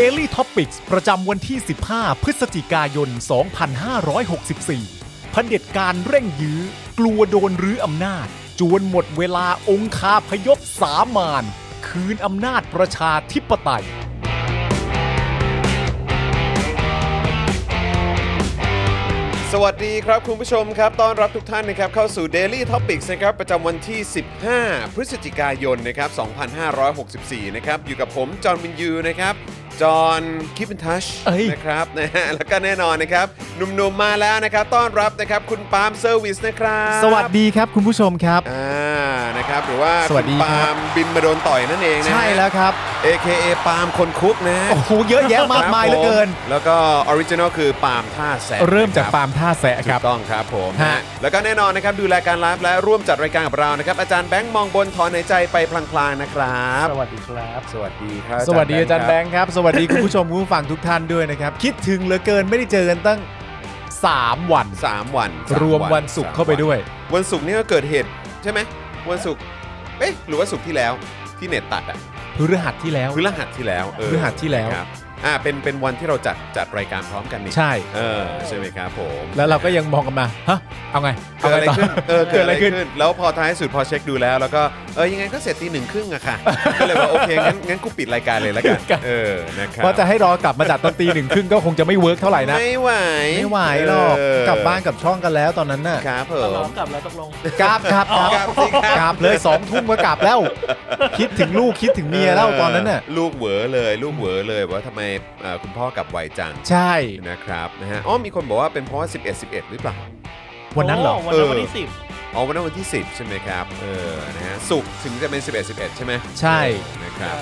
Daily Topics ประจำวันที่ 15 พฤศจิกายน 2564 เผด็จการเร่งยื้อกลัวโดนรื้ออำนาจจวนหมดเวลาองคาพยพสามานคืนอำนาจประชาธิปไตยสวัสดีครับคุณผู้ชมครับต้อนรับทุกท่านนะครับเข้าสู่ Daily Topics นะครับประจำวันที่ 15 พฤศจิกายนนะครับ 2564 นะครับอยู่กับผมจอห์นวินยูนะครับจอห์นคีปอินทัชนะครับนะฮะแล้วก็แน่นอนนะครับหนุ่มๆมาแล้วนะครับต้อนรับนะครับคุณปาล์มเซอร์วิสนะครับสวัสดีครับคุณผู้ชมครับนะครับหรือว่าปาล์มบินมาโดนต่อยนั่นเองนะใช่แล้วครับ AKA ปาล์มคนคุกนะโอ้โหเยอะแยะมากมายเหลือเกินแล้วก็ออริจินอลคือปาล์มท่าแสะเริ่มจากปาล์มท่าแสะครับถูกต้องครับผมฮะแล้วก็แน่นอนนะครับดูรายการไลฟ์และร่วมจัดรายการกับเรานะครับอาจารย์แบงค์มองบนถอนหายใจไปพลางๆนะครับสวัสดีครับสวัสดีครับสวัสดีอาจารย์แบงค์ครับสวัสดีคุณผู้ชมผู้ฟังทุกท่านด้วยนะครับคิดถึงเหลือเกินไม่ได้เจอกันตั้ง3 วันรวมวันศุกร์เข้าไปด้วยวันศุกร์นี่ก็เกิดเหตุใช่ไหมวันศุกร์เอ๊ะหรือว่าศุกร์ที่แล้วที่เน็ตตัดอ่ะพฤหัสที่แล้วเป็นวันที่เราจัดรายการพร้อมกันนี่ใช่ใช่ไหมครับผมแล้วเราก็ยังมองกันมาฮะเอาไงเกิดอะไรขึ้นเกิดอะไรขึ้นแล้วพอท้ายสุดพอเช็คดูแล้วก็ยังไงก็เสร็จ 21:30 อะค่ะก็เลยว่าโอเคงั้นกูปิดรายการเลยแล้วกันนะครับเพราะจะให้รอกลับมาจัดตอน 21:30 ก็คงจะไม่เวิร์กเท่าไหร่นะไม่ไหวหรอกกลับบ้านกับช่องกันแล้วตอนนั้นน่ะครับเผลอกลับแล้วตกลงกลับเลย 20:00 นก็กลับแล้วคิดถึงลูกคิดถึงเมียแล้วตอนนั้นน่ะลูกเหวอเลยว่าทำไมคุณพ่อกลับไวจังใช่นะครับนะฮะมีคนบอกว่าเป็นเพราะว่า11หรือเปล่าวันนั้นเหรอวันที่10วันนั้นวันที่10ใช่ไหมครับนะฮะศุกร์ถึงจะเป็น11ใช่ไหมใช่นะครับ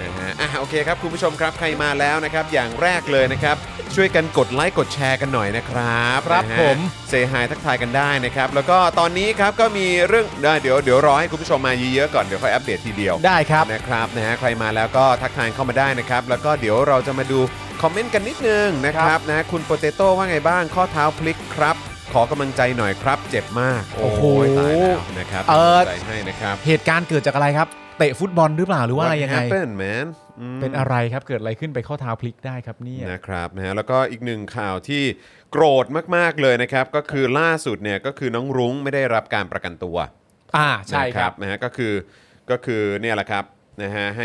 นะฮะโอเคครับคุณผู้ชมครับใครมาแล้วนะครับอย่างแรกเลยนะครับช่วยกันกดไลค์กดแชร์กันหน่อยนะครับครับผมเซฮายทักทายกันได้นะครับแล้วก็ตอนนี้ครับก็มีเรื่องเดี๋ยวรอให้คุณผู้ชมมาเยอะๆก่อนเดี๋ยวค่อยอัปเดตทีเดียวได้ครับนะครับนะฮะใครมาแล้วก็ทักทายเข้ามาได้นะครับแล้วก็เดี๋ยวเราจะมาดูคอมเมนต์กันนิดนึงนะครับนะคุณโปเตโต้ว่าไงบ้างข้อเท้าพลิกครับขอกำลังใจหน่อยครับเจ็บมากโอ้โหตายแล้วนะครับใจให้นะครับเหตุการณ์เกิดจากอะไรครับเตะฟุตบอลหรือเปล่าหรือว่าอะไรยังไงเป็นอะไรครับเกิดอะไรขึ้นไปข้อเท้าพลิกได้ครับเนี่ยนะครับนะฮะแล้วก็อีกหนึ่งข่าวที่โกรธมากๆเลยนะครับก็คือล่าสุดเนี่ยก็คือน้องรุ้งไม่ได้รับการประกันตัวใช่ครับนะฮะก็คือเนี่ยแหละครับนะฮะใ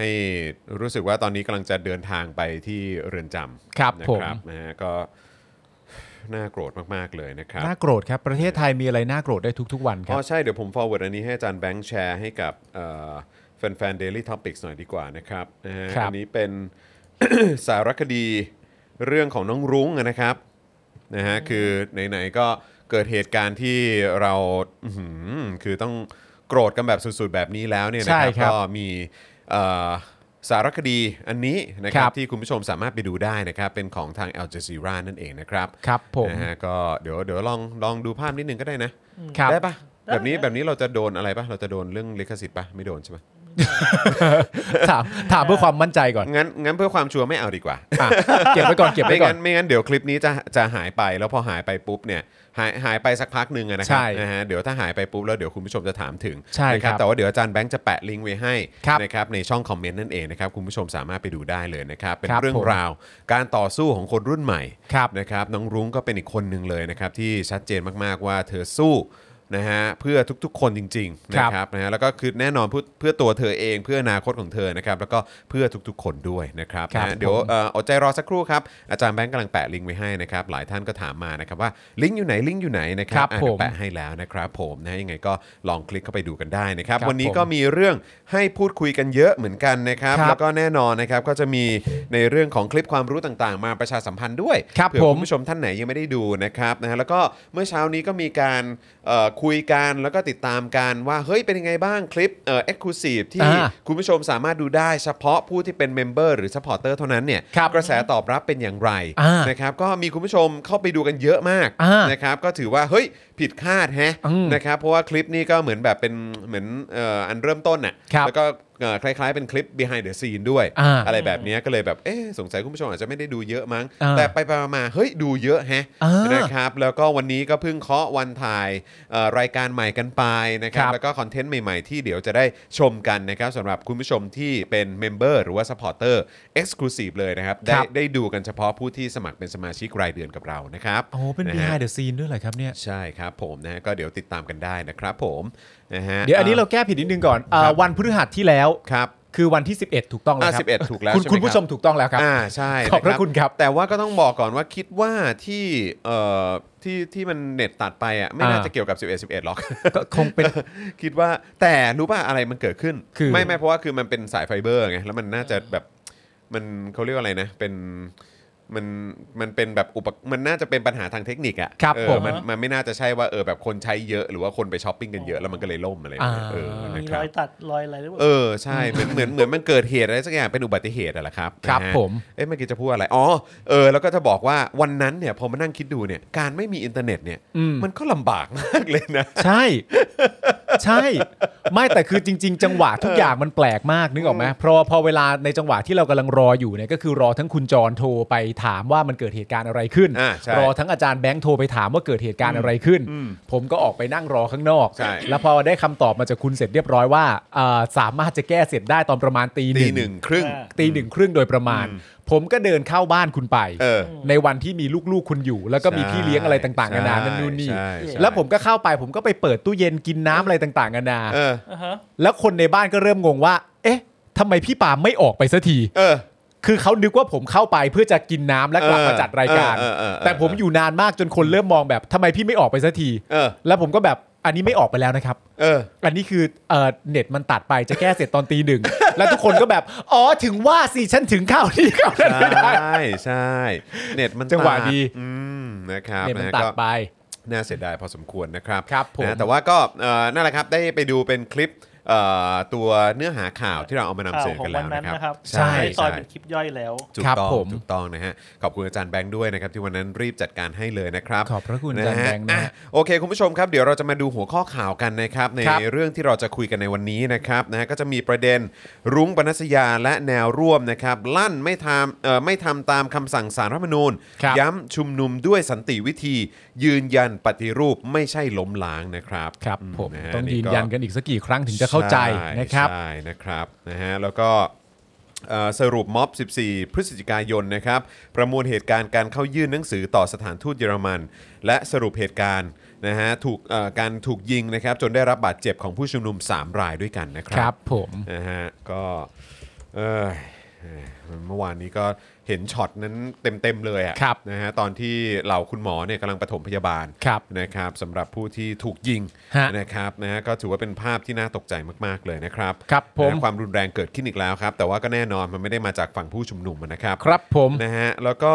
ห้รู้สึกว่าตอนนี้กำลังจะเดินทางไปที่เรือนจำครับผมนะฮะก็น่าโกรธมากๆเลยนะครับน่าโกรธครับประเทศไทยมีอะไรน่าโกรธได้ทุกๆวันครับใช่เดี๋ยวผม forward อันนี้ให้อาจารย์แบงค์แชร์ให้กับแฟน Daily Topics หน่อยดีกว่านะครับอันนี้เป็น สารคดีเรื่องของน้องรุ้งนะครับนะฮะคือไหนๆก็เกิดเหตุการณ์ที่เราคือต้องโกรธกันแบบสุดๆแบบนี้แล้วเนี่ยนะครับก็มีสารคดีอันนี้นะครับที่คุณผู้ชมสามารถไปดูได้นะครับเป็นของทาง Al Jazeera นั่นเองนะครับครับผมนะฮะก็เดี๋ยวลองดูภาพนิดนึงก็ได้นะได้ปะแบบนี้เราจะโดนอะไรปะเราจะโดนเรื่องลิขสิทธิ์ปะไม่โดนใช่ปะ ถามเพื่อความมั่นใจก่อนงั้นเพื่อความชัวร์ไม่เอาดีกว่าเก็บไว้ก่อนไม่งั้นเดี๋ยวคลิปนี้จะหายไปแล้วพอหายไปปุ๊บเนี่ยหายไปสักพักนึงนะครับนะฮะเดี๋ยวถ้าหายไปปุ๊บแล้วเดี๋ยวคุณผู้ชมจะถามถึงนะครับแต่ว่าเดี๋ยวอาจารย์แบงค์จะแปะลิงก์ไว้ให้นะครับในช่องคอมเมนต์นั่นเองนะครับคุณผู้ชมสามารถไปดูได้เลยนะครับเป็นเรื่องราวการต่อสู้ของคนรุ่นใหม่นะครับน้องรุ้งก็เป็นอีกคนนึงเลยนะครับที่ชัดเจนมากๆว่าเธอสู้นะฮะเพื่อทุกๆคนจริงๆนะครับนะฮะแล้วก็คือแน่นอนเพื่อตัวเธอเองเพื่ออนาคตของเธอนะครับแล้วก็เพื่อทุกๆคนด้วยนะครับนะเดี๋ยวอดใจรอสักครู่ครับอาจารย์แบงค์กำลังแปะลิงก์ไว้ให้นะครับหลายท่านก็ถามมานะครับว่าลิงก์อยู่ไหนนะครับแปะให้แล้วนะครับผมนะยังไงก็ลองคลิกเข้าไปดูกันได้นะครับวันนี้ก็มีเรื่องให้พูดคุยกันเยอะเหมือนกันนะครับแล้วก็แน่นอนนะครับก็จะมีในเรื่องของคลิปความรู้ต่างๆมาประชาสัมพันธ์ด้วยเผื่อคุณผู้ชมท่านไหนยังไม่ได้ดูนะครับนะฮะแล้วก็เมื่อเช้านี้ก็มีการคุยกันแล้วก็ติดตามกันว่าเฮ้ยเป็นยังไงบ้างคลิปexclusive ที่คุณผู้ชมสามารถดูได้เฉพาะผู้ที่เป็นเมมเบอร์หรือ supporter เท่านั้นเนี่ยกระแสตอบรับเป็นอย่างไรนะครับก็มีคุณผู้ชมเข้าไปดูกันเยอะมากนะครับก็ถือว่าเฮ้ยผิดคาดฮะนะครับเพราะว่าคลิปนี้ก็เหมือนแบบเป็นเหมือนอันเริ่มต้นน่ะแล้วก็คล้ายๆเป็นคลิป behind the scene ด้วย อะไรแบบนี้ก็เลยแบบเอ๊ะสงสัยคุณผู้ชมอาจจะไม่ได้ดูเยอะมั้งแต่ไปๆมาๆเฮ้ยดูเยอะแฮะนะครับแล้วก็วันนี้ก็เพิ่งเคาะวันถ่ายรายการใหม่กันไปนะครับแล้วก็คอนเทนต์ใหม่ๆที่เดี๋ยวจะได้ชมกันนะครับสำหรับคุณผู้ชมที่เป็นเมมเบอร์หรือว่า supporter exclusive เลยนะครับได้ดูกันเฉพาะผู้ที่สมัครเป็นสมาชิกรายเดือนกับเรานะครับโอ้เป็น behind the scene ด้วยเหรอครับเนี่ยใช่ครับผมนะก็เดี๋ยวติดตามกันได้นะครับผมเดี๋ยวอันนี้เราแก้ผิดนิดนึงก่อนวันพฤหัสที่แล้วครับคือวันที่11ถูกต้องแล้วครับ11ถูกแล้วคุณผู้ชมถูกต้องแล้วครับใช่ขอบพระคุณครับแต่ว่าก็ต้องบอกก่อนว่าคิดว่าที่มันเน็ตตัดไปอ่ะไม่น่าจะเกี่ยวกับ11หรอกก็คงเป็นคิดว่าแต่รู้ป่ะอะไรมันเกิดขึ้นไม่เพราะว่าคือมันเป็นสายไฟเบอร์ไงแล้วมันน่าจะแบบมันเค้าเรียกว่าอะไรนะเป็นมันเป็นแบบมันน่าจะเป็นปัญหาทางเทคนิคอะมันไม่น่าจะใช่ว่าแบบคนใช้เยอะหรือว่าคนไปช้อปปิ้งกันเยอะแล้วมันก็เลยล่มอะไรมีรอยตัดรอยอะไรหรือเปล่าใช่เหมือนมันเกิดเหตุอะไรสักอย่างเป็นอุบัติเหตุอะแหละครับครับผมเมื่อกี้จะพูดอะไรแล้วก็จะบอกว่าวันนั้นเนี่ยพอมานั่งคิดดูเนี่ยการไม่มีอินเทอร์เน็ตเนี่ยมันก็ลำบากมากเลยนะใช่ไม่แต่คือจริงๆจังหวะทุกอย่างมันแปลกมากนึกออกไหมเพราะพอเวลาในจังหวะที่เรากำลังรออยู่เนี่ยก็คือรอทั้งคุณจรโทรไปถามว่ามันเกิดเหตุการณ์อะไรขึ้นรอทั้งอาจารย์แบงค์โทรไปถามว่าเกิดเหตุการณ์อะไรขึ้นผมก็ออกไปนั่งรอข้างนอกแล้วพอได้คำตอบมาจากคุณเสร็จเรียบร้อยว่าสามารถจะแก้เสร็จได้ตอนประมาณตีหนึ่งครึ่งโดยประมาณผมก็เดินเข้าบ้านคุณไปในวันที่มีลูกๆคุณอยู่แล้วก็มีพี่เลี้ยงอะไรต่างๆนานานั่นนู่นนี่แล้วผมก็เข้าไปผมก็ไปเปิดตู้เย็นกินน้ำอะไรต่างๆนานาแล้วคนในบ้านก็เริ่มงงว่าเอ๊ะทำไมพี่ปาไม่ออกไปสักทีคือเขานึกว่าผมเข้าไปเพื่อจะกินน้ำและกลับมาจัดรายการแต่ผมอยู่นานมากจนคนเริ่มมองแบบทำไมพี่ไม่ออกไปสักทีแล้วผมก็แบบอันนี้ไม่ออกไปแล้วนะครับอันนี้คือเน็ตมันตัดไปจะแก้เสร็จตอน 1:00 นแล้วทุกคนก็แบบอ๋อถึงว่าสิฉันถึงเข้าที่เข้าได้ใช่เน็ตมันจังหวะดีนะครับเน็ตมันตัดไปน่าเสียดายพอสมควรนะครับนะแต่ว่าก็นั่นแหละครับได้ไปดูเป็นคลิปตัวเนื้อหาข่าวที่เราเอามานำเสนอกันแล้วนะครับใช่ตอนเป็นคลิปย่อยแล้วถูกต้องนะฮะขอบคุณอาจารย์แบงค์ด้วยนะครับที่วันนั้นรีบจัดการให้เลยนะครับขอบพระคุณอาจารย์แบงค์นะโอเคคุณผู้ชมครับเดี๋ยวเราจะมาดูหัวข้อข่าวกันนะครับในเรื่องที่เราจะคุยกันในวันนี้นะครับนะก็จะมีประเด็นรุ้งปนัสยาและแนวร่วมนะครับลั่นไม่ทำตามคำสั่งศาลรัฐธรรมนูญย้ำชุมนุมด้วยสันติวิธียืนยันปฏิรูปไม่ใช่ล้มล้างนะครับครับผมต้องยืนยันกันอีกสักกี่ครั้งถึงจะเข้าใจนะครับใช่นะครับนะฮะแล้วก็สรุปม็อบ14พฤศจิกายนนะครับประมวลเหตุการณ์การเข้ายื่นหนังสือต่อสถานทูตเยอรมันและสรุปเหตุการณ์นะฮะการถูกยิงนะครับจนได้รับบาดเจ็บของผู้ชุมนุม3รายด้วยกันนะครับครับผมนะฮะก็เมื่อวานนี้ก็เห็นช็อตนั้นเต็มๆเลยอ่ะนะฮะตอนที่เหล่าคุณหมอเนี่ยกำลังปฐมพยาบาลนะครับสำหรับผู้ที่ถูกยิงนะครับนะฮะก็ถือว่าเป็นภาพที่น่าตกใจมากๆเลยนะครับครับผมความรุนแรงเกิดขึ้นอีกแล้วครับแต่ว่าก็แน่นอนมันไม่ได้มาจากฝั่งผู้ชุมนุมนะครับครับผมนะฮะแล้วก็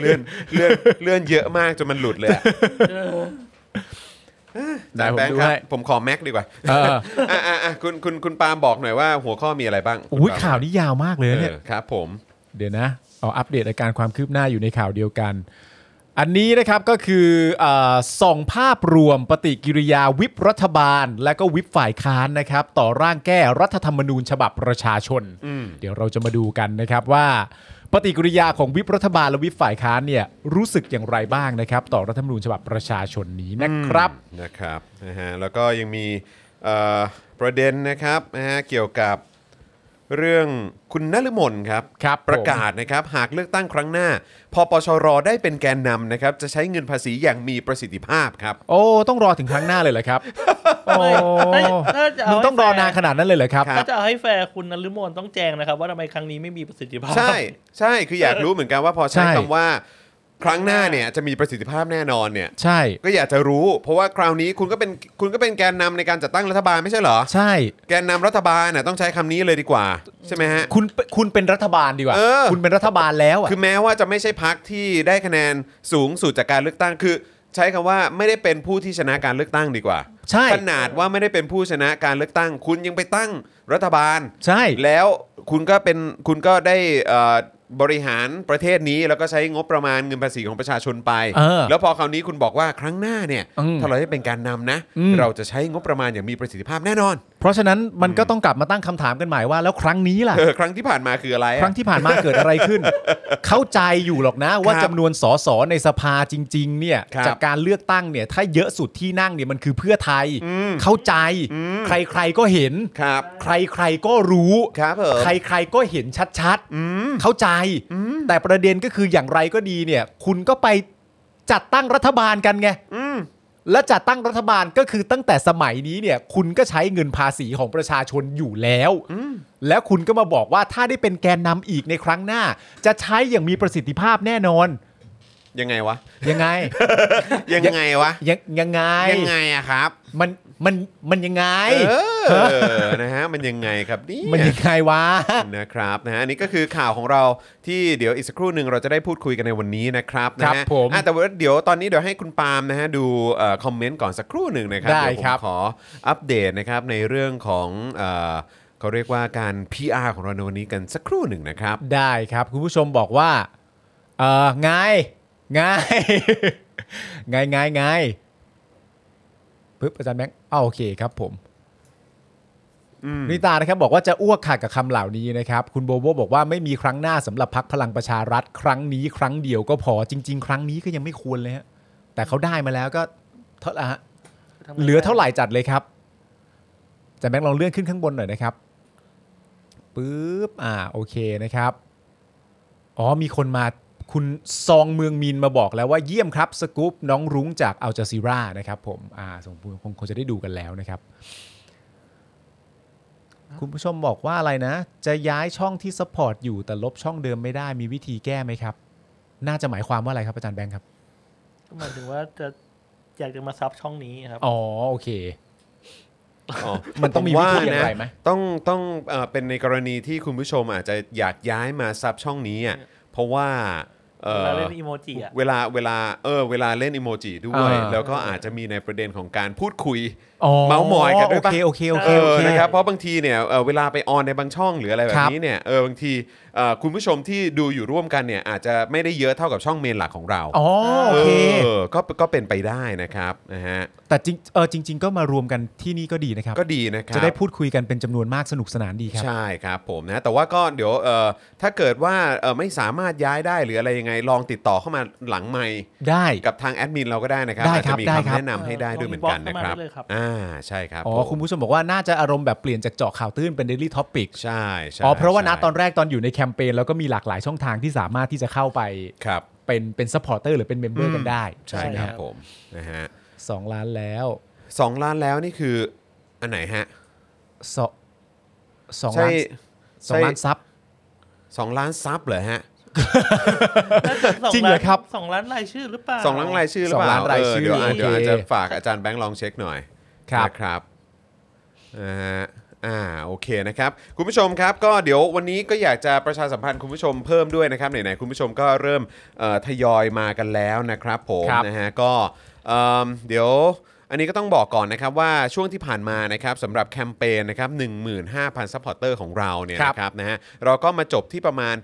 เลื่อนเยอะมากจนมันหลุดเลยได้ผมดูให้ผมขอแม็กดีกว่าคุณปาล์มบอกหน่อยว่าหัวข้อมีอะไรบ้างอุ้ยข่าวนี้ยาวมากเลยเนี่ยครับผมเดี๋ยวนะเอาอัปเดตอาการความคืบหน้าอยู่ในข่าวเดียวกัน อันนี้นะครับก็คือส่องภาพรวมปฏิกิริยาวิปรัฐบาลและก็วิปฝ่ายค้านนะครับต่อร่างแก้รัฐธรรมนูญฉบับประชาชนเดี๋ยวเราจะมาดูกันนะครับว่าปฏิกิริยาของวิปรัฐบาลและวิปฝ่ายค้านเนี่ยรู้สึกอย่างไรบ้างนะครับต่อรัฐธรรมนูญฉบับประชาชนนี้นะครับนะครับนะฮะแล้วก็ยังมีประเด็นนะครับนะฮะเกี่ยวกับเรื่องคุณนฤมลครับประกาศนะครับหากเลือกตั้งครั้งหน้าพปชร.ได้เป็นแกนนำนะครับจะใช้เงินภาษีอย่างมีประสิทธิภาพครับโอ้ต้องรอถึงครั้งหน้าเลยเหรอครับโอ้มึงต้องรอนานขนาดนั้นเลยเหรอครับถ้าจะให้แฟร์คุณนฤมลต้องแจงนะครับว่าทำไมครั้งนี้ไม่มีประสิทธิภาพใช่ใช่คืออยากรู้เหมือนกันว่าพอใช้คำว่าครั้งหน้าเนี่ยจะมีประสิทธิภาพแน่นอนเนี่ยใช่ก็อยากจะรู้เพราะว่าคราวนี้คุณก็เป็นแกนนำในการจัดตั้งรัฐบาลไม่ใช่เหรอใช่แกนนำรัฐบาลน่ะต้องใช้คำนี้เลยดีกว่าใช่ไหมฮะคุณเป็นรัฐบาลดีกว่าคุณเป็นรัฐบาลแล้วคือแม้ว่าจะไม่ใช่พรรคที่ได้คะแนนสูงสุดจากการเลือกตั้งคือใช้คำว่าไม่ได้เป็นผู้ที่ชนะการเลือกตั้งดีกว่าใช่ขนาดว่าไม่ได้เป็นผู้ชนะการเลือกตั้งคุณยังไปตั้งรัฐบาลใช่แล้วคุณก็ได้บริหารประเทศนี้แล้วก็ใช้งบประมาณเงินภาษีของประชาชนไปแล้วพอคราวนี้คุณบอกว่าครั้งหน้าเนี่ยถ้าเราได้เป็นการนำนะเราจะใช้งบประมาณอย่างมีประสิทธิภาพแน่นอนเพราะฉะนั้นมันก็ต้องกลับมาตั้งคำถามกันใหม่ว่าแล้วครั้งนี้ล่ะครั้งที่ผ่านมาคืออะไรครั้งที่ผ่านมาเกิดอะไรขึ้น เข้าใจอยู่หรอกนะว่าจำนวนส.ส.ในสภาจริงๆเนี่ยจากการเลือกตั้งเนี่ยถ้าเยอะสุดที่นั่งเนี่ยมันคือเพื่อไทยเข้าใจใครๆก็เห็นใครๆก็รู้ใครๆก็เห็นชัดๆเข้าใจแต่ประเด็นก็คืออย่างไรก็ดีเนี่ยคุณก็ไปจัดตั้งรัฐบาลกันไงและจัดตั้งรัฐบาลก็คือตั้งแต่สมัยนี้เนี่ยคุณก็ใช้เงินภาษีของประชาชนอยู่แล้วแล้วคุณก็มาบอกว่าถ้าได้เป็นแกนนำอีกในครั้งหน้าจะใช้อย่างมีประสิทธิภาพแน่นอนยังไงวะยังไง ยังไงวะยังไงอะครับมันยังไงนะฮะมันยังไงครับนี่มันยังไงวะนะครับนะฮะอันนี้ก็คือข่าวของเราที่เดี๋ยวอีกสักครู่นึงเราจะได้พูดคุยกันในวันนี้นะครับนะฮะแต่ว่าเดี๋ยวตอนนี้เดี๋ยวให้คุณปาล์มนะฮะดูคอมเมนต์ก่อนสักครู่นึงนะครับเดี๋ยวผมขออัปเดตนะครับในเรื่องของเขาเรียกว่าการ PR ของเราในวันนี้กันสักครู่นึงนะครับได้ครับคุณผู้ชมบอกว่าไงปึ๊บอาจารย์แบงค์โอเคครับผมนิตานะครับบอกว่าจะอ้วกขาดกับคำเหล่านี้นะครับคุณโบโบบอกว่าไม่มีครั้งหน้าสำหรับพรรคพลังประชารัฐครั้งนี้ครั้งเดียวก็พอจริงๆครั้งนี้ก็ยังไม่ควรเลยฮะแต่เขาได้มาแล้วก็เท่าไหร่ฮะเหลือเท่าไหร่จัดเลยครับอาจารย์แบงค์ลองเลื่อนขึ้นข้างบนหน่อยนะครับปึ๊บโอเคนะครับอ๋อมีคนมาคุณซองเมืองมินมาบอกแล้วว่าเยี่ยมครับสกู๊ปน้องรุ้งจาก Al Jazeera นะครับผมสมบูรณ์คงจะได้ดูกันแล้วนะครับคุณผู้ชมบอกว่าอะไรนะจะย้ายช่องที่ซัพพอร์ตอยู่แต่ลบช่องเดิมไม่ได้มีวิธีแก้ไหมครับน่าจะหมายความว่าอะไรครับอาจารย์แบงค์ครับก็หมายถึงว่าจะอยากจะมาซับช่องนี้ครับอ๋อโอเคมันต้องมีวิธีอย่างไรไหมต้องเป็นในกรณีที่คุณผู้ชมอาจจะอยากย้ายมาซับช่องนี้อ่ะเพราะว่าเวลาเล่นอีโมจิอ่ะเวลาเล่นอีโมจิด้วยแล้วก็อาจจะมีในประเด็นของการพูดคุยเม้ามอยกันด้วยป่ะโอเคนะครับเพราะบางทีเนี่ยเวลาไปออนในบางช่องหรืออะไรแบบนี้เนี่ยบางทีคุณผู้ชมที่ดูอยู่ร่วมกันเนี่ยอาจจะไม่ได้เยอะเท่ากับช่องเมนหลักของเราโอเคก็เป็นไปได้นะครับนะฮะแต่จริงก็มารวมกันที่นี่ก็ดีนะครับก็ดีนะครับจะได้พูดคุยกันเป็นจำนวนมากสนุกสนานดีครับใช่ครับผมนะแต่ว่าก็เดี๋ยวถ้าเกิดว่าไม่สามารถย้ายได้หรืออะไรยังไงลองติดต่อเข้ามาหลังไมค์ได้กับทางแอดมินเราก็ได้นะครับอาจจะมีคำแนะนำให้ได้ด้วยเหมือนกันนะครับใช่ครับอ๋อคุณผู้ชมบอกว่าน่าจะอารมณ์แบบเปลี่ยนจากเจาะข่าวตื้นเป็น Daily Topics ใช่ๆอ๋อเพราะว่าณตอนแรกตอนอยู่ในแคมเปญแล้วก็มีหลากหลายช่องทางที่สามารถที่จะเข้าไปเป็นซัพพอร์เตอร์หรือเป็นเมมเบอร์กันได้ใช่ครับผมนะฮะ2ล้านแล้ว2ล้านแล้วนี่คืออันไหนฮะ2ล้าน2ล้านซับ2ล้านซับเหรอฮะจริงเหรอครับ2ล้านรายชื่อหรือเปล่า2ล้านรายชื่อหรือเปล่าเดี๋ยวอาจจะฝากอาจารย์แบงค์ลองเช็คหน่อยครับโอเคนะครับคุณผู้ชมครับก็เดี๋ยววันนี้ก็อยากจะประชาสัมพันธ์คุณผู้ชมเพิ่มด้วยนะครับไหนๆคุณผู้ชมก็เริ่มทยอยมากันแล้วนะครับผมนะฮะก็เดี๋ยวอันนี้ก็ต้องบอกก่อนนะครับว่าช่วงที่ผ่านมานะครับสำหรับแคมเปญนะครับ 15,000 ซัพพอร์ตเตอร์ของเราเนี่ยนะครับนะฮะเราก็มาจบที่ประมาณ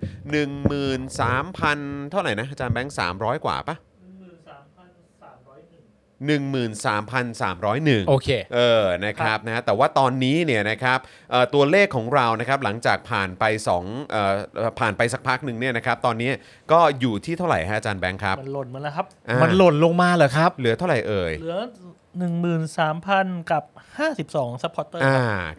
13,000 เท่าไหร่นะอาจารย์แบงค์300 กว่าป่ะ 13,301 โอเคนะครับนะแต่ว่าตอนนี้เนี่ยนะครับตัวเลขของเรานะครับหลังจากผ่านไปผ่านไปสักพักหนึ่งเนี่ยนะครับตอนนี้ก็อยู่ที่เท่าไหร่ฮะอาจารย์แบงค์ครับมันหล่นมาแล้วครับมันหล่นลงมาเหรอครับเหลือเท่าไหร่เอ่ยเหลือ 13,000 กับ52 ซัพพอร์ตเตอร์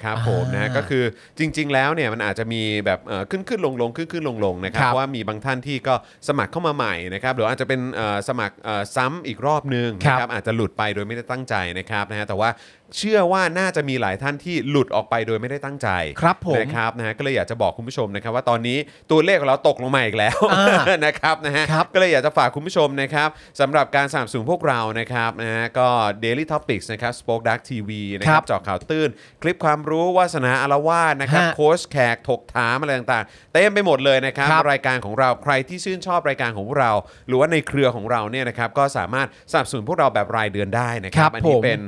ครับผมนะก็คือจริงๆแล้วเนี่ยมันอาจจะมีแบบขึ้นๆลงๆขึ้นๆลงๆนะครับว่ามีบางท่านที่ก็สมัครเข้ามาใหม่นะครับหรืออาจจะเป็นสมัครซ้ำอีกรอบนึงนะครับอาจจะหลุดไปโดยไม่ได้ตั้งใจนะครับนะฮะแต่ว่าเชื่อว่าน่าจะมีหลายท่านที่หลุดออกไปโดยไม่ได้ตั้งใจครับผมนะครับนะฮะก็เลยอยากจะบอกคุณผู้ชมนะครับว่าตอนนี้ตัวเลขของเราตกลงมาอีกแล้วนะครับนะฮะก็เลยอยากจะฝากคุณผู้ชมนะครับสำหรับการสนับสนุนพวกเรานะครับนะฮะก็ Daily Topics นะครับ Spokedark TV นะครับเจาะข่าวตื้นคลิปความรู้วาสนาอารวาสนะครับโค้ชแขกถกถามอะไรต่างๆเต็มไปหมดเลยนะครับรายการของเราใครที่ชื่นชอบรายการของเราหรือว่าในเครือของเราเนี่ยนะครับก็สามารถสนับสนุนพวกเราแบบรายเดือนได้นะครับอันนี้เป็น2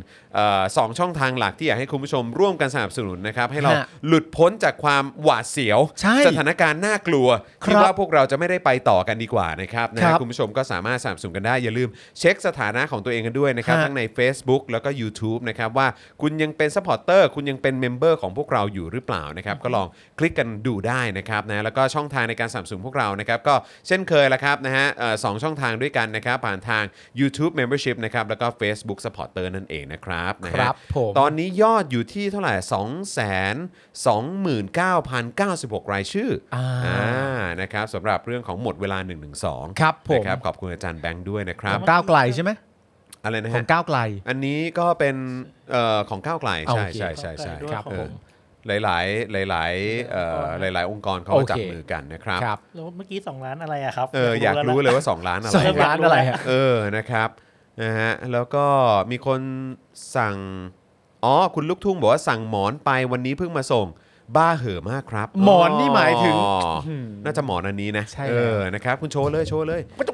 ช่องทางหลักที่อยากให้คุณผู้ชมร่วมกันสนับสนุนนะครับให้เราหลุดพ้นจากความหวาดเสียวสถานการณ์น่ากลัวที่ว่าพวกเราจะไม่ได้ไปต่อกันดีกว่านะครับนะคุณผู้ชมก็สามารถสนับสนุนกันได้อย่าลืมเช็คสถานะของตัวเองกันด้วยนะครับทั้งใน Facebook แล้วก็ YouTube นะครับว่าคุณยังเป็นซัพพอร์เตอร์คุณยังเป็นเมมเบอร์ของพวกเราอยู่หรือเปล่านะครับก็ลองคลิกกันดูได้นะครับนะแล้วก็ช่องทางในการสนับสนุนพวกเรานะครับก็เช่นเคยละครับนะฮะ2ช่องทางด้วยกันนะครับผ่านทาง YouTube Membership นะครับแล้วก็ Facebook Supporter นั่นเองนะครับตอนนี้ยอดอยู่ที่เท่าไหร่ 229,096 รายชื่อนะครับสำหรับเรื่องของหมดเวลา112ครับผมนะครับขอบคุณอาจารย์แบงค์ด้วยนะครับก้าวไกลใช่ไหมอะไรนะฮะของก้าวไกลอันนี้ก็เป็นของก้าวไกลใช่ใช่ครับผมหลายองค์กรเขาจับมือกันนะครับแล้วเมื่อกี้2ล้านอะไรอะครับอยากรู้เลยว่า2ล้านอะไร2ล้านอะไรฮะนะครับนะฮะแล้วก็มีคนสั่งคุณลูกทุ่งบอกว่าสั่งหมอนไปวันนี้เพิ่งมาส่งบ้าเห่อมากครับหมอนนี่หมายถึงน่าจะหมอนอันนี้นะใช่นะครับคุณโชว์เลย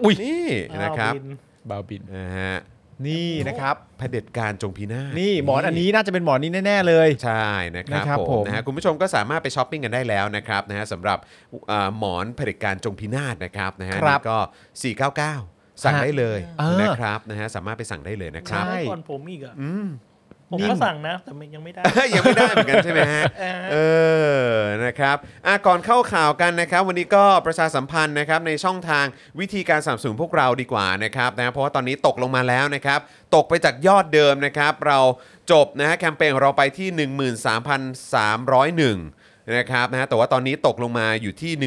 อุ๊ยนี่นะครับบาวบินนะฮะนี่นะครับเผด็จการจงพินาศนี่หมอนอันนี้น่าจะเป็นหมอนนี้แน่ๆเลยใช่นะครับผมนะฮะคุณผู้ชมก็สามารถไปช้อปปิ้งกันได้แล้วนะครับนะฮะสำหรับหมอนเผด็จการจงพินาศนะครับนะฮะนี่ก็499สั่งได้เลยนะครับนะฮะสามารถไปสั่งได้เลยนะครับใช่ก่อนผมอีกอ่ะผมก็สั่งนะแต่ยังไม่ได้ ยังไม่ได้เหมือนกันใช่ไหมฮะนะครับก่อนเข้าข่าวกันนะครับวันนี้ก็ประชาสัมพันธ์นะครับในช่องทางวิธีการสนับสนุนพวกเราดีกว่านะครับนะเพราะว่าตอนนี้ตกลงมาแล้วนะครับตกไปจากยอดเดิมนะครับเราจบนะฮะแคมเปญของเราไปที่ 13,301 นะครับนะแต่ว่าตอนนี้ตกลงมาอยู่ที่ 13,00052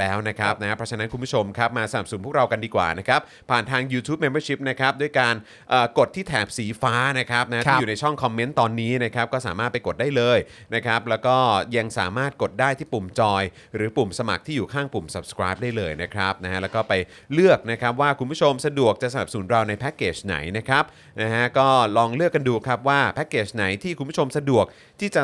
แล้วนะครับนะเพราะฉะนั้นคุณผู้ชมครับมาสนับสนุนพวกเรากันดีกว่านะครับผ่านทาง YouTube Membership นะครับด้วยการกดที่แถบสีฟ้านะครับนะที่อยู่ในช่องคอมเมนต์ตอนนี้นะครับก็สามารถไปกดได้เลยนะครับแล้วก็ยังสามารถกดได้ที่ปุ่มจอยหรือปุ่มสมัครที่อยู่ข้างปุ่ม Subscribe ได้เลยนะครับนะฮะแล้วก็ไปเลือกนะครับว่าคุณผู้ชมสะดวกจะสนับสนุนเราในแพ็คเกจไหนนะครับนะฮะก็ลองเลือกกันดูครับว่าแพ็คเกจไหนที่คุณผู้ชมสะดวกที่จะ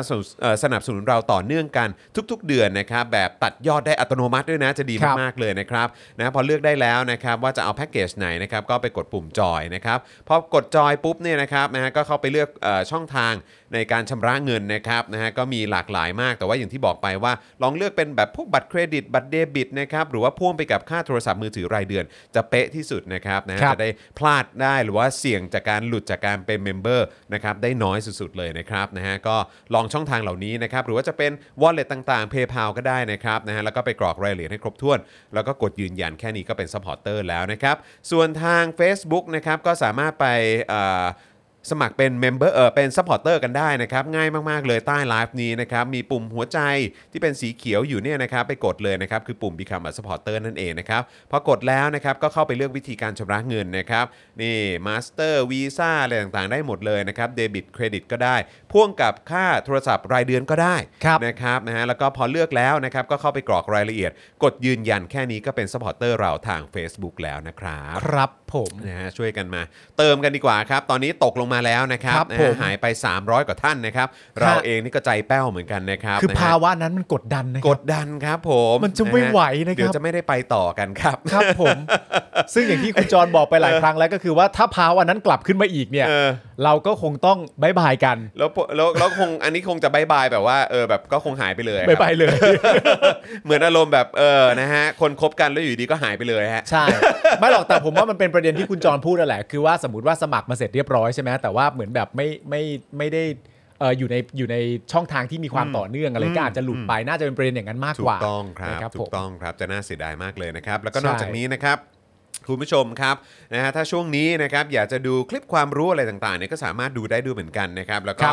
สนับสนุนเราต่อเนื่องกันทุกๆเดือนนะครับแบบยอดได้อัตโนมัติด้วยนะจะดีมากๆเลยนะครับนะพอเลือกได้แล้วนะครับว่าจะเอาแพ็คเกจไหนนะครับก็ไปกดปุ่มจอยนะครับพอกดจอยปุ๊บเนี่ยนะครับนะฮะก็เข้าไปเลือกช่องทางในการชำระเงินนะครับนะฮะก็มีหลากหลายมากแต่ว่าอย่างที่บอกไปว่าลองเลือกเป็นแบบพวกบัตรเครดิตบัตรเดบิตนะครับหรือว่าพ่วงไปกับค่าโทรศัพท์มือถือรายเดือนจะเป๊ะที่สุดนะครับนะจะได้พลาดได้หรือว่าเสี่ยงจากการหลุดจากการเป็นเมมเบอร์นะครับได้น้อยสุดๆเลยนะครับนะฮะก็ลองช่องทางเหล่านี้นะครับหรือว่าจะเป็น wallet ต่างๆ PayPal ก็ได้นะครับนะฮะแล้วก็ไปกรอกรายละเอียดให้ครบถ้วนแล้วก็กดยืนยันแค่นี้ก็เป็นซัพพอร์ตเตอร์แล้วนะครับส่วนทาง Facebook นะครับก็สามารถไปสมัครเป็นเมมเบอร์เป็นซัพพอร์ตเตอร์กันได้นะครับง่ายมากๆเลยใต้ไลฟ์นี้นะครับมีปุ่มหัวใจที่เป็นสีเขียวอยู่เนี่ยนะครับไปกดเลยนะครับคือปุ่ม Become a Supporter นั่นเองนะครับพอกดแล้วนะครับก็เข้าไปเลือกวิธีการชำระเงินนะครับนี่ Master Visa อะไรต่างๆได้หมดเลยนะครับเดบิตเครดิตก็ได้พ่วงกับค่าโทรศัพท์รายเดือนก็ได้นะครับนะฮะแล้วก็พอเลือกแล้วนะครับก็เข้าไปกรอกรายละเอียดกดยืนยันแค่นี้ก็เป็นซัพพอร์ตเตอร์เราทาง Facebook แล้วนะครับครับผมนะฮะช่วยกันมาเติมกันดีกว่าครับตอนนี้ตกลง มาแล้วนะครับหายไป300กว่าท่านนะครับเราเองนี่ก็ใจแป้วเหมือนกันนะครับคือภาวะนั้นมันกดดันนะครับกดดันครับผมมันจะไม่ไหวนะครับเดี๋ยวจะไม่ได้ไปต่อกันครับครับผมซึ่งอย่างที่คุณจรบอกไปหลายครั้งแล้วก็คือว่าถ้าภาวะนั้นกลับขึ้นมาอีกเนี่ยเราก็คงต้องบ๊ายบายกันแล้วคงอันนี้คงจะบ๊ายบายแบบว่าแบบก็คงหายไปเลยบ๊ายบายเลยเหมือนอารมณ์แบบนะฮะคนคบกันแล้วอยู่ดีก็หายไปเลยฮะใช่ไม่หรอกแต่ผมว่ามันเป็นประเด็นที่คุณจรพูดนั่นแหละคือว่าสมมติว่าสมัครมาเสร็จเรียบร้อยใช่ไหมแต่ว่าเหมือนแบบไม่ได้อยู่ในช่องทางที่มีความต่อเนื่องอะไรก็อาจจะหลุดไปน่าจะเป็นประเด็นอย่างนั้นมากกว่าถูกต้องครับถูกต้องครับจะน่าเสียดายมากเลยนะครับแล้วก็นอกจากนี้นะครับคุณผู้ชมครับนะฮะถ้าช่วงนี้นะครับอยากจะดูคลิปความรู้อะไรต่างๆเนี่ยก็สามารถดูได้ด้วยเหมือนกันนะครับแล้วก็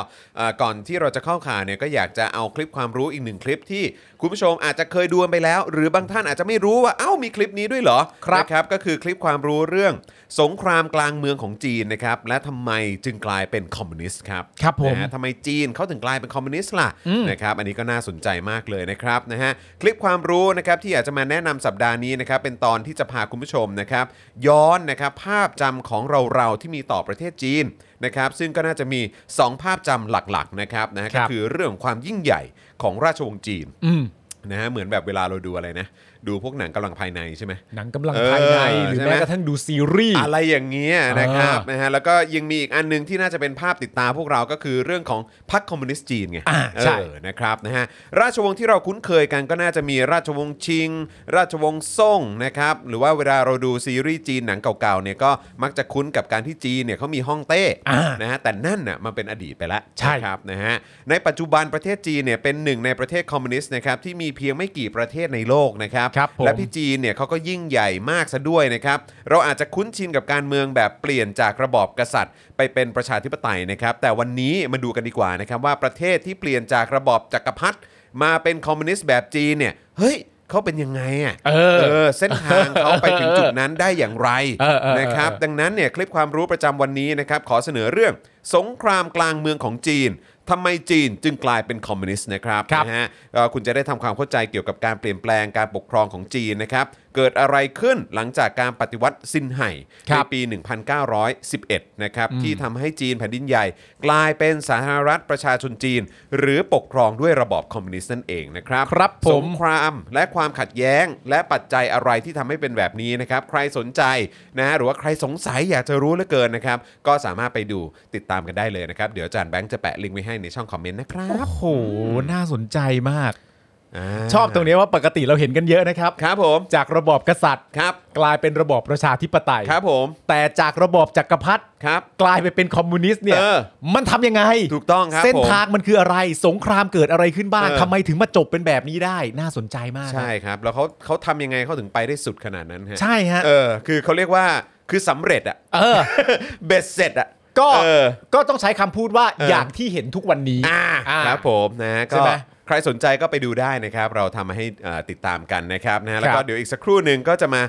ก่อนที่เราจะเข้าข่าวเนี่ยก็อยากจะเอาคลิปความรู้อีกหนึ่งคลิปที่คุณผู้ชมอาจจะเคยดูไปแล้วหรือบางท่านอาจจะไม่รู้ว่าเอ้ามีคลิปนี้ด้วยเหรอนะครับก็คือคลิปความรู้เรื่องสงครามกลางเมืองของจีนนะครับและทำไมจึงกลายเป็นคอมมิวนิสต์ครับครับผมนะทำไมจีนเขาถึงกลายเป็นคอมมิวนิสต์ล่ะนะครับอันนี้ก็น่าสนใจมากเลยนะครับนะฮะคลิปความรู้นะครับที่อยากจะมาแนะนำสัปดาห์นี้นะครับเป็นตอนที่จะพาคุณผู้ชมนะครับย้อนนะครับภาพจำของเราที่มีต่อประเทศจีนนะครับซึ่งก็น่าจะมี2ภาพจำหลักๆนะครับนะก็คือเรื่องความยิ่งใหญ่ของราชวงศ์จีนนะฮะเหมือนแบบเวลาเราดูอะไรนะดูพวกหนังกำลังภายในใช่ไหมหนังกำลังภายในหรือแม้กระทั่งดูซีรีส์อะไรอย่างเงี้ยนะครับนะฮะแล้วก็ยังมีอีกอันนึงที่น่าจะเป็นภาพติดตาพวกเราก็คือเรื่องของพรรคคอมมิวนิสต์จีนไงใช่นะครับนะฮะราชวงศ์ที่เราคุ้นเคยกันก็น่าจะมีราชวงศ์ชิงราชวงศ์ซ่งนะครับหรือว่าเวลาเราดูซีรีส์จีนหนังเก่าๆเนี่ยก็มักจะคุ้นกับการที่จีนเนี่ยเขามีฮ่องเต้นะฮะแต่นั่นน่ะมันเป็นอดีตไปแล้วใช่ครับนะฮะในปัจจุบันประเทศจีนเนี่ยเป็นหนึ่งในประเทศคอมมิวนิสต์นะครับที่มีเพียงไม่กี่ประเทศในโลกนะครับและพี่จีนเนี่ยเขาก็ยิ่งใหญ่มากซะด้วยนะครับเราอาจจะคุ้นชินกับการเมืองแบบเปลี่ยนจากระบอบกษัตริย์ไปเป็นประชาธิปไตยนะครับแต่วันนี้มาดูกันดีกว่านะครับว่าประเทศที่เปลี่ยนจากระบอบจักรพรรดิมาเป็นคอมมิวนิสต์แบบจีนเนี่ยเฮ้ยเขาเป็นยังไงอ่ะเส้นทางเขาไปถึงจุดนั้นได้อย่างไรนะครับดังนั้นเนี่ยคลิปความรู้ประจำวันนี้นะครับขอเสนอเรื่องสงครามกลางเมืองของจีนทำไมจีนจึงกลายเป็นคอมมิวนิสต์นะครับนะฮะคุณจะได้ทำความเข้าใจเกี่ยวกับการเปลี่ยนแปลงการปกครองของจีนนะครับเกิดอะไรขึ้นหลังจากการปฏิวัติซินไห่ในปี 1911 นะครับที่ทำให้จีนแผ่นดินใหญ่กลายเป็นสาธารณรัฐประชาชนจีนหรือปกครองด้วยระบอบคอมมิวนิสต์นั่นเองนะครับสงครามและความขัดแย้งและปัจจัยอะไรที่ทำให้เป็นแบบนี้นะครับใครสนใจนะหรือว่าใครสงสัยอยากจะรู้เหลือเกินนะครับก็สามารถไปดูติดตามกันได้เลยนะครับเดี๋ยวอาจารย์แบงค์จะแปะลิงก์ไว้ให้ในช่องคอมเมนต์นะครับโอ้โหน่าสนใจมากชอบตรงนี้ว่าปกติเราเห็นกันเยอะนะครับครับผมจากระบอบกษัตริย์ครับกลายเป็นระบอบประชาธิปไตยครับผมแต่จากระบอบจักรพรรดิครับกลายไปเป็นคอมมิวนิสต์เนี่ยมันทำยังไงถูกต้องครับเส้นทางมันคืออะไรสงครามเกิดอะไรขึ้นบ้างทำไมถึงมาจบเป็นแบบนี้ได้น่าสนใจมากใช่ครับแล้วเขาทำยังไงเขาถึงไปได้สุดขนาดนั้นฮะใช่ฮะคือเขาเรียกว่าคือสำเร็จอ่ะเบ็ดเสร็จอ่ะก็ต้องใช้คำพูดว่า อย่างที่เห็นทุกวันนี้ครับผมนะก็ใครสนใจก็ไปดูได้นะครับเราทำมาให้ติดตามกันนะครับนะแล้วก็เดี๋ยวอีกสักครู่หนึ่งก็จะมา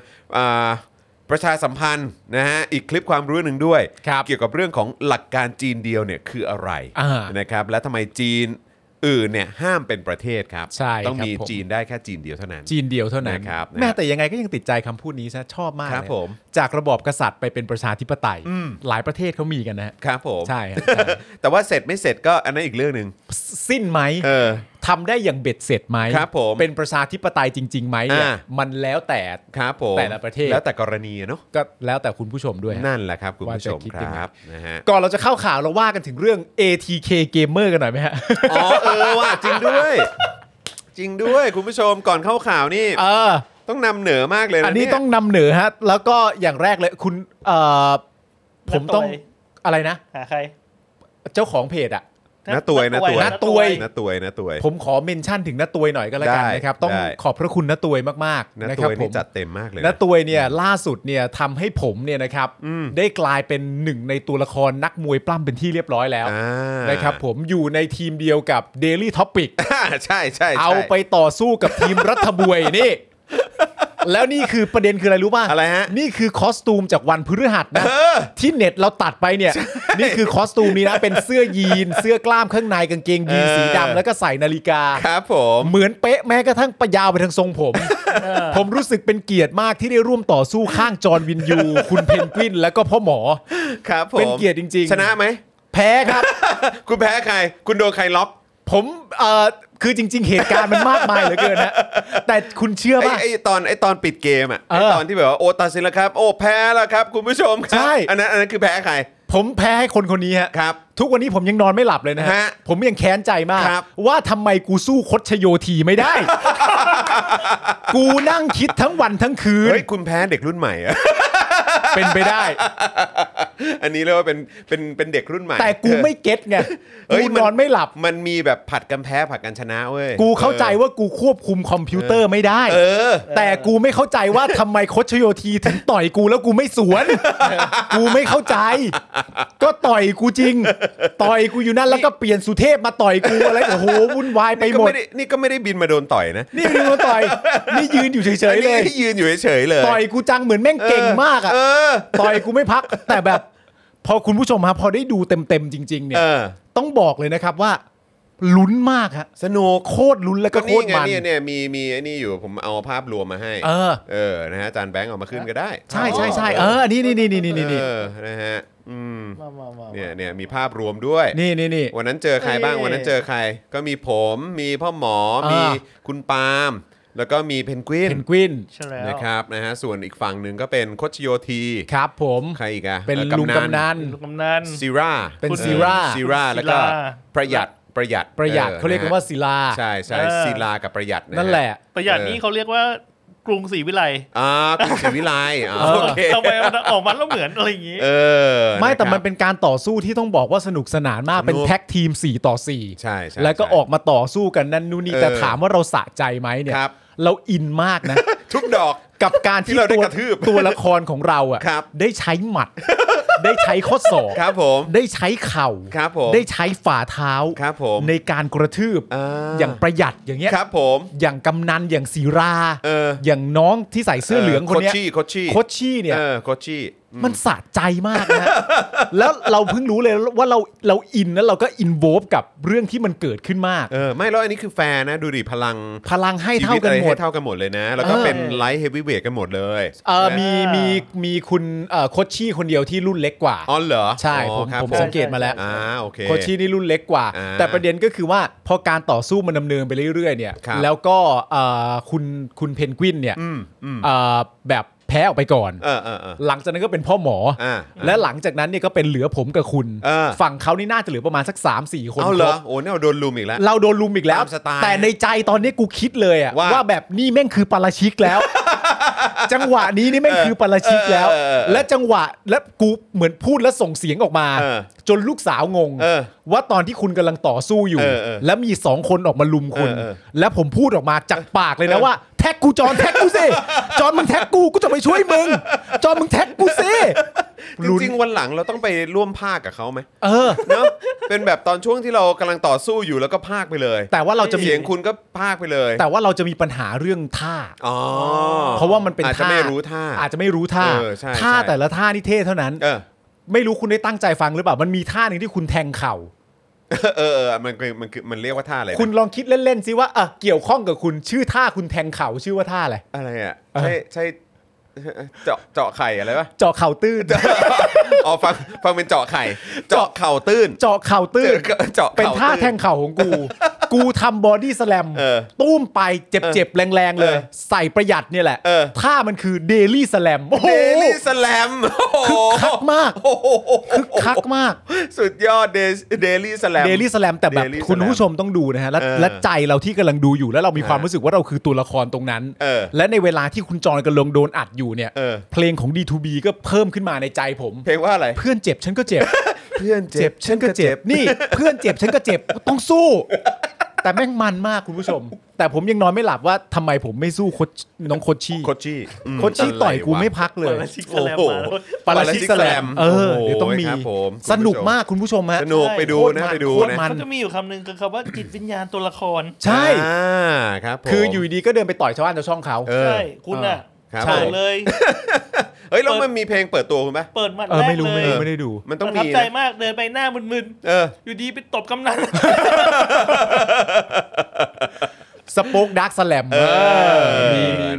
ประชาสัมพันธ์นะฮะอีกคลิปความรู้หนึ่งด้วยเกี่ยวกับเรื่องของหลักการจีนเดียวเนี่ยคืออะไรนะครับและทำไมจีนอื่นเนี่ยห้ามเป็นประเทศครับต้องมีจีนได้แค่จีนเดียวเท่านั้นจีนเดียวเท่านั้นนะครับแม้แต่ยังไงก็ยังติดใจคำพูดนี้ซะชอบมากเลยจากระบอบกษัตริย์ไปเป็นประชาธิปไตยหลายประเทศเขามีกันนะครับผมใช่แต่ว่าเสร็จไม่เสร็จก็อันนั้นอีกเรื่องนึงสิ้นไหมทำได้อย่างเบ็ดเสร็จไหมเป็นประชาธิปไตยจริงๆไหมเนี่ยมันแล้วแต่แต่ละประเทศแล้วแต่กรณีเนาะก็แล้วแต่คุณผู้ชมด้วยนั่นแหละครับคุณผู้ชมครับนะฮะก่อนเราจะเข้าข่าวเราว่ากันถึงเรื่อง ATK Gamer กันหน่อยไหมฮะอ๋อว่าจริงด้วยจริงด้วยคุณผู้ชมก่อนเข้าข่าวนี่ต้องนำเหนือมากเลยนะอันนี้ต้องนำเหนือฮะแล้วก็อย่างแรกเลยคุณผมต้องอะไรนะหาใครเจ้าของเพจอะณตวยผมขอเมนชั่นถึงณตวยหน่อยก็แล้วกันนะครับต้องขอบพระคุณณตวยมากๆนะครับผมจัดเต็มมากเลยณตวยเนี่ยล่าสุดเนี่ยทำให้ผมเนี่ยนะครับได้กลายเป็นหนึ่งในตัวละครนักมวยปล้ำเป็นที่เรียบร้อยแล้วนะครับผมอยู่ในทีมเดียวกับ Daily Topics ใช่ๆเอาไปต่อสู้กับทีมรัฐบวยนี่ แล้วนี่คือประเด็นคืออะไรรู้ป่ะอะไรฮะนี่คือคอสตูมจากวันพฤหัสนะที่เน็ตเราตัดไปเนี่ยนี่คือคอสตูมนี้นะเป็นเสื้อยีนเสื้อกล้ามข้างในกางเกงยีนสีดำแล้วก็ใส่นาฬิกาครับผมเหมือนเป๊ะแม้กระทั่งยาวไปทางทรงผมผมรู้สึกเป็นเกียรติมากที่ได้ร่วมต่อสู้ข้างจอห์นวินยูคุณเพนกวินแล้วก็พ่อหมอครับผมเป็นเกียรติจริงๆชนะไหมแพ้ครับคุณแพ้ใครคุณโดนใครล็อกผมคือจริงๆเหตุการณ์มันมากมายเหลือเกินนะแต่คุณเชื่อป่ะไอตอนปิดเกมอ่ะไอตอนที่แบบว่าโอตัดสินแล้วครับโอ้แพ้แล้วครับคุณผู้ชมครับใช่อันนั้นคือแพ้ใครผมแพ้ให้คนคนนี้ฮะครับทุกวันนี้ผมยังนอนไม่หลับเลยนะฮะผมยังแค้นใจมากว่าทำไมกูสู้คดชโยธีไม่ได้ กูนั่งคิดทั้งวันทั้งคืนเฮ้ยคุณแพ้เด็กรุ่นใหม่อะ เป็นไปได้ อันนี้เรียกว่าเป็นเด็กรุ่นใหม่แต่กูไม่เก็ตไงกูนอนไม่หลับมันมีแบบผัดกันแพ้ผัดกันชนะเว้ยกูเข้าใจว่ากูควบคุมคอมพิวเตอร์ไม่ได้แต่กูไม่เข้าใจว่าทำไมโค้ชโยธีถึงต่อยกูแล้วกูไม่สวนกูไม่เข้าใจก็ต่อยกูจริงต่อยกูอยู่นั่นแล้วก็เปลี่ยนสุเทพมาต่อยกูอะไรโอ้โหวุ่นวายไปหมดนี่ก็ไม่ได้บินมาโดนต่อยนะนี่บินมาต่อยนี่ยืนอยู่เฉยๆเลยยืนอยู่เฉยๆเลยต่อยกูจังเหมือนแม่งเก่งมากอะต่อยกูไม่พักแต่แบบพอคุณผู้ชมครับพอได้ดูเต็มๆจริงๆเนี่ยต้องบอกเลยนะครับว่าลุ้นมากฮะสนุกโคตรลุ้นแล้วก็โคตรมันเนี่ยมีไอ้นี่อยู่ผมเอาภาพรวมมาให้นะฮะอาจารย์แบงค์เอามาขึ้นก็ได้ใช่ๆๆนี่นะฮะเนี่ยมีภาพรวมด้วยนี่วันนั้นเจอใครบ้างวันนั้นเจอใครก็มีผมมีพ่อหมอมีคุณปาล์มแล้วก็มีเพนกวินนะครับนะฮะส่วนอีกฝั่งหนึ่งก็เป็นโคชโยธีครับผมใครอีกอะเป็นลุงกำนันซีราเป็นซีราแล้วก็ประหยัดเขาเรียกกันว่าศิลาใช่ๆศิลากับประหยัดนั่นแหละประหยัดนี่เขาเรียกว่ากรุงศรีวิไลกรุงศรีวิไลโอเคทำไมมันออกมาแล้วเหมือนอะไรอย่างงี้ไม่แต่มันเป็นการต่อสู้ที่ต้องบอกว่าสนุกสนานมากเป็นแท็กทีม4ต่อ4ใช่ๆแล้วก็ออกมาต่อสู้กันนั่นนู่นนี่แต่ถามว่าเราสะใจไหมเนี่ยเราอินมากนะทุกดอกกับการที่ตัวละครของเราอ่ะได้ใช้หมัดได้ใช้ข้อศอกครับผมได้ใช้เข่าครับผมได้ใช้ฝ่าเท้าครับผมในการกระทืบอย่างประหยัดอย่างเงี้ยครับผมอย่างกำนันอย่างศิราอย่างน้องที่ใส่เสื้อเหลืองคนเนี้ยโคชชี่เนี่ยมันสะใจมากนะแล้วเราเพิ่งรู้เลยว่าเราอินแล้วเราก็อินโวลฟ์กับเรื่องที่มันเกิดขึ้นมากไม่แล้วอันนี้คือแฟร์นะดูดิพลังให้เท่ากันหมดเลยนะแล้วก็เป็นไลท์เฮฟวีเวทกันหมดเลยมีคุณโคชชี่คนเดียวที่รุ่นเล็กกว่าอ๋อเหรอใช่ผมสังเกตมาแล้วโคชชี่นี่รุ่นเล็กกว่าแต่ประเด็นก็คือว่าพอการต่อสู้มันดำเนินไปเรื่อยๆเนี่ยแล้วก็คุณเพนกวินเนี่ยแบบแพ้ออกไปก่อนหลังจากนั้นก็เป็นพ่อหมอและหลังจากนั้นเนี่ยก็เป็นเหลือผมกับคุณฝั่งเขานี่น่าจะเหลือประมาณสัก 3-4 คนเหรอโอ้เนี่ยเราโดนลุมอีกแล้วแต่ในใจตอนนี้กูคิดเลยอะว่าแบบนี่แม่งคือปาราชิกแล้ว จังหวะนี้นี่แม่งคือปาราชิกแล้วและจังหวะและกูเหมือนพูดและส่งเสียงออกมาจนลูกสาวงงว่าตอนที่คุณกำลังต่อสู้อยู่และมี2คนออกมาลุมคุณและผมพูดออกมาจากปากเลยนะว่าแท็กกูจอนแท็กกูสิจอนมึงแท็กกูจะไปช่วยมึงจอนมึงแท็กกูสิจริงๆวันหลังเราต้องไปร่วมภาคกับเขาไหมเนาะเป็นแบบตอนช่วงที่เรากำลังต่อสู้อยู่แล้วก็ภาคไปเลยแต่ว่าเราจะมีเสียงคุณก็ภาคไปเลยแต่ว่าเราจะมีปัญหาเรื่องท่าเพราะว่ามันเป็นท่าอาจจะไม่รู้ท่าแต่ละท่านี่เท่เท่านั้นไม่รู้คุณได้ตั้งใจฟังหรือเปล่ามันมีท่านึงที่คุณแทงเข่ามันเรียกว่าท่าอะไรคุณลองคิดเล่นๆสิว่าเกี่ยวข้องกับคุณชื่อท่าคุณแทงเข่าชื่อว่าท่าอะไรอ่ะใช่เจาะไข่อะไรวะเจาะเข่าตื้นอ๋อฟังเป็นเจาะไข่เจาะเข่าตื้นเป็นท่าแทงเข่าของกูทำบอดี้สแลมตุ้มไปเจ็บๆแรงๆเลยใส่ประหยัดเนี่ยแหละท่ามันคือเดลี่สแลมคึกคักมากสุดยอดเดลี่สแลมแต่แบบคุณผู้ชมต้องดูนะฮะและใจเราที่กำลังดูอยู่แล้วเรามีความรู้สึกว่าเราคือตัวละครตรงนั้นและในเวลาที่คุณจอนกำลังโดนอัดอยู่เนี่ยเพลงของ D2B ก็เพิ่มขึ้นมาในใจผมเพลงว่าอะไรเพื่อนเจ็บฉันก็เจ็บเพื่อนเจ็บฉันก็เจ็บนี่เพื่อนเจ็บฉันก็เจ็บต้องสู้แต่แม่งมันมากคุณผู้ชมแต่ผมยังนอนไม่หลับว่าทำไมผมไม่สู้น้องโคชชี่ต่อยกูไม่พักเลยโอ้โหปาราชิกแสลมเดี๋ยวต้องมีสนุกมากคุณผู้ชมฮะสนุกไปดูนะเขาจะมีอยู่คำหนึ่งคือคำว่าจิตวิญญาณตัวละครใช่ครับคืออยู่ดีก็เดินไปต่อยชาวบ้านชาวช่องเขาใช่คุณน่ะ เปิดเลยเฮ้ยแล้วมันมีเพลงเปิดตัวคุณป่ะเปิดมาแรกเลยไม่ได้ดูมันต้องมีประทับใจมากเดินไปหน้ามึนๆอยู่ดีไปตบกำนันSpokedark Slam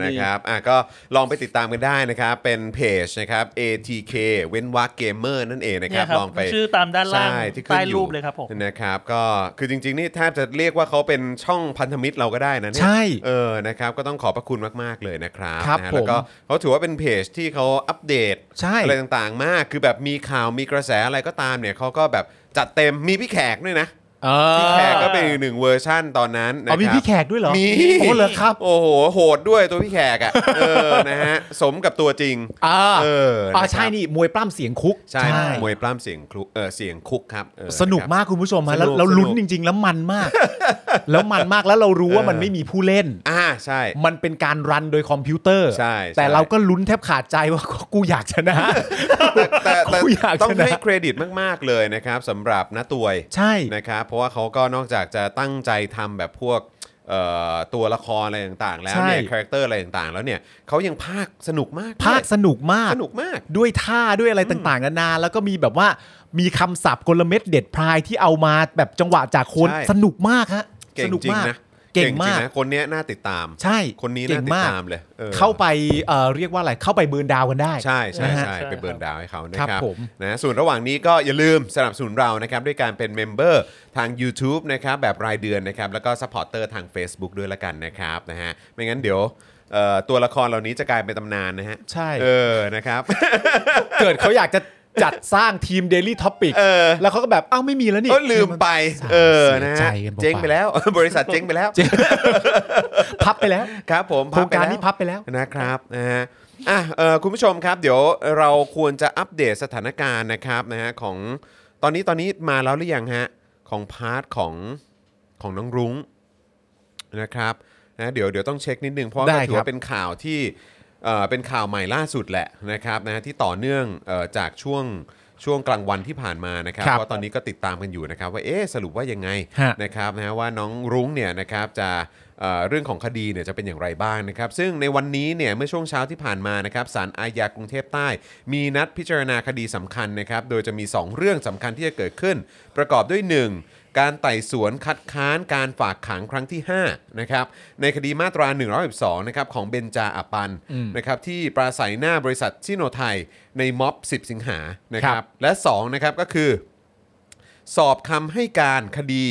นะครับก็ลองไปติดตามกันได้นะครับเป็นเพจนะครับ ATK เว้นวรรค Gamer นั่นเองนะครับลองไปชื่อตามด้านล่างใต้รูปเลยครับผมนะครับก็คือจริงๆนี่แทบจะเรียกว่าเขาเป็นช่องพันธมิตรเราก็ได้นะใช่นะครับก็ต้องขอบพระคุณมากๆเลยนะครับนะแล้วก็เขาถือว่าเป็นเพจที่เขาอัปเดตอะไรต่างๆมากคือแบบมีข่าวมีกระแสอะไรก็ตามเนี่ยเขาก็แบบจัดเต็มมีพี่แขกด้วยนะพี่แขกก็เป็นอีกหนึ่งเวอร์ชั่นตอนนั้นนะครับมีพี่แขกด้วยเหรอมีโหเหรอครับโอ้โหโหดด้วยตัวพี่แขกอ่ะนะฮะสมกับตัวจริงใช่นี่มวยปล้ำเสียงคุกใช่มวยปล้ำเสียงคุกเสียงคุกครับสนุกมากคุณผู้ชมฮะแล้วลุ้นจริงๆแล้วมันมากแล้วมันมากแล้วเรารู้ว่ามันไม่มีผู้เล่นใช่มันเป็นการรันโดยคอมพิวเตอร์ใช่แต่เราก็ลุ้นแทบขาดใจว่ากูอยากชนะแต่ต้องให้เครดิตมากๆเลยนะครับสำหรับณตวยใช่นะครับเพราะว่าเขาก็นอกจากจะตั้งใจทำแบบพวกตัวละครอะไรต่างๆแล้วเนี่ยคาแรคเตอร์อะไรต่างๆแล้วเนี่ยเขายังพากสนุกมากพากสนุกมากด้วยท่าด้วยอะไรต่างๆนานาแล้วก็มีแบบว่ามีคำศัพท์กลเม็ดเด็ดพลายที่เอามาแบบจังหวะจากคนสนุกมากฮะสนุกมากเก่งมากคนนี้น่าติดตามใช่คนนี้น่าติดตามเลยเข้าไปเรียกว่าอะไรเข้าไปเบิร์นดาวกันได้ใช่ใช่ใช่ไปเบิร์นดาวให้เขานะครับนะส่วนระหว่างนี้ก็อย่าลืมสนับสนุนเรานะครับด้วยการเป็นเมมเบอร์ทาง YouTube นะครับแบบรายเดือนนะครับแล้วก็ซัพพอร์ตเตอร์ทาง Facebook ด้วยละกันนะครับนะฮะไม่งั้นเดี๋ยวตัวละครเหล่านี้จะกลายเป็นตำนานนะฮะใช่นะครับเกิดเขาอยากจะจัดสร้างทีม Daily Topics แล้วเขาก็แบบเอ้าไม่มีแล้วนี่ลืมไปนะเจ๊งไปแล้วบริษัทเจ๊งไปแล้วพับไปแล้วครับผมโครงการนี้พับไปแล้วนะครับนะฮะคุณผู้ชมครับเดี๋ยวเราควรจะอัปเดตสถานการณ์นะครับนะฮะของตอนนี้มาแล้วหรือยังฮะของพาร์ทของน้องรุ้งนะครับนะเดี๋ยวต้องเช็คนิดนึงเพราะว่าถือว่าเป็นข่าวที่เป็นข่าวใหม่ล่าสุดแหละนะครับนะที่ต่อเนื่องจากช่วงกลางวันที่ผ่านมานะครับเพราะตอนนี้ก็ติดตามกันอยู่นะครับว่าสรุปว่ายังไงนะครับนะว่าน้องรุ้งเนี่ยนะครับจะเรื่องของคดีเนี่ยจะเป็นอย่างไรบ้างนะครับซึ่งในวันนี้เนี่ยเมื่อช่วงเช้าที่ผ่านมานะครับศาลอาญากรุงเทพใต้มีนัดพิจารณาคดีสำคัญนะครับโดยจะมี2เรื่องสำคัญที่จะเกิดขึ้นประกอบด้วย1การไต่สวนคัดค้านการฝากขังครั้งที่5นะครับในคดีมาตรา112นะครับของเบนจาอัปปันนะครับที่ปราศัยหน้าบริษัทชิโนไทยในม็อบ10สิงหานะครับและ2นะครับก็คือสอบคำให้การคดี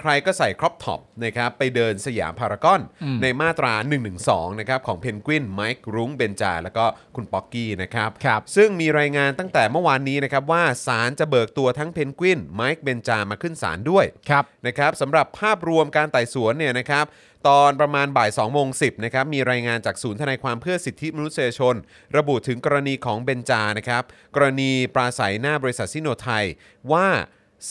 ใครๆก็ใส่ครอปท็อปนะครับไปเดินสยามพารากอนในมาตรา112นะครับของเพนกวินไมค์รุ้งเบนจาแล้วก็คุณป๊อกกี้นะครับซึ่งมีรายงานตั้งแต่เมื่อวานนี้นะครับว่าศาลจะเบิกตัวทั้งเพนกวินไมค์เบนจามาขึ้นศาลด้วยนะครับสำหรับภาพรวมการไต่สวนเนี่ยนะครับตอนประมาณบ่าย 2:10 น.นะครับมีรายงานจากศูนย์ทนายความเพื่อสิทธิมนุษยชนระบุถึงกรณีของเบนจานะครับกรณีปราศัยหน้าบริษัทซิโนไทยว่า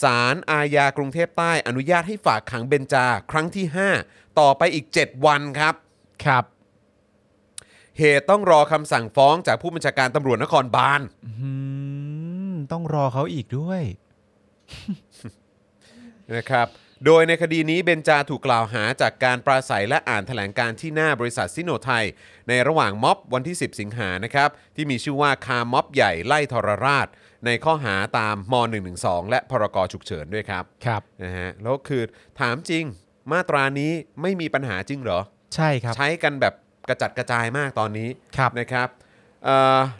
ศาลอาญากรุงเทพใต้อนุญาตให้ฝากขังเบนจาครั้งที่5ต่อไปอีก7วันครับเหตุต้องรอคำสั่งฟ้องจากผู้บัญชาการตำรวจนครบาลต้องรอเขาอีกด้วย นะครับโดยในคดีนี้เบนจาถูกกล่าวหาจากการปราศัยและอ่านแถลงการที่หน้าบริษัทซิโนไทยในระหว่างม็อบวันที่10สิงหานะครับที่มีชื่อว่าคาม็อบใหญ่ไล่ทรราชในข้อหาตามม.112 และพรก.ฉุกเฉินด้วยครับนะฮะแล้วคือถามจริงมาตรานี้ไม่มีปัญหาจริงเหรอใช่ครับใช้กันแบบกระจัดกระจายมากตอนนี้นะครับ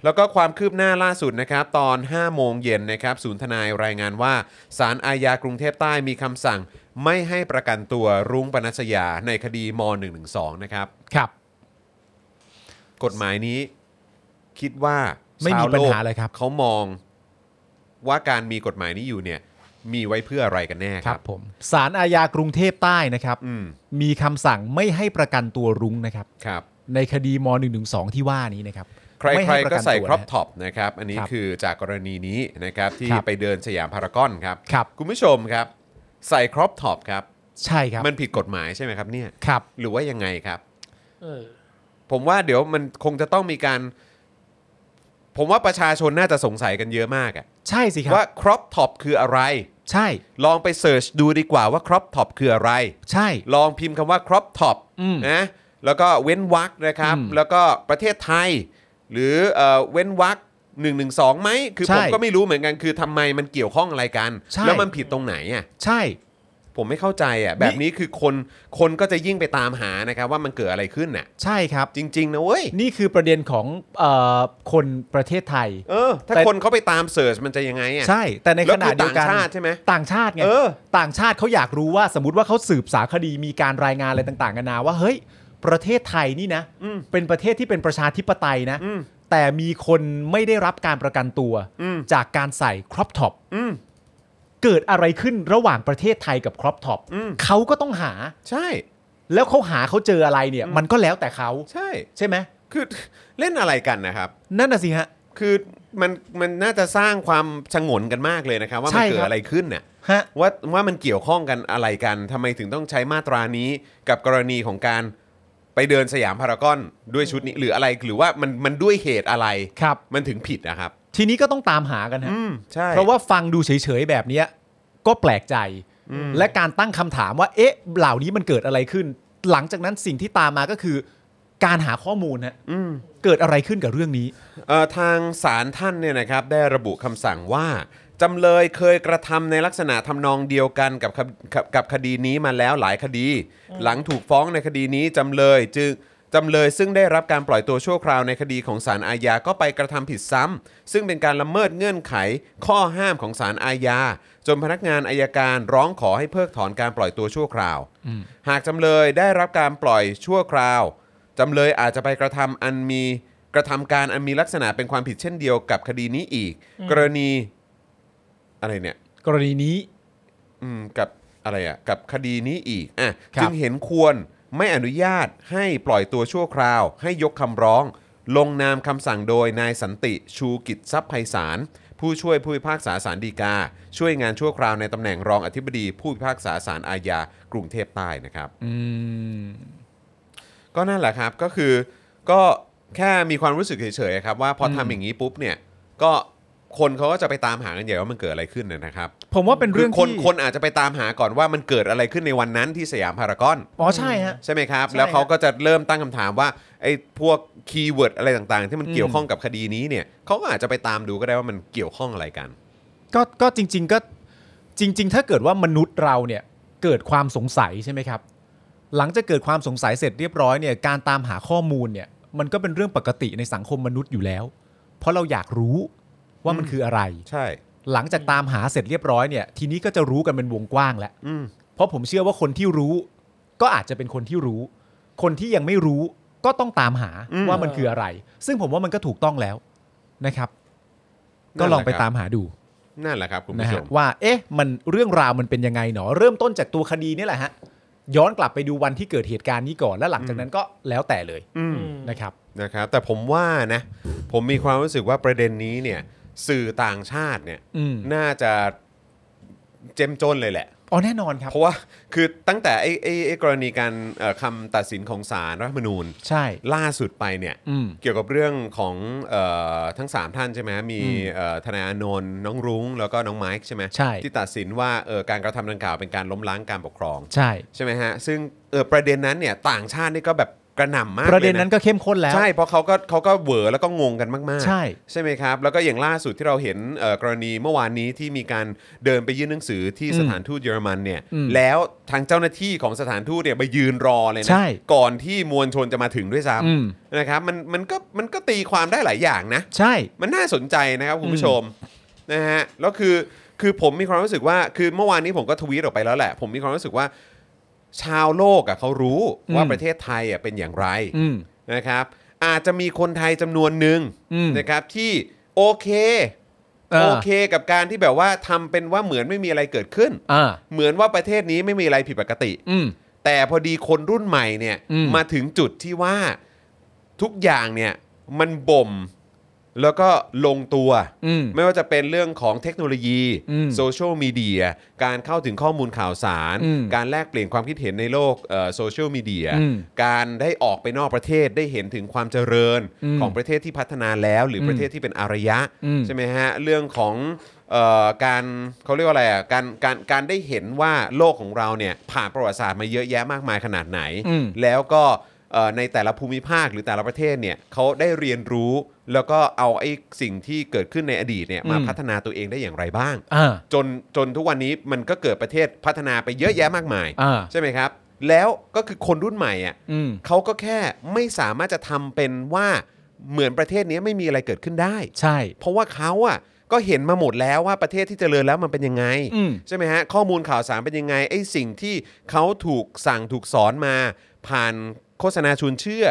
แล้วก็ความคืบหน้าล่าสุดนะครับตอน 5:00 น.นะครับศูนย์ทนายรายงานว่าศาลอาญากรุงเทพใต้มีคำสั่งไม่ให้ประกันตัวรุ้งปนัสยาในคดีม.112 นะครับกฎหมายนี้คิดว่าไม่มีปัญหาอะไรครับเขามองว่าการมีกฎหมายนี้อยู่เนี่ยมีไว้เพื่ออะไรกันแน่ครับผมศาลอาญากรุงเทพใต้นะครับมีคำสั่งไม่ให้ประกันตัวรุ้งนะครับในคดีม.112 ที่ว่านี้นะครับใครๆก็ใส่ครอปท็อปนะครับอันนี้คือจากกรณีนี้นะครับที่ไปเดินสยามพารากอนครับคุณผู้ชมครับใส่ครอปท็อปครับใช่ครับมันผิดกฎหมายใช่ไหมครับเนี่ยหรือว่ายังไงครับผมว่าเดี๋ยวมันคงจะต้องมีการผมว่าประชาชนน่าจะสงสัยกันเยอะมากอ่ะใช่สิครับว่าครอปท็อปคืออะไรใช่ลองไปเสิร์ชดูดีกว่าว่าครอปท็อปคืออะไรใช่ลองพิมพ์คำว่าครอปท็อปนะ แล้วก็เว้นวรรคนะครับแล้วก็ประเทศไทยหรือเว้นวรรค112ไหมคือผมก็ไม่รู้เหมือนกันคือทำไมมันเกี่ยวข้องอะไรกันแล้วมันผิดตรงไหนอ่ะใช่ผมไม่เข้าใจอ่ะแบบนี้คือคนก็จะยิ่งไปตามหานะครับว่ามันเกิดอะไรขึ้นน่ะใช่ครับจริงๆนะเว้ยนี่คือประเด็นของคนประเทศไทยถ้าคนเขาไปตามเสิร์ชมันจะยังไงอ่ะใช่แต่ในขณะเดียวกันต่างชาติใช่ไหมต่างชาติไงต่างชาติเขาอยากรู้ว่าสมมติว่าเขาสืบสารคดีมีการรายงานอะไรต่างๆนานาว่าเฮ้ยประเทศไทยนี่นะเป็นประเทศที่เป็นประชาธิปไตยนะแต่มีคนไม่ได้รับการประกันตัวจากการใส่ครอปท็อปเกิดอะไรขึ้นระหว่างประเทศไทยกับครอปท็อปเขาก็ต้องหาใช่แล้วเขาหาเขาเจออะไรเนี่ยมันก็แล้วแต่เขาใช่ใช่ไหมคือเล่นอะไรกันนะครับนั่นน่ะสิฮะคือมันน่าจะสร้างความฉงนกันมากเลยนะครับว่ามันเกิดอะไรขึ้นเนี่ยว่ามันเกี่ยวข้องกันอะไรกันทำไมถึงต้องใช้มาตรานี้กับกรณีของการไปเดินสยามพารากอนด้วยชุดนี้หรืออะไรหรือว่ามันด้วยเหตุอะไรครับมันถึงผิดนะครับทีนี้ก็ต้องตามหากันฮะเพราะว่าฟังดูเฉยๆแบบนี้ก็แปลกใจและการตั้งคำถามว่าเอ๊ะเหล่านี้มันเกิดอะไรขึ้นหลังจากนั้นสิ่งที่ตามมาก็คือการหาข้อมูลฮะเกิดอะไรขึ้นกับเรื่องนี้ทางศาลท่านเนี่ยนะครับได้ระบุคำสั่งว่าจำเลยเคยกระทำในลักษณะทำนองเดียวกันกับคดีนี้มาแล้วหลายคดีหลังถูกฟ้องในคดีนี้จำเลยซึ่งได้รับการปล่อยตัวชั่วคราวในคดีของศาลอาญาก็ไปกระทำผิดซ้ำซึ่งเป็นการละเมิดเงื่อนไขข้อห้ามของศาลอาญาจนพนักงานอัยการร้องขอให้เพิกถอนการปล่อยตัวชั่วคราวหากจำเลยได้รับการปล่อยชั่วคราวจำเลยอาจจะไปกระทำการอันมีลักษณะเป็นความผิดเช่นเดียวกับคดีนี้อีกกรณีอะไรเนี่ยกรณีนี้กับอะไรอ่ะกับคดีนี้อีกอ่ะจึงเห็นควรไม่อนุญาตให้ปล่อยตัวชั่วคราวให้ยกคำร้องลงนามคำสั่งโดยนายสันติชูกิจทรัพย์ไพศาลผู้ช่วยผู้พิพากษาศาลฎีกาช่วยงานชั่วคราวในตำแหน่งรองอธิบดีผู้พิพากษาศาลอาญากรุงเทพใต้นะครับก็นั่นแหละครับก็คือก็แค่มีความรู้สึกเฉยๆครับว่าพอทำอย่างนี้ปุ๊บเนี่ยก็คนเขาก็จะไปตามหากันใหญ่ว่ามันเกิดอะไรขึ้นนะครับผมว่าเป็นเรื่องที่คนอาจจะไปตามหาก่อนว่ามันเกิดอะไรขึ้นในวันนั้นที่สยามพารากอนอ๋อใช่ฮะใช่ไหมครับแล้วเขาก็จะเริ่มตั้งคำถามว่าไอ้พวกคีย์เวิร์ดอะไรต่างๆที่มันเกี่ยวข้องกับคดีนี้เนี่ยเขาก็อาจจะไปตามดูก็ได้ว่ามันเกี่ยวข้องอะไรกันก็จริงๆก็จริงๆถ้าเกิดว่ามนุษย์เราเนี่ยเกิดความสงสัยใช่ไหมครับหลังจากเกิดความสงสัยเสร็จเรียบร้อยเนี่ยการตามหาข้อมูลเนี่ยมันก็เป็นเรื่องปกติในสังคมมนุษย์อยู่แล้วเพราะเราอยากรู้ว่ามันคืออะไรใช่หลังจากตามหาเสร็จเรียบร้อยเนี่ยทีนี้ก็จะรู้กันเป็นวงกว้างแล้วเพราะผมเชื่อว่าคนที่รู้ก็อาจจะเป็นคนที่รู้คนที่ยังไม่รู้ก็ต้องตามหาว่ามันคืออะไรซึ่งผมว่ามันก็ถูกต้องแล้วนะครับก็ลองไปตามหาดูนั่นแหละครับคุณผู้ชมว่าเอ๊ะมันเรื่องราวมันเป็นยังไงหนอเริ่มต้นจากตัวคดีนี่แหละฮะย้อนกลับไปดูวันที่เกิดเหตุการณ์นี้ก่อนแล้วหลังจากนั้นก็แล้วแต่เลยนะครับแต่ผมว่านะผมมีความรู้สึกว่าประเด็นนี้เนี่ยสื่อต่างชาติเนี่ยน่าจะเจ้มจนเลยแหละอ๋อแน่นอนครับเพราะว่าคือตั้งแต่ไอ้กรณีการคำตัดสินของศาลรัฐธรรมนูญใช่ล่าสุดไปเนี่ยเกี่ยวกับเรื่องของทั้ง3ท่านใช่ไหมมีธนาอานนท์น้องรุ้งแล้วก็น้องไมค์ใช่ไหมที่ตัดสินว่าการกระทำดังกล่าวเป็นการล้มล้างการปกครองใช่ไหมฮะซึ่งประเด็นนั้นเนี่ยต่างชาตินี่ก็แบบกระหน่ำมากประเด็นนั้นก็เข้มข้นแล้วใช่เพราะเขาก็เหวอแล้วก็งงกันมากๆใช่ไหมครับแล้วก็อย่างล่าสุดที่เราเห็นกรณีเมื่อวานนี้ที่มีการเดินไปยื่นหนังสือที่สถานทูตเยอรมันเนี่ยแล้วทางเจ้าหน้าที่ของสถานทูตเนี่ยไปยืนรอเลยนะก่อนที่มวลชนจะมาถึงด้วยซ้ำนะครับมันก็ตีความได้หลายอย่างนะใช่มันน่าสนใจนะครับคุณผู้ชมนะฮะแล้วคือผมมีความรู้สึกว่าคือเมื่อวานนี้ผมก็ทวีตออกไปแล้วแหละผมมีความรู้สึกว่าชาวโลกอ่ะเขารู้ว่าประเทศไทยอ่ะเป็นอย่างไรนะครับอาจจะมีคนไทยจำนวนหนึ่งนะครับที่โอเคกับการที่แบบว่าทำเป็นว่าเหมือนไม่มีอะไรเกิดขึ้นเหมือนว่าประเทศนี้ไม่มีอะไรผิดปกติแต่พอดีคนรุ่นใหม่เนี่ยมาถึงจุดที่ว่าทุกอย่างเนี่ยมันบ่มแล้วก็ลงตัวไม่ว่าจะเป็นเรื่องของเทคโนโลยีโซเชียลมีเดียการเข้าถึงข้อมูลข่าวสารการแลกเปลี่ยนความคิดเห็นในโลกโซเชียลมีเดียการได้ออกไปนอกประเทศได้เห็นถึงความเจริญของประเทศที่พัฒนาแล้วหรือประเทศที่เป็นอารยะใช่ไหมฮะเรื่องของการเขาเรียกว่าอะไรอ่ะการได้เห็นว่าโลกของเราเนี่ยผ่านประวัติศาสตร์มาเยอะแยะมากมายขนาดไหนแล้วก็ ในแต่ละภูมิภาคหรือแต่ละประเทศเนี่ยเขาได้เรียนรู้แล้วก็เอาไอ้สิ่งที่เกิดขึ้นในอดีตเนี่ยมาพัฒนาตัวเองได้อย่างไรบ้างจนทุกวันนี้มันก็เกิดประเทศพัฒนาไปเยอะแยะมากมายใช่ไหมครับแล้วก็คือคนรุ่นใหม่อ่ะเขาก็แค่ไม่สามารถจะทำเป็นว่าเหมือนประเทศนี้ไม่มีอะไรเกิดขึ้นได้ใช่เพราะว่าเขาอ่ะก็เห็นมาหมดแล้วว่าประเทศที่เจริญแล้วมันเป็นยังไงใช่ไหมฮะข้อมูลข่าวสารเป็นยังไงไอ้สิ่งที่เขาถูกสั่งถูกสอนมาผ่านโฆษณาชวนเชื่อ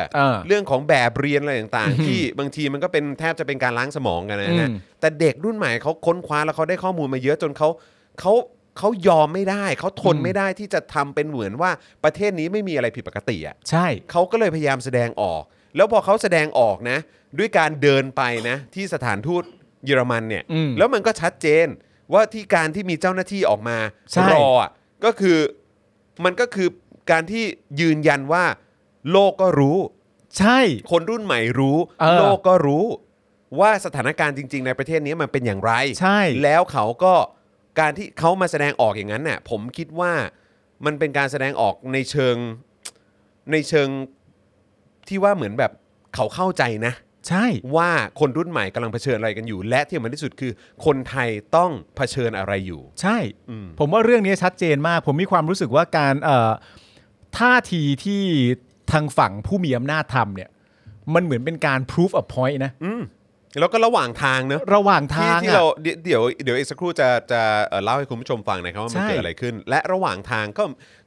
เรื่องของแบบเรียนอะไรต่างๆที่บางทีมันก็เป็นแทบจะเป็นการล้างสมองกันนะฮะแต่เด็กรุ่นใหม่เขาค้นคว้าแล้วเขาได้ข้อมูลมาเยอะจนเขายอมไม่ได้เขาทนไม่ได้ที่จะทำเป็นเหมือนว่าประเทศนี้ไม่มีอะไรผิดปกติอ่ะใช่เขาก็เลยพยายามแสดงออกแล้วพอเขาแสดงออกนะด้วยการเดินไปนะที่สถานทูตเยอรมันเนี่ยแล้วมันก็ชัดเจนว่าที่การที่มีเจ้าหน้าที่ออกมารออ่ะก็คือมันก็คือการที่ยืนยันว่าโลกก็รู้ใช่คนรุ่นใหม่รู้โลกก็รู้ว่าสถานการณ์จริงๆในประเทศนี้มันเป็นอย่างไรใช่แล้วเขาก็การที่เขามาแสดงออกอย่างนั้นน่ะผมคิดว่ามันเป็นการแสดงออกในเชิงที่ว่าเหมือนแบบเขาเข้าใจนะใช่ว่าคนรุ่นใหม่กำลังเผชิญอะไรกันอยู่และที่สำคัญที่สุดคือคนไทยต้องเผชิญอะไรอยู่ใช่ผมว่าเรื่องนี้ชัดเจนมากผมมีความรู้สึกว่าการท่าทีที่ทางฝั่งผู้มีอำนาจทำเนี่ยมันเหมือนเป็นการ proof a point นะแล้วก็ระหว่างทางเนอะระหว่างทางที่เราเดี๋ยวอีกสักครู่จะเล่าให้คุณผู้ชมฟังนะครับว่ามันเกิดอะไรขึ้นและระหว่างทางก็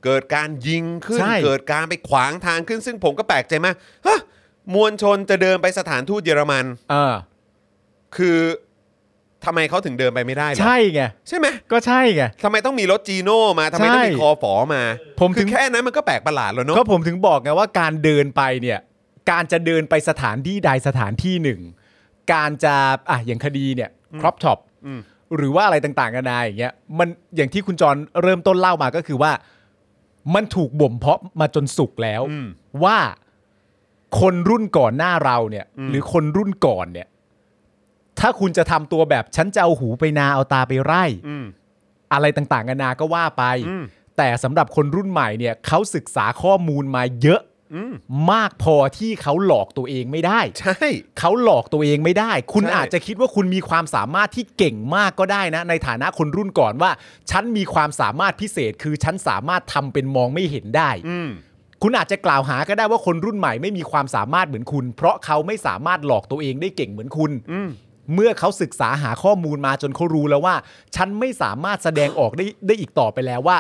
เกิดการยิงขึ้นเกิดการไปขวางทางขึ้นซึ่งผมก็แปลกใจมากฮะมวลชนจะเดินไปสถานทูตเยอรมันคือทำไมเขาถึงเดินไปไม่ได้ใช่ไงใช่ไหมก็ใช่ไงทำไมต้องมีรถจีโน่มาทำไมต้องมีคอฝอมาผมถึงแค่นั้นมันก็แปลกประหลาดแล้วเนาะก็ผมถึงบอกไงว่าการเดินไปเนี่ยการจะเดินไปสถานที่ใดสถานที่หนึ่งการจะอย่างคดีเนี่ยครอปท็อปหรือว่าอะไรต่างๆกันได้อย่างเงี้ยมันอย่างที่คุณจรเริ่มต้นเล่ามาก็คือว่ามันถูกบ่มเพาะมาจนสุกแล้วว่าคนรุ่นก่อนหน้าเราเนี่ยหรือคนรุ่นก่อนเนี่ยถ้าคุณจะทำตัวแบบฉันจะเอาหูไปนาเอาตาไปไร่อะไรต่างๆนานาก็ว่าไปแต่สำหรับคนรุ่นใหม่เนี่ยเขาศึกษาข้อมูลมาเยอะมากพอที่เขาหลอกตัวเองไม่ได้ใช่เขาหลอกตัวเองไม่ได้คุณอาจจะคิดว่าคุณมีความสามารถที่เก่งมากก็ได้นะในฐานะคนรุ่นก่อนว่าฉันมีความสามารถพิเศษคือฉันสามารถทำเป็นมองไม่เห็นได้คุณอาจจะกล่าวหาก็ได้ว่าคนรุ่นใหม่ไม่มีความสามารถเหมือนคุณเพราะเขาไม่สามารถหลอกตัวเองได้เก่งเหมือนคุณเมื่อเขาศึกษาหาข้อมูลมาจนเขารู้แล้วว่าฉันไม่สามารถแสดงออกได้อีกต่อไปแล้วว่า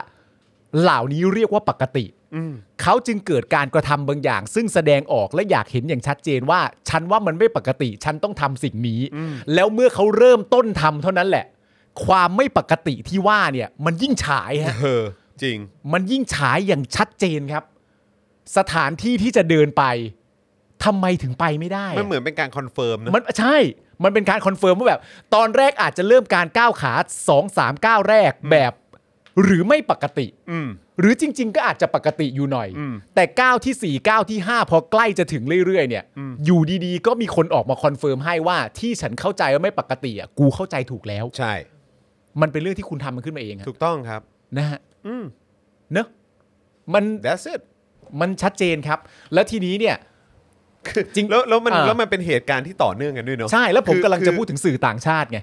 เหล่านี้เรียกว่าปกติเขาจึงเกิดการกระทำบางอย่างซึ่งแสดงออกและอยากเห็นอย่างชัดเจนว่าฉันว่ามันไม่ปกติฉันต้องทำสิ่งนี้แล้วเมื่อเขาเริ่มต้นทำเท่านั้นแหละความไม่ปกติที่ว่าเนี่ยมันยิ่งฉายฮะจริงมันยิ่งฉายอย่างชัดเจนครับสถานที่ที่จะเดินไปทำไมถึงไปไม่ได้มันเหมือนเป็นการคอนเฟิร์มนะมันใช่มันเป็นการคอนเฟิร์มว่าแบบตอนแรกอาจจะเริ่มการก้าวขา 2-3 ก้าวแรกแบบหรือไม่ปกติหรือจริงๆก็อาจจะปกติอยู่หน่อยแต่ก้าวที่4ก้าวที่5พอใกล้จะถึงเรื่อยๆเนี่ยอยู่ดีๆก็มีคนออกมาคอนเฟิร์มให้ว่าที่ฉันเข้าใจว่าไม่ปกติอ่ะกูเข้าใจถูกแล้วใช่มันเป็นเรื่องที่คุณทำมันขึ้นมาเองถูกต้องครับนะฮะเนอะมัน That's it มันชัดเจนครับแล้วทีนี้เนี่ยจริงแล้วมันเป็นเหตุการณ์ที่ต่อเนื่องกันด้วยเนาะใช่แล้วผมกำลังจะพูดถึงสื่อต่างชาติไง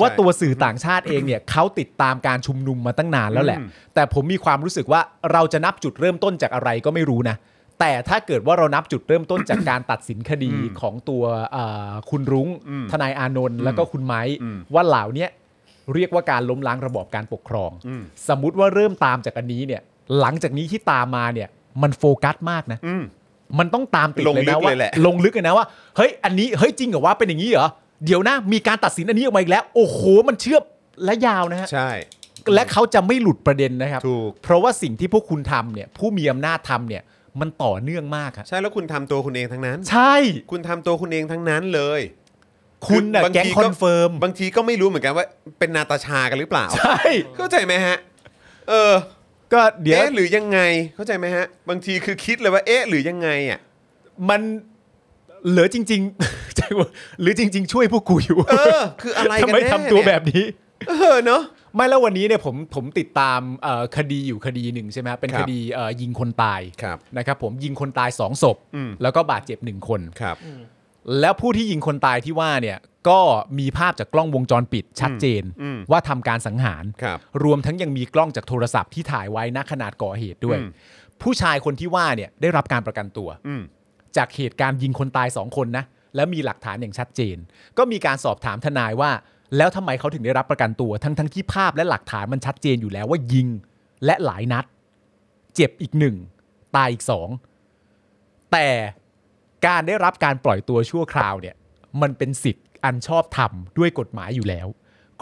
ว่าตัวสื่อต่างชาติเองเนี่ยเขาติดตามการชุมนุมมาตั้งนานแล้วแหละแต่ผมมีความรู้สึกว่าเราจะนับจุดเริ่มต้นจากอะไรก็ไม่รู้นะแต่ถ้าเกิดว่าเรานับจุดเริ่มต้นจากการตัดสินคดีของตัวคุณรุ้งทนายอานนท์แล้วก็คุณไม้ว่าเหล่านี้เรียกว่าการล้มล้างระบอบการปกครองสมมติว่าเริ่มตามจากอันนี้เนี่ยหลังจากนี้ที่ตามมาเนี่ยมันโฟกัสมากนะมันต้องตามติดเลยนะว่าลงลึกเลยนะว่าเฮ้ยอันนี้เฮ้ยจริงเหรอว่าเป็นอย่างนี้เหรอเดี๋ยวนะมีการตัดสินอันนี้ออกมาอีกแล้วโอ้โหมันเชื่อมและยาวนะฮะใช่และเขาจะไม่หลุดประเด็นนะครับถูกเพราะว่าสิ่งที่พวกคุณทำเนี่ยผู้มีอำนาจทำเนี่ยมันต่อเนื่องมากครับใช่แล้วคุณทำตัวคุณเองทั้งนั้นใช่คุณทำตัวคุณเองทั้งนั้นเลยคุณน่ะแก๊งคอนเฟิร์มบางทีก็ไม่รู้เหมือนกันว่าเป็นนาตาชากันหรือเปล่าใช่เข้าใจไหมฮะก็เดี๋ยวหรือยังไงเข้าใจไหมฮะบางทีคือคิดเลยว่าเอ๊ะหรือยังไงอ่ะมันเหลือจริงๆใจว่าหรือจริงๆช่วยพวกกูอยู่คืออะไรกันแน่ทำไมทำตัวแบบนี้เนาะ ไม่แล้ววันนี้เนี่ยผมติดตามคดีอยู่คดีหนึ่งใช่ไหมเป็นคดียิงคนตายนะครับผมยิงคนตาย2ศพแล้วก็บาดเจ็บ1คนแล้วผู้ที่ยิงคนตายที่ว่าเนี่ยก็มีภาพจากกล้องวงจรปิดชัดเจนว่าทำการสังหาร รวมทั้งยังมีกล้องจากโทรศัพท์ที่ถ่ายไว้ณขณะก่อเหตุด้วยผู้ชายคนที่ว่าเนี่ยได้รับการประกันตัวจากเหตุการณ์ยิงคนตาย2คนนะและมีหลักฐานอย่างชัดเจนก็มีการสอบถามทนายว่าแล้วทำไมเขาถึงได้รับประกันตัวทั้งที่ภาพและหลักฐานมันชัดเจนอยู่แล้วว่ายิงและหลายนัดเจ็บอีก1ตายอีก2แต่การได้รับการปล่อยตัวชั่วคราวเนี่ยมันเป็นสิทธิ์อันชอบธรรมด้วยกฎหมายอยู่แล้ว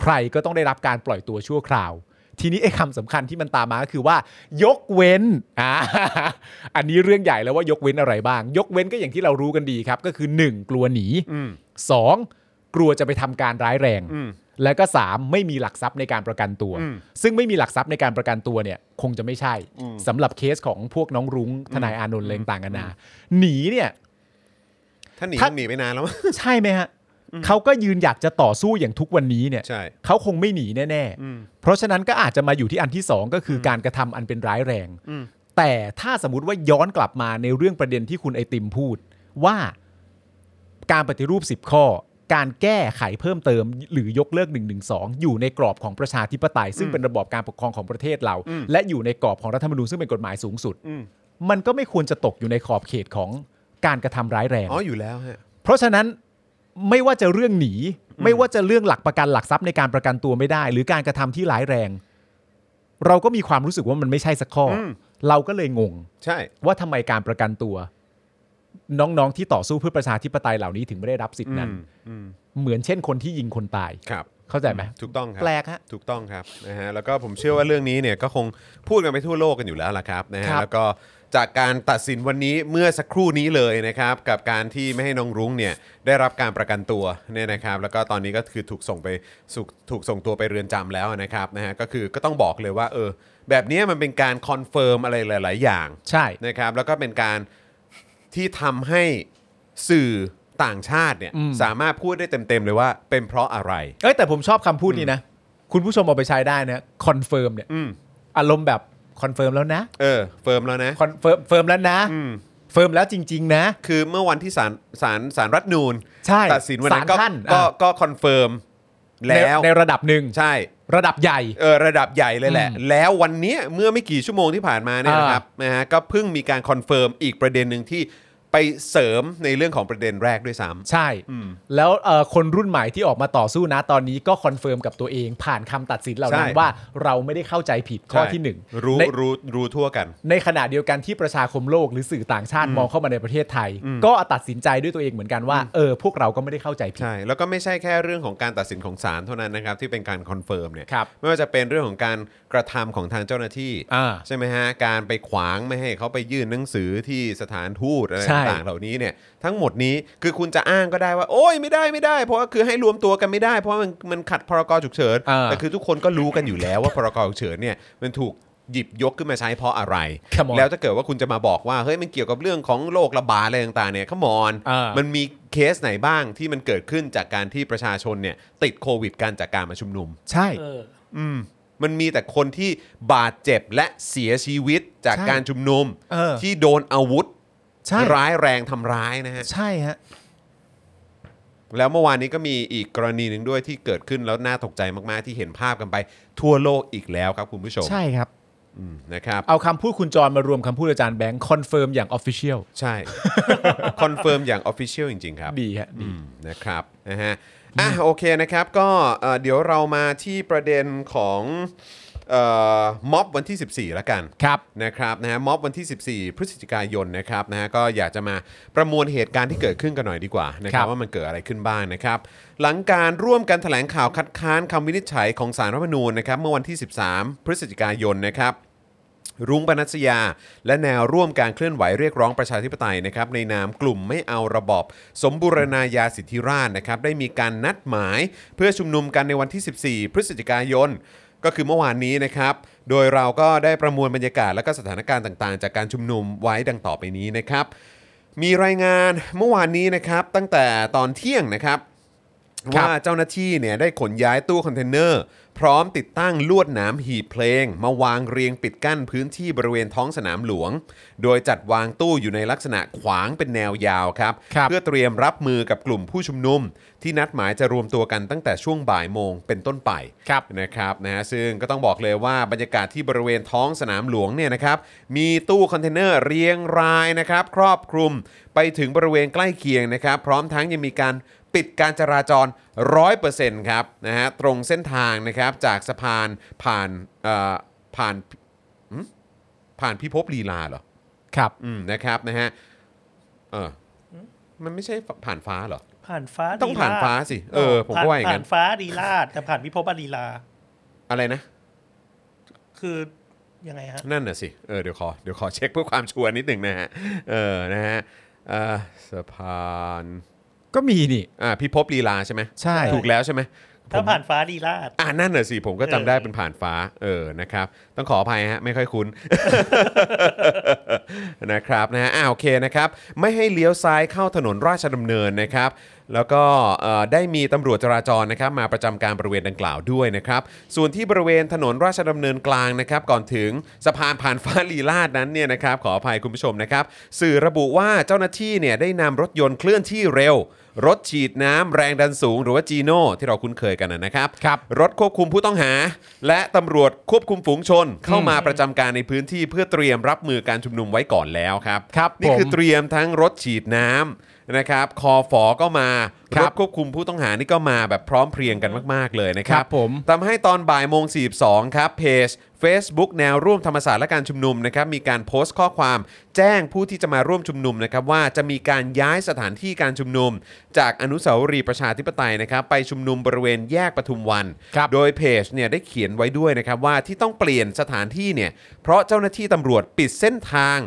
ใครก็ต้องได้รับการปล่อยตัวชั่วคราวทีนี้ไอ้คำสำคัญที่มันตามมาก็คือว่ายกเว้นอันนี้เรื่องใหญ่แล้วว่ายกเว้นอะไรบ้างยกเว้นก็อย่างที่เรารู้กันดีครับก็คือ1กลัวหนี2กลัวจะไปทำการร้ายแรงและก็3ไม่มีหลักทรัพย์ในการประกันตัวซึ่งไม่มีหลักทรัพย์ในการประกันตัวเนี่ยคงจะไม่ใช่สำหรับเคสของพวกน้องรุ้งทนายอานนท์อะไรต่างกันนะหนีเนี่ยถ้าหนีไปนานแล้วใช่ไหมฮะเขาก็ยืนหยัดจะต่อสู้อย่างทุกวันนี้เนี่ยเขาคงไม่หนีแน่ๆเพราะฉะนั้นก็อาจจะมาอยู่ที่อันที่2ก็คือการกระทำอันเป็นร้ายแรงแต่ถ้าสมมติว่าย้อนกลับมาในเรื่องประเด็นที่คุณไอติมพูดว่าการปฏิรูป10ข้อการแก้ไขเพิ่มเติมหรือยกเลิก112อยู่ในกรอบของประชาธิปไตยซึ่งเป็นระบอบการปกครองของประเทศเราและอยู่ในกรอบของรัฐธรรมนูญซึ่งเป็นกฎหมายสูงสุดมันก็ไม่ควรจะตกอยู่ในขอบเขตของการกระทำร้ายแรงอ๋ออยู่แล้วฮะเพราะฉะนั้นไม่ว่าจะเรื่องหนีไม่ว่าจะเรื่องหลักประกันหลักทรัพย์ในการประกันตัวไม่ได้หรือการกระทำที่ร้ายแรงเราก็มีความรู้สึกว่ามันไม่ใช่สักข้อเราก็เลยงงใช่ว่าทำไมการประกันตัวน้องๆที่ต่อสู้เพื่อประชาธิปไตยเหล่านี้ถึงไม่ได้รับสิทธินั้นเหมือนเช่นคนที่ยิงคนตายเข้าใจไหมถูกต้องครับแปลกฮะถูกต้องครับนะฮะแล้วก็ผมเชื่อว่าเรื่องนี้เนี่ยก็คงพูดกันไปทั่วโลกกันอยู่แล้วล่ะครับนะฮะแล้วก็จากการตัดสินวันนี้เมื่อสักครู่นี้เลยนะครับกับการที่ไม่ให้น้องรุ้งเนี่ยได้รับการประกันตัวเนี่ยนะครับแล้วก็ตอนนี้ก็คือถูกส่งตัวไปเรือนจำแล้วนะครับนะฮะก็คือก็ต้องบอกเลยว่าแบบนี้มันเป็นการคอนเฟิร์มอะไรหลายๆอย่างใช่นะครับแล้วก็เป็นการที่ทำให้สื่อต่างชาติเนี่ยสามารถพูดได้เต็มๆเลยว่าเป็นเพราะอะไรแต่ผมชอบคำพูดนี้นะคุณผู้ชมเอาไปใช้ได้นะคอนเฟิร์มเนี่ยอารมณ์แบบคอนเฟิร์มแล้วนะเฟิร์มแล้วนะเฟิร์มแล้วนะเฟิร์มแล้วจริงๆนะคือเมื่อวันที่ศาลรัฐธรรมนูญตัดสินวันนั้นก็คอนเฟิร์มแล้วในระดับหนึ่งใช่ระดับใหญ่ระดับใหญ่เลยแหละแล้ววันนี้เมื่อไม่กี่ชั่วโมงที่ผ่านมาเนี่ยนะครับนะฮะก็เพิ่งมีการคอนเฟิร์มอีกประเด็นนึงที่ไปเสริมในเรื่องของประเด็นแรกด้วยซ้ำใช่แล้วคนรุ่นใหม่ที่ออกมาต่อสู้นะตอนนี้ก็คอนเฟิร์มกับตัวเองผ่านคำตัดสินเหล่านั้นว่าเราไม่ได้เข้าใจผิดข้อที่หนึ่งรู้ทั่วกันในขณะเดียวกันที่ประชาคมโลกหรือสื่อต่างชาติมองเข้ามาในประเทศไทยก็ตัดสินใจด้วยตัวเองเหมือนกันว่าพวกเราก็ไม่ได้เข้าใจผิดใช่แล้วก็ไม่ใช่แค่เรื่องของการตัดสินของศาลเท่านั้นนะครับที่เป็นการคอนเฟิร์มเนี่ยไม่ว่าจะเป็นเรื่องของการกระทำของทางเจ้าหน้าที่ใช่ไหมฮะการไปขวางไม่ให้เขาไปยื่นหนังสือที่สถานทูตอะไรต่างเหล่านี้เนี่ยทั้งหมดนี้คือคุณจะอ้างก็ได้ว่าโอ้ยไม่ได้เพราะว่าคือให้รวมตัวกันไม่ได้เพราะมันขัดพรกฉุกเฉินแต่คือทุกคนก็รู้กันอยู่แล้วว่าพรกฉุกเฉินเนี่ยมันถูกหยิบยกขึ้นมาใช้เพราะอะไรแล้วถ้าเกิดว่าคุณจะมาบอกว่าเฮ้ยมันเกี่ยวกับเรื่องของโรคระบาดอะไรต่างๆเนี่ยขมอนมันมีเคสไหนบ้างที่มันเกิดขึ้นจากการที่ประชาชนเนี่ยติดโควิดกันจากการมาชุมนุมใช่มันมีแต่คนที่บาดเจ็บและเสียชีวิตจากการชุมนุมที่โดนอาวุธร้ายแรงทำร้ายนะฮะใช่ฮะแล้วเมื่อวานนี้ก็มีอีกกรณีหนึ่งด้วยที่เกิดขึ้นแล้วน่าตกใจมากๆที่เห็นภาพกันไปทั่วโลกอีกแล้วครับคุณผู้ชมใช่ครับนะครับเอาคำพูดคุณจรมารวมคำพูดอาจารย์แบงค์คอนเฟิร์มอย่าง Official ใช่ คอนเฟิร์มอย่าง Official จริงๆครับดีฮะดีนะครับนะฮะโอเคนะครับก็เดี๋ยวเรามาที่ประเด็นของม็อบวันที่14แล้วกันนะครับนะฮะม็อบวันที่14พฤศจิกายนนะครับนะฮะก็อยากจะมาประมวลเหตุการณ์ที่เกิดขึ้นกันหน่อยดีกว่านะครับว่ามันเกิดอะไรขึ้นบ้างนะครับหลังการร่วมกันแถลงข่าวคัดค้านคำวินิจฉัยของศาลรัฐธรรมนูญนะครับเมื่อวันที่13พฤศจิกายนนะครับรุ้งปนัสยาและแนวร่วมการเคลื่อนไหวเรียกร้องประชาธิปไตยนะครับในนามกลุ่มไม่เอาระบอบสมบูรณาญาสิทธิราชนะครับได้มีการนัดหมายเพื่อชุมนุมกันในวันที่14พฤศจิกายนก็คือเมื่อวานนี้นะครับโดยเราก็ได้ประมวลบรรยากาศและก็สถานการณ์ต่างๆจากการชุมนุมไว้ดังต่อไปนี้นะครับมีรายงานเมื่อวานนี้นะครับตั้งแต่ตอนเที่ยงนะครับว่าเจ้าหน้าที่เนี่ยได้ขนย้ายตู้คอนเทนเนอร์ พร้อมติดตั้งลวดหนามหีบเพลงมาวางเรียงปิดกั้นพื้นที่บริเวณท้องสนามหลวงโดยจัดวางตู้อยู่ในลักษณะขวางเป็นแนวยาวครับเพื่อเตรียมรับมือกับกลุ่มผู้ชุมนุมที่นัดหมายจะรวมตัวกันตั้งแต่ช่วงบ่ายโมงเป็นต้นไปนะครับนะฮะซึ่งก็ต้องบอกเลยว่าบรรยากาศที่บริเวณท้องสนามหลวงเนี่ยนะครับมีตู้คอนเทนเนอร์เรียงรายนะครับครอบคลุมไปถึงบริเวณใกล้เคียงนะครับพร้อมทั้งยังมีการปิดการจราจร 100% ครับนะฮะตรงเส้นทางนะครับจากสะพานผ่านพิภพลีลาเหรอครับนะครับนะฮะมันไม่ใช่ผ่านฟ้าเหรอผ่านฟ้าต้องผ่านฟ้าสิผมก็ว่าอย่างนั้นผ่านฟ้าลีลาแต่ผ่านพิภพลีลาอะไรนะคือยังไงฮะนั่นน่ะสิเดี๋ยวขอเช็คเพื่อความชัวร์นิดนึงนะฮะนะฮะสะพานก็มีนี่พิภพลีลาใช่ไหมใช่ถูกแล้วใช่ไหมถ้าผ่านฟ้าลีลาดนั่นน่ะสิผมก็จำได้เป็นผ่านฟ้านะครับต้องขออภัยฮะไม่ค่อยคุ้น นะครับนะฮะโอเคนะครับไม่ให้เลี้ยวซ้ายเข้าถนนราชดำเนินนะครับแล้วก็ได้มีตำรวจจราจรนะครับมาประจำการบริเวณดังกล่าวด้วยนะครับส่วนที่บริเวณถนนราชดำเนินกลางนะครับก่อนถึงสะพานผ่านฟ้าลีลาดนั้นเนี่ยนะครับขออภัยคุณผู้ชมนะครับสื่อระบุว่าเจ้าหน้าที่เนี่ยได้นำรถยนต์เคลื่อนที่เร็วรถฉีดน้ำแรงดันสูงหรือว่าจีโน่ที่เราคุ้นเคยกันนะครับรถควบคุมผู้ต้องหาและตำรวจควบคุมฝูงชนเข้ามาประจำการในพื้นที่เพื่อเตรียมรับมือการชุมนุมไว้ก่อนแล้วครับนี่คือเตรียมทั้งรถฉีดน้ำนะครับคฝก็มารถควบคุมผู้ต้องหานี่ก็มาแบบพร้อมเพรียงกันมากๆเลยนะครับทำให้ตอนบ่ายโมง42ครับเพจ Facebook แนวร่วมธรรมศาสตร์และการชุมนุมนะครับมีการโพสต์ข้อความแจ้งผู้ที่จะมาร่วมชุมนุมนะครับว่าจะมีการย้ายสถานที่การชุมนุมจากอนุสาวรีย์ประชาธิปไตยนะครับไปชุมนุมบริเวณแยกปทุมวันโดยเพจเนี่ยได้เขียนไว้ด้วยนะครับว่าที่ต้องเปลี่ยนสถานที่เนี่ยเพราะเจ้าหน้าที่ตำรวจปิดเส้นทาง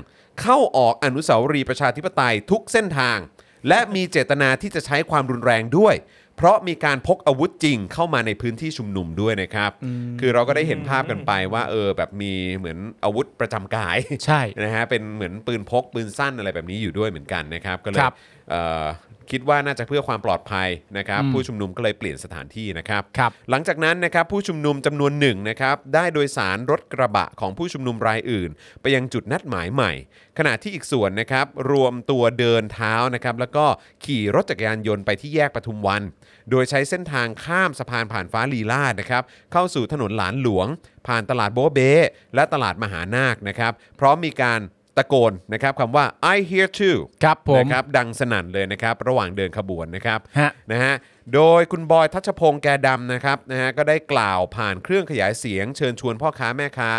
เข้าออกอนุสาวรีย์ประชาธิปไตยทุกเส้นทางและมีเจตนาที่จะใช้ความรุนแรงด้วยเพราะมีการพกอาวุธจริงเข้ามาในพื้นที่ชุมนุมด้วยนะครับคือเราก็ได้เห็นภาพกันไปว่าแบบมีเหมือนอาวุธประจำกายใช่นะฮะเป็นเหมือนปืนพกปืนสั้นอะไรแบบนี้อยู่ด้วยเหมือนกันนะครับก็เลยคิดว่าน่าจะเพื่อความปลอดภัยนะครับผู้ชุมนุมก็เลยเปลี่ยนสถานที่นะครับหลังจากนั้นนะครับผู้ชุมนุมจำนวนหนึ่งนะครับได้โดยสารรถกระบะของผู้ชุมนุมรายอื่นไปยังจุดนัดหมายใหม่ขณะที่อีกส่วนนะครับรวมตัวเดินเท้านะครับแล้วก็ขี่รถจักรยานยนต์ไปที่แยกปทุมวันโดยใช้เส้นทางข้ามสะพานผ่านฟ้าลีลาดนะครับเข้าสู่ถนนหลานหลวงผ่านตลาดโบเบและตลาดมหานาคนะครับพร้อมมีการตะโกนนะครับคำว่า I hear too ครับผมนะครับดังสนั่นเลยนะครับระหว่างเดินขบวนนะครับนะฮะโดยคุณบอยทัชพงษ์แกดำนะครับนะฮะก็ได้กล่าวผ่านเครื่องขยายเสียงเชิญชวนพ่อค้าแม่ค้า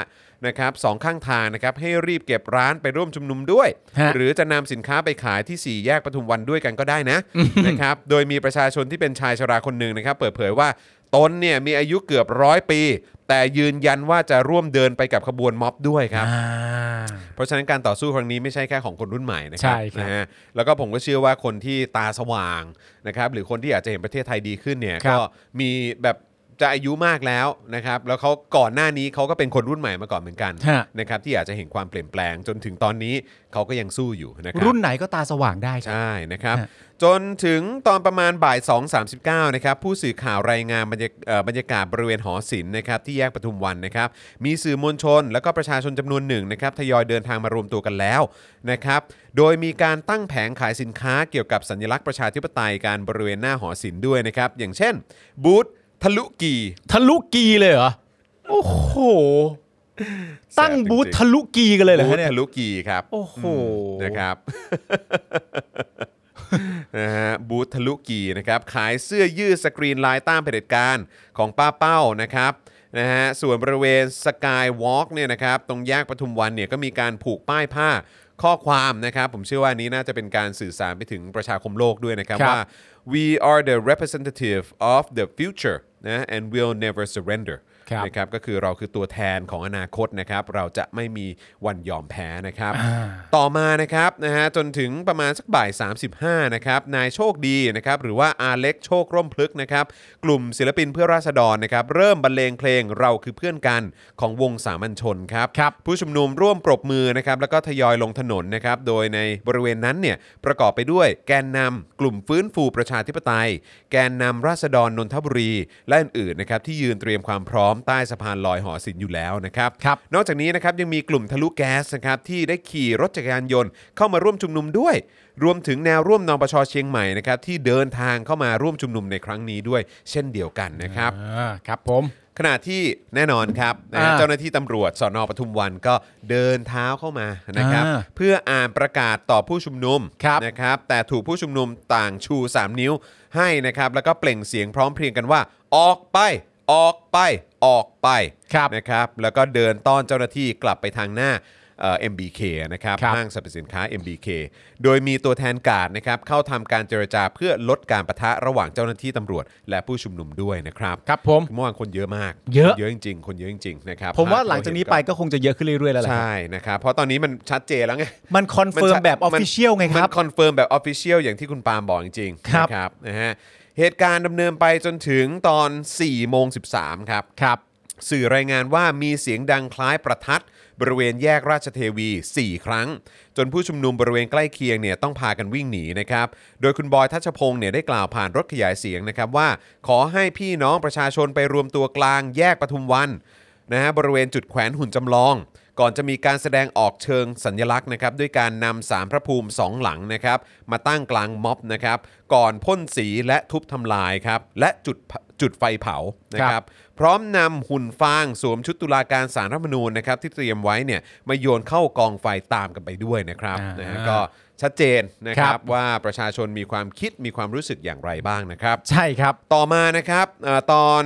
นะครับสองข้างทางนะครับให้รีบเก็บร้านไปร่วมชุมนุมด้วยหรือจะนำสินค้าไปขายที่สี่แยกปทุมวันด้วยกันก็ได้นะ นะครับโดยมีประชาชนที่เป็นชายชราคนหนึ่งนะครับเปิดเผยว่าตนเนี่ยมีอายุเกือบ100ปีแต่ยืนยันว่าจะร่วมเดินไปกับขบวนม็อบด้วยครับเพราะฉะนั้นการต่อสู้ครั้งนี้ไม่ใช่แค่ของคนรุ่นใหม่นะครับนะฮะแล้วก็ผมก็เชื่อว่าคนที่ตาสว่างนะครับหรือคนที่อยากจะเห็นประเทศไทยดีขึ้นเนี่ยก็มีแบบจะอายุมากแล้วนะครับแล้วเขาก่อนหน้านี้เขาก็เป็นคนรุ่นใหม่มาก่อนเหมือนกันนะครับที่อยากจะเห็นความเปลี่ยนแปลงจนถึงตอนนี้เขาก็ยังสู้อยู่นะครับรุ่นไหนก็ตาสว่างได้ใช่นะครับจนถึงตอนประมาณบ่าย 2:39 นะครับผู้สื่อข่าวรายงานบรรยากาศบริเวณหอศิลป์นะครับที่แยกปทุมวันนะครับมีสื่อมวลชนแล้วก็ประชาชนจำนวนหนึ่งนะครับทยอยเดินทางมารวมตัวกันแล้วนะครับโดยมีการตั้งแผงขายสินค้าเกี่ยวกับสัญลักษณ์ประชาธิปไตยการบริเวณหน้าหอศิลป์ด้วยนะครับอย่างเช่นบูธทะลุกีเลยเหรอโอ้โหตั้งบูธทะลุกีกันเลยเหรอเนี่ยทะลุกีครับโอ้โหนะครับนะฮะบูธทะลุกีนะครับขายเสื้อยืดสกรีนลายต้านเผด็จการของป้าเป้านะครับนะฮะส่วนบริเวณสกายวอล์กเนี่ยนะครับตรงแยกปทุมวันเนี่ยก็มีการผูกป้ายผ้าข้อความนะครับผมเชื่อว่านี้น่าจะเป็นการสื่อสารไปถึงประชาคมโลกด้วยนะครับว่า we are the representative of the future นะ and will never surrender นะครับก็คือเราคือตัวแทนของอนาคตนะครับเราจะไม่มีวันยอมแพ้นะครับต่อมานะครับนะฮะจนถึงประมาณสักบ่าย35นะครับนายโชคดีนะครับหรือว่าอาเล็กโชคร่มพลึกนะครับกลุ่มศิลปินเพื่อราษฎรนะครับเริ่มบรรเลงเพลงเราคือเพื่อนกันของวงสามัญชนครับผู้ชุมนุมร่วมปรบมือนะครับแล้วก็ทยอยลงถนนนะครับโดยในบริเวณนั้นเนี่ยประกอบไปด้วยแกนนำกลุ่มฟื้นฟูประชาธิปไตยแกนนำราษฎรนนทบุรีและอื่นๆนะครับที่ยืนเตรียมความพร้อมใต้สะพานลอยหอศิลป์อยู่แล้วนะครับนอกจากนี้นะครับยังมีกลุ่มทะลุแก๊สนะครับที่ได้ขี่รถจักรยานยนต์เข้ามาร่วมชุมนุมด้วยรวมถึงแนวร่วมนปชเชียงใหม่นะครับที่เดินทางเข้ามาร่วมชุมนุมในครั้งนี้ด้วยเช่นเดียวกันนะครับครับผมขณะที่แน่นอนครับเจ้าหน้าที่ตำรวจสน.ปทุมวันก็เดินเท้าเข้ามานะครับเพื่ออ่านประกาศต่อผู้ชุมนุมนะครับแต่ถูกผู้ชุมนุมต่างชู3นิ้วให้นะครับแล้วก็เปล่งเสียงพร้อมเพรียงกันว่าออกไปออกไปออกไปนะครับแล้วก็เดินต้อนเจ้าหน้าที่กลับไปทางหน้าMBK นะครับห้างสรรพสินค้า MBK โดยมีตัวแทนการ์ดนะครับเข้าทำการเจรจาเพื่อลดการปะทะระหว่างเจ้าหน้าที่ตำรวจและผู้ชุมนุมด้วยนะครับครับผมเมื่อวานคนเยอะมากเยอะจริงๆคนเยอะจริงๆนะครับผมว่าหลังจากนี้ไปก็คงจะเยอะขึ้นเรื่อยๆแล้วแหละใช่นะครับเพราะตอนนี้มันชัดเจนแล้วไงมันคอนเฟิร์มแบบออฟฟิเชียลไงครับมันคอนเฟิร์มแบบออฟฟิเชียลอย่างที่คุณปาล์มบอกจริงๆนะครับนะฮะเหตุการณ์ดำเนินไปจนถึงตอน 4:13 ครับสื่อรายงานว่ามีเสียงดังคล้ายประทัดบริเวณแยกราชเทวี4ครั้งจนผู้ชุมนุมบริเวณใกล้เคียงเนี่ยต้องพากันวิ่งหนีนะครับโดยคุณบอยทัชพงศ์เนี่ยได้กล่าวผ่านรถขยายเสียงนะครับว่าขอให้พี่น้องประชาชนไปรวมตัวกลางแยกปทุมวันนะฮะบริเวณจุดแขวนหุ่นจำลองก่อนจะมีการแสดงออกเชิงสัญลักษณ์นะครับด้วยการนำศาลพระภูมิ2หลังนะครับมาตั้งกลางม็อบนะครับก่อนพ่นสีและทุบทำลายครับและจุดไฟเผานะครับพร้อมนำหุ่นฟางสวมชุดตุลาการศาลรัฐธรรมนูญนะครับที่เตรียมไว้เนี่ยมาโยนเข้ากองไฟตามกันไปด้วยนะครับนะฮะก็ชัดเจนนะครับว่าประชาชนมีความคิดมีความรู้สึกอย่างไรบ้างนะครับใช่ครับต่อมานะครับตอน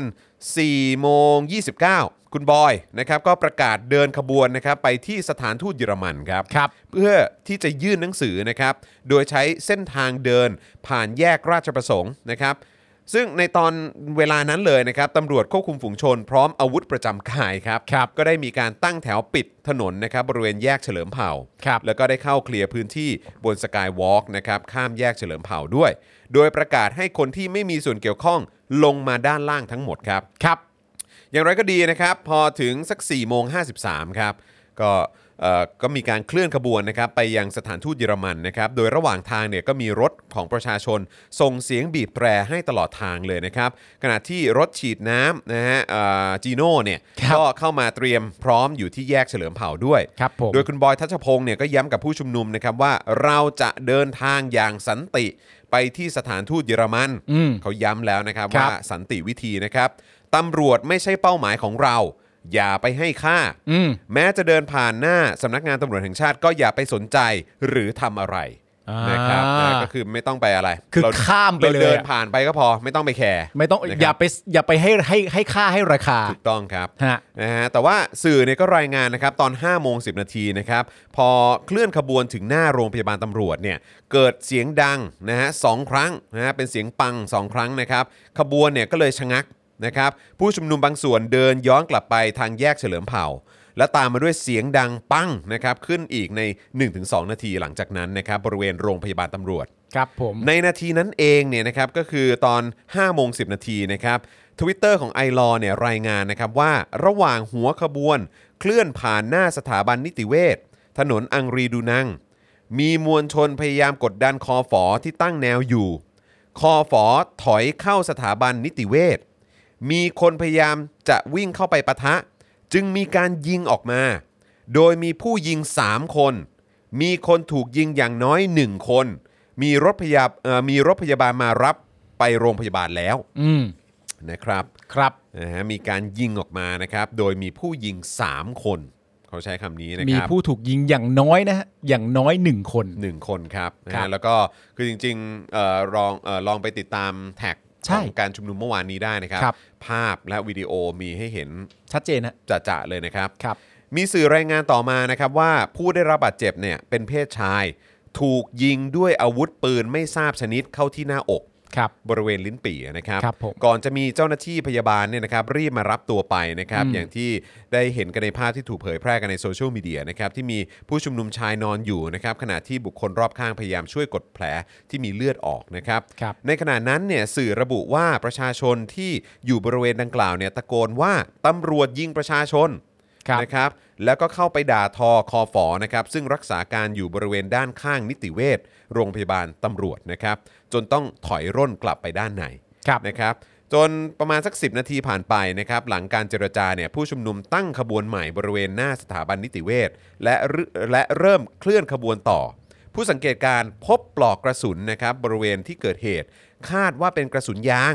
4:29คุณบอยนะครับก็ประกาศเดินขบวนนะครับไปที่สถานทูตเยอรมันครับเพื่อที่จะยื่นหนังสือนะครับโดยใช้เส้นทางเดินผ่านแยกราชประสงค์นะครับซึ่งในตอนเวลานั้นเลยนะครับตำรวจควบคุมฝูงชนพร้อมอาวุธประจำกายครับก็ได้มีการตั้งแถวปิดถนนนะครับบริเวณแยกเฉลิมเผ่าแล้วก็ได้เข้าเคลียร์พื้นที่บนสกายวอล์กนะครับข้ามแยกเฉลิมเผ่าด้วยโดยประกาศให้คนที่ไม่มีส่วนเกี่ยวข้องลงมาด้านล่างทั้งหมดครับอย่างไรก็ดีนะครับพอถึงสัก 4:53 ครับก็มีการเคลื่อนขบวนนะครับไปยังสถานทูตเยอรมันนะครับโดยระหว่างทางเนี่ยก็มีรถของประชาชนส่งเสียงบีบแตรให้ตลอดทางเลยนะครับขณะที่รถฉีดน้ำนะฮะจีโน่เนี่ยก็เข้ามาเตรียมพร้อมอยู่ที่แยกเฉลิมเผ่าด้วยโดยคุณบอยทัชพงศ์เนี่ยก็ย้ำกับผู้ชุมนุมนะครับว่าเราจะเดินทางอย่างสันติไปที่สถานทูตเยอรมันเขาย้ำแล้วนะครับว่าสันติวิธีนะครับตำรวจไม่ใช่เป้าหมายของเราอย่าไปให้ค่าแม้จะเดินผ่านหน้าสำนักงานตำรวจแห่งชาติก็อย่าไปสนใจหรือทำอะไรนะครับก็คือไม่ต้องไปอะไรคือข้ามไปเลยเดินผ่านไปก็พอไม่ต้องไปแคร์ไม่ต้องอย่าไปให้ค่าให้ราคาถูกต้องครับนะฮะแต่ว่าสื่อเนี่ยก็รายงานนะครับตอน 5:10 นาทีนะครับพอเคลื่อนขบวนถึงหน้าโรงพยาบาลตำรวจเนี่ยเกิดเสียงดังนะฮะ2ครั้งนะฮะเป็นเสียงปัง2ครั้งนะครับขบวนเนี่ยก็เลยชะงักนะครับผู้ชุมนุมบางส่วนเดินย้อนกลับไปทางแยกเฉลิมเผ่าและตามมาด้วยเสียงดังปังนะครับขึ้นอีกใน 1-2 นาทีหลังจากนั้นนะครับบริเวณโรงพยาบาลตำรวจครับผมในนาทีนั้นเองเนี่ยนะครับก็คือตอน 5:10 นาทีนะครับ Twitter ของ iLaw เนี่ยรายงานนะครับว่าระหว่างหัวขบวนเคลื่อนผ่านหน้าสถาบันนิติเวชถนนอังรีดูนังมีมวลชนพยายามกดดันคฝ.ที่ตั้งแนวอยู่คฝ.ถอยเข้าสถาบันนิติเวชมีคนพยายามจะวิ่งเข้าไปปะทะจึงมีการยิงออกมาโดยมีผู้ยิง3คนมีคนถูกยิงอย่างน้อย1คนมีรถพยาบาลมารับไปโรงพยาบาลแล้วนะครับครับนะฮะมีการยิงออกมานะครับโดยมีผู้ยิง3คนเขาใช้คำนี้นะครับมีผู้ถูกยิงอย่างน้อยนะฮะอย่างน้อย1คน1คนครับนะฮะแล้วก็คือจริงๆลองไปติดตามแท็กของการชุมนุมเมื่อวานนี้ได้นะครับภาพและวิดีโอมีให้เห็นชัดเจนนะจะเลยนะครับมีสื่อรายงานต่อมานะครับว่าผู้ได้รับบาดเจ็บเนี่ยเป็นเพศชายถูกยิงด้วยอาวุธปืนไม่ทราบชนิดเข้าที่หน้าอก บริเวณลิ้นปี่นะครับก่อนจะมีเจ้าหน้าที่พยาบาลเนี่ยนะครับรีบมารับตัวไปนะครับอย่างที่ได้เห็นกันในภาพที่ถูกเผยแพร่กันในโซเชียลมีเดียนะครับที่มีผู้ชุมนุมชายนอนอยู่นะครับขณะที่บุคคลรอบข้างพยายามช่วยกดแผลที่มีเลือดออกนะครับในขณะนั้นเนี่ยสื่อระบุว่าประชาชนที่อยู่บริเวณดังกล่าวเนี่ยตะโกนว่าตำรวจยิงประชาชนนะครับแล้วก็เข้าไปด่าทอคฝ.นะครับซึ่งรักษาการอยู่บริเวณด้านข้างนิติเวชโรงพยาบาลตำรวจนะครับจนต้องถอยร่นกลับไปด้านในนะครับจนประมาณสัก10นาทีผ่านไปนะครับหลังการเจรจาเนี่ยผู้ชุมนุมตั้งขบวนใหม่บริเวณหน้าสถาบันนิติเวชและเริ่มเคลื่อนขบวนต่อผู้สังเกตการพบปลอกกระสุนนะครับบริเวณที่เกิดเหตุคาดว่าเป็นกระสุนยาง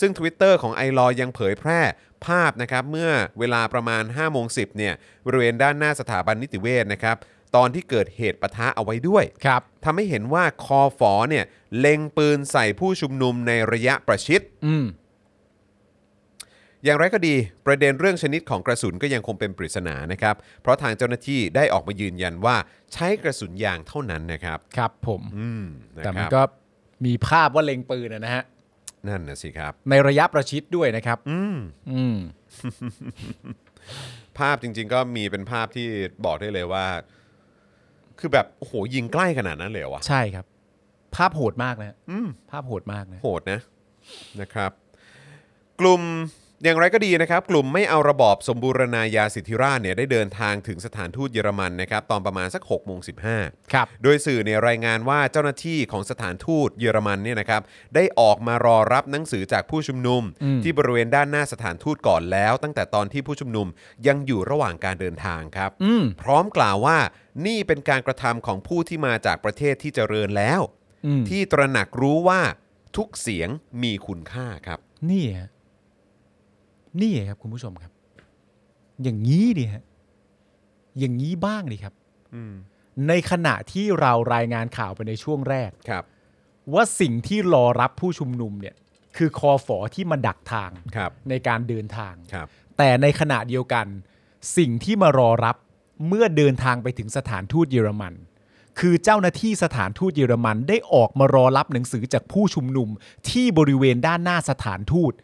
ซึ่ง Twitter ของ iLaw ยังเผยแพร่ภาพนะครับเมื่อเวลาประมาณ 5:10 เนี่ยบริเวณด้านหน้าสถาบันนิติเวชนะครับตอนที่เกิดเหตุปะทะเอาไว้ด้วยทำให้เห็นว่าคฝ.เนี่ยเล็งปืนใส่ผู้ชุมนุมในระยะประชิดอย่างไรก็ดีประเด็นเรื่องชนิดของกระสุนก็ยังคงเป็นปริศนานะครับเพราะทางเจ้าหน้าที่ได้ออกมายืนยันว่าใช้กระสุนยางเท่านั้นนะครับครับผมแต่มันก็มีภาพว่าเล็งปืนนะฮะนั่นนะสิครับในระยะประชิดด้วยนะครับภาพจริงๆก็มีเป็นภาพที่บอกได้เลยว่าคือแบบโอ้โหยิงใกล้ขนาดนั้นเลยวะใช่ครับภาพโหดมากนะภาพโหดมากนะโหดนะนะครับกลุ่มอย่างไรก็ดีนะครับกลุ่มไม่เอาระบอบสมบูรณาญาสิทธิราชย์เนี่ยได้เดินทางถึงสถานทูตเยอรมันนะครับตอนประมาณสัก 6:15 ครับโดยสื่อเนี่ยรายงานว่าเจ้าหน้าที่ของสถานทูตเยอรมันเนี่ยนะครับได้ออกมารอรับหนังสือจากผู้ชุมนุมที่บริเวณด้านหน้าสถานทูตก่อนแล้วตั้งแต่ตอนที่ผู้ชุมนุมยังอยู่ระหว่างการเดินทางครับพร้อมกล่าวว่านี่เป็นการกระทำของผู้ที่มาจากประเทศที่เจริญแล้วที่ตระหนักรู้ว่าทุกเสียงมีคุณค่าครับนี่ครับคุณผู้ชมครับอย่างนี้ดิฮะอย่างนี้บ้างดิครับในขณะที่เรารายงานข่าวไปในช่วงแรกครับว่าสิ่งที่รอรับผู้ชุมนุมเนี่ยคือคฝ.ที่มาดักทางในการเดินทางแต่ในขณะเดียวกันสิ่งที่มารอรับเมื่อเดินทางไปถึงสถานทูตเยอรมันคือเจ้าหน้าที่สถานทูตเยอรมันได้ออกมารอรับหนังสือจากผู้ชุมนุมที่บริเวณด้านหน้าสถานทูต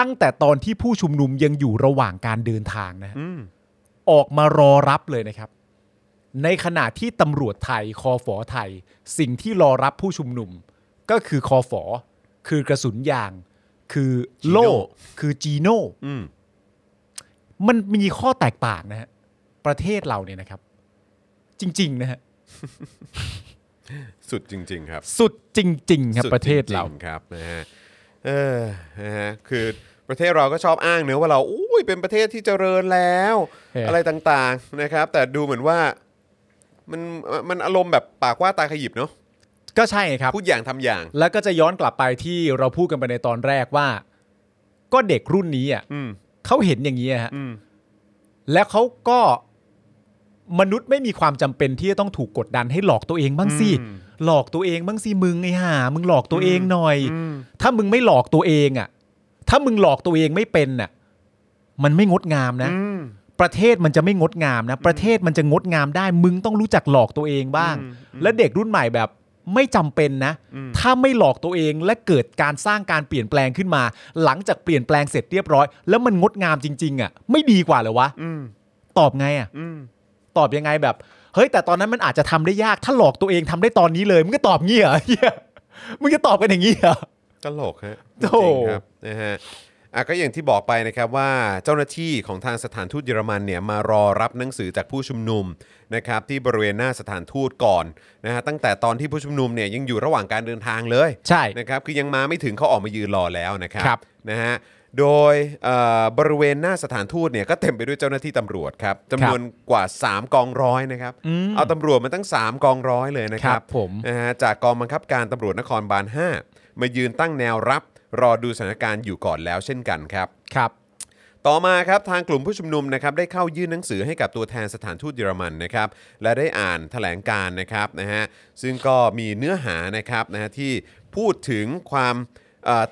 ตั้งแต่ตอนที่ผู้ชุมนุมยังอยู่ระหว่างการเดินทางนะออกมารอรับเลยนะครับในขณะที่ตำรวจไทยคฝ.ไทยสิ่งที่รอรับผู้ชุมนุมก็คือคฝ.คือกระสุนยางคือโล่คือจีโน่มันมีข้อแตกต่างนะฮะประเทศเราเนี่ยนะครับจริงๆนะฮะ สุดจริงๆครับสุดจริงๆครับประเทศเราครับนะฮะคือประเทศเราก็ชอบอ้างเนอะว่าเราอุ้ยเป็นประเทศที่เจริญแล้วอะไรต่างๆนะครับแต่ดูเหมือนว่ามันอารมณ์แบบปากว่าตาขยิบเนาะก็ใช่ครับพูดอย่างทำอย่างแล้วก็จะย้อนกลับไปที่เราพูดกันไปในตอนแรกว่าก็เด็กรุ่นนี้อ่ะเขาเห็นอย่างนี้ฮะแล้วเขาก็มนุษย์ไม่มีความจำเป็นที่จะต้องถูกกดดันให้หลอกตัวเองบ้างสิหลอกตัวเองบ้างสิมึงไอ้ห่ามึงหลอกตัวเองหน่อยถ้ามึงไม่หลอกตัวเองอ่ะถ้ามึงหลอกตัวเองไม่เป็นน่ะมันไม่งดงามนะประเทศมันจะไม่งดงามนะประเทศมันจะงดงามได้มึงต้องรู้จักหลอกตัวเองบ้างและเด็กรุ่นใหม่แบบไม่จำเป็นนะถ้าไม่หลอกตัวเองและเกิดการสร้างการเปลี่ยนแปลงขึ้นมาหลังจากเปลี่ยนแปลงเสร็จเรียบร้อยแล้วมันงดงามจริงๆอ่ะไม่ดีกว่าเหรอวะตอบไงอ่ะตอบยังไงแบบเฮ้ยแต่ตอนนั้นมันอาจจะทำได้ยากถ้าหลอกตัวเองทำได้ตอนนี้เลยมึงก็ตอบงี้เหรอมึงจะตอบกันอย่างงี้เหรอตลกฮะจริงครับนะฮะก็อย่างที่บอกไปนะครับว่าเจ้าหน้าที่ของทางสถานทูตเยอรมันเนี่ยมารอรับหนังสือจากผู้ชุมนุมนะครับที่บริเวณหน้าสถานทูตก่อนนะฮะตั้งแต่ตอนที่ผู้ชุมนุมเนี่ยยังอยู่ระหว่างการเดินทางเลยใช่นะครับคือยังมาไม่ถึงเขาออกมายืนรอแล้วนะครับนะฮะโดยบริเวณหน้าสถานทูตเนี่ยก็เต็มไปด้วยเจ้าหน้าที่ตำรวจครับจำนวนกว่า3กองร้อยนะครับเอาตำรวจมาตั้ง3กองร้อยเลยนะครับนะฮะจากกองบังคับการตำรวจนครบาล5มายืนตั้งแนวรับรอดูสถานการณ์อยู่ก่อนแล้วเช่นกันครับครับต่อมาครับทางกลุ่มผู้ชุมนุมนะครับได้เข้ายื่นหนังสือให้กับตัวแทนสถานทูตเยอรมันนะครับและได้อ่านแถลงการนะครับนะฮะซึ่งก็มีเนื้อหานะครับนะฮะที่พูดถึงความ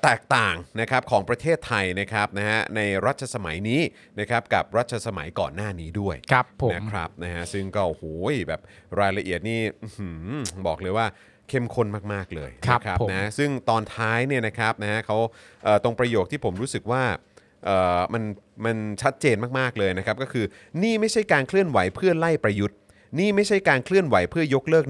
แตกต่างนะครับของประเทศไทยนะครับนะฮะในรัชสมัยนี้นะครับกับรัชสมัยก่อนหน้านี้ด้วยนะครับนะฮะซึ่งก็โหยแบบรายละเอียดนี่บอกเลยว่าเข้มข้นมากๆเลยนะครับนะซึ่งตอนท้ายเนี่ยนะครับนะฮะเขาตรงประโยคที่ผมรู้สึกว่ามันชัดเจนมากๆเลยนะครับก็คือนี่ไม่ใช่การเคลื่อนไหวเพื่อไล่ประยุทธ์นี่ไม่ใช่การเคลื่อนไหวเพื่อยกเลิก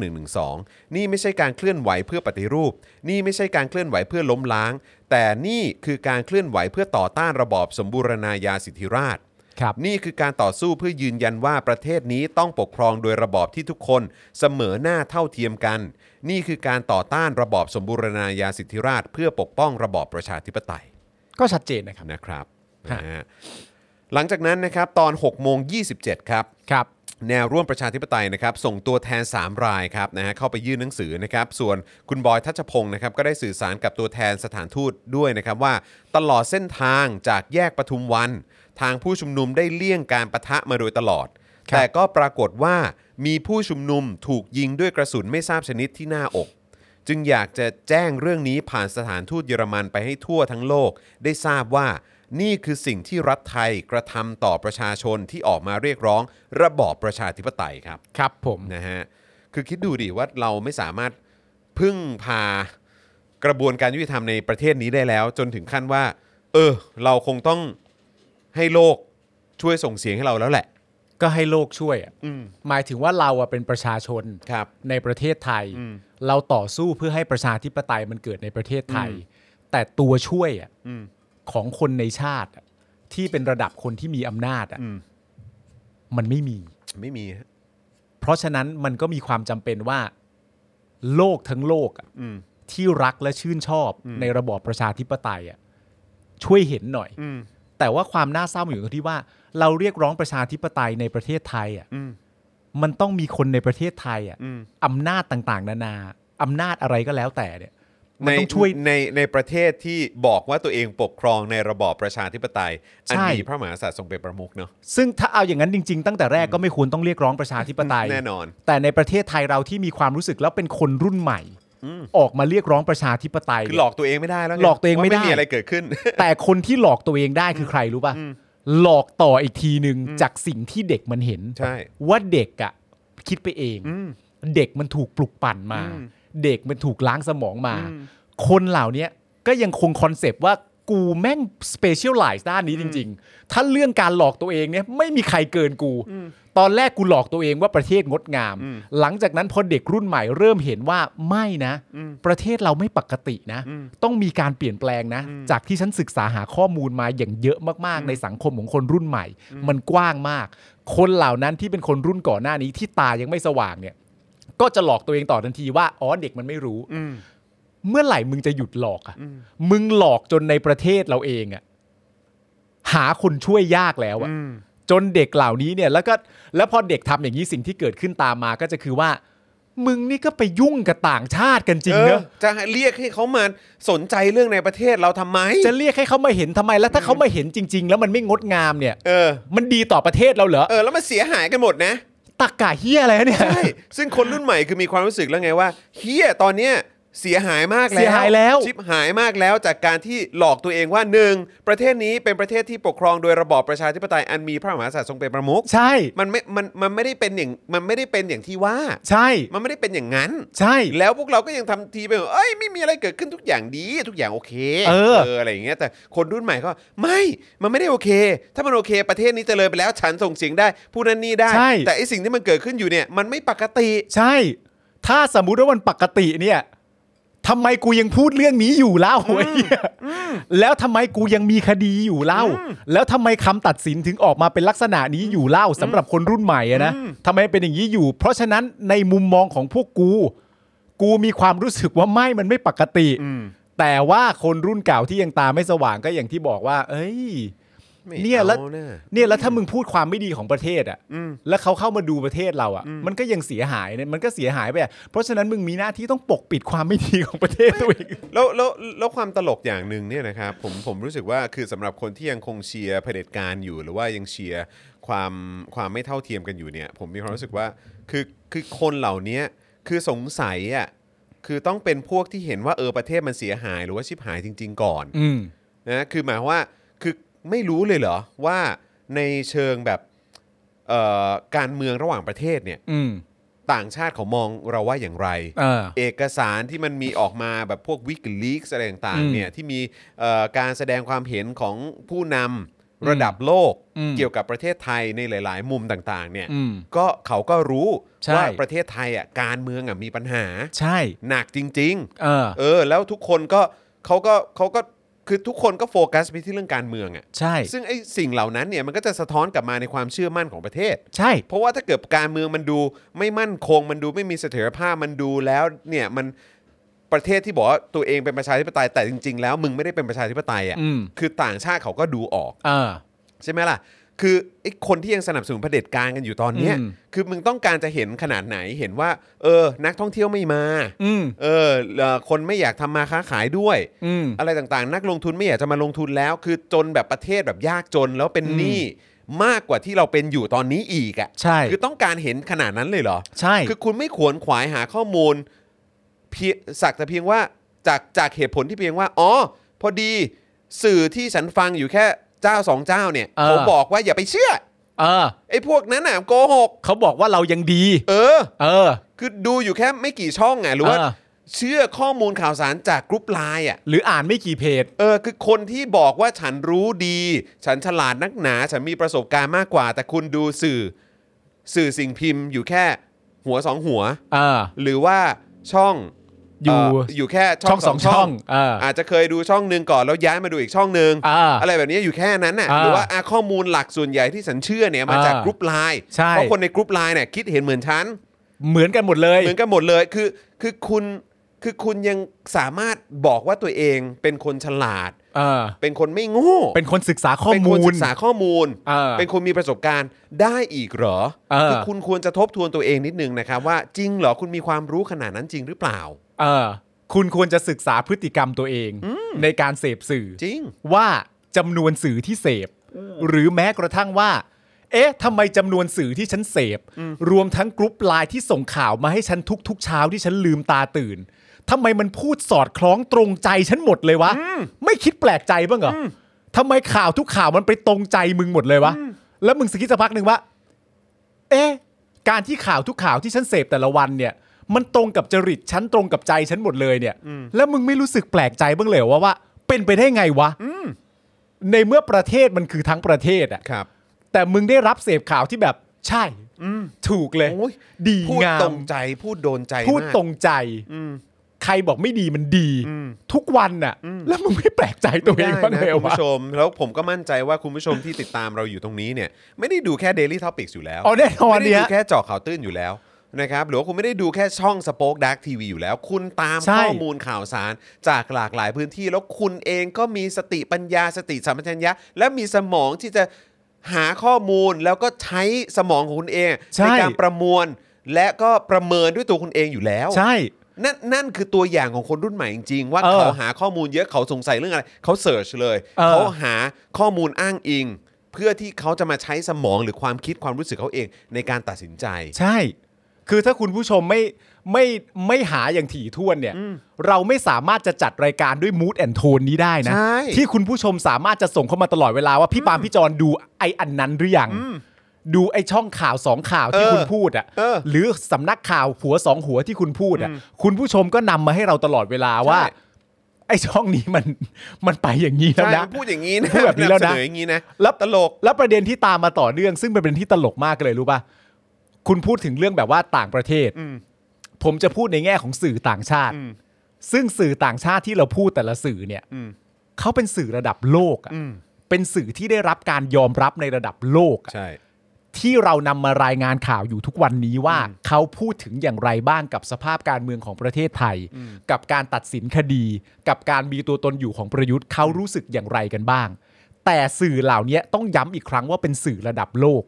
112นี่ไม่ใช่การเคลื่อนไหวเพื่อปฏิรูปนี่ไม่ใช่การเคลื่อนไหวเพื่อล้มล้างแต่นี่คือการเคลื่อนไหวเพื่อต่อต้านระบอบสมบูรณาญาสิทธิราชย์นี่คือการต่อสู้เพื่อยืนยันว่าประเทศนี้ต้องปกครองโดยระบอบที่ทุกคนเสมอหน้าเท่าเทียมกันนี่คือการต่อต้านระบอบสมบูรณาญาสิทธิราชย์เพื่อปกป้องระบอบประชาธิปไตยก็ชัดเจนนะครับนะฮะหลังจากนั้นนะครับตอน 18:27 ครับแนวร่วมประชาธิปไตยนะครับส่งตัวแทน3รายครับนะฮะเข้าไปยื่นหนังสือนะครับส่วนคุณบอยทัชพงศ์นะครับก็ได้สื่อสารกับตัวแทนสถานทูตด้วยนะครับว่าตลอดเส้นทางจากแยกปทุมวันทางผู้ชุมนุมได้เลี่ยงการปะทะมาโดยตลอดแต่ก็ปรากฏว่ามีผู้ชุมนุมถูกยิงด้วยกระสุนไม่ทราบชนิดที่หน้าอกจึงอยากจะแจ้งเรื่องนี้ผ่านสถานทูตเยอรมันไปให้ทั่วทั้งโลกได้ทราบว่านี่คือสิ่งที่รัฐไทยกระทำต่อประชาชนที่ออกมาเรียกร้องระบอบประชาธิปไตยครับครับผมนะฮะคือคิดดูดิว่าเราไม่สามารถพึ่งพากระบวนการยุติธรรมในประเทศนี้ได้แล้วจนถึงขั้นว่าเราคงต้องให้โลกช่วยส่งเสียงให้เราแล้วแหละก็ให้โลกช่วยหมายถึงว่าเราเป็นประชาชนในประเทศไทยเราต่อสู้เพื่อให้ประชาธิปไตยมันเกิดในประเทศไทยแต่ตัวช่วยของคนในชาติที่เป็นระดับคนที่มีอำนาจมันไม่มีเพราะฉะนั้นมันก็มีความจำเป็นว่าโลกทั้งโลกที่รักและชื่นชอบในระบอบประชาธิปไตยช่วยเห็นหน่อยแต่ว่าความน่าเศร้าอยู่ตรงที่ว่าเราเรียกร้องประชาธิปไตยในประเทศไทยมันต้องมีคนในประเทศไทยอำนาจต่างๆนานาอำนาจอะไรก็แล้วแต่เนี่ยในประเทศที่บอกว่าตัวเองปกครองในระบอบประชาธิปไตยอันมีพระมหากษัตริย์ทรงเป็นประมุขเนาะซึ่งถ้าเอาอย่างนั้นจริงๆตั้งแต่แรกก็ไม่ควรต้องเรียกร้องประชาธิปไตยแน่นอนแต่ในประเทศไทยเราที่มีความรู้สึกแล้วเป็นคนรุ่นใหม่ออกมาเรียกร้องประชาธิปไตยคือหลอกตัวเองไม่ได้แล้วหลอกตัวเองไม่ได้ไม่มีอะไรเกิดขึ้นแต่คนที่หลอกตัวเองได้คือใครรู้ป่ะหลอกต่ออีกทีนึงจากสิ่งที่เด็กมันเห็นว่าเด็กอ่ะคิดไปเองเด็กมันถูกปลุกปั่นมาเด็กมันถูกล้างสมองมาคนเหล่านี้ก็ยังคงคอนเซปต์ว่ากูแม่งสเปเชียลไลซ์ด้านนี้จริงๆถ้าเรื่องการหลอกตัวเองเนี่ยไม่มีใครเกินกูตอนแรกกูหลอกตัวเองว่าประเทศงดงามหลังจากนั้นพอเด็กรุ่นใหม่เริ่มเห็นว่าไม่นะประเทศเราไม่ปกตินะต้องมีการเปลี่ยนแปลงนะจากที่ฉันศึกษาหาข้อมูลมาอย่างเยอะมากๆในสังคมของคนรุ่นใหม่มันกว้างมากคนเหล่านั้นที่เป็นคนรุ่นก่อนหน้านี้ที่ตายังไม่สว่างเนี่ยก็จะหลอกตัวเองต่อทันทีว่าอ๋อเด็กมันไม่รู้เมื่อไหร่มึงจะหยุดหลอกอ่ะมึงหลอกจนในประเทศเราเองอ่ะหาคนช่วยยากแล้วอ่ะจนเด็กเหล่านี้เนี่ยแล้วพอเด็กทำอย่างนี้สิ่งที่เกิดขึ้นตามมาก็จะคือว่ามึงนี่ก็ไปยุ่งกับต่างชาติกันจริงเนอะจะเรียกให้เขามาสนใจเรื่องในประเทศเราทำไมจะเรียกให้เขามาเห็นทำไมแล้วถ้าเขามาเห็นจริงๆแล้วมันไม่งดงามเนี่ยมันดีต่อประเทศเราเหรอแล้วมันเสียหายกันหมดนะตักกะเหี้ยอะไรเนี่ยใช่ซึ่งคนรุ่นใหม่คือมีความรู้สึกแล้วไงว่าเหี้ยตอนเนี้ยเสียหายมากแล้วเสียหายแล้วชิบหายมากแล้วจากการที่หลอกตัวเองว่า1ประเทศนี้เป็นประเทศที่ปกครองโดยระบอบประชาธิปไตยอันมีพระมหากษัตริย์ทรงเป็นประมุขใช่มันไม่ได้เป็นอย่างที่ว่าใช่มันไม่ได้เป็นอย่างนั้นใช่แล้วพวกเราก็ยังทำทีเป็นเอ้ยไม่มีอะไรเกิดขึ้นทุกอย่างดีทุกอย่างโอเคอะไรอย่างเงี้ยแต่คนรุ่นใหม่ก็ไม่มันไม่ได้โอเคถ้ามันโอเคประเทศนี้เจริญไปแล้วฉันส่งเสียงได้พูดนั่นนี่ได้แต่ไอ้สิ่งที่มันเกิดขึ้นอยู่เนี่ยมันไม่ปกติใช่ถ้าสมมุติว่ามันปกติเนี่ยทำไมกูยังพูดเรื่องนี้อยู่เล่าแล้วทำไมกูยังมีคดีอยู่เล่าแล้วทำไมคำตัดสินถึงออกมาเป็นลักษณะนี้อยู่เล่าสำหรับคนรุ่นใหม่นะทำไมเป็นอย่างนี้อยู่เพราะฉะนั้นในมุมมองของพวกกูมีความรู้สึกว่ามันไม่ปกติแต่ว่าคนรุ่นเก่าที่ยังตาไม่สว่างก็อย่างที่บอกว่าเอ้ยเนี่ยแล้วถ้ามึงพูดความไม่ดีของประเทศอ่ะแล้วเขาเข้ามาดูประเทศเราอ่ะมันก็ยังเสียหายเนี่ยมันก็เสียหายไปเพราะฉะนั้นมึงมีหน้าที่ต้องปกปิดความไม่ดีของประเทศตัวเองแล้วความตลกอย่างนึงเนี่ยนะครับผมรู้สึกว่าคือสำหรับคนที่ยังคงเชียร์เผด็จการอยู่หรือว่ายังเชียร์ความไม่เท่าเทียมกันอยู่เนี่ยผมมีความรู้สึกว่าคือคนเหล่านี้คือสงสัยอ่ะ คือต้องเป็นพวกที่เห็นว่าประเทศมันเสียหายหรือว่าชิบหายจริงๆก่อนนะคือหมายว่าคือไม่รู้เลยเหรอว่าในเชิงแบบการเมืองระหว่างประเทศเนี่ยต่างชาติเขามองเราว่าอย่างไร เอกสารที่มันมีออกมาแบบพวก WikiLeaks อะไรต่างๆเนี่ยที่มีการแสดงความเห็นของผู้นำระดับโลกเกี่ยวกับประเทศไทยในหลายๆมุมต่างๆเนี่ยก็เขาก็รู้ว่าประเทศไทยอ่ะการเมืองอ่ะมีปัญหาใช่หนักจริงๆแล้วทุกคนก็เขาก็คือทุกคนก็โฟกัสไปที่เรื่องการเมืองอ่ะใช่ซึ่งไอ้สิ่งเหล่านั้นเนี่ยมันก็จะสะท้อนกลับมาในความเชื่อมั่นของประเทศใช่เพราะว่าถ้าเกิดการเมืองมันดูไม่มั่นคงมันดูไม่มีเสถียรภาพมันดูแล้วเนี่ยมันประเทศที่บอกว่าตัวเองเป็นประชาธิปไตยแต่จริงๆแล้วมึงไม่ได้เป็นประชาธิปไตยอ่ะคือต่างชาติเขาก็ดูออกใช่ไหมล่ะคือไอ้คนที่ยังสนับสนุนเผด็จการกันอยู่ตอนนี้คือมึงต้องการจะเห็นขนาดไหนเห็นว่านักท่องเที่ยวไม่มาคนไม่อยากทำมาค้าขายด้วย อะไรต่างๆนักลงทุนไม่อยากจะมาลงทุนแล้วคือจนแบบประเทศแบบยากจนแล้วเป็นหนี้มากกว่าที่เราเป็นอยู่ตอนนี้อีกอ่ะใช่คือต้องการเห็นขนาดนั้นเลยเหรอใช่คือคุณไม่ขวนขวายหาข้อมูลสักแต่เพียงว่าจากเหตุผลที่เพียงว่าอ๋อพอดีสื่อที่ฉันฟังอยู่แค่เจ้าสองเจ้าเนี่ยเขาบอกว่าอย่าไปเชื่อไอ้พวกนั้นน่ะโกหกเขาบอกว่าเรายังดีคือดูอยู่แค่ไม่กี่ช่องไงหรือว่าเชื่อข้อมูลข่าวสารจากกรุ๊ปไลน์อ่ะหรืออ่านไม่กี่เพจคือคนที่บอกว่าฉันรู้ดีฉันฉลาดนักหนาฉันมีประสบการณ์มากกว่าแต่คุณดูสื่อสิ่งพิมพ์อยู่แค่หัวสองหัวหรือว่าช่องอยู่แค่ช่อง2ช่องอาจจะเคยดูช่องนึงก่อนแล้วย้ายมาดูอีกช่องนึงอะไรแบบนี้อยู่แค่นั้นน่ะหรือว่าข้อมูลหลักส่วนใหญ่ที่ฉันเชื่อเนี่ยมาจากกรุ๊ปไลน์เพราะคนในกรุ๊ปไลน์เนี่ยคิดเห็นเหมือนฉันเหมือนกันหมดเลยคือคุณยังสามารถบอกว่าตัวเองเป็นคนฉลาดเป็นคนไม่โง่เป็นคนศึกษาข้อมูลเป็นคนมีประสบการณ์ได้อีกเหรอคือคุณควรจะทบทวนตัวเองนิดนึงนะครับว่าจริงเหรอคุณมีความรู้ขนาดนั้นจริงหรือเปล่าคุณควรจะศึกษาพฤติกรรมตัวเองในการเสพสื่อจริงว่าจำนวนสื่อที่เสพหรือแม้กระทั่งว่าเอ๊ะทำไมจำนวนสื่อที่ฉันเสพรวมทั้งกรุ๊ปไลน์ที่ส่งข่าวมาให้ฉันทุกๆเช้าที่ฉันลืมตาตื่นทำไมมันพูดสอดคล้องตรงใจฉันหมดเลยวะไม่คิดแปลกใจบ้างเหรอทำไมข่าวทุกข่าวมันไปตรงใจมึงหมดเลยวะแล้วมึงคิดสักพักนึงว่าเอ๊ะการที่ข่าวทุกข่าวที่ฉันเสพแต่ละวันเนี่ยมันตรงกับจริตฉันตรงกับใจฉันหมดเลยเนี่ยแล้วมึงไม่รู้สึกแปลกใจบ้างเลยว่าเป็นไปได้ไงวะในเมื่อประเทศมันคือทั้งประเทศอ่ะแต่มึงได้รับเสพข่าวที่แบบใช่ถูกเลยดีงามพูดตรงใจพูดโดนใจพูดตรงใจใครบอกไม่ดีมันดีทุกวันน่ะแล้วมึงไม่แปลกใจตัวเองบ้างเลยคุณผู้ชมแล้วผมก็มั่นใจว่าคุณผู้ชมที่ติดตามเราอยู่ตรงนี้เนี่ยไม่ได้ดูแค่ Daily Topics อยู่แล้วไม่ได้ดูแค่เจาะข่าวตื้นอยู่แล้วนะครับหรือว่าคุณไม่ได้ดูแค่ช่อง SpokeDark TV อยู่แล้วคุณตามข้อมูลข่าวสารจากหลากหลายพื้นที่แล้วคุณเองก็มีสติปัญญาสติสัมปชัญญะและมีสมองที่จะหาข้อมูลแล้วก็ใช้สมองของคุณเองในการประมวลและก็ประเมินด้วยตัวคุณเองอยู่แล้วใช่นั่นคือตัวอย่างของคนรุ่นใหม่จริงๆว่าเขาหาข้อมูลเยอะเขาสงสัยเรื่องอะไรเขาเสิร์ชเลยเขาหาข้อมูลอ้างอิงเพื่อที่เขาจะมาใช้สมองหรือความคิดความรู้สึกเขาเองในการตัดสินใจใช่คือถ้าคุณผู้ชมไม่หาอย่างถี่ถ้วนเนี่ยเราไม่สามารถจะจัดรายการด้วย mood and tone นี้ได้นะที่คุณผู้ชมสามารถจะส่งเข้ามาตลอดเวลาว่าพี่ปาล์มพี่จอนดูไอ้อันนั้นหรือยังดูไอ้ช่องข่าวสองข่าวที่คุณพูดอ่ะหรือสำนักข่าวหัวสองหัวที่คุณพูดอ่ะคุณผู้ชมก็นำมาให้เราตลอดเวลาว่าไอ้ช่องนี้มันไปอย่างนี้แล้วนะพูดอย่างนี้นะแบบนี้แล้วนะอย่างนี้นะแล้วตลกแล้วประเด็นที่ตามมาต่อเนื่องซึ่งเป็นประเด็นที่ตลกมากเลยรู้ป่ะคุณพูดถึงเรื่องแบบว่าต่างประเทศผมจะพูดในแง่ของสื่อต่างชาติซึ่งสื่อต่างชาติที่เราพูดแต่ละสื่อเนี่ยเขาเป็นสื่อระดับโลกเป็นสื่อที่ได้รับการยอมรับในระดับโลกที่เรานำมารายงานข่าวอยู่ทุกวันนี้ว่าเขาพูดถึงอย่างไรบ้างกับสภาพการเมืองของประเทศไทยกับการตัดสินคดีกับการมีตัวตนอยู่ของประยุทธ์เขารู้สึกอย่างไรกันบ้างแต่สื่อเหล่านี้ต้องย้ำอีกครั้งว่าเป็นสื่อระดับโลก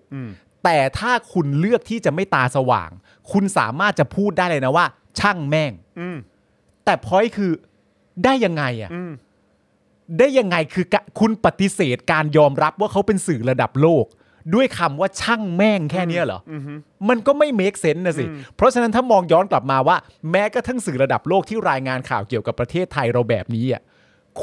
แต่ถ้าคุณเลือกที่จะไม่ตาสว่างคุณสามารถจะพูดได้เลยนะว่าช่างแม่งแต่พอยคือได้ยังไงอ่ะได้ยังไงคือคุณปฏิเสธการยอมรับว่าเขาเป็นสื่อระดับโลก ด้วยคำว่าช่างแม่งแค่นี้เหรอมันก็ไม่เมคเซนส์นะสิเพราะฉะนั้นถ้ามองย้อนกลับมาว่าแม้กระทั่งสื่อระดับโลกที่รายงานข่าวเกี่ยวกับประเทศไทยเราแบบนี้อ่ะ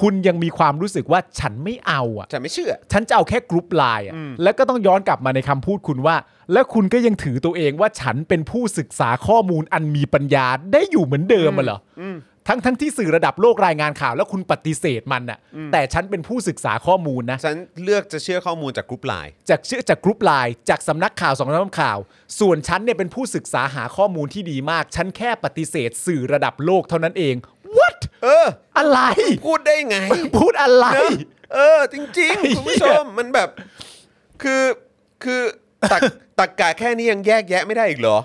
คุณยังมีความรู้สึกว่าฉันไม่เอาอ่ะฉันไม่เชื่อฉันจะเอาแค่กรุ๊ปไลน์อ่ะแล้วก็ต้องย้อนกลับมาในคำพูดคุณว่าแล้วคุณก็ยังถือตัวเองว่าฉันเป็นผู้ศึกษาข้อมูลอันมีปัญญาได้อยู่เหมือนเดิมอ่ะเหรอทั้งที่สื่อระดับโลกรายงานข่าวแล้วคุณปฏิเสธมันน่ะแต่ฉันเป็นผู้ศึกษาข้อมูลนะฉันเลือกจะเชื่อข้อมูลจากกรุ๊ปไลน์จากกรุ๊ปไลน์จากสำนักข่าวสำนักข่าวส่วนฉันเนี่ยเป็นผู้ศึกษาหาข้อมูลที่ดีมากฉันแค่ปฏิเสธสื่อระดับโลกเท่านั้นเอง What อะไรพูดได้ไงพูดอะไรจริงๆคุณผู้ชมมันแบบคือตักกะแค่นี้ยังแยกแยะไม่ได้อีกเหรอ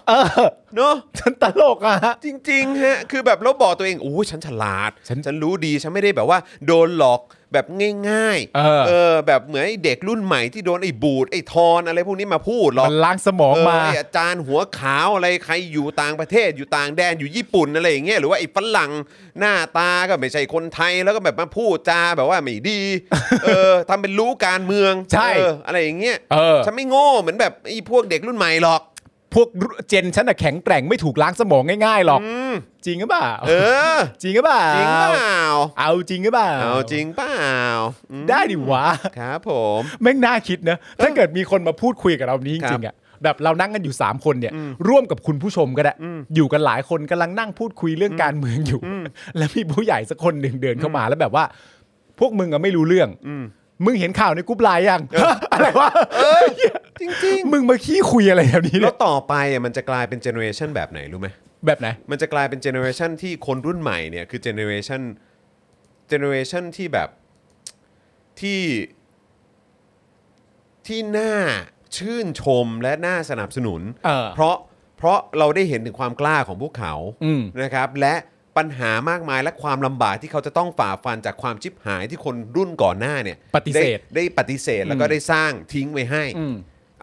เนาะฉันตลกอ่ะจริงๆฮะคือแบบเราบอกตัวเองโอ้ฉันฉลาดฉันรู้ดีฉันไม่ได้แบบว่าโดนหลอกแบบง่ายๆแบบเหมือนเด็กรุ่นใหม่ที่โดนไอ้บูดไอ้ทอนอะไรพวกนี้มาพูดหรอกมันล้างสมองมาอาจารย์หัวขาวอะไรใครอยู่ต่างประเทศอยู่ต่างแดนอยู่ญี่ปุ่นอะไรอย่างเงี้ยหรือว่าไอ้ฝรั่งหน้าตาก็ไม่ใช่คนไทยแล้วก็แบบมาพูดจาแบบว่าไม่ดีทำเป็นรู้การเมืองใช่อะไรอย่างเงี้ยฉันไม่โง่เหมือนแบบไอ้พวกเด็กรุ่นใหม่หรอกพวกเจนฉันอะแข็งแกร่งไม่ถูกล้างสมองง่ายๆหรอกจริงหรือเปล่าจริงหรือเปล่าจริงเปล่าเอาจริงหรือเปล่าเอาจริงเปล่าได้ดิวะครับผมแม่งน่าคิดนะถ้าเกิดมีคนมาพูดคุยกับเรานี้จริงๆอะแบบเรานั่งกันอยู่3คนเนี่ยร่วมกับคุณผู้ชมก็ได้อยู่กันหลายคนกำลังนั่งพูดคุยเรื่องการเมืองอยู่แล้วมีผู้ใหญ่สักคนหนึ่งเดินเข้ามาแล้วแบบว่าพวกมึงอะไม่รู้เรื่องมึงเห็นข่าวในกรุ๊ปไลน์ยังอะไรวะจริงๆมึงมาขี้คุยอะไรแบบนี้แล้วต่อไปอ่ะมันจะกลายเป็นเจเนอเรชั่นแบบไหนรู้ไหมแบบไหนมันจะกลายเป็นเจเนอเรชั่นที่คนรุ่นใหม่เนี่ยคือเจเนอเรชั่นที่แบบที่น่าชื่นชมและน่าสนับสนุนเพราะเราได้เห็นถึงความกล้าของพวกเขานะครับและปัญหามากมายและความลำบากที่เขาจะต้องฝ่าฟันจากความชิบหายที่คนรุ่นก่อนหน้าเนี่ยปฏิเสธได้ปฏิเสธแล้วก็ได้สร้างทิ้งไว้ให้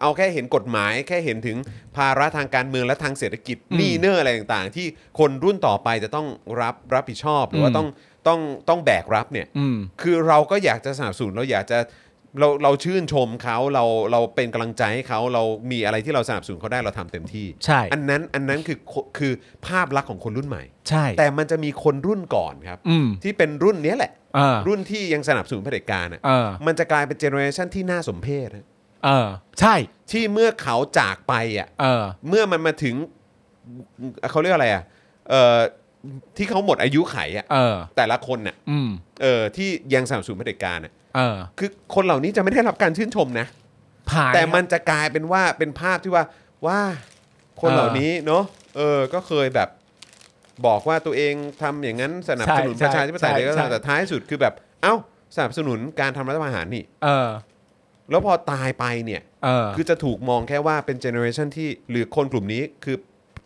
เอาแค่เห็นกฎหมายแค่เห็นถึงภาระทางการเมืองและทางเศรษฐกิจหนี้เนออะไรต่างๆที่คนรุ่นต่อไปจะต้องรับผิดชอบหรือว่าต้องแบกรับเนี่ยคือเราก็อยากจะสนับสนุนเราอยากจะเราชื่นชมเขาเราเป็นกำลังใจให้เขาเรามีอะไรที่เราสนับสนุนเขาได้เราทำเต็มที่ใช่อันนั้นคือภาพลักษณ์ของคนรุ่นใหม่ใช่แต่มันจะมีคนรุ่นก่อนครับที่เป็นรุ่นนี้แหละรุ่นที่ยังสนับสนุนเผด็จการอ่ะมันจะกลายเป็นเจเนอเรชั่นที่น่าสมเพชใช่ที่เมื่อเขาจากไปอ่ะเมื่อมันมาถึงเขาเรียกอะไรอ่ะที่เขาหมดอายุไขอ่ะแต่ละคนน่ะที่ยังสนับสนุนเผด็จการอ่ะคือคนเหล่านี้จะไม่ได้รับการชื่นชมนะแต่มันจะกลายเป็นว่าเป็นภาพที่ว่าคนเหล่านี้เนาะก็เคยแบบบอกว่าตัวเองทำอย่างนั้นสนับสนุนประชาธิปไตยเลยก็แต่ท้ายสุดคือแบบเอ้าสนับสนุนการทำรัฐประหารนี่แล้วพอตายไปเนี่ยคือจะถูกมองแค่ว่าเป็นเจเนอเรชันที่หรือคนกลุ่มนี้คือ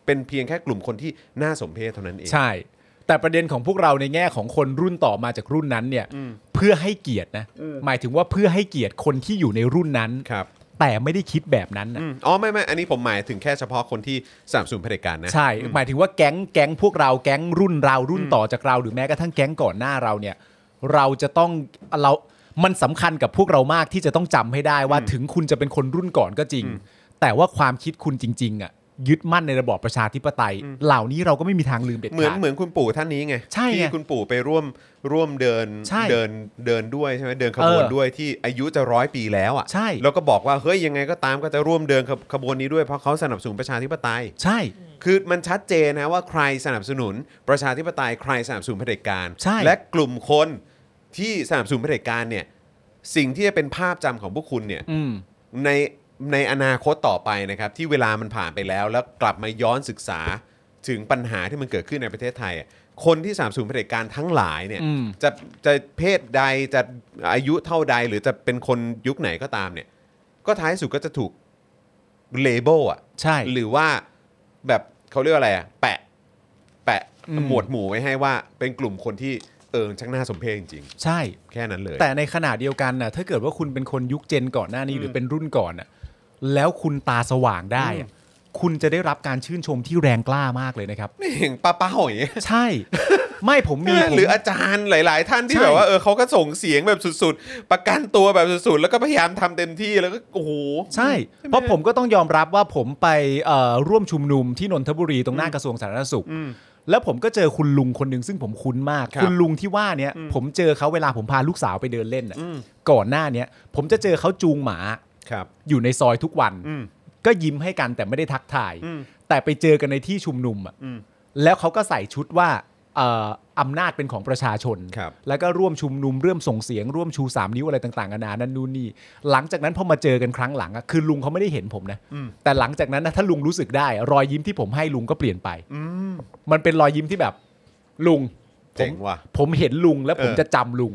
เป็นเพียงแค่กลุ่มคนที่น่าสมเพชเท่านั้นเองใช่แต่ประเด็นของพวกเราในแง่ของคนรุ่นต่อมาจากรุ่นนั้นเนี่ยเพื่อให้เกียรตินะหมายถึงว่าเพื่อให้เกียรติคนที่อยู่ในรุ่นนั้นแต่ไม่ได้คิดแบบนั้นนะอ๋อไม่อันนี้ผมหมายถึงแค่เฉพาะคนที่สนับสนุนเผด็จการนะใช่หมายถึงว่าแก๊งพวกเราแก๊งรุ่นเรารุ่นต่อจากเราหรือแม้กระทั่งแก๊งก่อนหน้าเราเนี่ยเราจะต้องเรามันสำคัญกับพวกเรามากที่จะต้องจำให้ได้ว่าถึงคุณจะเป็นคนรุ่นก่อนก็จริงแต่ว่าความคิดคุณจริงๆอ่ะยึดมั่นในระบอบประชาธิปไตยเหล่านี้เราก็ไม่มีทางลืมเด็ดขาดเหมือนคุณปู่ท่านนี้ไงที่คุณปู่ไปร่วมเดินด้วยใช่ไหมเดินขบวนด้วยที่อายุจะ100ปีแล้วอ่ะแล้วก็บอกว่าเฮ้ยยังไงก็ตามก็จะร่วมเดินขบวนนี้ด้วยเพราะเขาสนับสนุนประชาธิปไตยใช่คือมันชัดเจนนะว่าใครสนับสนุนประชาธิปไตยใครสนับสนุนเผด็จการและกลุ่มคนที่สนับสนุนเผด็จการเนี่ยสิ่งที่จะเป็นภาพจำของพวกคุณเนี่ยในอนาคตต่อไปนะครับที่เวลามันผ่านไปแล้วกลับมาย้อนศึกษาถึงปัญหาที่มันเกิดขึ้นในประเทศไทยคนที่สนับสนุนเผด็จการทั้งหลายเนี่ยจะเพศใดจะอายุเท่าใดหรือจะเป็นคนยุคไหนก็ตามเนี่ยก็ท้ายสุดก็จะถูกเลเบลอ่ะใช่หรือว่าแบบเขาเรียกอะไรอ่ะแปะหมวดหมู่ไว้ให้ว่าเป็นกลุ่มคนที่ช่างน่าสมเพชจริงๆใช่แค่นั้นเลยแต่ในขณะเดียวกันน่ะถ้าเกิดว่าคุณเป็นคนยุคเจนก่อนหน้านี้หรือเป็นรุ่นก่อนน่ะแล้วคุณตาสว่างได้คุณจะได้รับการชื่นชมที่แรงกล้ามากเลยนะครับนี่อย่างป้าเป้าอย่างเงี้ยใช่ ไม่ผมมีหรืออาจารย์หลายๆท่านที่แบบว่าเขาก็ส่งเสียงแบบสุดๆประกันตัวแบบสุดๆแล้วก็พยายามทำเต็มที่แล้วก็โอ้โหใช่เพราะผมก็ต้องยอมรับว่าผมไปร่วมชุมนุมที่นนทบุรีตรงหน้ากระทรวงสาธารณสุขแล้วผมก็เจอคุณลุงคนหนึ่งซึ่งผมคุ้นมาก คุณลุงที่ว่าเนี่ยผมเจอเขาเวลาผมพาลูกสาวไปเดินเล่นน่ะก่อนหน้านี้ผมจะเจอเขาจูงหมาอยู่ในซอยทุกวันก็ยิ้มให้กันแต่ไม่ได้ทักทายแต่ไปเจอกันในที่ชุมนุมอ่ะแล้วเขาก็ใส่ชุดว่าอำนาจเป็นของประชาชนแล้วก็ร่วมชุมนุมร่วมส่งเสียงร่วมชู3นิ้วอะไรต่างๆนานานั่นนู่นนี่หลังจากนั้นพอมาเจอกันครั้งหลังอ่ะคือลุงเขาไม่ได้เห็นผมนะแต่หลังจากนั้นนะถ้าลุงรู้สึกได้รอยยิ้มที่ผมให้ลุงก็เปลี่ยนไปมันเป็นรอยยิ้มที่แบบลุงผมเห็นลุงแล้วผมจะจำลุง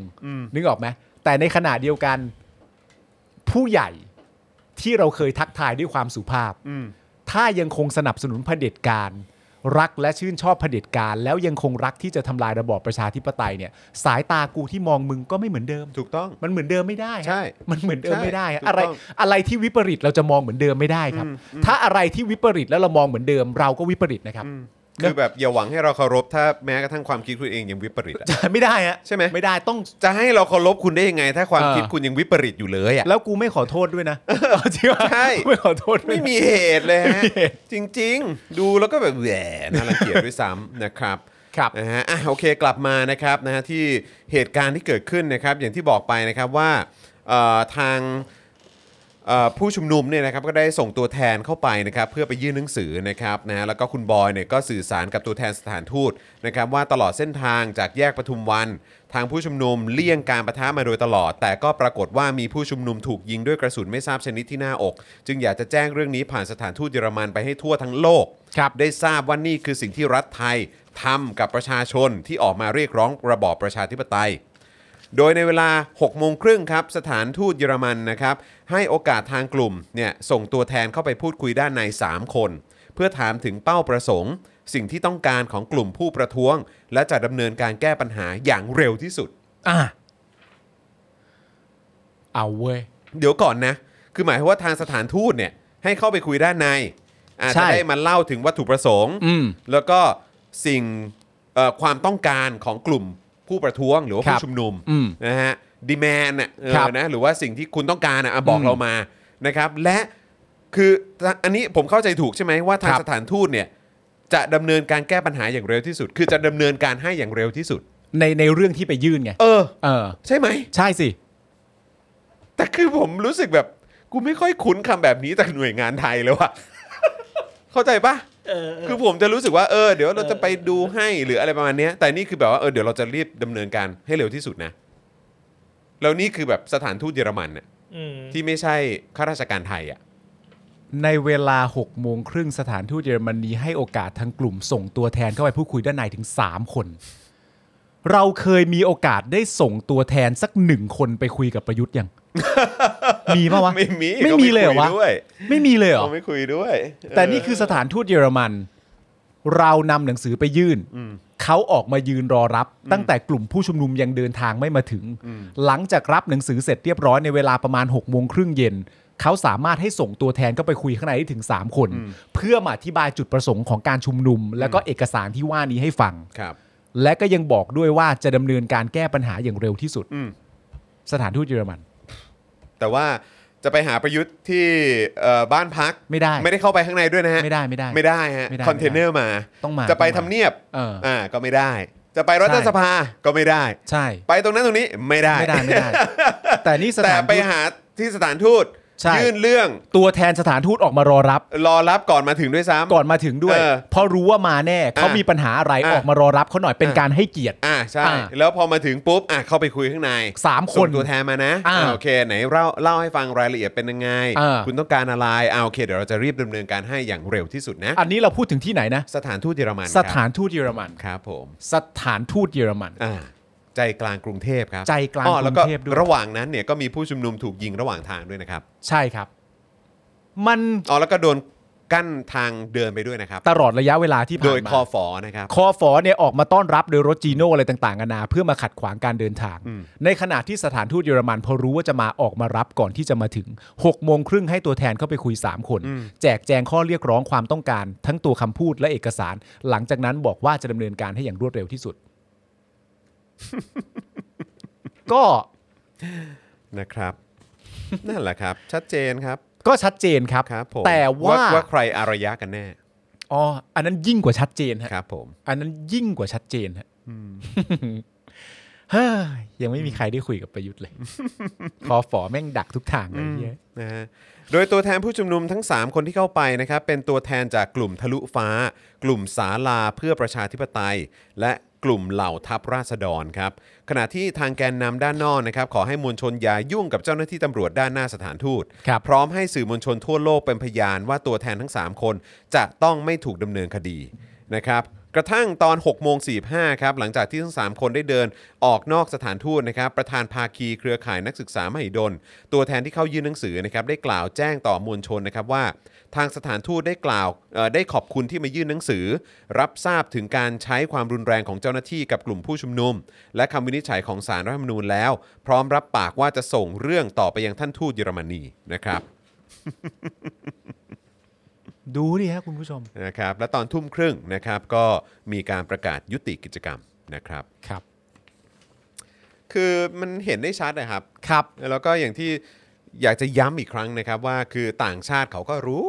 นึกออกไหมแต่ในขณะเดียวกันผู้ใหญ่ที่เราเคยทักทายด้วยความสุภาพถ้ายังคงสนับสนุนเผด็จการรักและชื่นชอบเผด็จการแล้วยังคงรักที่จะทำลายระบอบประชาธิปไตยเนี่ยสายตากูที่มองมึงก็ไม่เหมือนเดิมถูกต้องมันเหมือนเดิมไม่ได้ใช่มันเหมือนเดิมไม่ได้อะไรที่วิปริตเราจะมองเหมือนเดิมไม่ได้ครับถ้าอะไรที่วิปริตแล้วเรามองเหมือนเดิมเราก็วิปริตนะครับคือแบบอย่าหวังให้เราเคารพถ้าแม้กระทั่งความคิดคุณเองยังวิปริตอ่ะไม่ได้ฮะใช่มั้ยไม่ได้ต้องจะให้เราเคารพคุณได้ยังไงถ้าความคิดคุณยังวิปริตอยู่เลยอ่ะแล้วกูไม่ขอโทษด้วยนะจริงใช่ไม่ขอโทษไม่มีเหตุเลยฮะจริงๆดูแล้วก็แบบแหม่น่ารังเกียจด้วยซ้ำนะครับนะฮะโอเคกลับมานะครับนะฮะที่เหตุการณ์ที่เกิดขึ้นนะครับอย่างที่บอกไปนะครับว่าทางผู้ชุมนุมเนี่ยนะครับก็ได้ส่งตัวแทนเข้าไปนะครับเพื่อไปยื่นหนังสือนะครับนะแล้วก็คุณบอยเนี่ยก็สื่อสารกับตัวแทนสถานทูตนะครับว่าตลอดเส้นทางจากแยกปทุมวันทางผู้ชุมนุมเลี่ยงการปะทะมาโดยตลอดแต่ก็ปรากฏว่ามีผู้ชุมนุมถูกยิงด้วยกระสุนไม่ทราบชนิดที่หน้าอกจึงอยากจะแจ้งเรื่องนี้ผ่านสถานทูตเยอรมันไปให้ทั่วทั้งโลกได้ทราบว่านี่คือสิ่งที่รัฐไทยทำกับประชาชนที่ออกมาเรียกร้องระบอบประชาธิปไตยโดยในเวลา 18:30 น.ครับสถานทูตเยอรมันนะครับให้โอกาสทางกลุ่มเนี่ยส่งตัวแทนเข้าไปพูดคุยด้านใน3คนเพื่อถามถึงเป้าประสงค์สิ่งที่ต้องการของกลุ่มผู้ประท้วงและจะดำเนินการแก้ปัญหาอย่างเร็วที่สุดเอาเว้ยเดี๋ยวก่อนนะคือหมายความว่าทางสถานทูตเนี่ยให้เข้าไปคุยด้านในอาจจะได้มาเล่าถึงวัตถุประสงค์แล้วก็สิ่งความต้องการของกลุ่มผู้ประท้วงหรือว่าผู้ชุมนุมนะฮะดีแมนน่ะนะหรือว่าสิ่งที่คุณต้องการน่ะบอกเรามานะครับและคืออันนี้ผมเข้าใจถูกใช่ไหมว่าทางสถานทูตเนี่ยจะดำเนินการแก้ปัญหาอย่างเร็วที่สุดคือจะดำเนินการให้อย่างเร็วที่สุดในเรื่องที่ไปยื่นไงใช่ไหมใช่สิแต่คือผมรู้สึกแบบกูไม่ค่อยคุ้นคำแบบนี้จากหน่วยงานไทยเลยว่ะ เข้าใจปะคือผมจะรู้สึกว่าเดี๋ยวเราจะไปดูให้หรืออะไรประมาณนี้แต่นี่คือแบบว่าเดี๋ยวเราจะรีบดำเนินการให้เร็วที่สุดนะแล้วนี่คือแบบสถานทูตเยอรมันเนี่ยที่ไม่ใช่ข้าราชการไทยอ่ะในเวลา 18:30 น.สถานทูตเยอรมนีให้โอกาสทางกลุ่มส่งตัวแทนเข้าไปพูดคุยด้านในถึง3คนเราเคยมีโอกาสได้ส่งตัวแทนสัก1คนไปคุยกับประยุทธ์ยังมีป่ะวะไม่มีเลยเหรอวะไม่มีเลยเหรอไม่คุยด้วยแต่นี่คือสถานทูตเยอรมันเรานำหนังสือไปยื่นเขาออกมายืนรอรับตั้งแต่กลุ่มผู้ชุมนุมยังเดินทางไม่มาถึงหลังจากรับหนังสือเสร็จเรียบร้อยในเวลาประมาณ 18:30 น.เย็นเขาสามารถให้ส่งตัวแทนเข้าไปคุยข้างในได้ถึง3คนเพื่อมาอธิบายจุดประสงค์ของการชุมนุมแล้วก็เอกสารที่ว่านี้ให้ฟังและก็ยังบอกด้วยว่าจะดำเนินการแก้ปัญหาอย่างเร็วที่สุดสถานทูตเยอรมันแต่ว่าจะไปหาประยุทธ์ที่บ้านพักไม่ได้เข้าไปข้างในด้วยนะฮะไม่ได้ฮะคอนเทนเนอร์มาจะไปทำเนียบก็ไม่ได้จะไปรัฐสภาก็ไม่ได้ใช่ไปตรงนั้นตรงนี้ไม่ได้ แต่นี่สถานทูตแต่ไปหาที่สถานทูตยื่นเรื่องตัวแทนสถานทูตออกมารอรับก่อนมาถึงด้วยซ้ำก่อนมาถึงด้วยเพราะรู้ว่ามาแน่เขามีปัญหาอะไรออกมารอรับเขาหน่อยเป็นการให้เกียรติใช่แล้วพอมาถึงปุ๊บเข้าไปคุยข้างใน3คนตัวแทนมานะโอเคไหนเล่าให้ฟังรายละเอียดเป็นยังไงคุณต้องการอะไรโอเคเดี๋ยวเราจะรีบดำเนินการให้อย่างเร็วที่สุดนะอันนี้เราพูดถึงที่ไหนนะสถานทูตเยอรมันสถานทูตเยอรมันครับผมสถานทูตเยอรมันใจกลางกรุงเทพครับใจกลางกรุงเทพด้วยระหว่างนั้นเนี่ยก็มีผู้ชุมนุมถูกยิงระหว่างทางด้วยนะครับใช่ครับมันแล้วก็โดนกั้นทางเดินไปด้วยนะครับตลอดระยะเวลาที่ผ่านมาโดยคฝ.นะครับคฝ.เนี่ยออกมาต้อนรับโดยรถจีโน่อะไรต่างๆนานาเพื่อมาขัดขวางการเดินทางในขณะที่สถานทูตเยอรมันพอรู้ว่าจะมาออกมารับก่อนที่จะมาถึง 18:30 น.ให้ตัวแทนเข้าไปคุย3คนแจกแจงข้อเรียกร้องความต้องการทั้งตัวคำพูดและเอกสารหลังจากนั้นบอกว่าจะดำเนินการให้อย่างรวดเร็วที่สุด ก็นะครับนั่นแหละครับชัดเจนครับก็ชัดเจนครับแต่ว่าใครอารยะกันแน่อ๋ออันนั้นยิ่งกว่าชัดเจนครับผมอันนั้นยิ่งกว่าชัดเจนฮะยังไม่มีใครได้คุยกับประยุทธ์เลยคอฝอแม่งดักทุกทางเลยนะฮะโดยตัวแทนผู้ชุมนุมทั้ง3คนที่เข้าไปนะครับเป็นตัวแทนจากกลุ่มทะลุฟ้ากลุ่มศาลาเพื่อประชาธิปไตยและกลุ่มเหล่าทัพราษฎรครับขณะที่ทางแกนนำด้านนอกนะครับขอให้มวลชนอย่ายุ่งกับเจ้าหน้าที่ตำรวจด้านหน้าสถานทูตพร้อมให้สื่อมวลชนทั่วโลกเป็นพยานว่าตัวแทนทั้ง3คนจะต้องไม่ถูกดำเนินคดีนะครับกระทั่งตอน 6:45 ครับหลังจากที่ทั้ง3คนได้เดินออกนอกสถานทูตนะครับประธานภาคีเครือข่ายนักศึกษามหิดลตัวแทนที่เข้ายื่นหนังสือนะครับได้กล่าวแจ้งต่อมวลชนนะครับว่าทางสถานทูตได้กล่าวได้ขอบคุณที่มายื่นหนังสือรับทราบถึงการใช้ความรุนแรงของเจ้าหน้าที่กับกลุ่มผู้ชุมนุมและคำวินิจฉัยของศาลรัฐธรรมนูญแล้วพร้อมรับปากว่าจะส่งเรื่องต่อไปยังท่านทูตเยอรมนีนะครับ ดูดิครับคุณผู้ชมนะครับและตอน 20:30 น.นะครับก็มีการประกาศยุติกิจกรรมนะครับครับคือมันเห็นได้ชัดนะครับครับแล้วก็อย่างที่อยากจะย้ำอีกครั้งนะครับว่าคือต่างชาติเขาก็รู้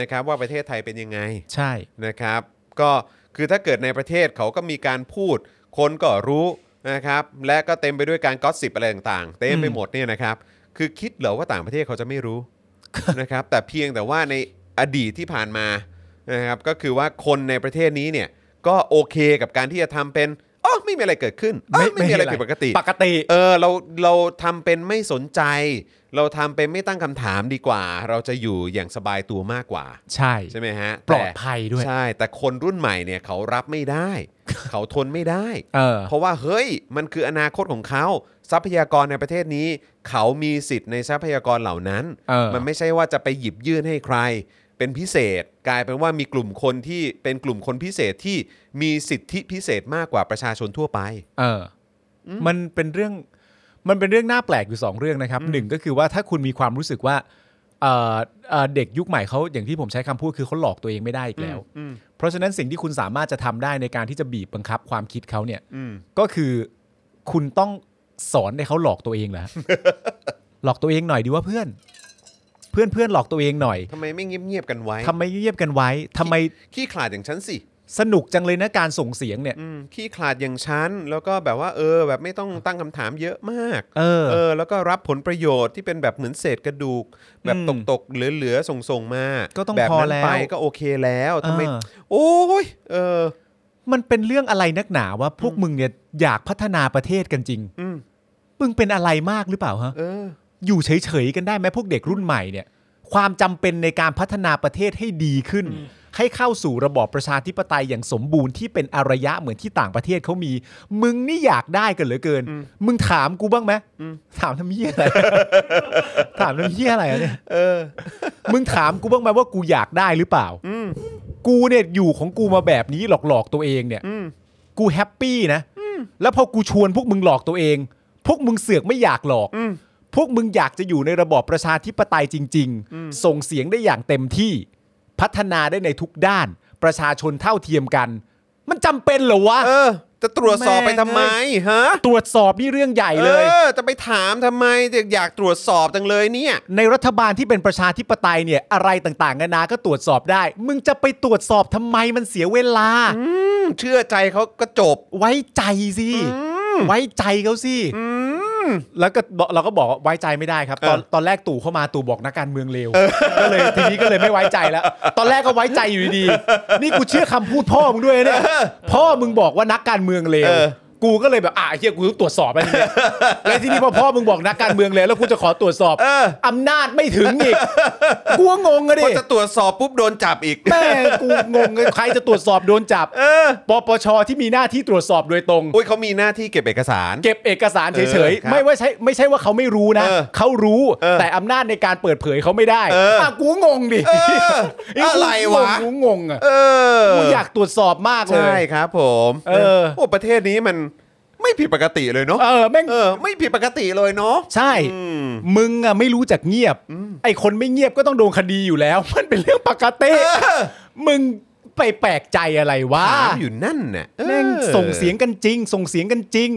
นะครับว่าประเทศไทยเป็นยังไงใช่นะครับก็คือถ้าเกิดในประเทศเขาก็มีการพูดคนก็รู้นะครับและก็เต็มไปด้วยการกอสซิปอะไรต่างๆเต็มไปหมดเนี่ยนะครับคือคิดเหรอว่าต่างประเทศเขาจะไม่รู้ นะครับแต่เพียงแต่ว่าในอดีตที่ผ่านมานะครับก็คือว่าคนในประเทศนี้เนี่ยก็โอเคกับการที่จะทำเป็นอ๋อไม่มีอะไรเกิดขึ้นไม่มีอะไรผิดปกติเราทำเป็นไม่สนใจเราทำเป็นไม่ตั้งคำถามดีกว่าเราจะอยู่อย่างสบายตัวมากกว่าใช่ใช่ไหมฮะปลอดภัยด้วยใช่แต่คนรุ่นใหม่เนี่ยเขารับไม่ได้ เขาทนไม่ได้ เพราะว่าเฮ้ยมันคืออนาคตของเขาทรัพยากรในประเทศนี้เขามีสิทธิ์ในทรัพยากรเหล่านั้นมันไม่ใช่ว่าจะไปหยิบยื่นให้ใครเป็นพิเศษกลายเป็นว่ามีกลุ่มคนที่เป็นกลุ่มคนพิเศษที่มีสิทธิพิเศษมากกว่าประชาชนทั่วไปมันเป็นเรื่องน่าแปลกอยู่2เรื่องนะครับหนึ่งก็คือว่าถ้าคุณมีความรู้สึกว่าเด็กยุคใหม่เขาอย่างที่ผมใช้คำพูดคือเขาหลอกตัวเองไม่ได้อีกแล้วเพราะฉะนั้นสิ่งที่คุณสามารถจะทำได้ในการที่จะบีบบังคับความคิดเขาเนี่ยก็คือคุณต้องสอนให้เขาหลอกตัวเองแหละหลอกตัวเองหน่อยดีว่าเพื่อนหลอกตัวเองหน่อยทำไมไม่เงียบๆกันไว้ทำไมเงียบๆกันไว้ทำไมขี้ขลาดอย่างฉันสิสนุกจังเลยนะการส่งเสียงเนี่ยขี้ขลาดอย่างฉันแล้วก็แบบว่าแบบไม่ต้องตั้งคำถามเยอะมากแล้วก็รับผลประโยชน์ที่เป็นแบบเหมือนเศษกระดูกแบบตกๆเหลือๆส่งๆมาก็ต้องพอแล้วไปก็โอเคแล้วทำไมโอ้ยมันเป็นเรื่องอะไรนักหนาวะพวกมึงเนี่ยอยากพัฒนาประเทศกันจริงมึงเป็นอะไรมากหรือเปล่าฮะอยู่เฉยๆกันได้ไหมพวกเด็กรุ่นใหม่เนี่ยความจำเป็นในการพัฒนาประเทศให้ดีขึ้นให้เข้าสู่ระบอบประชาธิปไตยอย่างสมบูรณ์ที่เป็นอารยะเหมือนที่ต่างประเทศเขามีมึงนี่อยากได้กันเหลือเกินมึงถามกูบ้างไหมถามทำเหี้ยอะไร ถามทำเหี้ยอะไรเนี่ยมึงถามกูบ้างไหมว่ากูอยากได้หรือเปล่ากูเนี่ยอยู่ของกูมาแบบนี้หลอกๆตัวเองเนี่ยกูแฮปปี้นะแล้วพอกูชวนพวกมึงหลอกตัวเองพวกมึงเสือกไม่อยากหลอกพวกมึงอยากจะอยู่ในระบอบประชาธิปไตยจริงๆส่งเสียงได้อย่างเต็มที่พัฒนาได้ในทุกด้านประชาชนเท่าเทียมกันมันจำเป็นเหรอวะจะตรวจสอบไปทำไมฮะตรวจสอบนี่เรื่องใหญ่เลยจะไปถามทำไมอยากตรวจสอบจังเลยเนี่ยในรัฐบาลที่เป็นประชาธิปไตยเนี่ยอะไรต่างๆนานาก็ตรวจสอบได้มึงจะไปตรวจสอบทำไมมันเสียเวลาเชื่อใจเขาก็จบไว้ใจสิไว้ใจเขาสิแล้วก็เราก็บอกไว้ใจไม่ได้ครับตอนแรกตู่เข้ามาตู่บอกนักการเมืองเลวก็เลยทีนี้ก็เลยไม่ไว้ใจแล้วตอนแรกก็ไว้ใจอยู่ดีนี่กูเชื่อคำพูดพ่อมึงด้วยเนี่ยพ่อมึงบอกว่านักการเมืองเลวกูก็เลยแบบไอ้เหี้ยกูต้องตรวจสอบอะไรเนี่ยแล้วทีนี้พ่อมึงบอกนักการเมืองเลวแล้วกูจะขอตรวจสอบอำนาจไม่ถึงอีกกูงงอ่ะดิพอจะตรวจสอบปุ๊บโดนจับอีกแม่กูงงใครจะตรวจสอบโดนจับปปช.ที่มีหน้าที่ตรวจสอบโดยตรงอุ๊ยเค้ามีหน้าที่เก็บเอกสารเฉยๆไม่ใช่ว่าเค้าไม่รู้นะเค้ารู้แต่อำนาจในการเปิดเผยเค้าไม่ได้อ่ะกูงงดิอะไรวะกูงงอ่ะกูอยากตรวจสอบมากเลยใช่ครับผมโอ้ประเทศนี้มันไม่ผิดปกติเลยเนาะแม่งไม่ผิดปกติเลยเนาะใช่มึงอ่ะไม่รู้จักเงียบไอ้คนไม่เงียบก็ต้องโดนคดีอยู่แล้วมันเป็นเรื่องปกติมึง ไปแปลกใจอะไรวะอยู่นั่นน่ะแม่งส่งเสียงกันจริงส่งเสียงกันจริง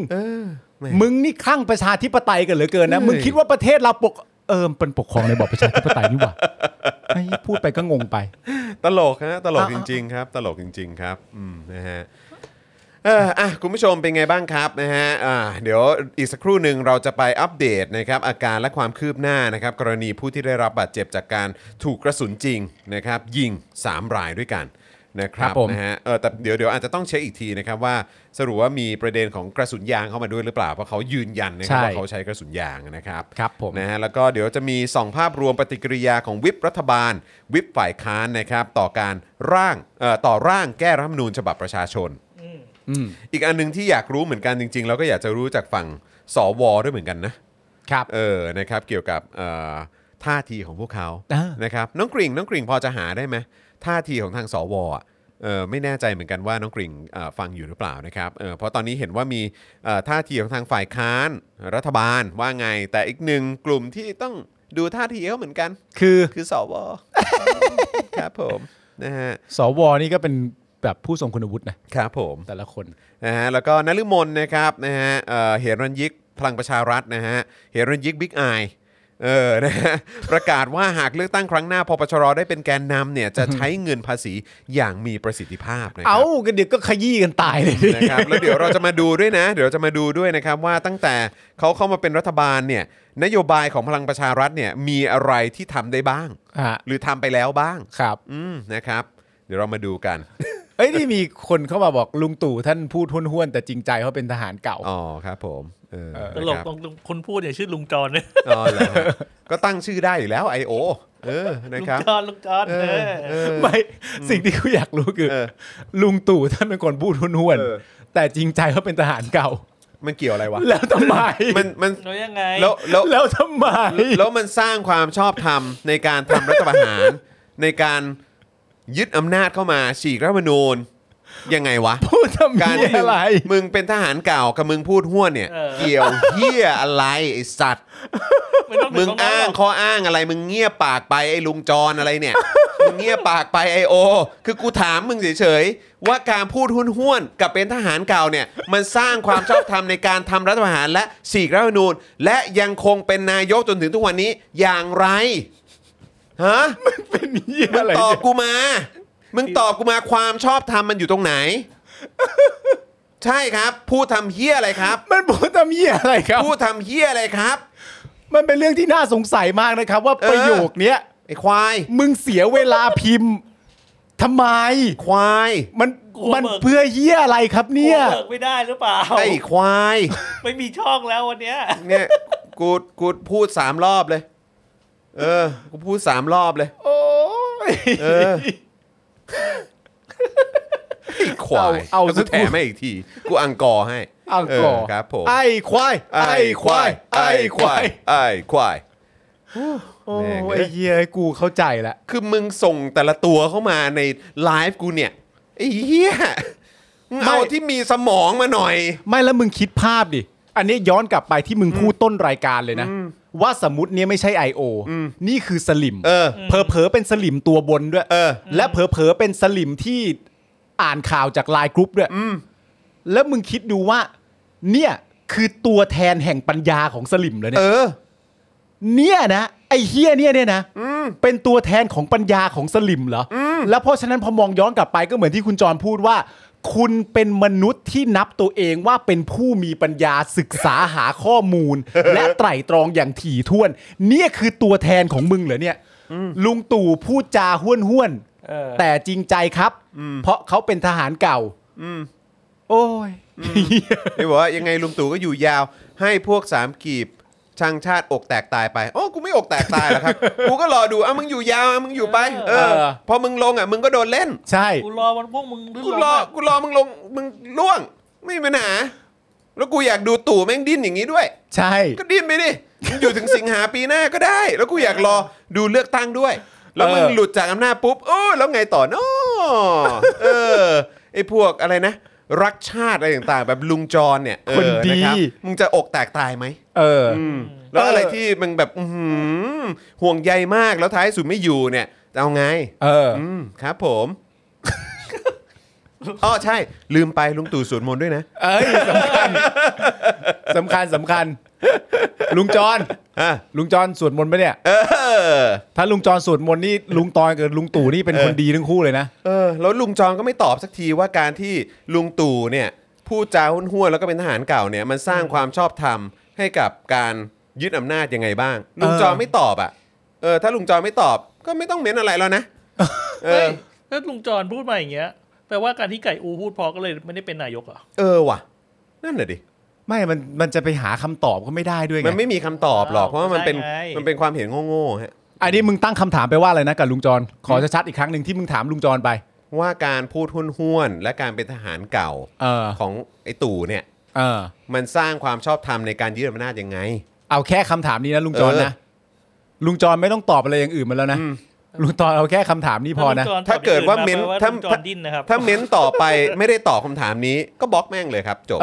มึงนี่คลั่งประชาธิปไตยกันเหลือเกินนะมึงคิดว่าประเทศเราเป็นปกครองในระบอบประชาธิปไตยนี่หว่าไอ้พูดไปก็งงไปตลกฮะตลกจริงๆครับตลกจริงๆครับนะฮะคุณผู้ชมเป็นไงบ้างครับนะฮะเดี๋ยวอีกสักครู่หนึ่งเราจะไปอัปเดตนะครับอาการและความคืบหน้านะครับกรณีผู้ที่ได้รับบาดเจ็บจากการถูกกระสุนจริงนะครับยิง3รายด้วยกันนะครับนะฮะแต่เดี๋ยวอาจจะต้องเช็คอีกทีนะครับว่าสรุปว่ามีประเด็นของกระสุนยางเข้ามาด้วยหรือเปล่าเพราะเขายืนยันนะครับว่าเขาใช้กระสุนยางนะครับครับผมนะฮะแล้วก็เดี๋ยวจะมีส่องภาพรวมปฏิกิริยาของวิปรัฐบาลวิปฝ่ายค้านนะครับต่อการร่างต่อร่างแก้รัฐธรรมนูญฉบับประชาชนอีกอันนึงที่อยากรู้เหมือนกันจริงๆแล้วก็อยากจะรู้จากฝั่งสวด้วยเหมือนกันนะครับนะครับเกี่ยวกับท่าทีของพวกเขานะครับน้องกริ่งพอจะหาได้ไหมท่าทีของทางสวไม่แน่ใจเหมือนกันว่าน้องกริ่งฟังอยู่หรือเปล่านะครับเพราะตอนนี้เห็นว่ามีท่าทีของทางฝ่ายค้านรัฐบาลว่าไงแต่อีกหนึ่งกลุ่มที่ต้องดูท่าทีเขาเหมือนกันคือสว ครับผมนะฮะสวนี่ก็เป็นแบบผู้ทรงคุณวุฒินะครับผมแต่ละคนนะฮะแล้วก็นฤมลนะครับนะฮะเหรัญยิกพลังประชารัฐนะฮะเหรัญยิกบิ๊กไอนะฮะประกาศว่าหากเลือกตั้งครั้งหน้าพปชรได้เป็นแกนนำเนี่ยจะใช้เงินภาษีอย่างมีประสิทธิภาพนะครับเดี๋ยวก็ขยี้กันตายเลยนะครับแล้วเดี๋ยวเราจะมาดูด้วยนะเดี๋ยวจะมาดูด้วยนะครับว่าตั้งแต่เขาเข้ามาเป็นรัฐบาลเนี่ยนโยบายของพลังประชารัฐเนี่ยมีอะไรที่ทำได้บ้างหรือทำไปแล้วบ้างครับนะครับเดี๋ยวเรามาดูกันเอ้ยนี่มีคนเข้ามาบอกลุงตู่ท่านพูดห้วนๆแต่จริงใจเขาเป็นทหารเก่าอ๋อครับผมตลกตรงคนพูดเนี่ยชื่อลุงจรเนี่ยอ๋อเหรอก็ตั้งชื่อได้อยู่แล้วไอโอนะครับลุงจรไม่สิ่งที่กูอยากรู้คือลุงตู่ท่านเป็นคนพูดห้วนๆแต่จริงใจเขาเป็นทหารเก่ามันเกี่ยวอะไรวะแล้วทำไมมันแล้วยังไงแล้วทำไมแล้วมันสร้างความชอบธรรมในการทำรัฐประหารในการยึดอำนาจเข้ามาฉีกรัฐธรรมนูญยังไงวะพูดทำการอะไรมึงเป็นทหารเก่ากับมึงพูดห้วนเนี่ยเกี่ยวเหี้ยอะไรไอ้สัตว์มึงอ้างข้ออ้างอะไรมึงเงียบปากไปไอ้ลุงจรอะไรเนี่ยมึงเงียบปากไปไอโอคือกูถามมึงเฉยๆว่าการพูดห้วนๆกับเป็นทหารเก่าเนี่ยมันสร้างความชอบธรรมในการทำรัฐประหารและฉีกรัฐธรรมนูญและยังคงเป็นนายกจนถึงทุกวันนี้อย่างไรฮะมันเป็นยี่อะไรมึงตอบกูมามึงตอบกูมาความชอบธรรมมันอยู่ตรงไหนใช่ครับพูดทำเหี้ยอะไรครับมันพูดทำเหี้ยอะไรครับพูดทำเหี้ยอะไรครับมันเป็นเรื่องที่น่าสงสัยมากนะครับว่าประโยคเนี้ยไอ้ควายมึงเสียเวลาพิมพ์ทำไมควายมันเพื่อเหี้ยอะไรครับเนี่ยเลิกไม่ได้หรือเปล่าไอ้ควายไม่มีช่องแล้ววันเนี้ยเนี่ยกูพูด3รอบเลยกูพูด3รอบเลยโอ้ยไอ้ควายเอาซะแถมให้อีกทีกูอังกอร์ให้อังกอร์ครับผมไอ้ควายโอ้ไอ้เหี้ยกูเข้าใจแล้วคือมึงส่งแต่ละตัวเข้ามาในไลฟ์กูเนี่ยไอ้เหี้ยเอาที่มีสมองมาหน่อยไม่แล้วมึงคิดภาพดิอันนี้ย้อนกลับไปที่มึงพูดต้นรายการเลยนะว่าสมมุติเนี่ยไม่ใช่ IO นี่คือสลิมเผลอเป็นสลิมตัวบนด้วยและเผลอเป็นสลิมที่อ่านข่าวจากไลน์กรุ๊ปด้วยแล้วมึงคิดดูว่าเนี่ยคือตัวแทนแห่งปัญญาของสลิมเลยเนี่ยเนี่ยนะไอ้เหี้ยเนี่ยนะเป็นตัวแทนของปัญญาของสลิมเหรอแล้วเพราะฉะนั้นพอมองย้อนกลับไปก็เหมือนที่คุณจรพูดว่าคุณเป็นมนุษย์ที่นับตัวเองว่าเป็นผู้มีปัญญาศึกษาหาข้อมูลและไตร่ตรองอย่างถี่ถ้วนนี่คือตัวแทนของมึงเหรอเนี่ยลุงตู่พูดจาห้วนๆแต่จริงใจครับเพราะเขาเป็นทหารเก่าโอ้ยไม่บอกว่ายังไงลุงตู่ก็อยู่ยาวให้พวกสามกีบช่างชาติอกแตกตายไปโอ้กูไม่อกแตกตายหรอกครับกูก็รอดูอ่ะมึงอยู่ยาวอ่ะมึงอยู่ไปพอมึงลงอ่ะมึงก็โดนเล่นใช่กูรอวันพวกมึงกูรอมึงลงมึงล่วงไม่มีปัญหาแล้วกูอยากดูตู่แม่งดิ้นอย่างงี้ด้วยใช่ก็ดิ้นไปดิมึงอยู่ถึงสิงหาปีหน้าก็ได้แล้วกูอยากรอดูเลือกตั้งด้วยแล้วมึงหลุดจากอำนาจปุ๊บโอ้แล้วไงต่อน้อไอ้พวกอะไรนะรักชาติอะไรต่างๆแบบลุงจรเนี่ยคนดีมึงจะอกแตกตายไหมแล้วอะไรที่มึงแบบห่วงใยมากแล้วท้ายสุดไม่อยู่เนี่ยจะเอาไงครับผม อ๋อใช่ลืมไปลุงตู่สวดมนต์ด้วยนะเอ้ยสำคัญสำคัญสำคัญลุงจอนลุงจอนสวดมนต์ป่ะเนี่ยถ้าลุงจอนสวดมนต์นี่ลุงตอนกับลุงตู่นี่เป็นคนดีทั้งคู่เลยนะแล้วลุงจอนก็ไม่ตอบสักทีว่าการที่ลุงตู่เนี่ยพูดจาห้วนๆแล้วก็เป็นทหารเก่าเนี่ยมันสร้างความชอบธรรมให้กับการยึดอำนาจยังไงบ้างลุงจอนไม่ตอบอ่ะถ้าลุงจอนไม่ตอบก็ไม่ต้องเม้นอะไรแล้วนะถ้าลุงจอนพูดมาอย่างเงี้ยแปลว่าการที่ไก่อูพูดพอก็เลยไม่ได้เป็นนายกเหรอว่ะนั่นแหละดิไม่มันจะไปหาคำตอบก็ไม่ได้ด้วยไงมันไม่มีคำตอบหรอกเพราะว่ามันเป็นความเห็นโง่ๆฮะอันนี้มึงตั้งคำถามไปว่าอะไรนะกับลุงจอนขอชัดๆอีกครั้งนึงที่มึงถามลุงจอนไปว่าการพูดห้วนๆและการเป็นทหารเก่าของไอ้ตู่เนี่ยมันสร้างความชอบธรรมในการยึดอำนาจยังไงเอาแค่คำถามนี้นะลุงจอนนะลุงจอนไม่ต้องตอบอะไรอย่างอื่นมาแล้วนะลุงจอนเอาแค่คำถามนี้พอนะถ้าเกิดว่าเม้นถ้าเม้นต่อไปไม่ได้ตอบคำถามนี้ก็บล็อกแม่งเลยครับจบ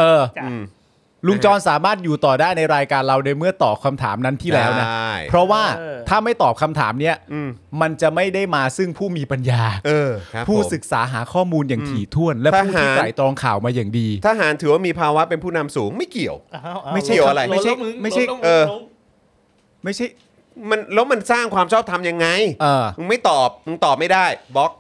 ลุงจอนสามารถอยู่ต่อได้ในรายการเราในเมื่อตอบคำถามนั้นที่แล้วนะเพราะว่าถ้าไม่ตอบคำถามเนี้ยมันจะไม่ได้มาซึ่งผู้มีปัญญาผู้ศึกษาหาข้อมูลอย่างถี่ถ้วนและผู้ที่ไตร่ตรองข่าวมาอย่างดีทหารถือว่ามีภาวะเป็นผู้นำสูงไม่เกี่ยวไม่เกี่ยวอะไรไม่ใช่ไม่ใช่มันแล้วมันสร้างความชอบธรรมยังไงมึงไม่ตอบมึงตอบไม่ได้บล็อก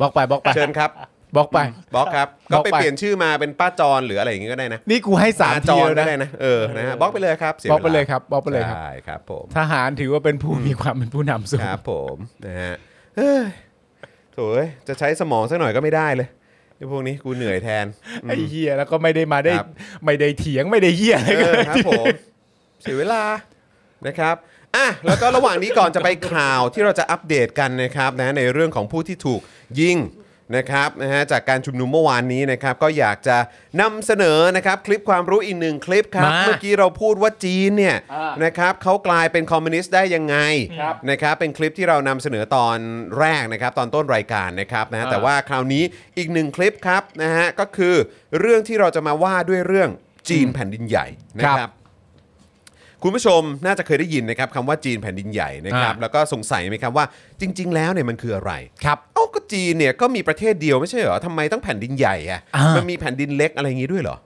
บล็อกไปเชิญครับบล็อกไปบล็อกครับก็ไปเปลี่ยนชื่อมาเป็นป้าจอนหรืออะไรอย่างงี้ก็ได้นะนี่กูให้3จอนก็ได้นะนะฮะบล็อกไปเลยครับบล็อกไปเลยครับบล็อกไปเลยครับใช่ครับผมทหารถือว่าเป็นผู้มีความเป็นผู้นำสูงครับผมนะฮะเฮ้ยโถ่จะใช้สมองสักหน่อยก็ไม่ได้เลยไอ้พวกนี้กูเหนื่อยแทนไอ้เหี้ยแล้วก็ไม่ได้เถียงไม่ได้เหี้ยอะไรเลยครับผมเสียเวลานะครับอ่ะแล้วก็ระหว่างนี้ก่อนจะไปข่าวที่เราจะอัปเดตกันนะครับนะในเรื่องของผู้ที่ถูกยิงนะครับนะฮะจากการชุมนุมเมื่อวานนี้นะครับก็อยากจะนำเสนอนะครับคลิปความรู้อีกหนึ่งคลิปครับเมื่อกี้เราพูดว่าจีนเนี่ยนะครับเขากลายเป็นคอมมิวนิสต์ได้ยังไงนะครับเป็นคลิปที่เรานำเสนอตอนแรกนะครับตอนต้นรายการนะครับนะฮะแต่ว่าคราวนี้อีกหนึ่งคลิปครับนะฮะก็คือเรื่องที่เราจะมาว่าด้วยเรื่องจีนแผ่นดินใหญ่นะครับคุณผู้ชมน่าจะเคยได้ยินนะครับคำว่าจีนแผ่นดินใหญ่นะครับแล้วก็สงสัยไหมครับว่าจริงๆแล้วเนี่ยมันคืออะไรครับเอ้าก็จีนเนี่ยก็มีประเทศเดียวไม่ใช่เหรอทำไมต้องแผ่นดินใหญ่อ่ะมันมีแผ่นดินเล็กอะไรอย่างงี้ด้วยเหรอ